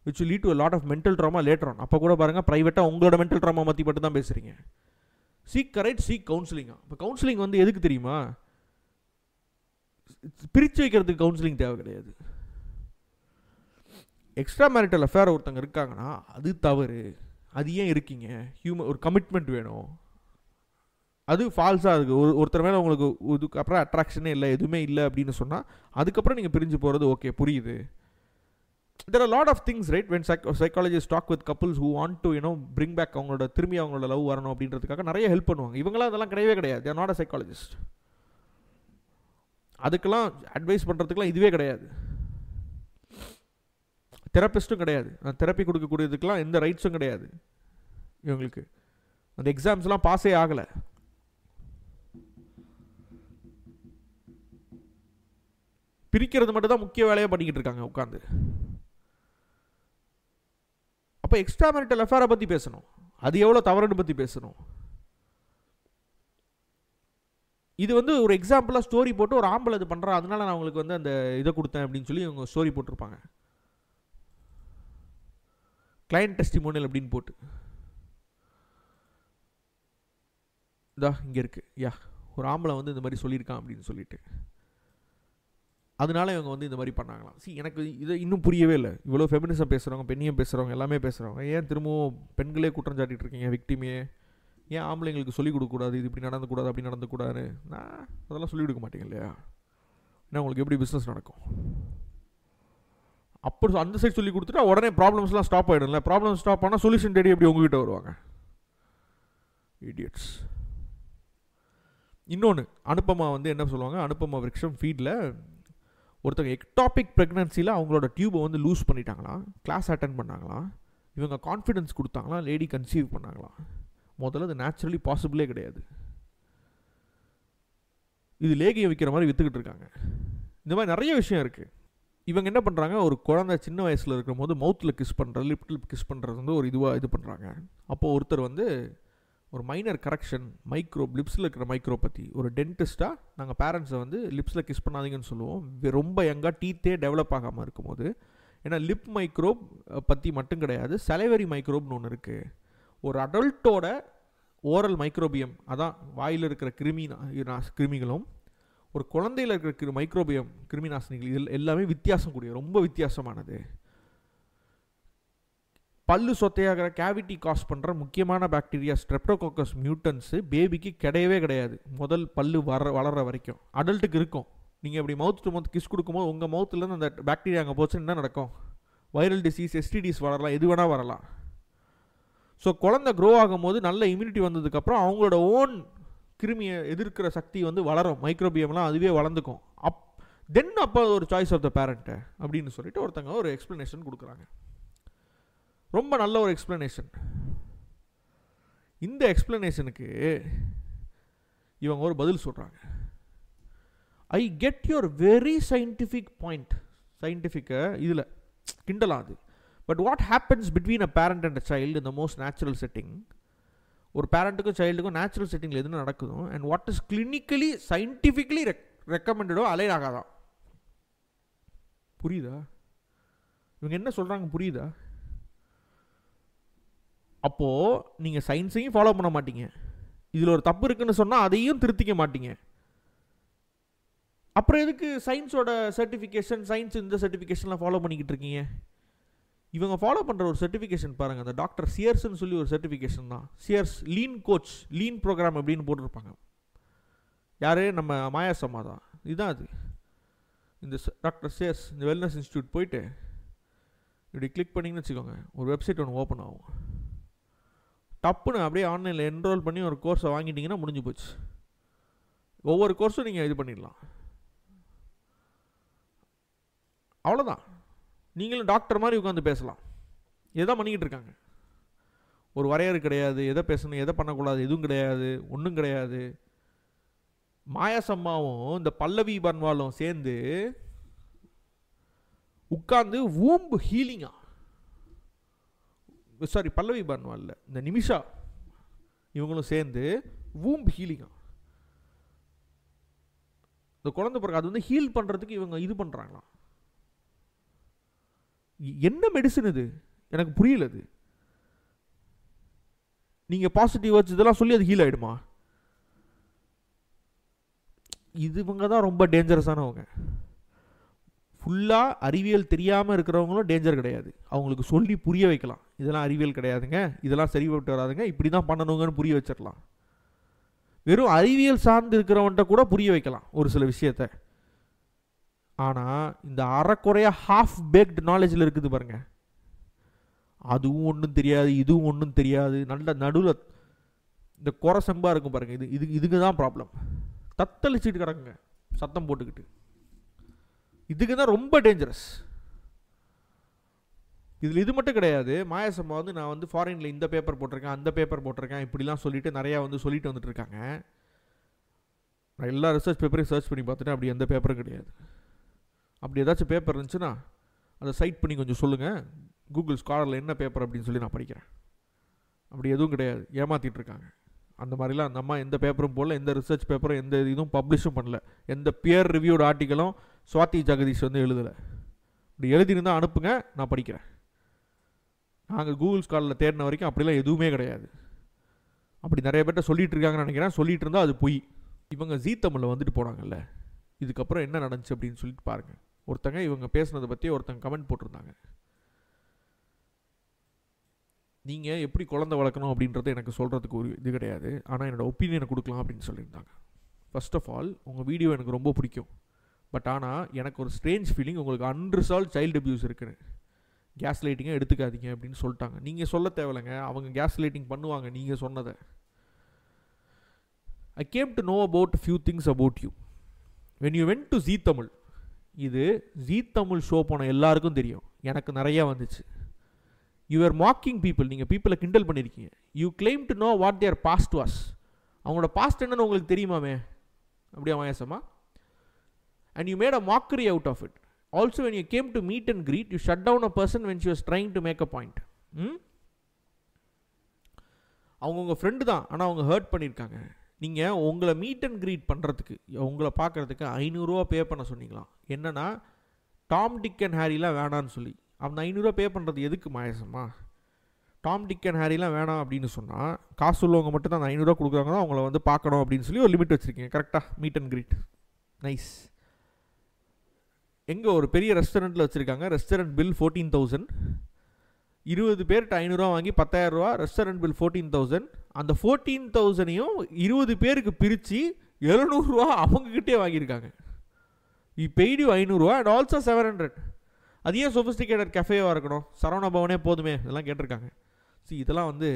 which will lead to a lot of mental trauma later on. அப்போ கூட பாருங்கள், ப்ரைவேட்டாக உங்களோட mental drama பற்றி மட்டும் தான் பேசுகிறீங்க. Seek correct, seek கவுன்சிலிங்கா? இப்போ கவுன்சிலிங் வந்து எதுக்கு தெரியுமா? பிரித்து வைக்கிறதுக்கு கவுன்சிலிங் தேவை கிடையாது. எக்ஸ்ட்ரா மேரிட்டல் அஃபேர் ஒருத்தங்க இருக்காங்கன்னா அது தவறு, அது ஏன் இருக்கீங்க? ஹியூமன் ஒரு கமிட்மெண்ட் வேணும், அது ஃபால்ஸாக இருக்குது. ஒருத்தர் மேலே உங்களுக்கு இதுக்கப்புறம் அட்ராக்ஷனே இல்லை, எதுவுமே இல்லை அப்படின்னு சொன்னால் அதுக்கப்புறம் நீங்கள் பிரிஞ்சு போகிறது ஓகே, புரியுது. There are lot of things right when psychologist talk with couples who want to you know bring back அவங்களோட திரும்பி அவங்களோட லவ் வரணும் அப்படின்றதுக்காக நிறைய ஹெல்ப் பண்ணுவாங்க. இவங்களாம் அதெல்லாம் கிடையவே கிடையாது. They're not a psychologist. அதுக்கெல்லாம் அட்வைஸ் பண்ணுறதுக்கெலாம் இதுவே கிடையாது. தெரப்பிஸ்ட்டும் கிடையாது. நான் தெரப்பி கொடுக்கக்கூடியதுக்கெலாம் எந்த ரைட்ஸும் கிடையாது இவங்களுக்கு. அந்த எக்ஸாம்ஸ்லாம் பாஸே ஆகலை. பிரிக்கிறது மட்டும் தான் முக்கிய வேலையாக பண்ணிக்கிட்டு இருக்காங்க உட்காந்து. அப்போ எக்ஸ்ட்ரா மேரிட்டல் அஃபேரை பற்றி பேசணும், அது எவ்வளோ தவறுன்னு பற்றி பேசணும். இது வந்து ஒரு எக்ஸாம்பிளாக ஸ்டோரி போட்டு ஒரு ஆம்பளை இது பண்ணுறா, அதனால நான் அவங்களுக்கு வந்து அந்த இதை கொடுத்தேன் அப்படின்னு சொல்லி இவங்க ஸ்டோரி போட்டிருப்பாங்க. கிளைண்ட் டெஸ்டிமோனியல் அப்படின்னு போட்டு இதா இங்கே இருக்குது. யா, ஒரு ஆம்பளை வந்து இந்த மாதிரி சொல்லியிருக்கான் அப்படின்னு சொல்லிட்டு அதனால இவங்க வந்து இந்த மாதிரி பண்ணாங்களாம். சி, எனக்கு இதை இன்னும் புரியவே இல்லை. இவ்வளோ ஃபெமினிசம் பேசுகிறவங்க, பெண்ணியம் பேசுகிறவங்க, எல்லாமே பேசுகிறவங்க, ஏன் திரும்பவும் பெண்களே குற்றம் சாட்டிகிட்டு இருக்கீங்க விக்டிமையே? ஏன் ஆம்பளைங்களுக்கு சொல்லிக் கொடுக்கக்கூடாது, இது இப்படி நடந்துக்கூடாது, அப்படி நடந்துக்கூடாதுன்னு? நான் அதெல்லாம் சொல்லிக் கொடுக்க மாட்டேங்க இல்லையா? ஏன்னா உங்களுக்கு எப்படி பிஸ்னஸ் நடக்கும்? அப்படி அந்த சைட் சொல்லிக் கொடுத்துட்டா உடனே ப்ராப்ளம்ஸ்லாம் ஸ்டாப் ஆகிடும்ல. ப்ராப்ளம் ஸ்டாப் ஆனால் சொல்யூஷன் தேடி எப்படி உங்ககிட்ட வருவாங்க இடியட்ஸ்? இன்னொன்று, அனுபமா வந்து என்ன சொல்லுவாங்க, அனுபமா விருக்ஷம் ஃபீல்டில் ஒருத்தங்க எக்டாபிக் ப்ரெக்னன்சியில் அவங்களோட டியூபை வந்து லூஸ் பண்ணிட்டாங்களாம். கிளாஸ் அட்டன் பண்ணாங்களாம், இவங்க கான்ஃபிடென்ஸ் கொடுத்தாங்களாம், லேடி கன்சீவ் பண்ணாங்களாம். முதல்ல அது நேச்சுரலி பாசிபிளே கிடையாது. இது லேகியை விற்கிற மாதிரி விற்றுக்கிட்டு இருக்காங்க. இந்த மாதிரி நிறைய விஷயம் இருக்குது. இவங்க என்ன பண்ணுறாங்க, ஒரு குழந்தை சின்ன வயசில் இருக்கும் போது மவுத்தில் கிஸ் பண்ணுறது, லிப்டில் கிஸ் பண்ணுறது வந்து ஒரு இதுவாக இது பண்ணுறாங்க. அப்போது ஒருத்தர் வந்து ஒரு மைனர் கரெக்ஷன், மைக்ரோப், லிப்ஸில் இருக்கிற மைக்ரோபத்தி, ஒரு டென்டிஸ்ட்டாக நாங்கள் பேரண்ட்ஸை வந்து லிப்ஸில் கிஸ் பண்ணாதீங்கன்னு சொல்லுவோம். ரொம்ப யங்காக டீத்தே டெவலப் ஆகாமல் இருக்கும்போது, ஏன்னா லிப் மைக்ரோப் பற்றி மட்டும் கிடையாது, சலைவரி மைக்ரோப்னு ஒன்று இருக்குது. ஒரு அடல்ட்டோட ஓரல் மைக்ரோபியம், அதான் வாயில் இருக்கிற கிருமிகளும் ஒரு குழந்தையில் இருக்கிற மைக்ரோபியம் கிருமிநாசினிகள், இதில் எல்லாமே வித்தியாசம் கூடிய ரொம்ப வித்தியாசமானது. பல்லு சொத்தையாகிற கேவிட்டி காஸ் பண்ணுற முக்கியமான பாக்டீரியா ஸ்ட்ரெப்டோகோக்கஸ் மியூட்டன்ஸு பேபிக்கு கிடையவே கிடையாது. முதல் பல்லு வளர்கிற வரைக்கும் அடல்ட்டுக்கு இருக்கும். நீங்கள் இப்படி மவுத் டு மவுத் கிஸ் கொடுக்கும்போது உங்கள் மவுத்துலேருந்து அந்த பாக்டீரியா அங்கே போச்சுன்னு என்ன நடக்கும்? வைரல் டிசீஸ், எஸ்டிடிஸ் வரலாம், எது வேணால் வரலாம். ஸோ குழந்தை க்ரோ ஆகும்போது நல்ல இம்யூனிட்டி வந்ததுக்கப்புறம் அவங்களோட ஓன் கிருமியை எதிர்க்கிற சக்தி வந்து வளரும், மைக்ரோபியம்லாம் அதுவே வளர்ந்துக்கும். தென் அப்போ ஒரு சாய்ஸ் ஆஃப் த பேரண்ட்டு அப்படின்னு சொல்லிட்டு ஒருத்தங்க ஒரு எக்ஸ்ப்ளனேஷன் கொடுக்குறாங்க. ரொம்ப நல்ல ஒரு எக்ஸ்ப்ளனேஷன். இந்த எக்ஸ்ப்ளனேஷனுக்கு இவங்க ஒரு பதில் சொல்கிறாங்க. I get your very scientific point, சயின்டிஃபிக்கை இதில் கிண்டலாம் அது. But what happens between a parent and a child இந்த மோஸ்ட் நேச்சுரல் செட்டிங், ஒரு பேரண்ட்டுக்கும் சைல்டுக்கும் நேச்சுரல் செட்டிங்கில் எதுன்னு நடக்குதும், and what is clinically scientifically ரெக்கமெண்டடோ அலைன் ஆகாதான். புரியுதா இவங்க என்ன சொல்கிறாங்க? புரியுதா? அப்போது நீங்கள் சயின்ஸையும் ஃபாலோ பண்ண மாட்டீங்க, இதில் ஒரு தப்பு இருக்குன்னு சொன்னால் அதையும் திருத்திக்க மாட்டீங்க. அப்புறம் எதுக்கு சயின்ஸோட சர்டிஃபிகேஷன், சயின்ஸ் இந்த சர்டிஃபிகேஷன்லாம் ஃபாலோ பண்ணிக்கிட்டு இருக்கீங்க? இவங்க ஃபாலோ பண்ணுற ஒரு சர்டிஃபிகேஷன் பாருங்கள், அந்த டாக்டர் சியர்ஸ்ன்னு சொல்லி ஒரு சர்டிஃபிகேஷன் தான். Sears lean coach, lean program அப்படின்னு போட்டிருப்பாங்க. யார்? நம்ம மாயாஸ் அம்மா தான். இதுதான் அது. இந்த டாக்டர் சியர்ஸ் இந்த வெல்னஸ் இன்ஸ்டியூட் போயிட்டு இப்படி கிளிக் பண்ணிங்கன்னு வச்சுக்கோங்க, ஒரு வெப்சைட் ஒன்று ஓப்பன் ஆகும். டப்புன்னு அப்படியே ஆன்லைனில் என்ரோல் பண்ணி ஒரு கோர்ஸை வாங்கிட்டிங்கன்னா முடிஞ்சு போச்சு. ஒவ்வொரு கோர்ஸும் நீங்கள் இது பண்ணிடலாம், அவ்வளோதான். நீங்களும் டாக்டர் மாதிரி உட்காந்து பேசலாம். எதான் பண்ணிக்கிட்டு இருக்காங்க? ஒரு வரையறை கிடையாது, எதை பேசணும் எதை பண்ணக்கூடாது எதுவும் கிடையாது, ஒன்றும் கிடையாது. மாயாஸ் அம்மாவும் இந்த பல்லவி பன்வாலும் சேர்ந்து உட்காந்து வூம்பு ஹீலிங்கா, சாரி பல்லவி பர்ன்வால் இல்லை, இந்த நிமிஷா, இவங்களும் சேர்ந்து வூம்ப் ஹீலிங்கா, இந்த குழந்தை பிறகு அது வந்து ஹீல் பண்ணுறதுக்கு இவங்க இது பண்ணுறாங்களாம். என்ன மெடிசன் இது? எனக்கு புரியல. அது நீங்கள் பாசிட்டிவ் வச்சு இதெல்லாம் சொல்லி அது ஹீல் ஆகிடுமா? இது இவங்க தான் ரொம்ப டேஞ்சரஸானவங்க. ஃபுல்லாக அறிவியல் தெரியாமல் இருக்கிறவங்களும் டேஞ்சர் கிடையாது, அவங்களுக்கு சொல்லி புரிய வைக்கலாம். இதெல்லாம் அறிவியல் கிடையாதுங்க, இதெல்லாம் சரிபட்டு வராதுங்க, இப்படி தான் பண்ணணுங்கன்னு புரிய வச்சிடலாம். வெறும் அறிவியல் சார்ந்து இருக்கிறவன்ட்ட கூட புரிய வைக்கலாம் ஒரு சில விஷயத்த. ஆனால் இந்த அறக்குறையாக ஹாஃப் பேக்ட் நாலேஜில் இருக்குது பாருங்கள், அதுவும் ஒன்றும் தெரியாது, இதுவும் ஒன்றும் தெரியாது, நல்ல நடுவில் இந்த குறை செம்பாக இருக்கும் பாருங்கள், இது இது இதுக்கு தான் ப்ராப்ளம், தத்தளிச்சிட்டு கிடக்குங்க சத்தம் போட்டுக்கிட்டு. இதுக்கு தான் ரொம்ப டேஞ்சரஸ். இதில் இது மட்டும் கிடையாது, மாயாஸ் அம்மா வந்து நான் வந்து ஃபாரினில் இந்த பேப்பர் போட்டிருக்கேன், அந்த பேப்பர் போட்டிருக்கேன், இப்படிலாம் சொல்லிட்டு நிறையா வந்து சொல்லிட்டு வந்துட்டுருக்காங்க. நான் எல்லா ரிசர்ச் பேப்பரையும் சர்ச் பண்ணி பார்த்துட்டேன், அப்படி எந்த பேப்பரும் கிடையாது. அப்படி ஏதாச்சும் பேப்பர் இருந்துச்சுன்னா அதை சைட் பண்ணி கொஞ்சம் சொல்லுங்கள், கூகுள் ஸ்காலரில் என்ன பேப்பர் அப்படின்னு சொல்லி நான் படிக்கிறேன். அப்படி எதுவும் கிடையாது, ஏமாற்றிட்டு இருக்காங்க. அந்த மாதிரிலாம் அந்த அம்மா எந்த பேப்பரும் போடல, எந்த ரிசர்ச் பேப்பரும் எந்த இதுவும் பப்ளிஷும் பண்ணல, எந்த பியர் ரிவ்யூட் ஆர்டிக்கலும் ஸ்வாதி ஜெகதீஷ் வந்து எழுதலை. இப்படி எழுதியிருந்தால் அனுப்புங்க, நான் படிக்கிறேன். நாங்கள் கூகுள் ஸ்காலரில் தேடின வரைக்கும் அப்படிலாம் எதுவுமே கிடையாது. அப்படி நிறைய பேர்கிட்ட சொல்லிகிட்டு இருக்காங்கன்னு நினைக்கிறேன். சொல்லிகிட்டு இருந்தால் அது பொய். இவங்க ஜீ தமிழில் வந்துட்டு போனாங்கல்ல, இதுக்கப்புறம் என்ன நடந்துச்சு அப்படின்னு சொல்லிட்டு பாருங்கள். ஒருத்தங்க இவங்க பேசுனதை பற்றி ஒருத்தங்க கமெண்ட் போட்டிருந்தாங்க, நீங்கள் எப்படி குழந்தை வளர்க்கணும் அப்படின்றத எனக்கு சொல்கிறதுக்கு ஒரு இது கிடையாது, ஆனால் என்னோடய ஒப்பீனியனை கொடுக்கலாம் அப்படின்னு சொல்லியிருந்தாங்க. ஃபர்ஸ்ட் ஆஃப் ஆல் உங்கள் வீடியோ எனக்கு ரொம்ப பிடிக்கும், பட் ஆனால் எனக்கு ஒரு ஸ்ட்ரேஞ்ச் ஃபீலிங், உங்களுக்கு அன்ரிசால்வ் சைல்டு அப்யூஸ் இருக்குன்னு. கேஸ் லைட்டிங்காக எடுத்துக்காதீங்க அப்படின்னு சொல்லிட்டாங்க. நீங்கள் சொல்ல தேவையில்லைங்க, அவங்க கேஸ் லைட்டிங் பண்ணுவாங்க நீங்கள் சொன்னதை. I came to know about few things about you when you went to ஜீ தமிழ். இது ஜீ தமிழ் ஷோ போன எல்லாருக்கும் தெரியும், எனக்கு நிறையா வந்துச்சு. You are mocking people, நீங்கள் பீப்புளை கிண்டல் பண்ணியிருக்கீங்க. You claim to know what their past was. அவங்களோட பாஸ்ட் என்னன்னு உங்களுக்கு தெரியுமாமே, அப்படியே மாயாசம்மா. And you made a mockery out of it. Also when you came to meet and greet, you shut down a person when she was trying to make a point. அவங்க உங்கள் friend தான், ஆனால் அவங்க hurt பண்ணியிருக்காங்க. நீங்கள் உங்களை meet and greet பண்ணுறதுக்கு, உங்களை பார்க்குறதுக்கு ₹500 பே பண்ண சொன்னீங்களாம். என்னன்னா டாம் டிக் அண்ட் ஹாரிலாம் வேணான்னு சொல்லி. அந்த ₹500 பே பண்ணுறது எதுக்கு மாயசம்மா? டாம் டிக் அண்ட் ஹாரிலாம் வேணாம் அப்படின்னு சொன்னால் காசு உள்ளவங்க மட்டும் தான் அந்த ₹500 கொடுக்குறாங்கன்னா அவங்கள வந்து பார்க்கணும் அப்படின்னு சொல்லி ஒரு லிமிட் வச்சுருக்கீங்க. கரெக்டாக மீட் அண்ட் க்ரீட் நைஸ். எங்கே ஒரு பெரிய ரெஸ்டாரண்ட்டில் வச்சுருக்காங்க, ரெஸ்டாரண்ட் பில் 14,000. 20 பேர்கிட்ட ₹500 வாங்கி ₹10,000, ரெஸ்டாரண்ட் பில் 14,000. அந்த 14,000ஐயும் 20 பேருக்கு பிரித்து ₹700 அவங்கக்கிட்டே வாங்கியிருக்காங்க. You paid you ₹500 and also 700. அது ஏன் சொஃபிஸ்டிகேட்டட் கஃபேவாக இருக்கணும், சரவண பவனே போதுமே, இதெல்லாம் கேட்டிருக்காங்க. சி இதெல்லாம் வந்து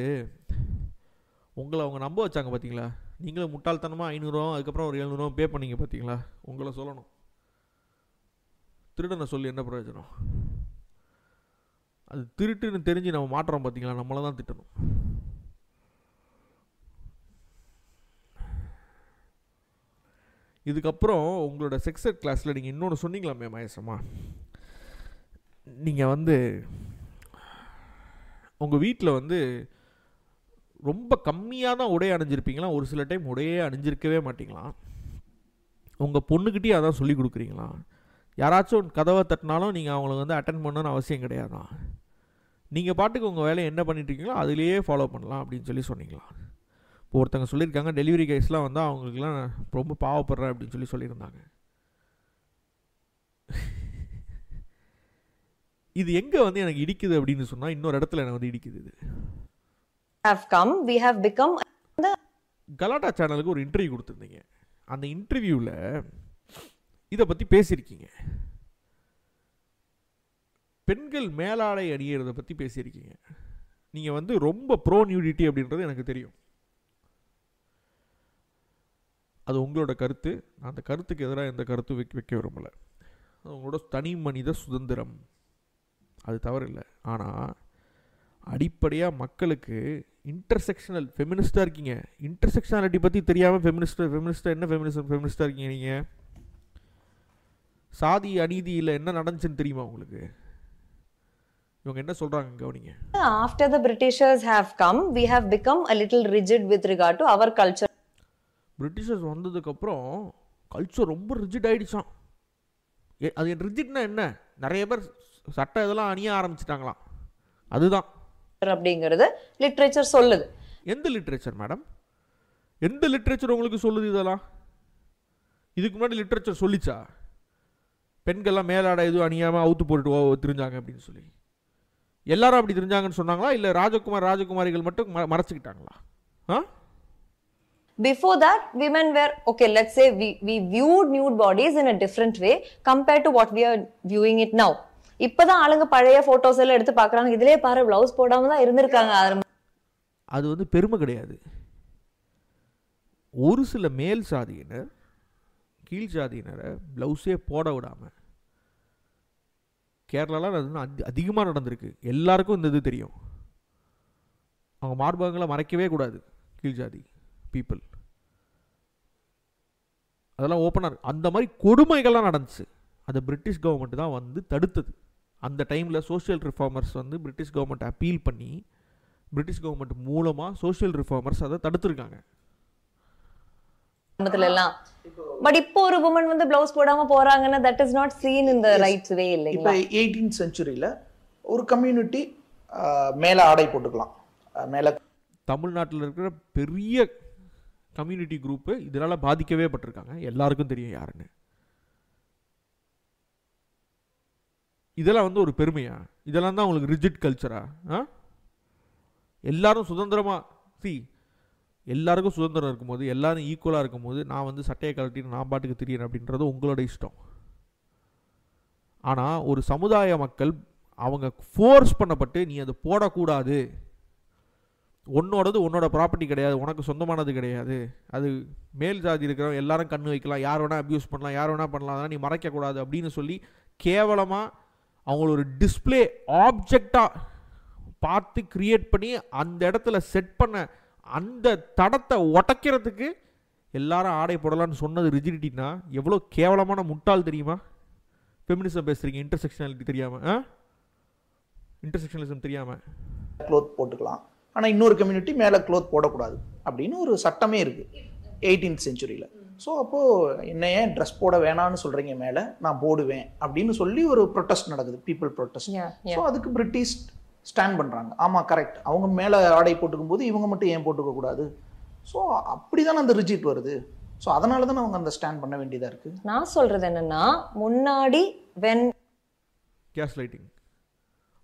உங்களை அவங்க நம்ப வச்சாங்க பார்த்தீங்களா? நீங்களும் முட்டாள்தனமாக ₹500 அதுக்கப்புறம் ஒரு ₹700 பே பண்ணிங்க பார்த்தீங்களா? உங்களை சொல்லணும், திருடனை சொல்லி என்ன பிரயோஜனம்? அது திருட்டுன்னு தெரிஞ்சு நம்ம மாட்டுறோம் பார்த்தீங்களா, நம்மளை தான் திட்டணும். இதுக்கப்புறம் உங்களோட செக்ஸட் கிளாஸில் நீங்கள் இன்னொன்று சொன்னீங்களாமே மயசமா, நீங்கள் வந்து உங்கள் வீட்டில் வந்து ரொம்ப கம்மியாக தான் உடைய அணிஞ்சிருப்பீங்களா, ஒரு சில டைம் உடையே அணிஞ்சிருக்கவே மாட்டிங்களாம். உங்கள் பொண்ணுக்கிட்டே அதான் சொல்லி கொடுக்குறீங்களா? யாராச்சும் கதவை தட்டினாலும் நீங்கள் அவங்களுக்கு வந்து அட்டன் பண்ணணும்னு அவசியம் கிடையாதான், நீங்கள் பாட்டுக்கு உங்கள் வேலையை என்ன பண்ணிட்டுருக்கீங்களோ அதிலேயே ஃபாலோ பண்ணலாம் அப்படின்னு சொல்லி சொன்னீங்களா? இப்போ ஒருத்தங்க சொல்லியிருக்காங்க, டெலிவரி கேஸ்லாம் வந்தால் அவங்களுக்குலாம் ரொம்ப பாவப்படுறேன் அப்படின்னு சொல்லி சொல்லியிருந்தாங்க. இது எங்கே வந்து எனக்கு இடிக்குது அப்படின்னு சொன்னால் இன்னொரு இடத்துல எனக்கு வந்து இடிக்குது. இது கலாட்டா சேனலுக்கு ஒரு இன்டர்வியூ கொடுத்துருந்தீங்க, அந்த இன்டர்வியூவில் இதை பற்றி பேசியிருக்கீங்க. பெண்கள் மேலாடை அணியிறதை பற்றி பேசியிருக்கீங்க. நீங்கள் வந்து ரொம்ப ப்ரோ நியூடிட்டி அப்படின்றது எனக்கு தெரியும், அது உங்களோட கருத்து. நான் அந்த கருத்துக்கு எதிராக எந்த கருத்தும் வைக்க விரும்பலை. அது உங்களோட தனி மனித சுதந்திரம், அது தவறு இல்லை. ஆனால் அடிப்படையாக மக்களுக்கு இன்டர்செக்ஷனல் ஃபெமினிஸ்டாக இருக்கீங்க. இன்டர்செக்ஷனாலிட்டி பற்றி தெரியாமல் ஃபெமினிஸ்டாக என்ன ஃபெமினிஸ்டாக இருக்கீங்க நீங்கள்? சாதி அநீதியில் என்ன நடந்துச்சுன்னு தெரியுமா உங்களுக்கு? இவங்க என்ன சொல்றாங்க கவனிங்க. After the Britishers have come, we have become a little rigid with regard to our culture. Britishers வந்ததுக்கப்புறம் கல்ச்சர் ரொம்ப ரிஜிட் ஆகிடுச்சான். அது ரிஜிட்னா என்ன, நிறைய பேர் சட்டை இதெல்லாம் அணிய ஆரம்பிச்சிட்டாங்களாம். அதுதான் அப்படிங்கிறது லிட்ரேச்சர் சொல்லுது. எந்த லிட்ரேச்சர் மேடம்? எந்த லிட்ரேச்சர் உங்களுக்கு சொல்லுது இதெல்லாம்? இதுக்கு முன்னாடி லிட்ரேச்சர் சொல்லிச்சா பெண்கள்லாம் மேலாடை எதுவும் அணியாமல் அவுத்து போட்டு தெரிஞ்சாங்க அப்படின்னு சொல்லி? எல்லாரும் அப்படி தெரிஞ்சாங்கன்னு சொன்னாங்களா, இல்லை ராஜகுமாரிகள் மட்டும் மறைச்சிக்கிட்டாங்களா? ஆ Before that, women were, okay, let's say we viewed nude bodies in a different way compared to what we are viewing it now. இப்பதான் ஆளுங்க பழைய போட்டோஸ் எல்லாம் எடுத்து பார்க்குறாங்க, இதிலே பாரு பிளவுஸ் போடாம தான் இருந்திருக்காங்க. அது வந்து பெருமை கிடையாது. ஒரு சில மேல் சாதியினர் கீழ் சாதியினரை பிளவுஸே போட விடாம கேரளாவில் அது அதிகமாக நடந்திருக்கு. எல்லாருக்கும் இந்த இது தெரியும், அவங்க மார்பகங்களை மறைக்கவே கூடாது கீழ் சாதி பீப்புள். அதெல்லாம் ஓப்பனாக இருக்கு. அந்த மாதிரி கொடுமைகள்லாம் நடந்துச்சு. அதை பிரிட்டிஷ் கவர்மெண்ட் தான் வந்து தடுத்தது. அந்த டைமில் சோஷியல் ரிஃபார்மர்ஸ் வந்து பிரிட்டிஷ் கவர்மெண்ட் அப்பீல் பண்ணி பிரிட்டிஷ் கவர்மெண்ட் மூலமாக சோஷியல் ரிஃபார்மர்ஸ் அதை தடுத்துருக்காங்க. பட் இப்போ ஒரு வுமன் வந்து பிளவுஸ் போடாம போறாங்கன்னா that is not seen in the right way இல்லையா? இப்போ 18th செஞ்சுரியில ஒரு கம்யூனிட்டி மேலே ஆடை போட்டுக்கலாம். மேலே தமிழ்நாட்டில் இருக்கிற பெரிய கம்யூனிட்டி குரூப்பு இதனால் பாதிக்கவே பட்டிருக்காங்க. எல்லாருக்கும் தெரியும் யாருன்னு. இதெல்லாம் வந்து ஒரு பெருமையா? இதெல்லாம் தான் உங்களுக்கு ரிஜிட் கல்ச்சரா? எல்லாரும் சுதந்திரமாக எல்லாருக்கும் சுதந்திரம் இருக்கும்போது, எல்லாரும் ஈக்குவலாக இருக்கும்போது, நான் வந்து சட்டையை கழட்டின்னு நான் பாட்டுக்கு திரியறேன் அப்படின்றது உங்களோட இஷ்டம். ஆனால் ஒரு சமுதாய மக்கள் அவங்க ஃபோர்ஸ் பண்ணப்பட்டு நீ அதை போடக்கூடாது, உன்னோடது உன்னோட ப்ராப்பர்ட்டி கிடையாது, உனக்கு சொந்தமானது கிடையாது, அது மேல் ஜாதி இருக்கிறவங்க எல்லாரும் கண்ணு வைக்கலாம், யார் வேணால் அப்யூஸ் பண்ணலாம், யார் வேணால் பண்ணலாம், அதனால் நீ மறைக்கக்கூடாது அப்படின்னு சொல்லி கேவலமாக அவங்கள ஒரு டிஸ்பிளே ஆப்ஜெக்டாக பார்த்து கிரியேட் பண்ணி அந்த இடத்துல செட் பண்ண அந்த தடத்தை உடைக்கிறதுக்கு எல்லாரும் ஆடை போடலான்னு சொன்னது ரிஜிடிட்டின்னா எவ்வளோ கேவலமான முட்டாள் தெரியுமா? ஃபெமினிசம் பேசுகிறீங்க, இன்டர்செக்ஷனாலிட்டி தெரியாமல், இன்டர்செக்ஷனலிசம் தெரியாமல் க்ளோத் போட்டுக்கலாம், ஆனால் இன்னொரு கம்யூனிட்டி மேலே க்ளோத் போடக்கூடாது அப்படின்னு ஒரு சட்டமே இருக்குது 18th century. ஸோ அப்போது என்ன ஏன் ட்ரெஸ் போட வேணான்னு சொல்கிறீங்க, மேலே நான் போடுவேன் அப்படின்னு சொல்லி ஒரு ப்ரொட்டஸ்ட் நடக்குது, பீப்புள் ப்ரொட்டஸ்ட். ஸோ அதுக்கு பிரிட்டிஷ் ஸ்டாண்ட் பண்ணுறாங்க, ஆமாம் கரெக்ட், அவங்க மேலே ஆடை போட்டுக்கும் போது இவங்க மட்டும் ஏன் போட்டுக்கக்கூடாது. ஸோ அப்படி தானே அந்த ரிஜிட் வருது. ஸோ அதனால தான் அவங்க அந்த ஸ்டாண்ட் பண்ண வேண்டியதாக இருக்குது. நான் சொல்கிறது என்னென்னா, முன்னாடி வென் கேஸ் லைட்டிங்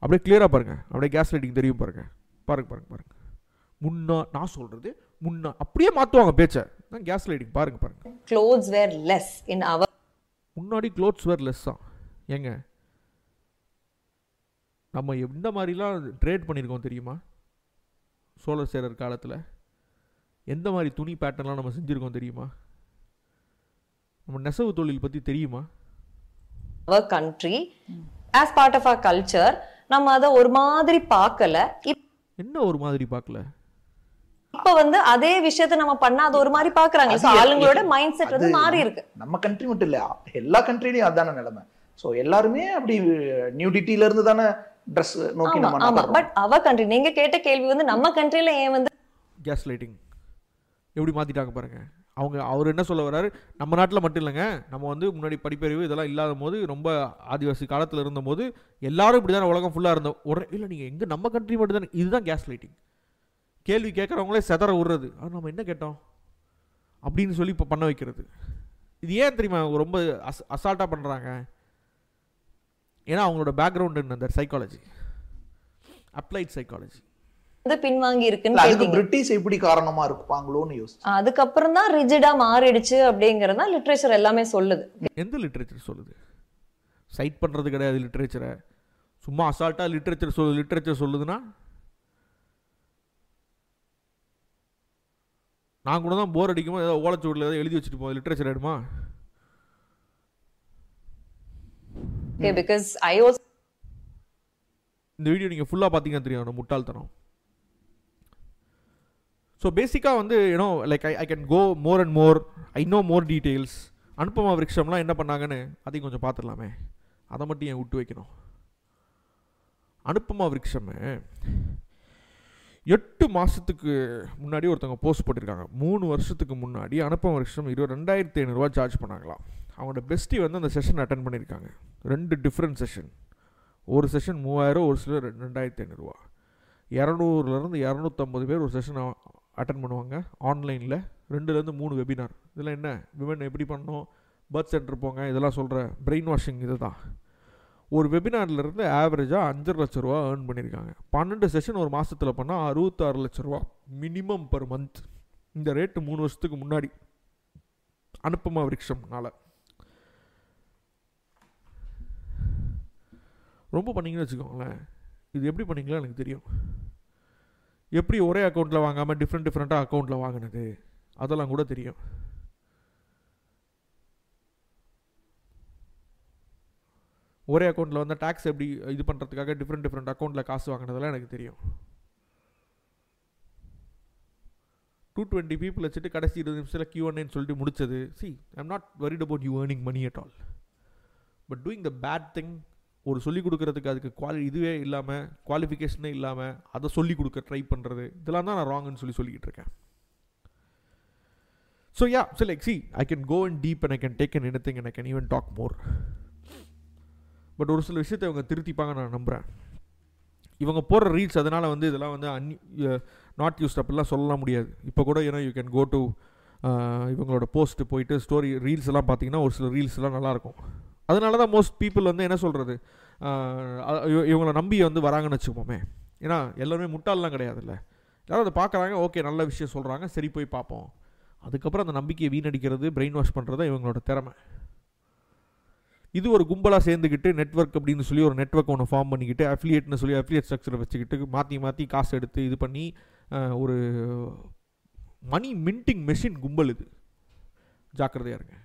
அப்படியே கிளியராக பாருங்கள், அப்படியே கேஸ் லைட்டிங் தெரியும் பாருங்கள், பாருங்க பாருங்க பாருங்க, முன்னா நான் சொல்கிறது முன்னா அப்படியே மாற்றுவாங்க பேச்சை, நான் கேஸ் லைட்டிங் பாருங்க பாருங்க. க்ளோத்ஸ் வேர் லெஸ் இன் அவர், முன்னாடி க்ளோத்ஸ் வேர் லெஸ் தான். ஏங்க நம்ம எந்த மாதிரிலாம் ட்ரேட் பண்ணியிருக்கோம் தெரியுமா? சோழர் சேரர் காலத்தில் எந்த மாதிரி துணி பேட்டர்ன்லாம் நம்ம செஞ்சுருக்கோம் தெரியுமா? நம்ம நெசவு தொழில் பற்றி தெரியுமா? Our country as part of our culture நம்ம அதை ஒரு மாதிரி பார்க்கல. என்ன ஒரு மாதிரி பார்க்கல? இப்போ வந்து அதே விஷயத்தை நம்ம பண்ணா அது ஒரு மாதிரி பார்க்குறாங்க. ஸோ ஆளுங்களோட மைண்ட் செட் வந்து மாறி இருக்கு. நம்ம கண்ட்ரி மட்டும் இல்லை, எல்லா கண்ட்ரிலையும் அதுதான நிலைமை. ஸோ எல்லாருமே அப்படி நியூடிட்டியிலேருந்து தானே ட்ரெஸ் நோக்கி நம்ம. ஆமாம், பட் அவர் கண்ட்ரி நீங்கள் கேட்ட கேள்வி வந்து நம்ம கண்ட்ரியில் ஏன் வந்து கேஸ் லைட்டிங் எப்படி மாற்றிட்டாங்க பாருங்கள். அவங்க அவர் என்ன சொல்ல வர்றாரு, நம்ம நாட்டில் மட்டும் இல்லைங்க, நம்ம வந்து முன்னாடி படிப்பறிவு இதெல்லாம் இல்லாத போது ரொம்ப ஆதிவாசி காலத்தில் இருந்தபோது எல்லாரும் இப்படி தானே உலகம் ஃபுல்லாக இருந்தோம். உடனே இல்லை நீங்கள் எங்கே நம்ம கண்ட்ரி மட்டும் தானே. இதுதான் கேஸ் லைட்டிங். கேள்வி கேட்குறவங்களே செதற விடுறது, ஆனால் நம்ம என்ன கேட்டோம் அப்படின்னு சொல்லி இப்போ பண்ண வைக்கிறது. இது ஏன் தெரியுமா ரொம்ப அசால்ட்டாக பண்ணுறாங்க? ஏன்னா அவங்களோட பேக்ரவுண்டு என்ன, சைக்காலஜி, அப்ளைட் சைக்காலஜி பின்வாங்கி இருக்குன்னு பிரிட்டிஷ் எப்படி காரணமா இருப்பாங்களோன்னு யோசிச்சு அதுக்கப்புறம் தான் ரிஜிடா மாறிடுச்சு அப்படிங்கறதா லிட்ரேச்சர் எல்லாமே சொல்லுது. எந்த லிட்ரேச்சர் சொல்லுது? சைட் பண்றது கிடையாது லிட்ரேச்சரை, சும்மா அசால்ட்டா லிட்ரேச்சர் சொல்லுது. லிட்ரேச்சர் சொல்லுதுன்னா நான் கூட தான் போர் அடிக்கும்போது ஏதாவது ஓலைச்சுவடில் ஏதாவது எழுதி வச்சுட்டு போகுது, லிட்ரேச்சர் ஆயிடுமா? இந்த வீடியோ நீங்கள் ஃபுல்லாக பார்த்தீங்கன்னா தெரியும் முட்டாள்தனம். ஸோ பேசிக்காக வந்து you know like I can go more and more, I know more details. Anupama விருக்ஷம்லாம் என்ன பண்ணாங்கன்னு அதையும் கொஞ்சம் பார்த்துடலாமே, அதை மட்டும் ஏன் விட்டு வைக்கணும்? அனுபமா விருக்ஷம் 8 மாதத்துக்கு முன்னாடி ஒருத்தவங்க போஸ்ட் போட்டிருக்காங்க. 3 வருஷத்துக்கு முன்னாடி அனுபமா விருக்ஷம் 22,500 சார்ஜ் பண்ணாங்களாம். அவங்களோட பெஸ்டி வந்து அந்த செஷன் அட்டன் பண்ணியிருக்காங்க. 2 டிஃப்ரெண்ட் செஷன், ஒரு செஷன் 3000, ஒரு சிலர் 2500. 200லேருந்து 250 பேர் ஒரு செஷன் அட்டன் பண்ணுவாங்க ஆன்லைனில். 2லேருந்து 3 வெபினார். இதெல்லாம் என்ன, விமன் எப்படி பண்ணணும், பர்த் சென்டர் போங்க, இதெல்லாம் சொல்கிற பிரெயின் வாஷிங். இது தான் ஒரு வெபினார்லேருந்து ஆவரேஜாக 5 லட்ச ரூபா ஏர்ன் பண்ணியிருக்காங்க. 12 செஷன் ஒரு மாதத்தில் பண்ணால் 66 லட்ச ரூபா மினிமம் பர் மந்த். இந்த ரேட்டு 3 வருஷத்துக்கு முன்னாடி அனுபமா விருக்ஷம்னால. ரொம்ப பண்ணிங்கன்னு வச்சுக்கோங்களேன். இது எப்படி பண்ணிங்களா எனக்கு தெரியும், எப்படி ஒரே அக்கௌண்ட்டில் வாங்காமல் டிஃப்ரெண்ட்டாக அக்கௌண்ட்டில் வாங்கினது அதெல்லாம் கூட தெரியும். ஒரே அக்கௌண்ட்டில் வந்து டேக்ஸ் எப்படி இது பண்ணுறதுக்காக டிஃப்ரெண்ட் அக்கௌண்ட்டில் காசு வாங்கினதெல்லாம் எனக்கு தெரியும். 220 people வச்சுட்டு கடைசி 20 நிமிஷத்தில் Q&Aன்னு சொல்லிட்டு முடிச்சது. See I am not worried about you earning money at all, but doing the bad thing. ஒரு சொல்லிக் கொடுக்குறதுக்கு அதுக்கு இதுவே இல்லாமல், குவாலிஃபிகேஷனே இல்லாமல் அதை சொல்லிக் கொடுக்க ட்ரை பண்ணுறது, இதெல்லாம் தான் நான் ராங்குன்னு சொல்லிக்கிட்டு இருக்கேன். So yeah, so like see I can go and deep and I can take and anything and I can even talk more. But ஒரு சில விஷயத்தை அவங்க திருத்திப்பாங்க நான் நம்புகிறேன். இவங்க போடுற ரீல்ஸ், அதனால் வந்து இதெல்லாம் வந்து நாட் யூஸ்ட் அப்படிலாம் சொல்லலாம் முடியாது. இப்போ கூட ஏன்னா யூ கேன் கோ டு இவங்களோட போஸ்ட்டு போயிட்டு ஸ்டோரி ரீல்ஸ் எல்லாம் பார்த்தீங்கன்னா ஒரு சில ரீல்ஸ்லாம் நல்லாயிருக்கும். அதனால தான் மோஸ்ட் பீப்புள் வந்து என்ன சொல்கிறது இவங்கள நம்பி வந்து வராங்கன்னு வச்சுக்கோமே. ஏன்னா எல்லோருமே முட்டாளெலாம் கிடையாதுல்ல, எல்லாரும் அதை பார்க்குறாங்க, ஓகே நல்ல விஷயம் சொல்கிறாங்க, சரி போய் பார்ப்போம். அதுக்கப்புறம் அந்த நம்பிக்கையை வீணடிக்கிறது, பிரெயின் வாஷ் பண்ணுறது தான் இவங்களோட திறமை. இது ஒரு கும்பலாக சேர்ந்துக்கிட்டு நெட்வொர்க் அப்படின்னு சொல்லி ஒரு நெட்வொர்க் ஒன்று ஃபார்ம் பண்ணிக்கிட்டு அஃபிலியேட்னு சொல்லி அஃபிலியேட் ஸ்ட்ரக்சரை வச்சுக்கிட்டு மாற்றி காசு எடுத்து இது பண்ணி ஒரு மணி மின்டிங் மெஷின் கும்பல் இது. ஜாக்கிரதையாக இருங்க.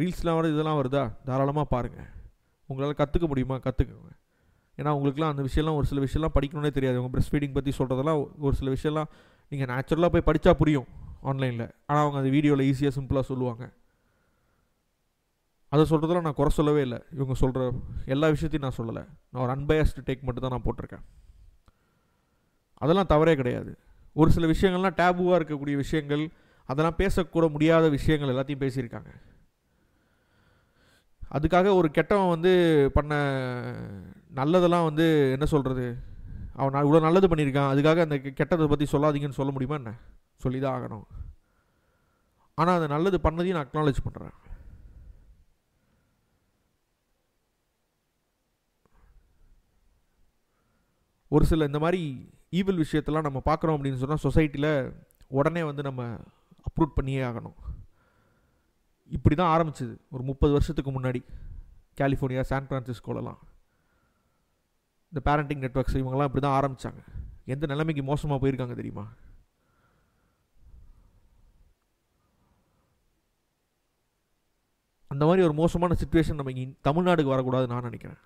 ரீல்ஸ்லாம் வருது, இதெல்லாம் வருதா, தாராளமாக பாருங்கள். உங்களால் கற்றுக்க முடியுமா, கற்றுக்குங்க. ஏன்னா உங்களுக்குலாம் அந்த விஷயம்லாம் ஒரு சில விஷயம்லாம் படிக்கணுன்னே தெரியாது. உங்கள் ப்ரெஸ்ட் ஃபீடிங் பற்றி சொல்கிறதெல்லாம் ஒரு சில விஷயம்லாம் நீங்கள் நேச்சுரலாக போய் படித்தா புரியும் ஆன்லைனில். ஆனால் அவங்க அந்த வீடியோவில் ஈஸியாக சிம்பிளாக சொல்லுவாங்க. அதை சொல்கிறதெல்லாம் நான் குறை சொல்லவே இல்லை. இவங்க சொல்கிற எல்லா விஷயத்தையும் நான் சொல்லலை, நான் ஒரு அன்பயஸ்டு டேக் மட்டும் தான் நான் போட்டிருக்கேன். அதெல்லாம் தவறே கிடையாது. ஒரு சில விஷயங்கள்லாம் டேபுவாக இருக்கக்கூடிய விஷயங்கள், அதெல்லாம் பேசக்கூட முடியாத விஷயங்கள் எல்லாத்தையும் பேசியிருக்காங்க. அதுக்காக ஒரு கெட்டவன் வந்து பண்ண நல்லதெல்லாம் வந்து என்ன சொல்கிறது, அவன் இவ்வளோ நல்லது பண்ணியிருக்கான், அதுக்காக அந்த கெட்டதை பற்றி சொல்லாதீங்கன்னு சொல்ல முடியுமா என்ன? சொல்லி தான் ஆகணும். ஆனால் அந்த நல்லது பண்ணதையும் நான் அக்னாலேஜ் பண்ணுறேன். ஒரு சில இந்த மாதிரி ஈவில் விஷயத்தெல்லாம் நம்ம பார்க்குறோம் அப்படின்னு சொன்னால் சொசைட்டியில் உடனே வந்து நம்ம அப்ரூட் பண்ணியே ஆகணும். இப்படி தான் ஆரம்பிச்சிது ஒரு 30 வருஷத்துக்கு முன்னாடி கலிஃபோர்னியா சான் ஃப்ரான்சிஸ்கோலலாம் இந்த பேரண்டிங் நெட்வொர்க்ஸ் இவங்கெல்லாம் இப்படி தான் ஆரம்பித்தாங்க. எந்த நிலைமைக்கு மோசமாக போயிருக்காங்க தெரியுமா? அந்த மாதிரி ஒரு மோசமான சுச்சுவேஷன் நம்ம இங்கே தமிழ்நாடுக்கு வரக்கூடாதுன்னு நான் நினைக்கிறேன்.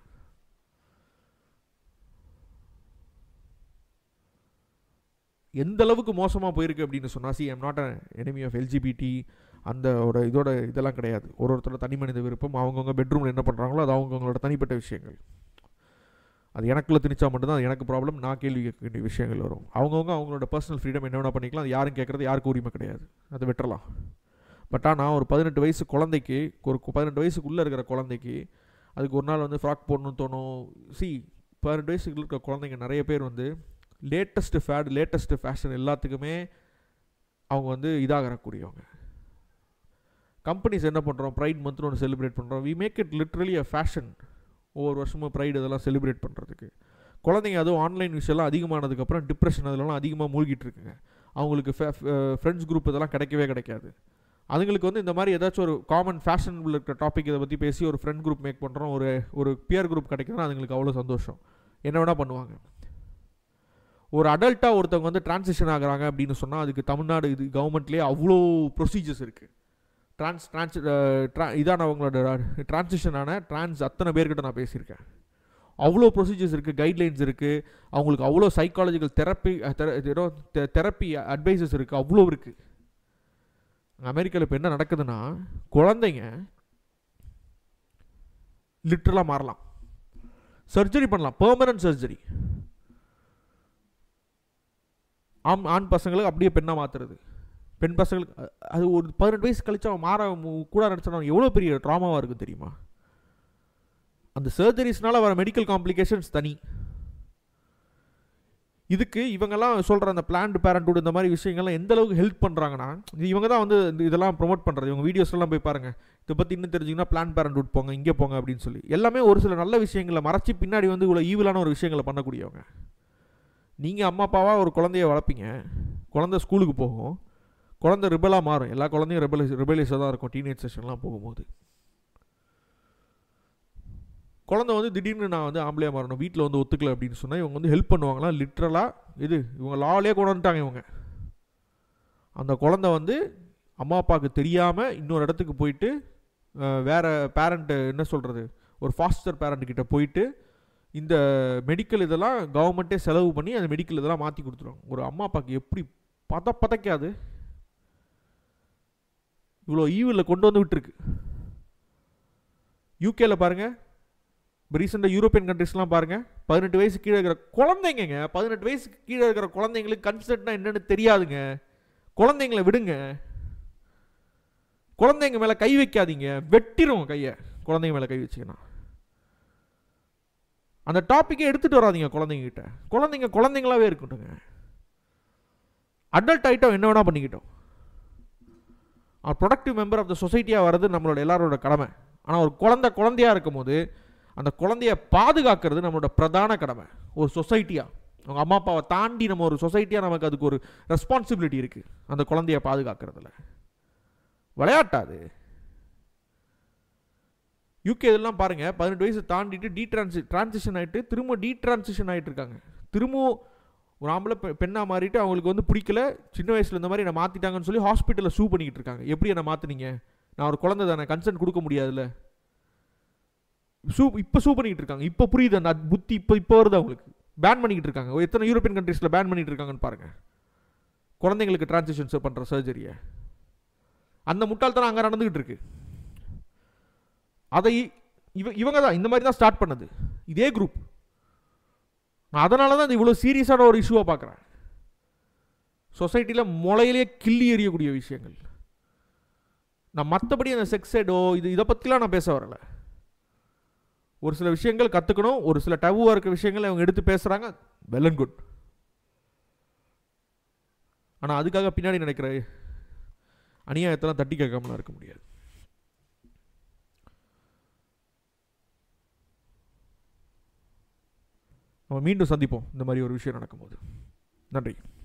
எந்த அளவுக்கு மோசமாக போயிருக்கு அப்படின்னு சொன்னால், see I'm not a enemy of LGBT, அந்த இதோட இதெல்லாம் கிடையாது. ஒருத்தரோட தனி மனித விருப்பம், அவங்கவுங்க பெட்ரூமில் என்ன பண்ணுறாங்களோ அது அவங்கவுங்களோட தனிப்பட்ட விஷயங்கள். அது எனக்குள்ளே திணிச்சா மட்டும்தான் அது எனக்கு ப்ராப்ளம், நான் கேள்வி கேட்க வேண்டிய விஷயங்கள் வரும். அவங்கவுங்க அவங்களோட பர்சனல் ஃப்ரீடம் என்ன வேணால் பண்ணிக்கலாம், அது யாரும் கேட்குறது யாருக்கு உரிமை கிடையாது, அதை விட்டுறலாம். பட் ஆனால் ஒரு 18 வயசு குழந்தைக்கு, ஒரு 18 வயசுக்குள்ளே இருக்கிற குழந்தைக்கு அதுக்கு ஒரு நாள் வந்து ஃப்ராக் போடணும்னு தோணும். சி 18 வயசுக்குள்ள இருக்கிற குழந்தைங்க நிறைய பேர் வந்து லேட்டஸ்ட்டு ஃபேட், லேட்டஸ்ட்டு ஃபேஷன் எல்லாத்துக்குமே அவங்க வந்து இதாகக்கூடியவங்க. கம்பெனிஸ் என்ன பண்ணுறோம், ப்ரைட் மந்த்னு ஒன்று செலிப்ரேட் பண்ணுறோம். We make it literally a fashion ஒவ்வொரு வருஷமும் ப்ரைடு இதெல்லாம் செலிப்ரேட் பண்ணுறதுக்கு. குழந்தைங்க அதுவும் ஆன்லைன் விஷயம்லாம் அதிகமானதுக்கப்புறம் டிப்ரெஷன் அதெல்லாம் அதிகமாக மூழ்கிட்டுருக்குங்க. அவங்களுக்கு ஃப்ரெண்ட்ஸ் குரூப் இதெல்லாம் கிடைக்கவே கிடைக்காது. அதுங்களுக்கு வந்து இந்த மாதிரி ஏதாச்சும் ஒரு காமன் ஃபேஷனில் இருக்கிற டாபிக் இதை பற்றி பேசி ஒரு ஃப்ரெண்ட் குரூப் மேக் பண்ணுறோம், ஒரு பியர் குரூப் கிடைக்கிறோன்னா அதுங்களுக்கு அவ்வளோ சந்தோஷம், என்ன வேணால் பண்ணுவாங்க. ஒரு அடல்ட்டாக ஒருத்தவங்க வந்து டிரான்சிஷன் ஆகிறாங்க அப்படின்னு சொன்னால் அதுக்கு தமிழ்நாடு இது கவர்மெண்ட்லேயே அவ்வளோ ப்ரொசீஜர்ஸ் இருக்குது. இதான அவங்களோட டிரான்சிஷனான அத்தனை பேர்கிட்ட நான் பேசியிருக்கேன். அவ்வளோ ப்ரொசீஜர்ஸ் இருக்குது, கைட்லைன்ஸ் இருக்குது, அவங்களுக்கு அவ்வளோ சைக்காலஜிக்கல் தெரப்பி அட்வைசஸ் இருக்குது, அவ்வளோ இருக்குது. அமெரிக்காவில் இப்போ என்ன நடக்குதுன்னா, குழந்தைங்க லிட்ரலாக மாறலாம், சர்ஜரி பண்ணலாம், பெர்மனன்ட் சர்ஜரி. ஆண் பசங்களுக்கு அப்படியே பெண்ணாக மாற்றுறது, பெண் பசங்களுக்கு அது ஒரு 18 வயசு கழிச்சு அவன் மாற கூட நினச்சான எவ்வளோ பெரிய ட்ராமாவாக இருக்குது தெரியுமா? அந்த சர்ஜரிஸ்னால வர மெடிக்கல் காம்ப்ளிகேஷன்ஸ் தனி. இதுக்கு இவங்கெல்லாம் சொல்கிற அந்த பிளான்டு பேரண்ட்ஹுட் இந்த மாதிரி விஷயங்கள்லாம் எந்த அளவுக்கு ஹெல்ப் பண்ணுறாங்கன்னா, இவங்க தான் வந்து இதெல்லாம் ப்ரொமோட் பண்ணுறது. இவங்க வீடியோஸ்லாம் போய் பாருங்கள், இதை பற்றி இன்னும் தெரிஞ்சிங்கன்னா பிளான் பேரண்ட்ஹுட் போங்க, இங்கே போங்க அப்படின்னு சொல்லி எல்லாமே ஒரு சில நல்ல விஷயங்களை மறைச்சி பின்னாடி வந்து இவ்வளோ ஈவிலான ஒரு விஷயங்களை பண்ணக்கூடியவங்க. நீங்கள் அம்மா அப்பாவாக ஒரு குழந்தைய வளர்ப்பீங்க, குழந்தை ஸ்கூலுக்கு போகும், குழந்தை ரிபலாக மாறும். எல்லா குழந்தையும் ரிபலைஸாக தான் இருக்கும். டீனேஜ் செஷன்லாம் போகும்போது குழந்தை வந்து திடீர்னு நான் வந்து ஆம்பளையாக மாறணும், வீட்டில் வந்து ஒத்துக்கலை அப்படின்னு சொன்னால் இவங்க வந்து ஹெல்ப் பண்ணுவாங்களா? லிட்ரலாக இது இவங்க லாலே கொண்டு வந்துட்டாங்க. இவங்க அந்த குழந்தை வந்து அம்மா அப்பாவுக்கு தெரியாமல் இன்னொரு இடத்துக்கு போயிட்டு வேறு பேரண்ட்டு என்ன சொல்கிறது ஒரு ஃபாஸ்டர் பேரண்ட்டுக்கிட்ட போயிட்டு இந்த மெடிக்கல் இதெல்லாம் கவர்மெண்ட்டே செலவு பண்ணி அந்த மெடிக்கல் இதெல்லாம் மாற்றி கொடுத்துருவாங்க. ஒரு அம்மா அப்பாவுக்கு எப்படி பதைக்காது, இவ்வளோ ஈவில் கொண்டு வந்து விட்டுருக்கு. யூகேல பாருங்கள், இப்போ ரீசெண்டாக யூரோப்பியன் கண்ட்ரிஸ்லாம் பாருங்கள், 18 வயசு கீழே இருக்கிற குழந்தைங்க 18 வயசுக்கு கீழே இருக்கிற குழந்தைங்களுக்கு கன்சென்ட்னா என்னென்னு தெரியாதுங்க. குழந்தைங்களை விடுங்க, குழந்தைங்க மேலே கை வைக்காதீங்க, வெட்டிடும் கையை. குழந்தைங்க மேலே கை வச்சிங்கன்னா அந்த டாப்பிக்கை எடுத்துகிட்டு வராதிங்க குழந்தைங்ககிட்ட. குழந்தைங்களாகவே இருக்கட்டுங்க. அடல்ட் ஐட்டம் என்ன வேணால் பண்ணிக்கிட்டோம். ஒரு ப்ரொடக்டிவ் மெம்பர் ஆஃப் த சொசைட்டியாக வர்றது நம்மளோட எல்லாரோட கடமை. ஆனால் ஒரு குழந்தையாக இருக்கும் போது அந்த குழந்தைய பாதுகாக்கிறது நம்மளோட பிரதான கடமை. ஒரு சொசைட்டியாக அவங்க அம்மா அப்பாவை தாண்டி நம்ம ஒரு சொசைட்டியாக நமக்கு அதுக்கு ஒரு ரெஸ்பான்சிபிலிட்டி இருக்குது. அந்த குழந்தைய பாதுகாக்கிறதுல விளையாட்டாது. யூகே இதெல்லாம் பாருங்கள், 18 வயசு தாண்டிட்டு டிரான்சிஷன் ஆகிட்டு திரும்ப டிட்ரான்சிஷன் ஆகிட்டு இருக்காங்க. திரும்பவும் ஒரு ஆம்பளை பெண்ணாக மாறிட்டு அவங்களுக்கு வந்து பிடிக்கல, சின்ன வயசில் இந்த மாதிரி என்னை மாற்றிட்டாங்கன்னு சொல்லி ஹாஸ்பிட்டலில் சூ பண்ணிக்கிட்டு இருக்காங்க. எப்படி என்னை மாற்றினீங்க, நான் ஒரு குழந்தை தானே, கன்சென்ட் கொடுக்க முடியாதுல்ல. இப்போ சூ பண்ணிக்கிட்டு இருக்காங்க. இப்போ புரியுது அந்த புத்தி. இப்போ வருது அவங்களுக்கு. பேன் பண்ணிக்கிட்டு இருக்காங்க. எத்தனை யூரோப்பியன் கண்ட்ரீஸில் பேன் பண்ணிகிட்டு இருக்காங்கன்னு பாருங்கள் குழந்தைங்களுக்கு டிரான்சிஷன்ஸ் பண்ணுற சர்ஜரியை. அந்த முட்டாள்தான் அங்கே நடந்துக்கிட்டு இருக்கு. அதை இவங்க தான் இந்த மாதிரி தான் ஸ்டார்ட் பண்ணது இதே குரூப். நான் அதனால தான் இவ்வளோ சீரியஸான ஒரு இஷ்யூவாக பார்க்குறேன். சொசைட்டியில் முளையிலே கிள்ளி எறியக்கூடிய விஷயங்கள். நான் மற்றபடி அந்த செக்ஸ் எடோ இதை பற்றிலாம் நான் பேச வரலை. ஒரு சில விஷயங்கள் கற்றுக்கணும், ஒரு சில டவுவாக இருக்கிற விஷயங்கள் அவங்க எடுத்து பேசுகிறாங்க, வெல் அண்ட் குட். ஆனால் அதுக்காக பின்னாடி நினைக்கிற அநியாயத்தெல்லாம் தட்டி கேட்காமலாம் இருக்க முடியாது. நம்ம மீண்டும் சந்திப்போம் இந்த மாதிரி ஒரு விஷயம் நடக்கும்போது. நன்றி.